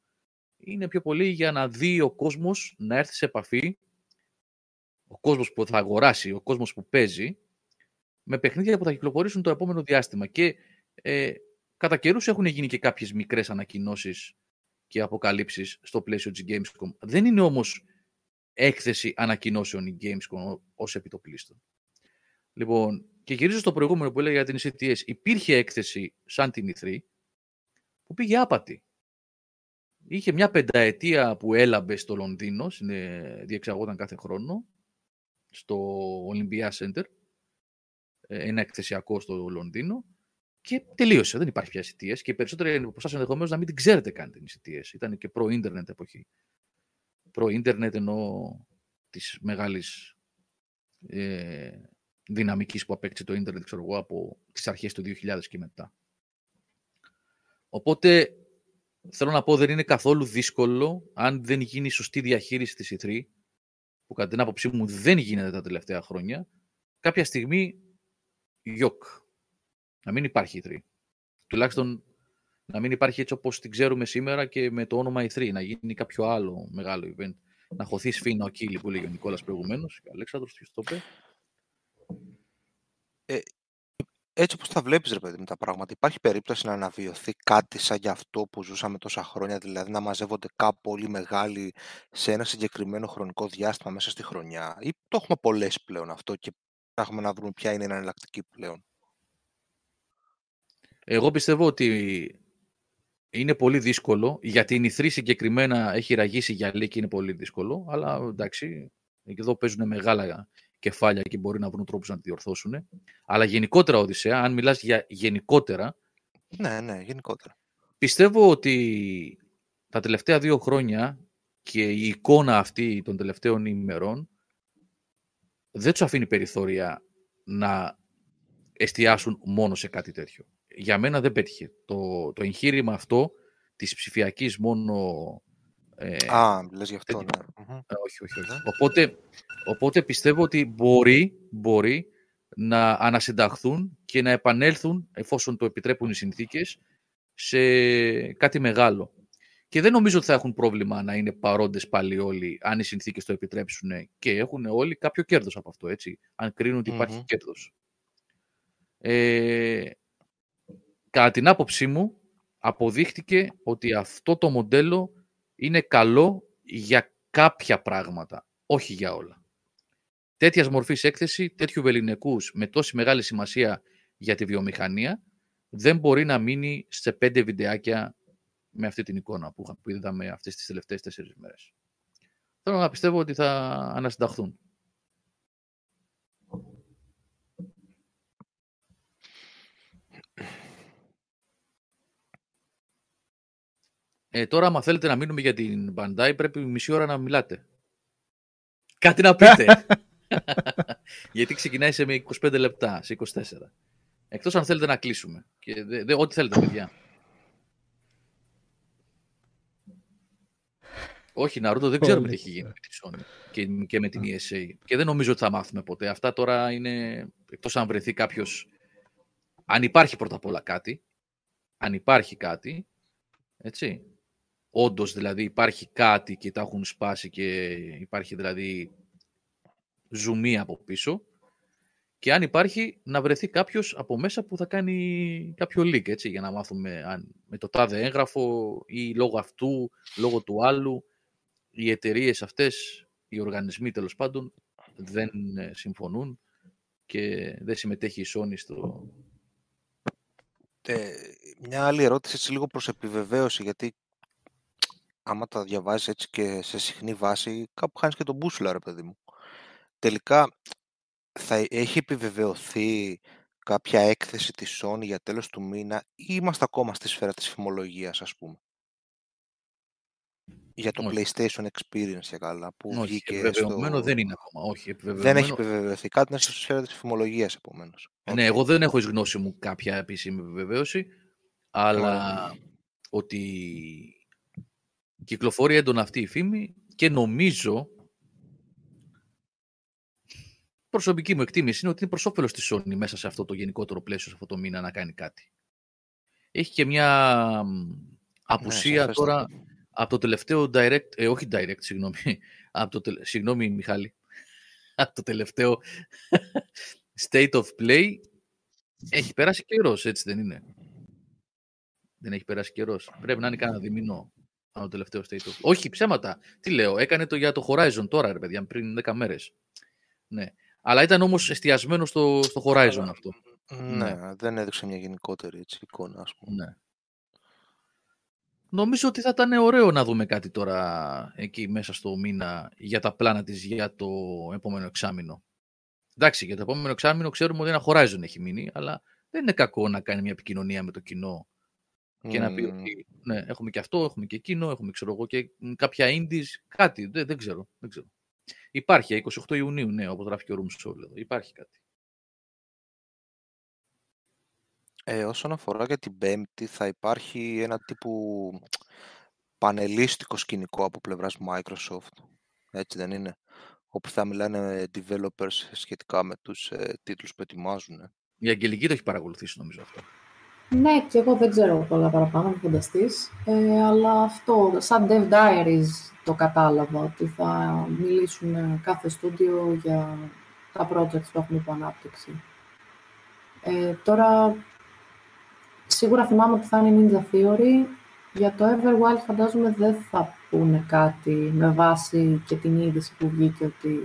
Είναι πιο πολύ για να δει ο κόσμος, να έρθει σε επαφή, ο κόσμος που θα αγοράσει, ο κόσμος που παίζει, με παιχνίδια που θα κυκλοφορήσουν το επόμενο διάστημα. Και Κατά καιρούς έχουν γίνει και κάποιες μικρές ανακοινώσεις και αποκαλύψεις στο πλαίσιο της Gamescom. Δεν είναι όμως έκθεση ανακοινώσεων η Gamescom ως επιτοπλίστων. Λοιπόν, και γυρίζω στο προηγούμενο που έλεγα για την ECTS. Υπήρχε έκθεση σαν την E3 που πήγε άπατη. Είχε μια πενταετία που έλαμπε στο Λονδίνο, διεξαγόταν κάθε χρόνο, στο Olympia Center, ένα εκθεσιακό στο Λονδίνο, και τελείωσε. Δεν υπάρχει πια ECTS και οι περισσότεροι από εσάς ενδεχομένως να μην την ξέρετε καν την ECTS. Ήταν και προ-ίντερνετ εποχή. Προ-ίντερνετ εννοώ της μεγάλης δυναμικής που απέκτησε το ίντερνετ, ξέρω εγώ, από τις αρχές του 2000 και μετά. Οπότε, θέλω να πω, δεν είναι καθόλου δύσκολο, αν δεν γίνει σωστή διαχείριση της E3, που κατά την άποψή μου δεν γίνεται τα τελευταία χρόνια, κάποια στιγμή γιοκ. Να μην υπάρχει E3. Τουλάχιστον να μην υπάρχει έτσι όπως την ξέρουμε σήμερα και με το όνομα E3. Να γίνει κάποιο άλλο μεγάλο event. Να χωθεί σφήνα ο κύλι που λέγει ο Νικόλας προηγουμένως. Ο Αλέξανδρος, ποιος το είπε. Έτσι όπως τα βλέπεις, ρε παιδί, με τα πράγματα, υπάρχει περίπτωση να αναβιωθεί κάτι σαν για αυτό που ζούσαμε τόσα χρόνια, δηλαδή να μαζεύονται κάπου πολύ μεγάλοι σε ένα συγκεκριμένο χρονικό διάστημα μέσα στη χρονιά, ή το έχουμε πολλές πλέον αυτό και έχουμε να βρούμε ποια είναι η εναλλακτική πλέον? Εγώ πιστεύω ότι είναι πολύ δύσκολο, γιατί η E3 συγκεκριμένα έχει ραγίσει γυαλί και είναι πολύ δύσκολο, αλλά εντάξει, εδώ παίζουν μεγάλα κεφάλια και μπορεί να βρουν τρόπους να τη διορθώσουν. Αλλά γενικότερα, Οδυσσέα, αν μιλάς για γενικότερα... Ναι, ναι, γενικότερα. Πιστεύω ότι τα τελευταία 2 χρόνια και η εικόνα αυτή των τελευταίων ημερών δεν τους αφήνει περιθώρια να εστιάσουν μόνο σε κάτι τέτοιο. Για μένα δεν πέτυχε. Το εγχείρημα αυτό της ψηφιακής μόνο... λες γι' αυτό, ναι. Όχι. Οπότε πιστεύω ότι μπορεί να ανασυνταχθούν και να επανέλθουν, εφόσον το επιτρέπουν οι συνθήκες, σε κάτι μεγάλο. Και δεν νομίζω ότι θα έχουν πρόβλημα να είναι παρόντες πάλι όλοι, αν οι συνθήκες το επιτρέψουν, και έχουν όλοι κάποιο κέρδος από αυτό, έτσι, αν κρίνουν ότι υπάρχει κέρδος. Κατά την άποψή μου, αποδείχτηκε ότι αυτό το μοντέλο είναι καλό για κάποια πράγματα, όχι για όλα. Τέτοιας μορφής έκθεση, τέτοιου βεληνικούς, με τόση μεγάλη σημασία για τη βιομηχανία, δεν μπορεί να μείνει σε 5 βιντεάκια με αυτή την εικόνα που είδαμε αυτές τις τελευταίες 4 μέρες. Θέλω να πιστεύω ότι θα ανασυνταχθούν. Τώρα, άμα θέλετε να μείνουμε για την Bandai, πρέπει μισή ώρα να μιλάτε. Κάτι να πείτε. Γιατί ξεκινάει σε 25 λεπτά, σε 24. Εκτός αν θέλετε να κλείσουμε. Και ό,τι θέλετε, παιδιά. Όχι, Ναρούτο, δεν ξέρουμε τι έχει γίνει με τη Sony και με την ESA. Και δεν νομίζω ότι θα μάθουμε ποτέ. Αυτά τώρα είναι, εκτός αν βρεθεί κάποιος... Αν υπάρχει πρώτα απ' όλα κάτι, αν υπάρχει κάτι, έτσι... Όντως, δηλαδή, υπάρχει κάτι και τα έχουν σπάσει και υπάρχει, δηλαδή, ζουμί από πίσω. Και αν υπάρχει, να βρεθεί κάποιος από μέσα που θα κάνει κάποιο leak, έτσι, για να μάθουμε αν με το τάδε έγγραφο ή λόγω αυτού, λόγω του άλλου, οι εταιρείες αυτές, οι οργανισμοί τέλος πάντων, δεν συμφωνούν και δεν συμμετέχει η Sony στο... Μια άλλη ερώτηση, έτσι, λίγο προς επιβεβαίωση, γιατί άμα τα διαβάζεις έτσι και σε συχνή βάση, κάπου χάνεις και τον μπούσουλα, ρε παιδί μου. Τελικά, θα έχει επιβεβαιωθεί κάποια έκθεση της Sony για τέλος του μήνα ή είμαστε ακόμα στη σφαίρα της φημολογίας, ας πούμε? Για το όχι. PlayStation Experience, για καλά, που όχι, βγήκε επιβεβαιωμένο στο... δεν είναι ακόμα. Όχι, δεν έχει επιβεβαιωθεί. Κάτι είναι στη σφαίρα της φημολογίας, επομένως. Ναι, εγώ δεν έχω εις γνώση μου κάποια επίσημη επιβεβαίωση, αλλά ότι... κυκλοφορεί έντονα αυτή η φήμη και νομίζω, προσωπική μου εκτίμηση είναι ότι είναι προς όφελος της Sony μέσα σε αυτό το γενικότερο πλαίσιο, σε αυτό το μήνα να κάνει κάτι. Έχει και μια απουσία τώρα από το τελευταίο direct, συγγνώμη Μιχάλη, από το τελευταίο State of Play έχει περάσει καιρός, έτσι δεν είναι? Δεν έχει περάσει καιρός. Πρέπει να είναι κανένα διμήνο αν το τελευταίο state of. Όχι, ψέματα. Τι λέω, έκανε το για το Horizon τώρα, ρε παιδιά, πριν 10 μέρες. Ναι. Αλλά ήταν όμως εστιασμένο στο Horizon αυτό. Ναι, ναι, δεν έδειξε μια γενικότερη έτσι, εικόνα, ας πούμε. Ναι. Νομίζω ότι θα ήταν ωραίο να δούμε κάτι τώρα εκεί μέσα στο μήνα για τα πλάνα της για το επόμενο εξάμηνο. Εντάξει, για το επόμενο εξάμηνο ξέρουμε ότι ένα Horizon έχει μείνει, αλλά δεν είναι κακό να κάνει μια επικοινωνία με το κοινό και να πει ότι ναι, έχουμε και αυτό, έχουμε και εκείνο, έχουμε ξέρω εγώ και κάποια indies, κάτι, δεν ξέρω. Υπάρχει, 28 Ιουνίου, ναι, όπως γράφει και ο Room Soul, υπάρχει κάτι. Όσον αφορά για την Πέμπτη, θα υπάρχει ένα τύπου πανελίστικο σκηνικό από πλευράς Microsoft, έτσι δεν είναι, όπου θα μιλάνε developers σχετικά με τους τίτλους που ετοιμάζουν. Η Αγγελική το έχει παρακολουθήσει νομίζω αυτό. Ναι, και εγώ δεν ξέρω πολλά παραπάνω, μην φανταστείς, αλλά αυτό, σαν Dev Diaries το κατάλαβα, ότι θα μιλήσουν κάθε στούντιο για τα projects που έχουν υπό ανάπτυξη. Τώρα, σίγουρα θυμάμαι ότι θα είναι Ninja Theory. Για το Everwild φαντάζομαι δεν θα πούνε κάτι με βάση και την είδηση που βγήκε ότι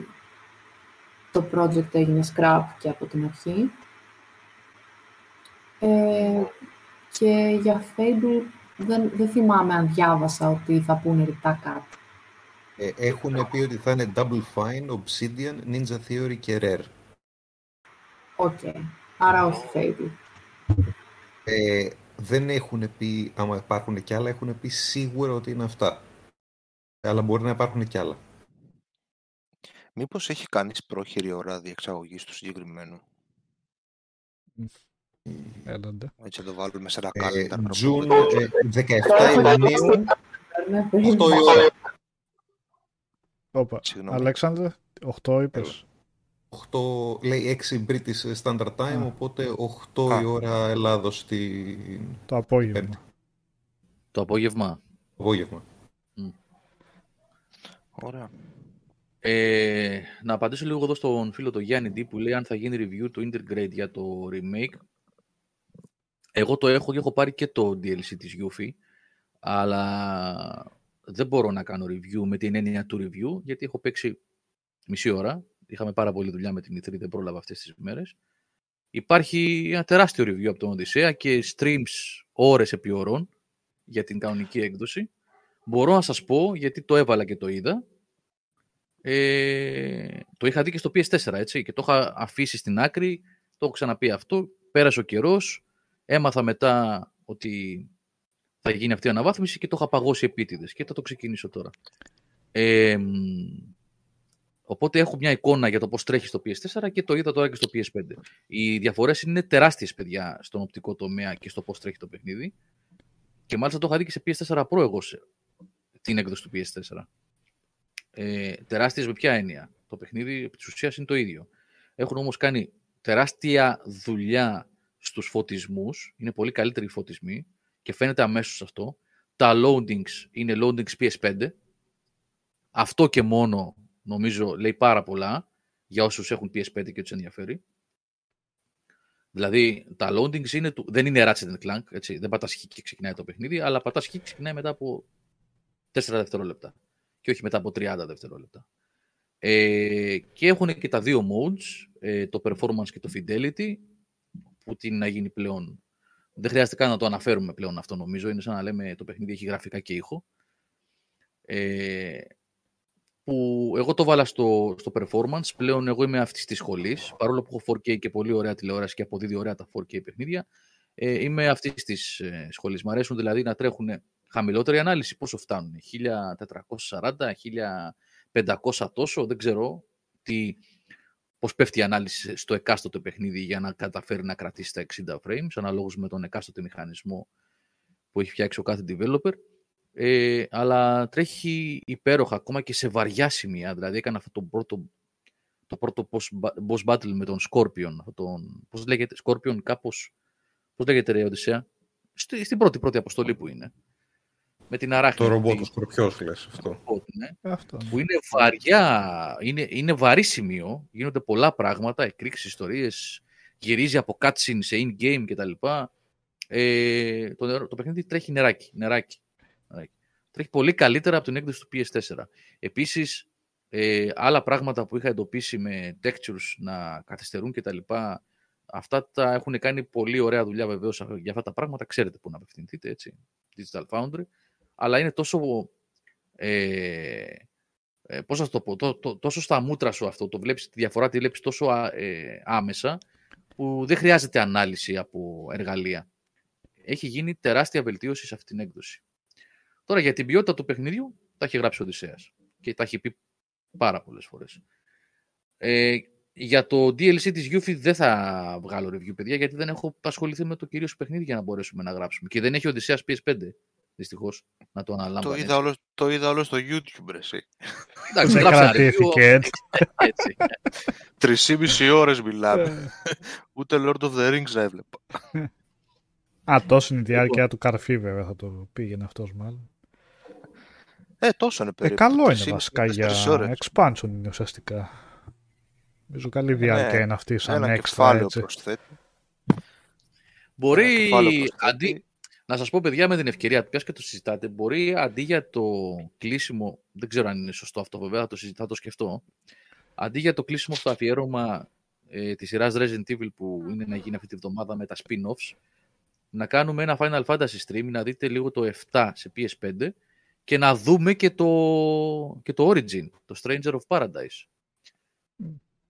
το project έγινε scrap και από την αρχή. Και για Fable δεν θυμάμαι αν διάβασα ότι θα πούνε ρητά κάτι. Έχουν πει ότι θα είναι Double Fine, Obsidian, Ninja Theory και Rare. Οκ. Okay. Άρα όχι Fable. Δεν έχουν πει, άμα υπάρχουν κι άλλα, έχουν πει σίγουρα ότι είναι αυτά. Αλλά μπορεί να υπάρχουν κι άλλα. Μήπως έχει κανείς πρόχειρη ώρα διεξαγωγής του συγκεκριμένου. Έτσι θα το βάλουμε σε ρακάλιτα. Τζουν 17 Ιουνίου, 8 η ώρα. Όπα, Αλέξανδρε, 8 είπες. 8, λέει 6 British Standard Time, οπότε 8 η ώρα Ελλάδος στην... Το απόγευμα. Πέμπτη. Το απόγευμα. Ωραία. Να απαντήσω λίγο εδώ στον φίλο το Γιάννη Ντί που λέει αν θα γίνει review του Intergrade για το remake. Εγώ το έχω και έχω πάρει και το DLC της Yuffie, αλλά δεν μπορώ να κάνω review με την έννοια του review, γιατί έχω παίξει μισή ώρα. Είχαμε πάρα πολλή δουλειά με την E3, δεν πρόλαβα αυτές τις ημέρες. Υπάρχει ένα τεράστιο review από τον Οδυσσέα και streams ώρες επί ώρων για την κανονική έκδοση. Μπορώ να σας πω, γιατί το έβαλα και το είδα. Το είχα δει και στο PS4, έτσι, και το είχα αφήσει στην άκρη. Το έχω ξαναπεί αυτό. Πέρασε ο καιρός. Έμαθα μετά ότι θα γίνει αυτή η αναβάθμιση και το είχα παγώσει επίτηδες και θα το ξεκινήσω τώρα. Οπότε έχω μια εικόνα για το πώς τρέχει στο PS4 και το είδα τώρα και στο PS5. Οι διαφορές είναι τεράστιες, παιδιά, στον οπτικό τομέα και στο πώς τρέχει το παιχνίδι. Και μάλιστα το είχα δει και σε PS4 Pro εγώ την έκδοση του PS4. Τεράστιες με ποια έννοια. Το παιχνίδι επί της ουσίας είναι το ίδιο. Έχουν όμως κάνει τεράστια δουλειά στους φωτισμούς. Είναι πολύ καλύτεροι οι φωτισμοί και φαίνεται αμέσως αυτό. Τα loadings είναι loadings PS5. Αυτό και μόνο νομίζω λέει πάρα πολλά για όσους έχουν PS5 και τους ενδιαφέρει. Δηλαδή τα loadings είναι δεν είναι Ratchet & Clank, έτσι, δεν πατάς χ και ξεκινάει το παιχνίδι, αλλά πατάς χ και ξεκινάει μετά από 4 δευτερόλεπτα και όχι μετά από 30 δευτερόλεπτα. Και έχουν και τα δύο modes, το performance και το fidelity, που τι να γίνει πλέον. Δεν χρειάζεται καν να το αναφέρουμε πλέον αυτό νομίζω, είναι σαν να λέμε το παιχνίδι έχει γραφικά και ήχο. Που εγώ το βάλα στο performance, πλέον εγώ είμαι αυτής της σχολής, παρόλο που έχω 4K και πολύ ωραία τηλεόραση και αποδίδει ωραία τα 4K παιχνίδια, είμαι αυτής της σχολής. Μ' αρέσουν δηλαδή να τρέχουν χαμηλότερη ανάλυση, πόσο φτάνουν, 1440, 1500 τόσο, δεν ξέρω πώς πέφτει η ανάλυση στο εκάστοτε παιχνίδι για να καταφέρει να κρατήσει τα 60 frames, αναλόγως με τον εκάστοτε μηχανισμό που έχει φτιάξει ο κάθε developer. Αλλά τρέχει υπέροχα ακόμα και σε βαριά σημεία. Δηλαδή έκανα αυτό το πρώτο boss battle με τον Scorpion. Πώς λέγεται, Scorpion κάπως, πώς λέγεται ρε Οδυσσέα, στην πρώτη αποστολή που είναι. Με την αράχνη. Το ρομπότ, ο Σκορπιός λες αυτό. Αυτό. Που είναι βαριά, είναι βαρύ σημείο, γίνονται πολλά πράγματα, εκρήξεις, ιστορίες, γυρίζει από cutscene σε in-game κτλ. το παιχνίδι τρέχει νεράκι. Τρέχει πολύ καλύτερα από την έκδοση του PS4. Επίσης, άλλα πράγματα που είχα εντοπίσει με textures να καθυστερούν και τα λοιπά, αυτά τα έχουν κάνει πολύ ωραία δουλειά βεβαίως για αυτά τα πράγματα. Ξέρετε πού να απευθυνθείτε, έτσι, Digital Foundry. Αλλά είναι τόσο... πώς θα το πω, τόσο στα μούτρα σου αυτό, το βλέπεις, τη διαφορά τη βλέπεις τόσο άμεσα, που δεν χρειάζεται ανάλυση από εργαλεία. Έχει γίνει τεράστια βελτίωση σε αυτή την έκδοση. Τώρα για την ποιότητα του παιχνιδιού, τα έχει γράψει ο Οδυσσέας και τα έχει πει πάρα πολλές φορές. Για το DLC της Yuffie δεν θα βγάλω review, παιδιά, γιατί δεν έχω ασχοληθεί με το κυρίως παιχνίδι για να μπορέσουμε να γράψουμε. Και δεν έχει ο Οδυσσέας PS5. Δυστυχώς, να το αναλάμβανε. Το είδα όλο στο YouTube, ρε εσύ. Εντάξει, κρατήθηκε. 3,5 ώρες μιλάμε. Ούτε Lord of the Rings δεν έβλεπα. Τόσο είναι η διάρκεια του καρφί, βέβαια, θα το πήγαινε αυτός μάλλον. Τόσο είναι περίπου. Καλό είναι βασικά για expansion, είναι ουσιαστικά. Νομίζω καλή διάρκεια είναι αυτή, σαν ένα κεφάλαιο προσθέτει. Μπορεί αντί... Να σας πω, παιδιά, με την ευκαιρία, πια και το συζητάτε, μπορεί αντί για το κλείσιμο, δεν ξέρω αν είναι σωστό αυτό βέβαια, θα το σκεφτώ, αντί για το κλείσιμο στο αφιέρωμα της σειράς Resident Evil που είναι να γίνει αυτή τη βδομάδα με τα spin-offs, να κάνουμε ένα Final Fantasy stream, να δείτε λίγο το 7 σε PS5 και να δούμε και το Origin, το Stranger of Paradise.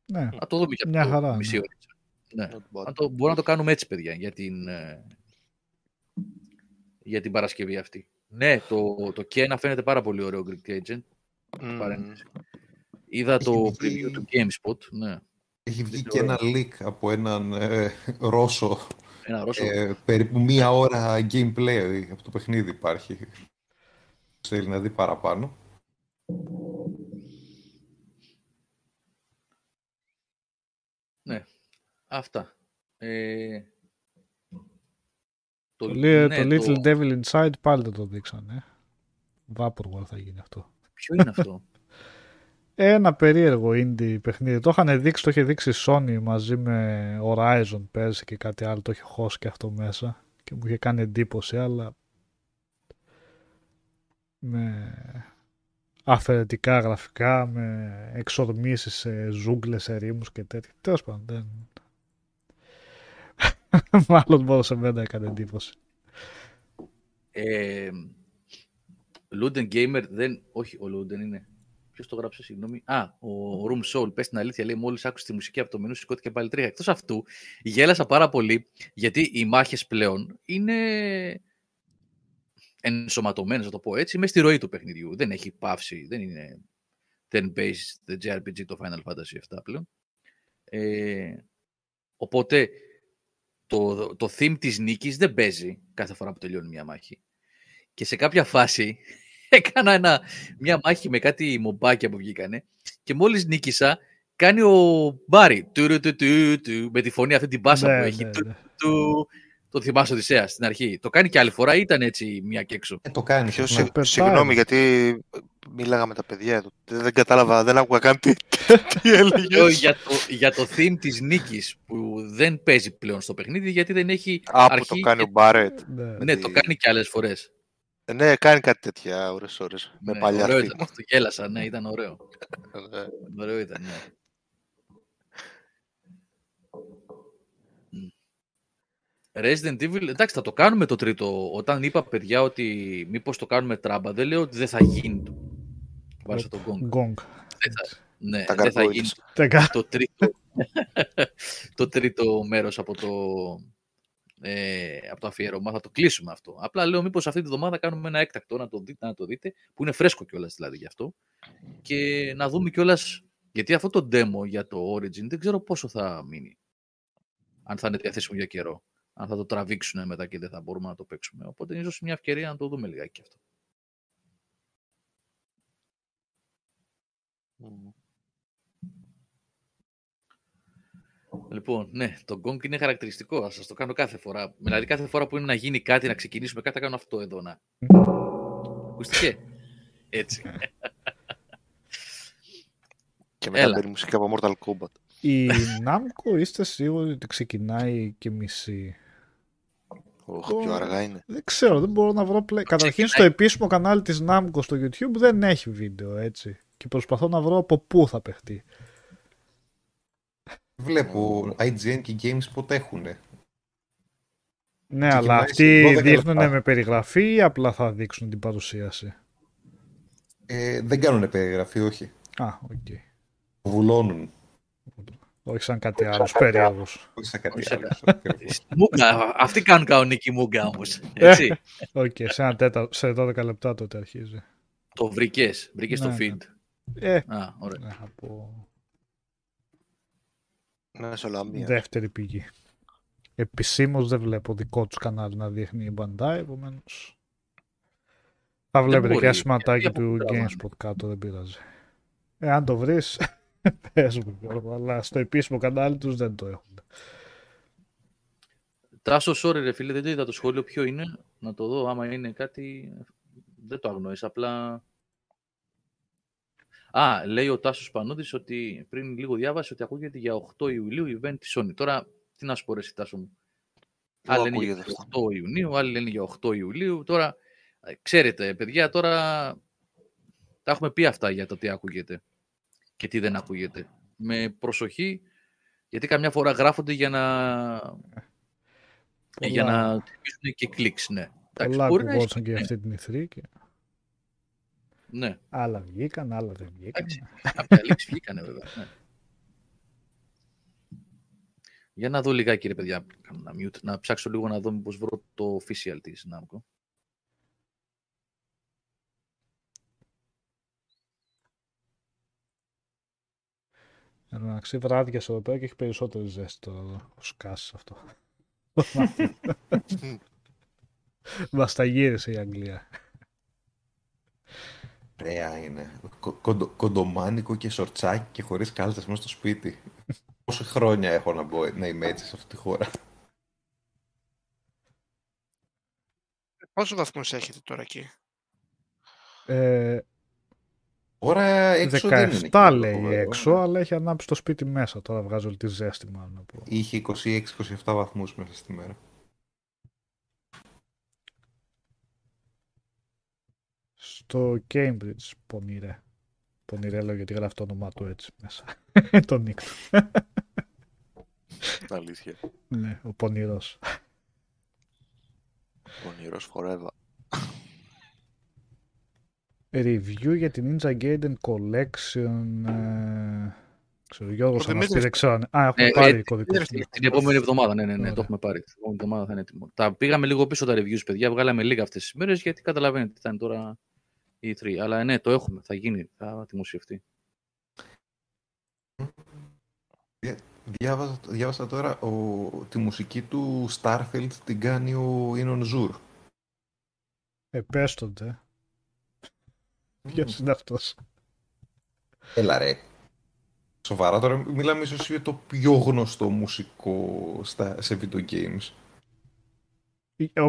Ναι, να το δούμε για το μισή ώρα. Ναι. Μπορούμε να το κάνουμε έτσι, παιδιά, για την... για την Παρασκευή αυτή. Ναι, το Kena φαίνεται πάρα πολύ ωραίο, Greek Agent. Είδα το preview του GameSpot. Ναι. Έχει βγει και ένα leak από έναν Ρώσο. Περίπου μία ώρα gameplay από το παιχνίδι υπάρχει. Θέλει να δει παραπάνω. Ναι, αυτά. Το Little Devil Inside πάλι δεν το δείξανε. Vaporware θα γίνει αυτό. Ποιο είναι αυτό? Ένα περίεργο indie παιχνίδι. Το είχε δείξει η Sony μαζί με Horizon πέρσι και κάτι άλλο. Το είχε χώσει και αυτό μέσα και μου είχε κάνει εντύπωση, αλλά με αφαιρετικά γραφικά, με εξορμήσεις σε ζούγκλες, σε ρήμους και τέτοια. Τέλος πάντων, μάλλον μόνο σε μένα έκανε εντύπωση. Luden Gamer δεν... Όχι, ο Luden είναι... Ποιος το γράψε, συγγνώμη. Ο Room Soul, πες την αλήθεια, λέει, μόλις άκουσε τη μουσική από το μενού, σηκώθηκε πάλι τρία. Εκτός αυτού, γέλασα πάρα πολύ, γιατί οι μάχες πλέον είναι ενσωματωμένες, να το πω έτσι, μες στη ροή του παιχνιδιού. Δεν έχει παύση, δεν είναι turn-based JRPG το Final Fantasy 7 πλέον. Οπότε... Το theme της νίκης δεν παίζει κάθε φορά που τελειώνει μια μάχη. Και σε κάποια φάση έκανα μια μάχη με κάτι μομπάκια που βγήκανε και μόλις νίκησα κάνει ο Μπάρι με τη φωνή αυτή την μπάσα που έχει. Το θυμάσαι Οδυσσέα στην αρχή. Το κάνει και άλλη φορά ή ήταν έτσι μια και έξω? Το κάνει. Συγγνώμη, γιατί μίλαγα με τα παιδιά. Δεν κατάλαβα, δεν άκουγα καν τι έλεγες. Για το theme της νίκης που δεν παίζει πλέον στο παιχνίδι, γιατί δεν έχει αρχή. Το κάνει ο Μπάρετ. Ναι, το κάνει και άλλες φορές. Ναι, κάνει κάτι τέτοια ώρες-ώρες. Με παλιά theme. Το γέλασα, ναι, ήταν ωραίο. Ωραίο ήταν, ναι. Resident Evil, εντάξει, θα το κάνουμε το τρίτο. Όταν είπα, παιδιά, ότι μήπως το κάνουμε τράμπα, δεν λέω ότι δεν θα γίνει. Βάζω τον γκόγκ. Ναι, δεν θα γίνει το τρίτο μέρος από το αφιέρωμα. Θα το κλείσουμε αυτό. Απλά λέω μήπως αυτή τη βδομάδα κάνουμε ένα έκτακτο, να το δείτε, που είναι φρέσκο κιόλας δηλαδή γι' αυτό. Και να δούμε κιόλας, γιατί αυτό το demo για το Origin δεν ξέρω πόσο θα μείνει. Αν θα είναι διαθέσιμο για καιρό. Αν θα το τραβήξουν μετά και δεν θα μπορούμε να το παίξουμε. Οπότε ίσως μια ευκαιρία να το δούμε λιγάκι και αυτό. Λοιπόν, ναι, το γκόγκ είναι χαρακτηριστικό. Θα σας το κάνω κάθε φορά. Δηλαδή κάθε φορά που είναι να γίνει κάτι, να ξεκινήσουμε κάτι, θα κάνω αυτό εδώ να. Ακούστηκε? Έτσι. Και μετά παίρνει μουσική από Mortal Kombat. Η Namco, είστε σίγουροι ότι ξεκινάει και μισή Πιο αργά είναι. Δεν ξέρω, δεν μπορώ να βρω. Καταρχήν στο επίσημο κανάλι της Namco στο YouTube δεν έχει βίντεο, έτσι. Και προσπαθώ να βρω από πού θα παιχτεί. Βλέπω IGN και GameSpot έχουνε. Ναι, και αλλά αυτοί δείχνουν με περιγραφή ή απλά θα δείξουν την παρουσίαση? Δεν κάνουνε περιγραφή, όχι. Α, οκ. Okay. Βουλώνουν. Όχι σαν κάτι άλλο, περίεργο. Όχι σαν κάτι άλλο. Μούγκα, αυτοί κάνουν κανονική μούγκα όμως. Έτσι. Οκ, σε 12 λεπτά τότε αρχίζει. Το βρήκες, βρήκες το feed. Α, ωραία. Από δεύτερη πηγή. Επισήμως δεν βλέπω δικό τους κανάλι να δείχνει η Bandai, επομένως. Θα βλέπετε και ένα σηματάκι του GameSpot κάτω, δεν πειράζει. Εάν το βρεις, πες μου, αλλά στο επίσημο κανάλι τους δεν το έχουν. Τάσο, sorry ρε φίλε, δεν το είδα το σχόλιο, ποιο είναι, να το δω, άμα είναι κάτι, δεν το αγνοείς, απλά... Α, λέει ο Τάσος Πανούδης ότι πριν λίγο διάβασε ότι ακούγεται για 8 Ιουλίου event της Sony. Τώρα, τι να σου πω ρε Τάσο μου. Άλλοι λένε για 8 Ιουνίου, άλλοι λένε για 8 Ιουλίου, τώρα... Ξέρετε, παιδιά, τώρα τα έχουμε πει αυτά για το τι ακούγεται και τι δεν ακούγεται. Με προσοχή, γιατί καμιά φορά γράφονται για να τυπήσουν και κλικς, ναι. Πολλά ακουγόντουσαν και αυτή την E3 και... Ναι. Άλλα βγήκαν, άλλα δεν βγήκαν. Κάποια λίξη βγήκανε, βέβαια. Ναι. Για να δω λιγάκι, ρε παιδιά, να ψάξω λίγο να δω μήπως βρω το official της Namco. Εντάξει, βράδια εδώ πέρα και έχει περισσότερη ζέστη τώρα. Σκάσει αυτό. Μας τα γύρισε η Αγγλία. Ρέα είναι. Κοντομάνικο και σορτσάκι και χωρίς κάλτσες μέσα στο σπίτι. Πόσα χρόνια έχω να είμαι έτσι σε αυτή τη χώρα. Πόσους βαθμούς έχετε τώρα εκεί? Ώρα έξω 17 δεν λέει εκεί, έξω, αλλά έχει ανάψει το σπίτι μέσα. Τώρα βγάζει όλη τη ζέστη μάλλον. Από... Είχε 26-27 βαθμούς μέσα στη μέρα. Στο Cambridge, πονηρέ. Πονηρέ λέω γιατί γράφει το όνομά του έτσι μέσα. Το νίκ του. Αλήθεια. Ναι, ο πονηρός. Πονηρός forever. Review για την Ninja Gaiden Collection. Ξέρω, Γιώργος Αναστή, δεν ξέρω. Α, έχουμε πάρει κωδικό. Την επόμενη εβδομάδα, ναι, το έχουμε πάρει. Την επόμενη εβδομάδα θα είναι έτοιμο. Τα πήγαμε λίγο πίσω τα reviews, παιδιά. Βγάλαμε λίγα αυτές τις μέρες, γιατί καταλαβαίνετε, ήταν τώρα η E3. Αλλά ναι, το έχουμε, θα γίνει, θα δημοσιευτεί. Διάβασα τώρα τη μουσική του Starfield την κάνει ο Ίνον Ζουρ. Επέστονται. Ποιος είναι αυτός? Έλα ρε. Σοβαρά τώρα μιλάμε ίσως για το πιο γνωστό μουσικό σε video games.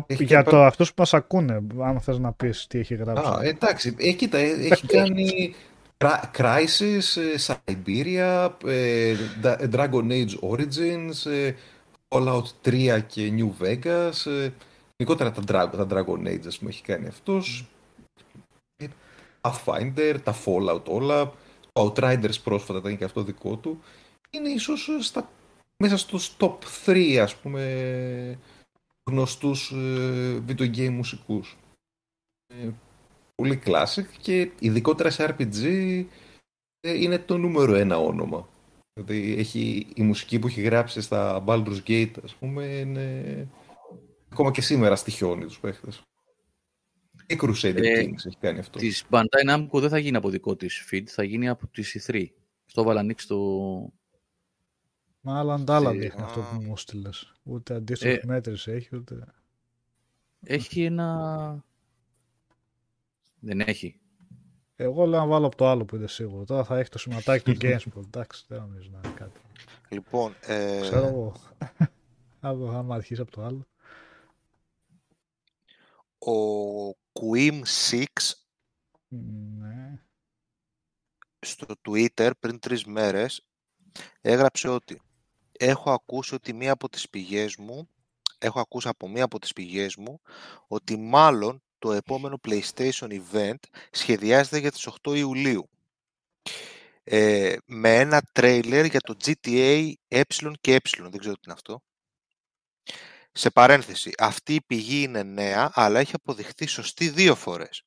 Για το αυτούς που μας ακούνε, αν θες να πεις τι έχει γράψει. Α, εντάξει, κοίτα, έχει κάνει Crisis, Siberia, Dragon Age Origins, Fallout 3 και New Vegas. Γενικότερα τα Dragon Age, ας πούμε, έχει κάνει αυτός. Pathfinder, τα Fallout όλα, το Outriders πρόσφατα ήταν και αυτό δικό του. Είναι ίσως μέσα στους top 3, ας πούμε, γνωστούς video game μουσικούς. Πολύ classic και ειδικότερα σε RPG είναι το νούμερο ένα όνομα. Δηλαδή η μουσική που έχει γράψει στα Baldur's Gate, ας πούμε, είναι ακόμα και σήμερα στοιχιώνει τους παίχτες. Και Crusader Kings έχει κάνει αυτό. Της Bandai Namco δεν θα γίνει από δικό της feed, θα γίνει από τις E3. Αυτό βαλανίξει το... Μα άλλα αντάλλα δείχνει αυτό που μου στείλες. Ούτε αντίστοιχη μέτρηση έχει, ούτε... Έχει ένα... Δεν έχει. Εγώ λέω να βάλω από το άλλο που είναι σίγουρο. Τώρα θα έχει το σηματάκι του GameSpot. Εντάξει, δεν νομίζω να είναι κάτι. Λοιπόν... Ξέρω εγώ. Άμα αρχίσει από το άλλο. Ο Quim 6 ναι. Στο Twitter πριν 3 μέρες έγραψε ότι έχω ακούσει ότι μία από τις πηγές μου έχω ακούσει από μία από τις πηγές μου ότι μάλλον το επόμενο PlayStation event σχεδιάζεται για τις 8 Ιουλίου. Με ένα τρέιλερ για το GTA ε και ε, δεν ξέρω τι είναι αυτό. Σε παρένθεση, αυτή η πηγή είναι νέα, αλλά έχει αποδειχθεί σωστή 2 φορές.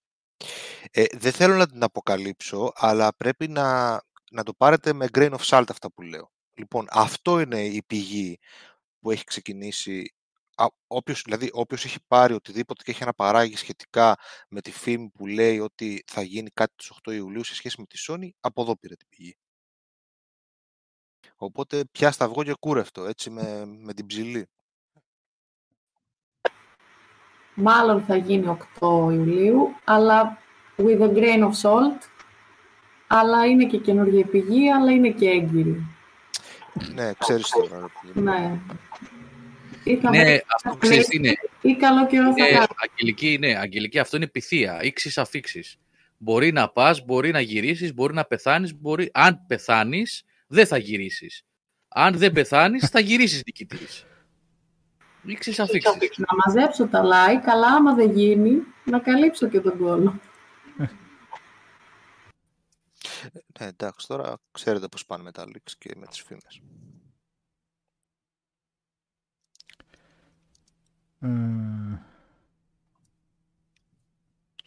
Δεν θέλω να την αποκαλύψω, αλλά πρέπει να το πάρετε με grain of salt αυτά που λέω. Λοιπόν, αυτό είναι η πηγή που έχει ξεκινήσει. Όποιος έχει πάρει οτιδήποτε και έχει αναπαράγει σχετικά με τη φήμη που λέει ότι θα γίνει κάτι τους 8 Ιουλίου σε σχέση με τη Sony, από εδώ πήρε την πηγή. Οπότε πια σταυγό και κούρευτο, έτσι με την ψηλή. Μάλλον θα γίνει 8 Ιουλίου, αλλά with a grain of salt, αλλά είναι και καινούργια πηγή, αλλά είναι και έγκυρη. Ναι, ξέρεις τώρα. Ναι. Ναι, αυτό ξέρεις τι είναι. Ή καλό καιρό θα κάνει. Αγγελική, ναι, αγγελική, αυτό είναι πυθία, ήξεις αφήξεις. Μπορεί να πας, μπορεί να γυρίσεις, μπορεί να πεθάνεις, μπορεί... Αν πεθάνεις, δεν θα γυρίσεις. Αν δεν πεθάνεις, θα γυρίσεις νικητής. Ήξεις αφήξεις. Να μαζέψω τα like, αλλά άμα δεν γίνει, να καλύψω και τον κόλλο. Εντάξει, τώρα ξέρετε πώς πάνε με τα leaks και με τις φήμες.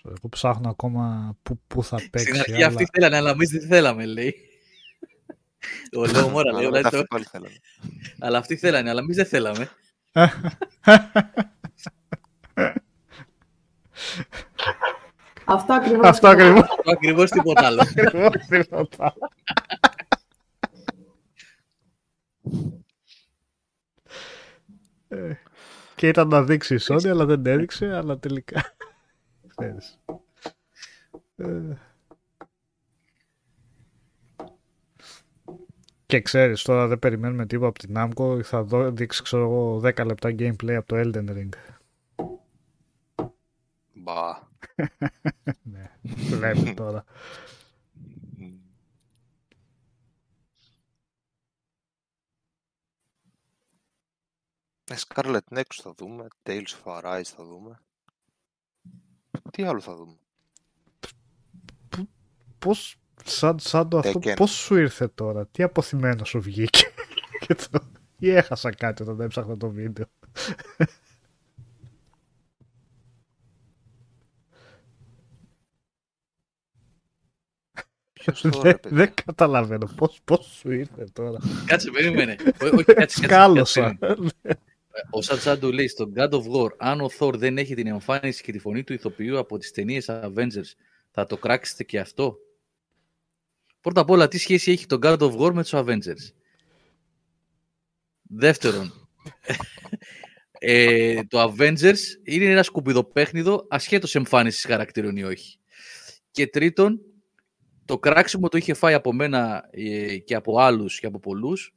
Εγώ ψάχνω ακόμα πού θα παίξει. Στην αρχή αλλά... αυτοί θέλανε, αλλά εμείς δεν θέλαμε, λέει. Ο Λέο Μόρα λέει. Αλλά αυτοί θέλανε, αλλά εμείς δεν θέλαμε. Αυτό ακριβώς. Αυτό ακριβώς, τίποτα άλλο. Και ήταν να δείξει η Sony, αλλά δεν έδειξε, αλλά τελικά. Και ξέρεις, τώρα δεν περιμένουμε τίποτα από την Namco, θα δείξει, ξέρω εγώ, 10 λεπτά gameplay από το Elden Ring. Μπα. Ναι, βλέπω τώρα. Scarlet Nexus θα δούμε, Tales of Arise θα δούμε. Τι άλλο θα δούμε? Πώς, σαν το αυτό, πώς σου ήρθε τώρα, τι αποθυμένο σου βγήκε? Ή έχασα κάτι όταν έψαχνα το βίντεο? Δεν καταλαβαίνω πώς σου ήρθε τώρα. Κάτσε, περίμενε. Κάλωσα. Ο Σατσάντου λέει στον God of War, αν ο Thor δεν έχει την εμφάνιση και τη φωνή του ηθοποιού από τις ταινίες Avengers, θα το κράξετε και αυτό? Πρώτα απ' όλα, τι σχέση έχει το God of War με τους Avengers? Δεύτερον, το Avengers είναι ένα σκουπιδοπέχνιδο ασχέτως εμφάνισης χαρακτήρων ή όχι. Και τρίτον, το κράξιμο το είχε φάει από μένα και από άλλους και από πολλούς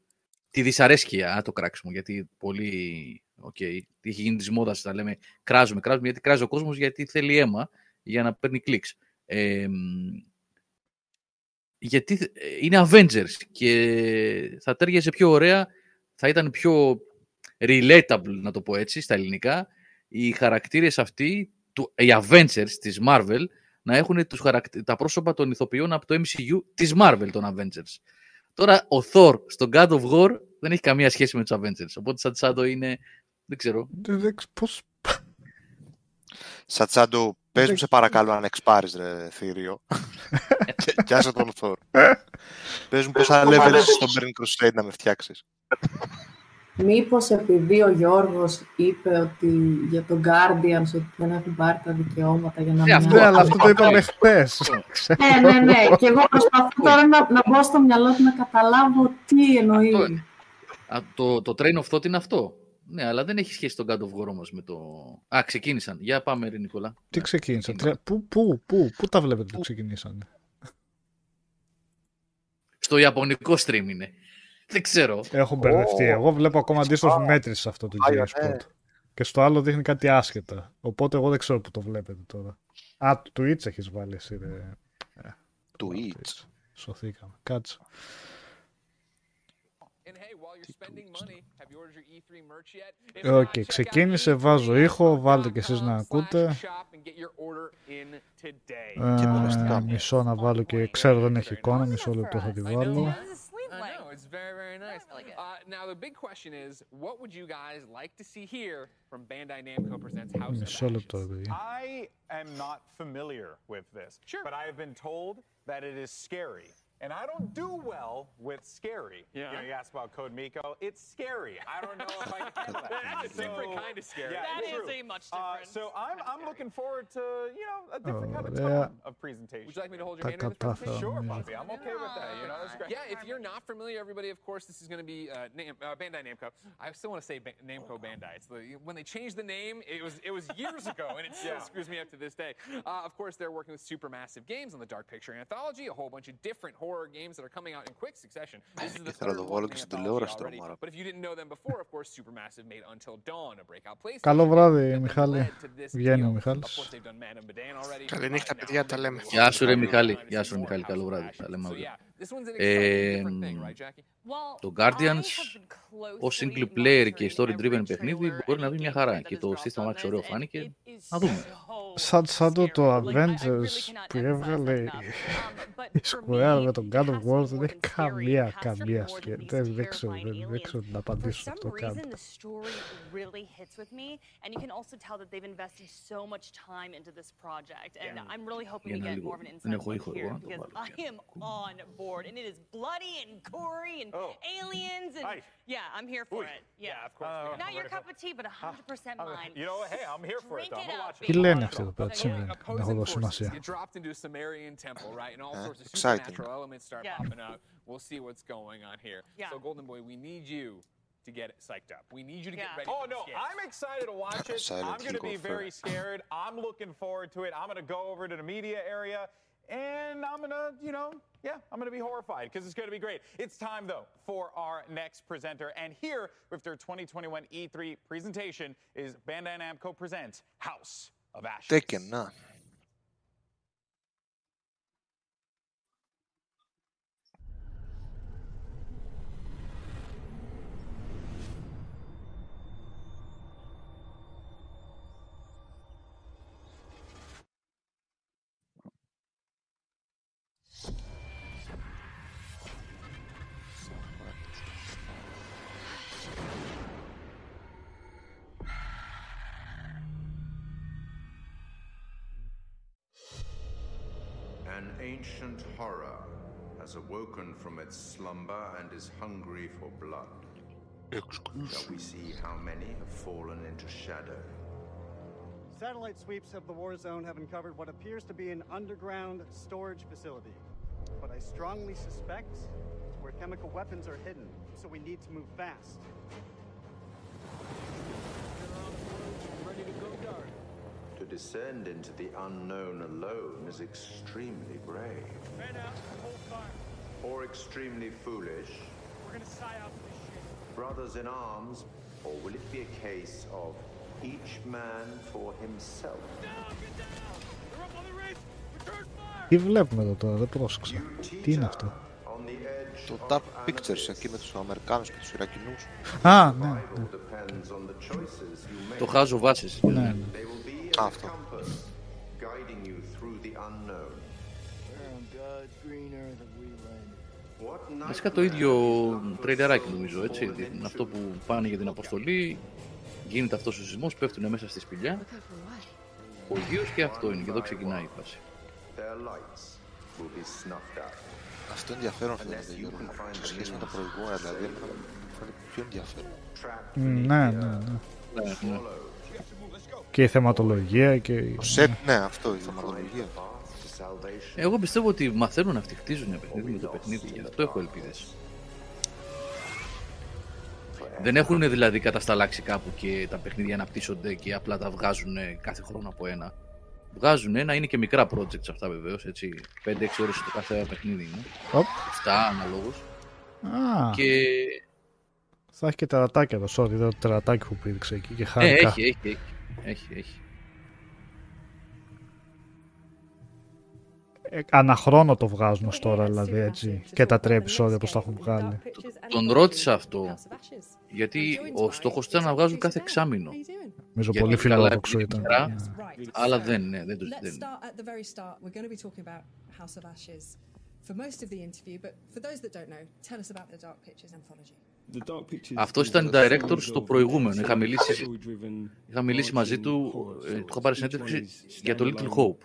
τη δυσαρέσκεια, το κράξιμο, γιατί πολύ, okay, είχε γίνει της μόδας να λέμε κράζουμε, γιατί κράζει ο κόσμος, γιατί θέλει αίμα για να παίρνει κλικς. Γιατί είναι Avengers και θα τέριαζε πιο ωραία, θα ήταν πιο relatable, να το πω έτσι, στα ελληνικά, οι χαρακτήρες αυτοί, οι Avengers της Marvel, να έχουν τα πρόσωπα των ηθοποιών από το MCU της Marvel, των Avengers. Τώρα ο Thor στον God of War δεν έχει καμία σχέση με τους Avengers. Οπότε Σατσάντο είναι... δεν ξέρω. Πώς... Σατσάντο, πες μου σε παρακαλώ αν εξπάρεις, ρε θήριο. Κι άσε τον Thor. Πες μου πόσα level στον Burning Crusade να με φτιάξεις. Μήπως επειδή ο Γιώργος είπε ότι για τον Guardians ότι δεν έχουν πάρει τα δικαιώματα για να μην... Ναι, αλλά αυτό το είπαμε χθες. Ναι. Και εγώ προσπαθώ τώρα να μπω στο μυαλό του να καταλάβω τι εννοεί. Το train of thought είναι αυτό. Ναι, αλλά δεν έχει σχέση τον God of War όμως με το... Α, ξεκίνησαν. Για πάμε, ρε Νικόλα. Τι ξεκίνησαν? Πού τα βλέπετε που ξεκινήσαν? Στο ιαπωνικό stream είναι. Δεν ξέρω. Έχω μπερδευτεί. Εγώ βλέπω ακόμα αντίστοιχο μέτρηση σε αυτό το GSPOT. Και στο άλλο δείχνει κάτι άσχετα. Οπότε εγώ δεν ξέρω που το βλέπετε τώρα. Α, το Twitch έχεις βάλει εσύ, ρε. Twitch. Σωθήκαμε. Κάτσε. Okay, ξεκίνησε, βάζω ήχο, βάλτε και εσείς να ακούτε. Μισό να βάλω και ξέρω δεν έχει εικόνα, μισό λεπτό θα τη βάλω. It's very, very nice. I like it. Now the big question is, what would you guys like to see here from Bandai Namco presents House of Ashes? I am not familiar with this, but I have been told that it is scary, and I don't do well with scary. Yeah. You know, you asked about Code Miko. It's scary. I don't know if I can handle that. That's a different kind of scary. Yeah, that is a much different. So I'm looking forward to, you know, a different kind of tone of presentation. Would you like me to hold your hand in this presentation? Sure, Bobby. I'm okay with that. You know, that's great. Yeah, if you're not familiar, everybody, of course, this is going to be Bandai Namco. I still want to say Namco Bandai. It's the, when they changed the name, it was years ago, and it still screws me up to this day. Of course, they're working with Supermassive Games on the Dark Picture Anthology, a whole bunch of different horror games that are coming out in quick succession. This is the third one already, but if you didn't know them before, of course, Supermassive made Until Dawn, a breakout place. Καλό βράδυ, Μιχάλη. Βγαίνει ο Μιχάλης. Καληνύχτα, παιδιά, τα λέμε. Γεια σου, ρε Μιχάλη. Γεια σου, Μιχάλη. Καλό βράδυ. Τα λέμε αύριο. Το Guardians, ως single player και story-driven παιχνίδι, μπορεί να δει μια χαρά. Και το σύστημα Max ωραίο φάνηκε. Να δούμε. Σαν το Avengers που έβγαλε η Square με τον God of War, δεν έχει καμία σχέση. Δεν ξέρω να απαντήσω αυτό καν. Δεν έχω ήχο εγώ να το βάλω. And it is bloody and gory and aliens and yeah, I'm here for it. Yeah, of course. Not your cup of tea, but 100% mine. You know, hey, I'm here for it. I'm watching. Τι λένε αυτοί εδώ πέρα, τι συμβαίνει, να έχω δώσει σημασία. Exciting. We'll see what's going on here. So Golden Boy, we need you to get it psyched up. We need you to get ready. Oh no, I'm excited to watch it. I'm going to be very scared. I'm looking forward to it. I'm going to go over to the media area. And I'm gonna, you know, yeah, I'm gonna be horrified because it's gonna be great. It's time though for our next presenter, and here with their 2021 E3 presentation is Bandai Namco presents House of Ashes. Taken none. Ancient horror has awoken from its slumber and is hungry for blood. Shall we see how many have fallen into shadow? Satellite sweeps of the war zone have uncovered what appears to be an underground storage facility. But I strongly suspect it's where chemical weapons are hidden, so we need to move fast. To descend into the unknown alone is extremely brave. Man out, hold fire. Or extremely foolish. We're gonna sigh out this shit. Brothers in arms, or will it be a case of each man for himself? Down, get down! They're up on the race! Return fire! Τι βλέπουμε εδώ τώρα, δεν πρόσεξα. Τι είναι αυτό? Το Dark Pictures εκεί με τους Αμερικάνους και τους Ιρακινούς. Α, ναι. Το χάζω βάσεις. Ναι. Αυτό. Βασικά το ίδιο τρέιλεράκι νομίζω, έτσι. Είναι αυτό που πάνε για την αποστολή, γίνεται αυτός ο σεισμός, πέφτουνε μέσα στη σπηλιά. Ο γύρος και αυτό είναι, και εδώ ξεκινάει η φάση. Αυτό είναι ενδιαφέρον φαίνεται, Γιώργο, σε σχέση με τα προηγούμενα, δηλαδή, φαίνεται πιο ενδιαφέρον. Ναι. Και η θεματολογία και... Το σετ, ναι, αυτό, η θεματολογία. Εγώ πιστεύω ότι μαθαίνουν αυτοί, χτίζουν ένα παιχνίδι με το παιχνίδι, γι' αυτό έχω ελπίδες. Δεν έχουν δηλαδή κατασταλάξει κάπου και τα παιχνίδια αναπτύσσονται και απλά τα βγάζουν κάθε χρόνο από ένα. Βγάζουν ένα, είναι και μικρά projects αυτά βεβαίως, έτσι, 5-6 ώρες το κάθε παιχνίδι είναι, 7 αναλόγως. Και... Θα έχει και τερατάκια εδώ, sorry, το τερατάκι που πήδηξε εκεί και χάρηκα. Έχει. αναχρόνο το βγάζουν ως τώρα, δηλαδή, έτσι, και τα τρία επεισόδια όπως τα έχουν βγάλει. Τον ρώτησα αυτό, γιατί ο στόχος ήταν να βγάζουν κάθε εξάμηνο. Νομίζω πολύ φιλόδοξο ήταν. Αλλά δεν το ζητάει. Αυτός ήταν director στο προηγούμενο. Είχα μιλήσει μαζί του, του είχα πάρει συνέντευξη για το Little Hope.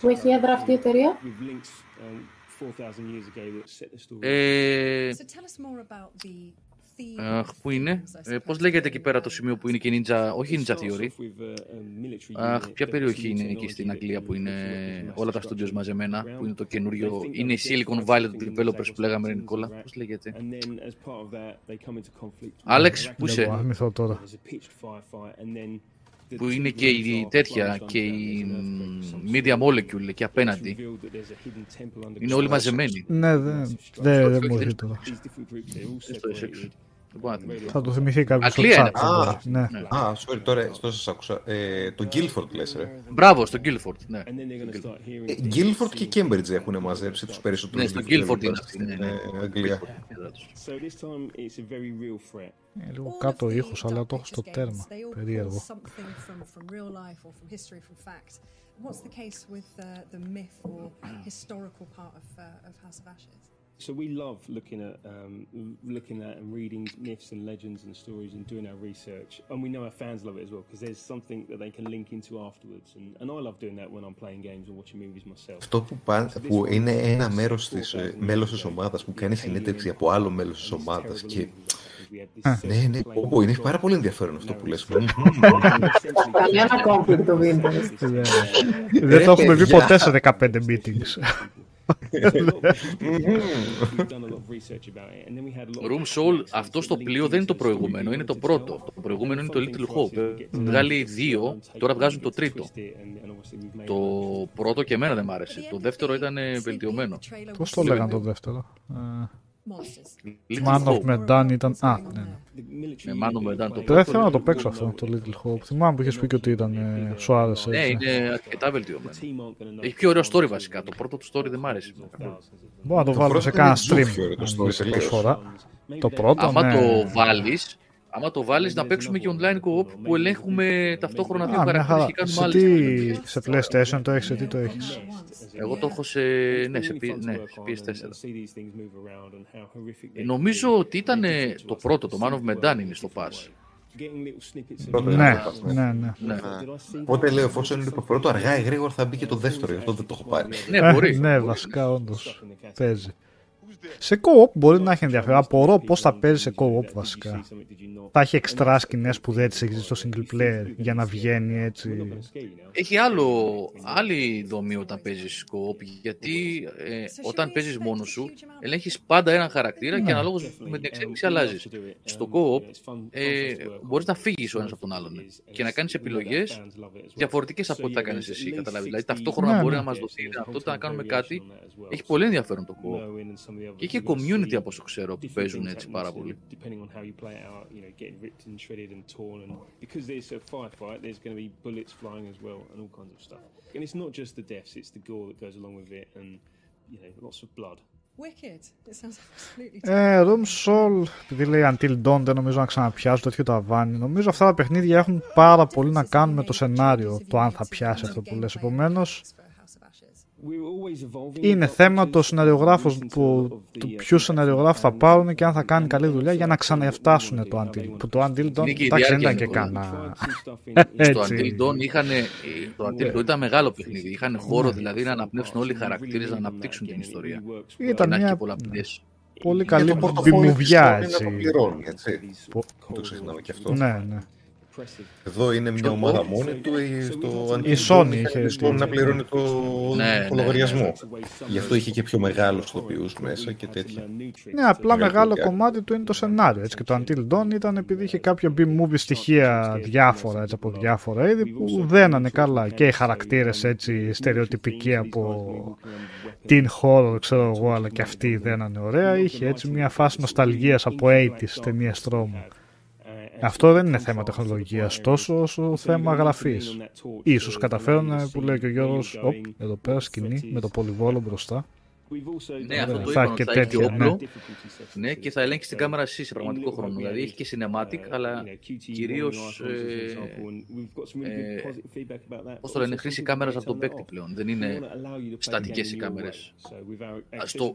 Που έχει έδρα αυτή η εταιρεία? Πού είναι, πώς λέγεται εκεί πέρα το σημείο που είναι και Ninja, όχι Ninja Theory. Ποια περιοχή είναι εκεί στην Αγγλία που είναι όλα τα studios μαζεμένα, που είναι το καινούριο, είναι η Silicon Valley του developers που λέγαμε, Νικόλα, πώς λέγεται. Άλεξ, πού είσαι, που είναι και η τέτοια και η Media Molecule και απέναντι. Είναι όλοι μαζεμένοι. Ναι, δεν μου έρχεται τώρα. Θα το θυμηθεί κάποιος στο chat. Α, sorry, τώρα σας άκουσα. Το Guildford λες, ρε. Μπράβο, στο Guildford, ναι. Guildford και Cambridge έχουν μαζέψει τους περισσότερους. Ναι, στο Guildford είναι αυτή, Αγγλία. Λίγο κάτω ήχος, αλλά το έχω στο τέρμα. Περίεργο. So we love looking at and reading myths and legends and stories and doing our research, and we know our fans love it as well because there's something that they can link into afterwards, and I love doing that when I'm playing games and watching movies myself. Αυτό που είναι ένα μέρος της μέλος της ομάδας που κάνει συνέντευξη από άλλο μέλος της ομάδας και ναι, είναι πάρα πολύ ενδιαφέρον αυτό που λες. Κανένα conflict of interest. Δεν το έχουμε βγει ποτέ σε 15 meetings. Room Soul, αυτό στο πλοίο δεν είναι το προηγούμενο, είναι το πρώτο. Το προηγούμενο είναι το Little Hope. Βγάλει δύο, τώρα βγάζουν το τρίτο. Το πρώτο και εμένα δεν μ' άρεσε. Το δεύτερο ήταν βελτιωμένο. Πώς το λέγανε το δεύτερο? Man of Medan ήταν. Α, ναι. Δεν θέλω να το παίξω αυτό το Little Hope. Θυμάμαι που είχες πει και ότι ήταν. Σου άρεσε. Ναι, είναι αρκετά βελτιωμένο. Έχει πιο ωραίο story βασικά. Το πρώτο του story δεν μ' άρεσε. Μπορώ να το βάλω σε κάνα stream. Το πρώτο. Άμα το βάλεις να παίξουμε και online co-op που ελέγχουμε ταυτόχρονα δύο χαρακτήρες και κάνουμε άλλες. Σε PlayStation το έχεις, σε τι το έχεις? Εγώ το έχω σε PS4. Νομίζω ότι ήταν το πρώτο, το Man of Medan είναι στο pass. Ναι. Οπότε λέω, εφόσον είναι το πρώτο, αργά ή γρήγορα θα μπει και το δεύτερο, γι' αυτό δεν το έχω πάρει. Ναι, μπορεί. Ναι, βασικά όντως παίζει. Σε co-op μπορεί να έχει ενδιαφέρον. Απορώ πώς θα παίζει σε co-op βασικά. Θα έχει εξτρά σκηνές που δεν τις έχεις στο single player για να βγαίνει έτσι. Έχει άλλη δομή όταν παίζεις co-op, γιατί όταν παίζεις μόνος σου ελέγχεις πάντα έναν χαρακτήρα και αναλόγως με την εξέλιξη αλλάζεις. Στο co-op μπορείς να φύγεις ο ένας από τον άλλον και να κάνεις επιλογές διαφορετικές από ό,τι θα κάνεις εσύ. Καταλάβεις. Δηλαδή ταυτόχρονα μπορεί να μας δοθεί η δυνατότητα να κάνουμε κάτι. Έχει πολύ ενδιαφέρον το co-op. Και είχε community από όσο ξέρω που παίζουν έτσι πάρα πολύ. Room Soul, επειδή λέει Until Dawn, δεν νομίζω να ξαναπιάσω τέτοιο ταβάνι. Νομίζω αυτά τα παιχνίδια έχουν πάρα πολύ να κάνουν με το σενάριο, το αν θα πιάσει αυτό που λες. Επομένως, είναι θέμα το σεναριογράφος του ποιου σεναριογράφου θα πάρουν και αν θα κάνει καλή δουλειά για να ξαναφτάσουν το Until. Που το Until Dawn δεν ήταν και κανένα. Το Until Dawn ήταν μεγάλο παιχνίδι. Είχαν χώρο δηλαδή να αναπνεύσουν όλοι οι χαρακτήρες, να αναπτύξουν την ιστορία. Ήταν μια πολύ καλή μπιμουβιά, έτσι. Το ξεχνάμε και αυτό. Ναι. Εδώ είναι μια ομάδα μόνη του. Η Sony είχε να πληρώνει το λογαριασμό. Γι' αυτό είχε και πιο μεγάλους τοπιούς μέσα και τέτοια. Ναι, απλά μεγάλο κομμάτι του είναι το σενάριο. Έτσι, και το Until Dawn ήταν επειδή είχε κάποια B-movie στοιχεία διάφορα έτσι, από διάφορα είδη που δένανε καλά. Και οι χαρακτήρες έτσι στερεοτυπικοί από την χώρο, ξέρω εγώ, αλλά και αυτοί δένανε ωραία. Είχε έτσι μια φάση νοσταλγίας από 80's ταινίες τρόμου. Αυτό δεν είναι θέμα τεχνολογίας τόσο όσο θέμα γραφής. Ίσως καταφέρουν, που λέει και ο Γιώργος, εδώ πέρα σκηνή με το πολυβόλο μπροστά. Ναι, αυτό το είπαμε, θα έχει όπλο, ναι, και θα ελέγξει την κάμερα εσύ σε πραγματικό χρόνο. Δηλαδή έχει και cinematic, αλλά κυρίως πώς το λένε, χρήση κάμερας από τον παίκτη πλέον. Δεν είναι στατικές οι κάμερες.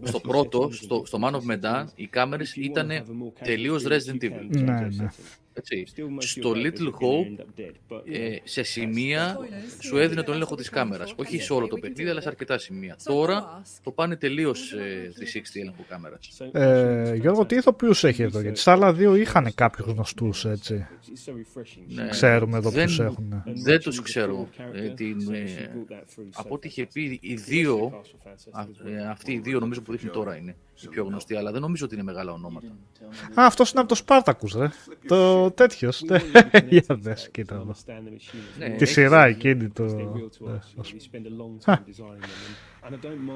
Στο πρώτο, στο Man of Medan, οι κάμερες ήταν τελείως Resident Evil. Ναι, ναι. Έτσι. Στο Little Hope σε σημεία σου έδινε τον έλεγχο της κάμερας. Όχι σε όλο το παιχνίδι, αλλά σε αρκετά σημεία. Τώρα το πάνε τελείως 360 έλεγχο κάμερας. Γιώργο, τι ηθοποιούς έχει εδώ? Γιατί στα άλλα δύο είχαν κάποιους γνωστούς, έτσι. Ναι. Ξέρουμε εδώ ποιους έχουν. Δεν τους ξέρω. Από ό,τι είχε πει, οι δύο, αυτοί οι δύο νομίζω που δείχνει τώρα είναι οι πιο γνωστοί, αλλά δεν νομίζω ότι είναι μεγάλα ονόματα. Α, αυτός είναι από το Σπάρτακους, ρε. Το τέτοιος. Για δες, κοίτα εδώ. Τη σειρά εκείνη το...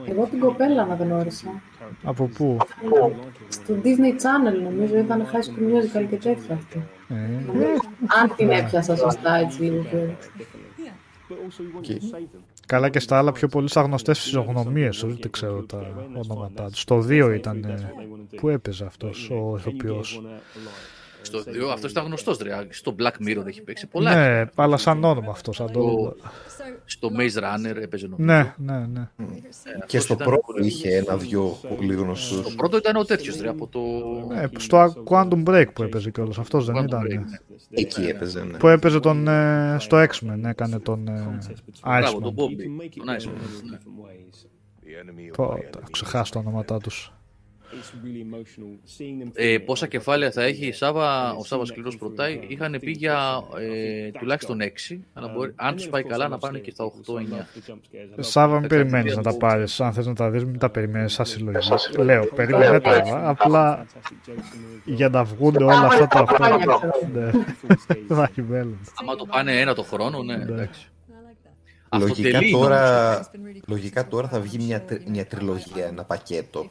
Εγώ την κοπέλα να γνώρισα. Από πού? Στην Disney Channel νομίζω, ήταν High School Musical και τέτοια αυτή. Αν την έπιασα σωστά, έτσι λίγο. Καλά, και στα άλλα πιο πολλοί σαν γνωστές φυσιογνωμίες, ούτε ξέρω τα ονόματά τους. Το 2 ήταν που έπαιζε αυτός ο ηθοποιός. Στο 2, αυτός ήταν γνωστός, ρε. Στο Black Mirror έχει παίξει πολλά. Ναι, αλλά σαν όνομα αυτό. Στο Maze Runner έπαιζε νομίζω. Ναι, ναι, ναι. Και στο πρώτο είχε ένα-δυο πολύ γνωστούς. Στο πρώτο ήταν ο τέτοιος, ρε, από το... Ναι, στο Quantum Break που έπαιζε κιόλας. Αυτός δεν ήταν? Εκεί έπαιζε, ναι. Που έπαιζε τον, στο X-Men, έκανε τον Iceman. Τον Bobby, τον Iceman. Πρώτα, ξεχάσει τα ονόματά τους. Πόσα κεφάλαια θα έχει η Σάβα, ο Σάββας Σκληρός προτάει, είχαν πει για τουλάχιστον 6, αλλά μπορεί, αν τους πάει καλά, να πάνε και στα 8-9. Σάββα, μην περιμένεις να τα πάρεις, αν θες να τα δεις, μην τα περιμένεις σαν συλλογισμό. Λέω, περίμενε τώρα, απλά για να βγουν όλα αυτά τα 8. Θα έχει μέλλον. Άμα το πάνε ένα το χρόνο, ναι, εντάξει. Λογικά τώρα θα βγει μια τριλογία, ένα πακέτο.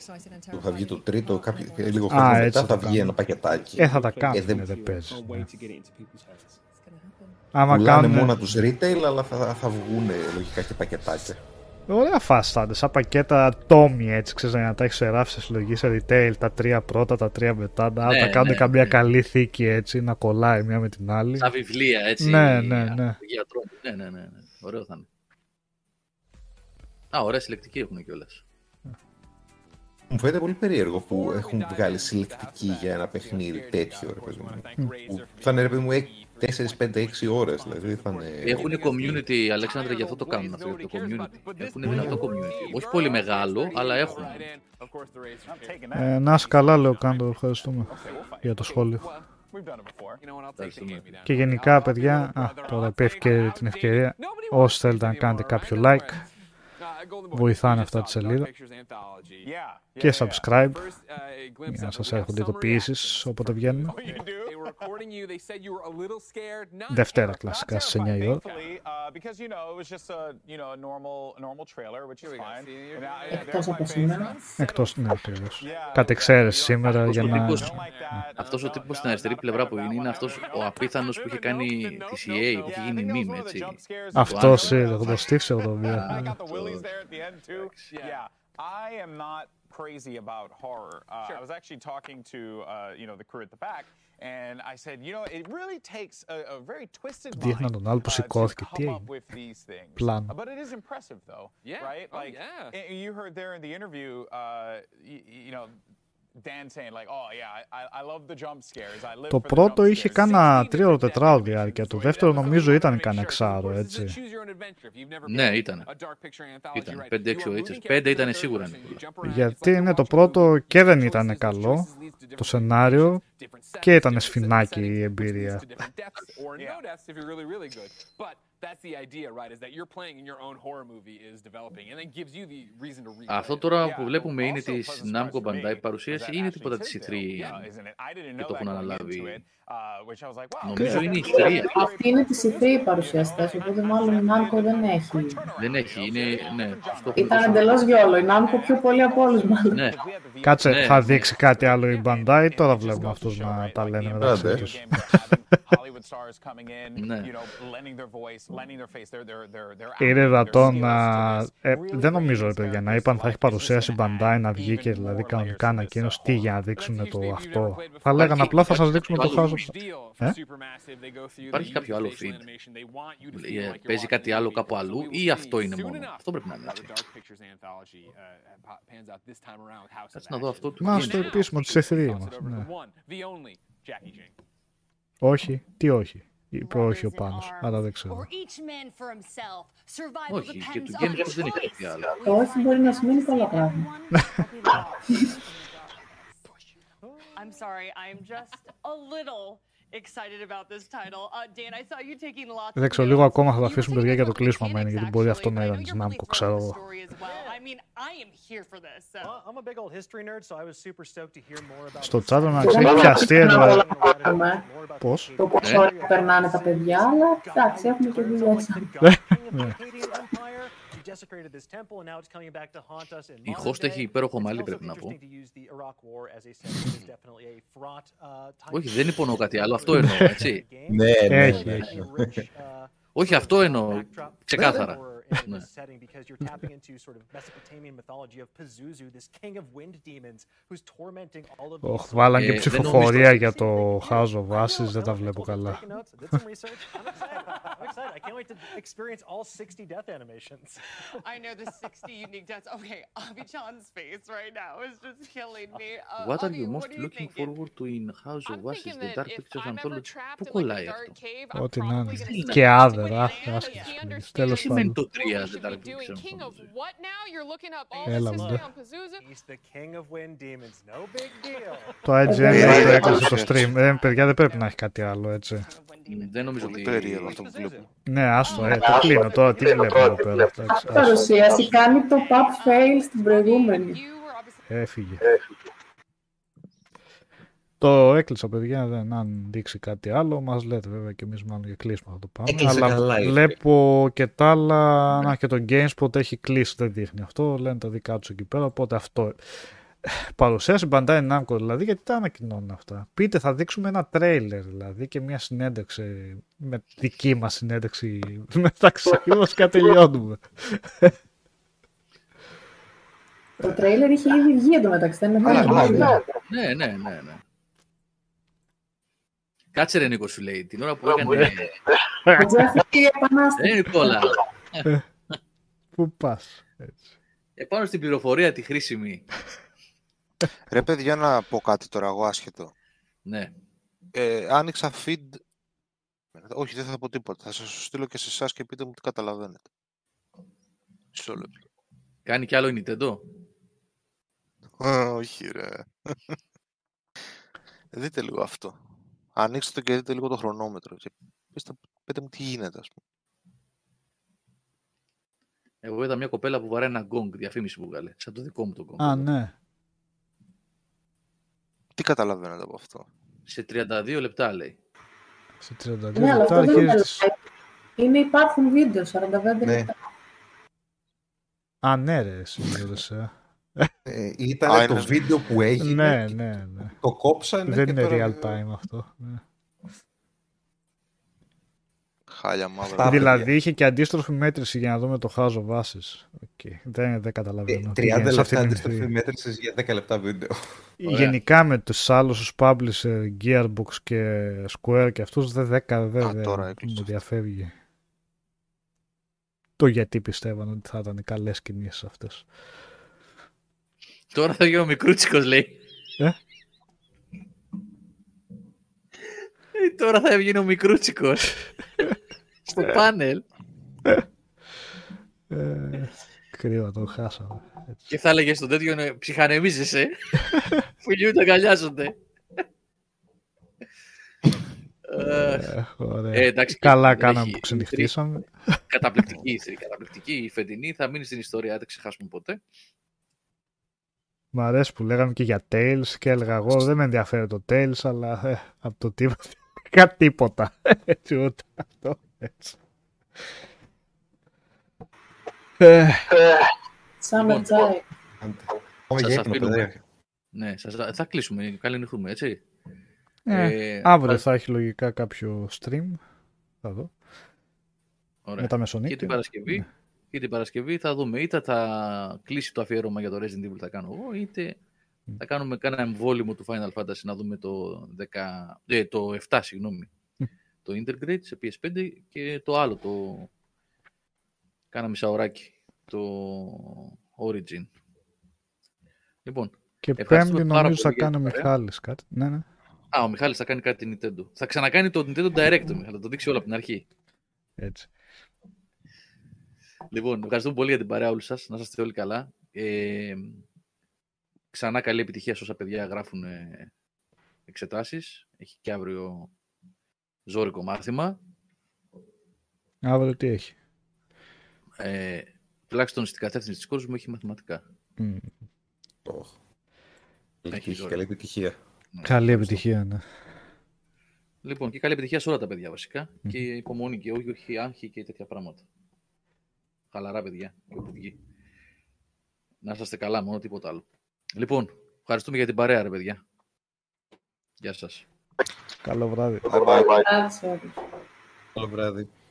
Θα βγει το τρίτο, λίγο χρόνο μετά θα βγει ένα πακετάκι. Θα τα κάνουν, δεν παίζει. Πουλάνε μόνο τους retail, αλλά θα βγουν λογικά και πακετάκια. Ωραία φάση θα είναι, σαν πακέτα τόμι, έτσι, ξέρεις, να τα έχεις εράφει σε συλλογή, σε retail, τα 3 πρώτα, τα 3 μετά, να τα κάνουν καμία καλή θήκη, έτσι, να κολλάει μια με την άλλη. Σαν βιβλία, έτσι, ναι. Ωραίο θα είναι. Α, ωραία συλλεκτική έχουν κιόλας. Μου φαίνεται πολύ περίεργο που έχουν βγάλει συλλεκτική για ένα παιχνίδι τέτοιο, ρε παιδί μου. Θα είναι, ρε παιδί μου, 4-5-6 ώρες, δηλαδή θα είναι... Έχουν community, Αλέξανδρε, γι' αυτό το κάνουν αυτό, το community. Έχουν δυνατό community. Όχι πολύ μεγάλο, αλλά έχουν. Να είσαι καλά, λέω, Κάντο, ευχαριστούμε για το σχόλιο. Και γενικά, παιδιά, τώρα πέφτει και την ευκαιρία, όσοι θέλετε να κάνετε κάποιο like, βοηθάνε αυτά τη σελίδα, και subscribe για να σας έρχονται ειδοποιήσεις όποτε βγαίνουν. Δευτέρα κλασικά στις 9 η ώρα. Εκτός, ναι, ακριβώς. Κατ' εξαίρεση σήμερα για να... Αυτός ο τύπος στην αριστερή πλευρά που είναι αυτός ο απίθανος που είχε κάνει τη EA, που είχε γίνει meme, έτσι. Αυτός είναι, το στήφισε εδώ. I am not crazy about horror. I was actually talking to the crew at the back, and I said, it really takes a very twisted mind to come up with these things. But it is impressive, though, right? Like you heard there in the interview, Dan saying like, oh yeah, I love the jump scares. I live for the jump scares. Το πρώτο είχε κάνα 3-4 διάρκεια, το δεύτερο νομίζω ήταν κάνα 6, έτσι. Ναι, ήταν. Ήταν 5-6 ώρες. 5 ήταν σίγουρα. Γιατί είναι το πρώτο και δεν ήταν καλό το σενάριο και ήταν σφινάκι η εμπειρία. That's the idea, right? Is that you're playing in your own horror movie is developing and then gives you the reason to replay. Αυτό τώρα που βλέπουμε είναι της Namco Bandai παρουσίαση ή είναι τίποτα της E3 και το έχουν αναλάβει? Νομίζω είναι η E3. Αυτή είναι της E3 παρουσιαστές, οπότε μάλλον η Namco δεν έχει. Δεν έχει, είναι, ναι. Ήταν εντελώς γιόλο, η Namco πιο πολύ από όλους μάλλον. Κάτσε, θα δείξει κάτι άλλο η Bandai, τώρα βλέπουμε αυτούς να τα λένε μεταξύ τους. Είναι δυνατόν να... δεν νομίζω, παιδιά, να είπαν θα έχει παρουσίαση Bandai να βγει και δηλαδή κανονικά ανακοίνωση τι για να δείξουν το αυτό. Θα λέγανε απλά θα σας δείξουμε το House of... Υπάρχει κάποιο άλλο feed? Παίζει κάτι άλλο κάπου αλλού ή αυτό είναι μόνο? Αυτό πρέπει να είναι. Κάτσε να δω αυτό του... Να στο επίσημο της E3 μας. Όχι, τι όχι. Είπε όχι ο Πάνος, αλλά δεν ξέρω. Όχι, και του Game Pass δεν είναι κάτι άλλο. Το όχι μπορεί να σημαίνει πολλά πράγματα. I'm sorry, I'm just a little excited about this title. Dan, I saw you taking lots of... Δεν ξέρω, λίγο ακόμα θα τα αφήσουμε, παιδιά, για το κλείσμα μένει, γιατί μπορεί αυτό να ήταν της Namco, ξέρω εγώ. Στο τσάτο να ξέρει και αστεία. Πώς? Το πόσο ωραία περνάνε τα παιδιά, αλλά εντάξει, έχουμε και δουλειές. Η host έχει υπέροχο μαλλί, πρέπει να πω. Όχι, δεν υπονοώ κάτι άλλο, αυτό εννοώ, έτσι. Ναι, έχει. Όχι, αυτό εννοώ, ξεκάθαρα. Βάλαν και ψηφοφορία για το House of Ashes, δεν τα βλέπω καλά. What are you most looking forward to in House of Ashes, the Dark Pictures Anthology? Πού κολλάει αυτό? Ό,τι να είναι. Και άδερα, άσκηση. Τέλος πάντων. Το IGN το έκλεισε το stream. Παιδιά, δεν πρέπει να έχει κάτι άλλο, έτσι. Δεν νομίζω ότι περίεργο αυτό που βλέπω. Ναι, άστο, το κλείνω τώρα. Τι βλέπω εδώ πέρα? Αυτή η παρουσίαση κάνει το pub fail στην προηγούμενη. Έφυγε. Το έκλεισα, παιδιά, δεν αν δείξει κάτι άλλο. Μας λέτε βέβαια και εμείς μάλλον για κλείσμα θα το πάμε. Έκλεισε. Αλλά βλέπω και τα άλλα, να και το GameSpot έχει κλείσει, δεν δείχνει αυτό. Λένε τα δικά τους εκεί πέρα, οπότε αυτό. Παρουσίαση Bandai Namco δηλαδή, γιατί τα ανακοινώνουν αυτά? Πείτε, θα δείξουμε ένα τρέιλερ δηλαδή και μια συνέντευξη, με δική μας συνέντευξη μεταξύ μας κατελειώνουμε. Το τρέιλερ είχε ήδη βγει εντωμεταξύ, δεν είναι μεγάλη. Ναι. Κάτσε ρε Νίκο, σου λέει, την ώρα που έκανε... Δεν είναι κόλλα. Πού πας? Επάνω στην πληροφορία τη χρήσιμη. Ρε παιδιά, να πω κάτι τώρα, εγώ άσχετο. Ναι. Άνοιξα feed... Όχι, δεν θα πω τίποτα. Θα σας στείλω και σε εσάς και πείτε μου τι καταλαβαίνετε. Κάνει κι άλλο η Nintendo? Όχι ρε. Δείτε λίγο αυτό. Ανοίξτε το και δείτε λίγο το χρονόμετρο και πείτε μου τι γίνεται, ας πούμε. Εγώ είδα μια κοπέλα που βαράει ένα γκόγκ, διαφήμιση που βγάλε, σαν το δικό μου το γκόγκ. Α, ναι. Τι καταλαβαίνετε από αυτό? Σε 32 λεπτά, λέει. Σε 32 λεπτά αρχίζεις. Είναι, υπάρχουν βίντεο, 45 λεπτά. Α, ναι ρε, συμβούλεσαι. Ήταν το βίντεο που έγινε, ναι. Το κόψανε. Δεν είναι real time αυτό. Χάλια μαύρα. Δηλαδή είχε και αντίστροφη μέτρηση για να δούμε το House of Ashes. Δεν καταλαβαίνω. 30 λεπτά αντίστροφη μέτρηση για 10 λεπτά βίντεο. Γενικά με τους άλλους τους publisher, Gearbox και Square και αυτούς, δεν μου διαφεύγει το γιατί πιστεύαν ότι θα ήταν καλές κινήσεις αυτές. Τώρα θα γίνει ο μικρούτσικος, λέει. Τώρα θα γίνει ο μικρούτσικος. Στο πάνελ. Κρύο, τον χάσαμε. Και θα έλεγε στον τέτοιο, ψυχανεμίζεσαι. Φιλιούνται, αγκαλιάζονται. Εντάξει, καλά κάναμε που ξενυχτήσαμε. Καταπληκτική η φετινή, θα μείνει στην ιστορία, δεν ξεχάσουμε ποτέ. Μ' αρέσει που λέγαμε και για Tales και έλεγα εγώ δεν με ενδιαφέρει το Tales, αλλά από το τίποτα. Τίποτα. Έτσι, ούτε αυτό. Έτσι. Ναι, θα κλείσουμε. Καληνυχτούμε, έτσι. Αύριο θα έχει λογικά κάποιο stream. Θα δω. Ωραία. Μετά μεσονύχτα. Και την Παρασκευή θα δούμε. Είτε θα κλείσει το αφιέρωμα για το Resident Evil, θα κάνω εγώ, είτε θα κάνουμε κάνα εμβόλυμο του Final Fantasy να δούμε το 7, συγγνώμη. Το Integrate σε PS5 και το άλλο το... Κάνα μισάωράκι. Το Origin. Λοιπόν, και Πέμπτη νομίζω θα κάνει ο Μιχάλης κάτι. Ναι, ναι. Ο Μιχάλης θα κάνει κάτι Nintendo. Θα ξανακάνει το Nintendo Direct, θα το δείξει όλα από την αρχή. Έτσι. Λοιπόν, ευχαριστούμε πολύ για την παρέα όλους σας. Να είστε όλοι καλά. Ξανά καλή επιτυχία σε όσα παιδιά γράφουν εξετάσεις. Έχει και αύριο ζώρικο μάθημα. Αύριο τι έχει? Τουλάχιστον στην κατεύθυνση της κόρης μου έχει μαθηματικά. Καλή επιτυχία. Καλή επιτυχία, ναι. Λοιπόν, και καλή επιτυχία σε όλα τα παιδιά βασικά. Και υπομονή και όχι άγχη και τέτοια πράγματα. Χαλαρά παιδιά, όπου βγει. Να είστε καλά, μόνο τίποτα άλλο. Λοιπόν, ευχαριστούμε για την παρέα ρε παιδιά. Γεια σας. Καλό βράδυ. Καλό βράδυ.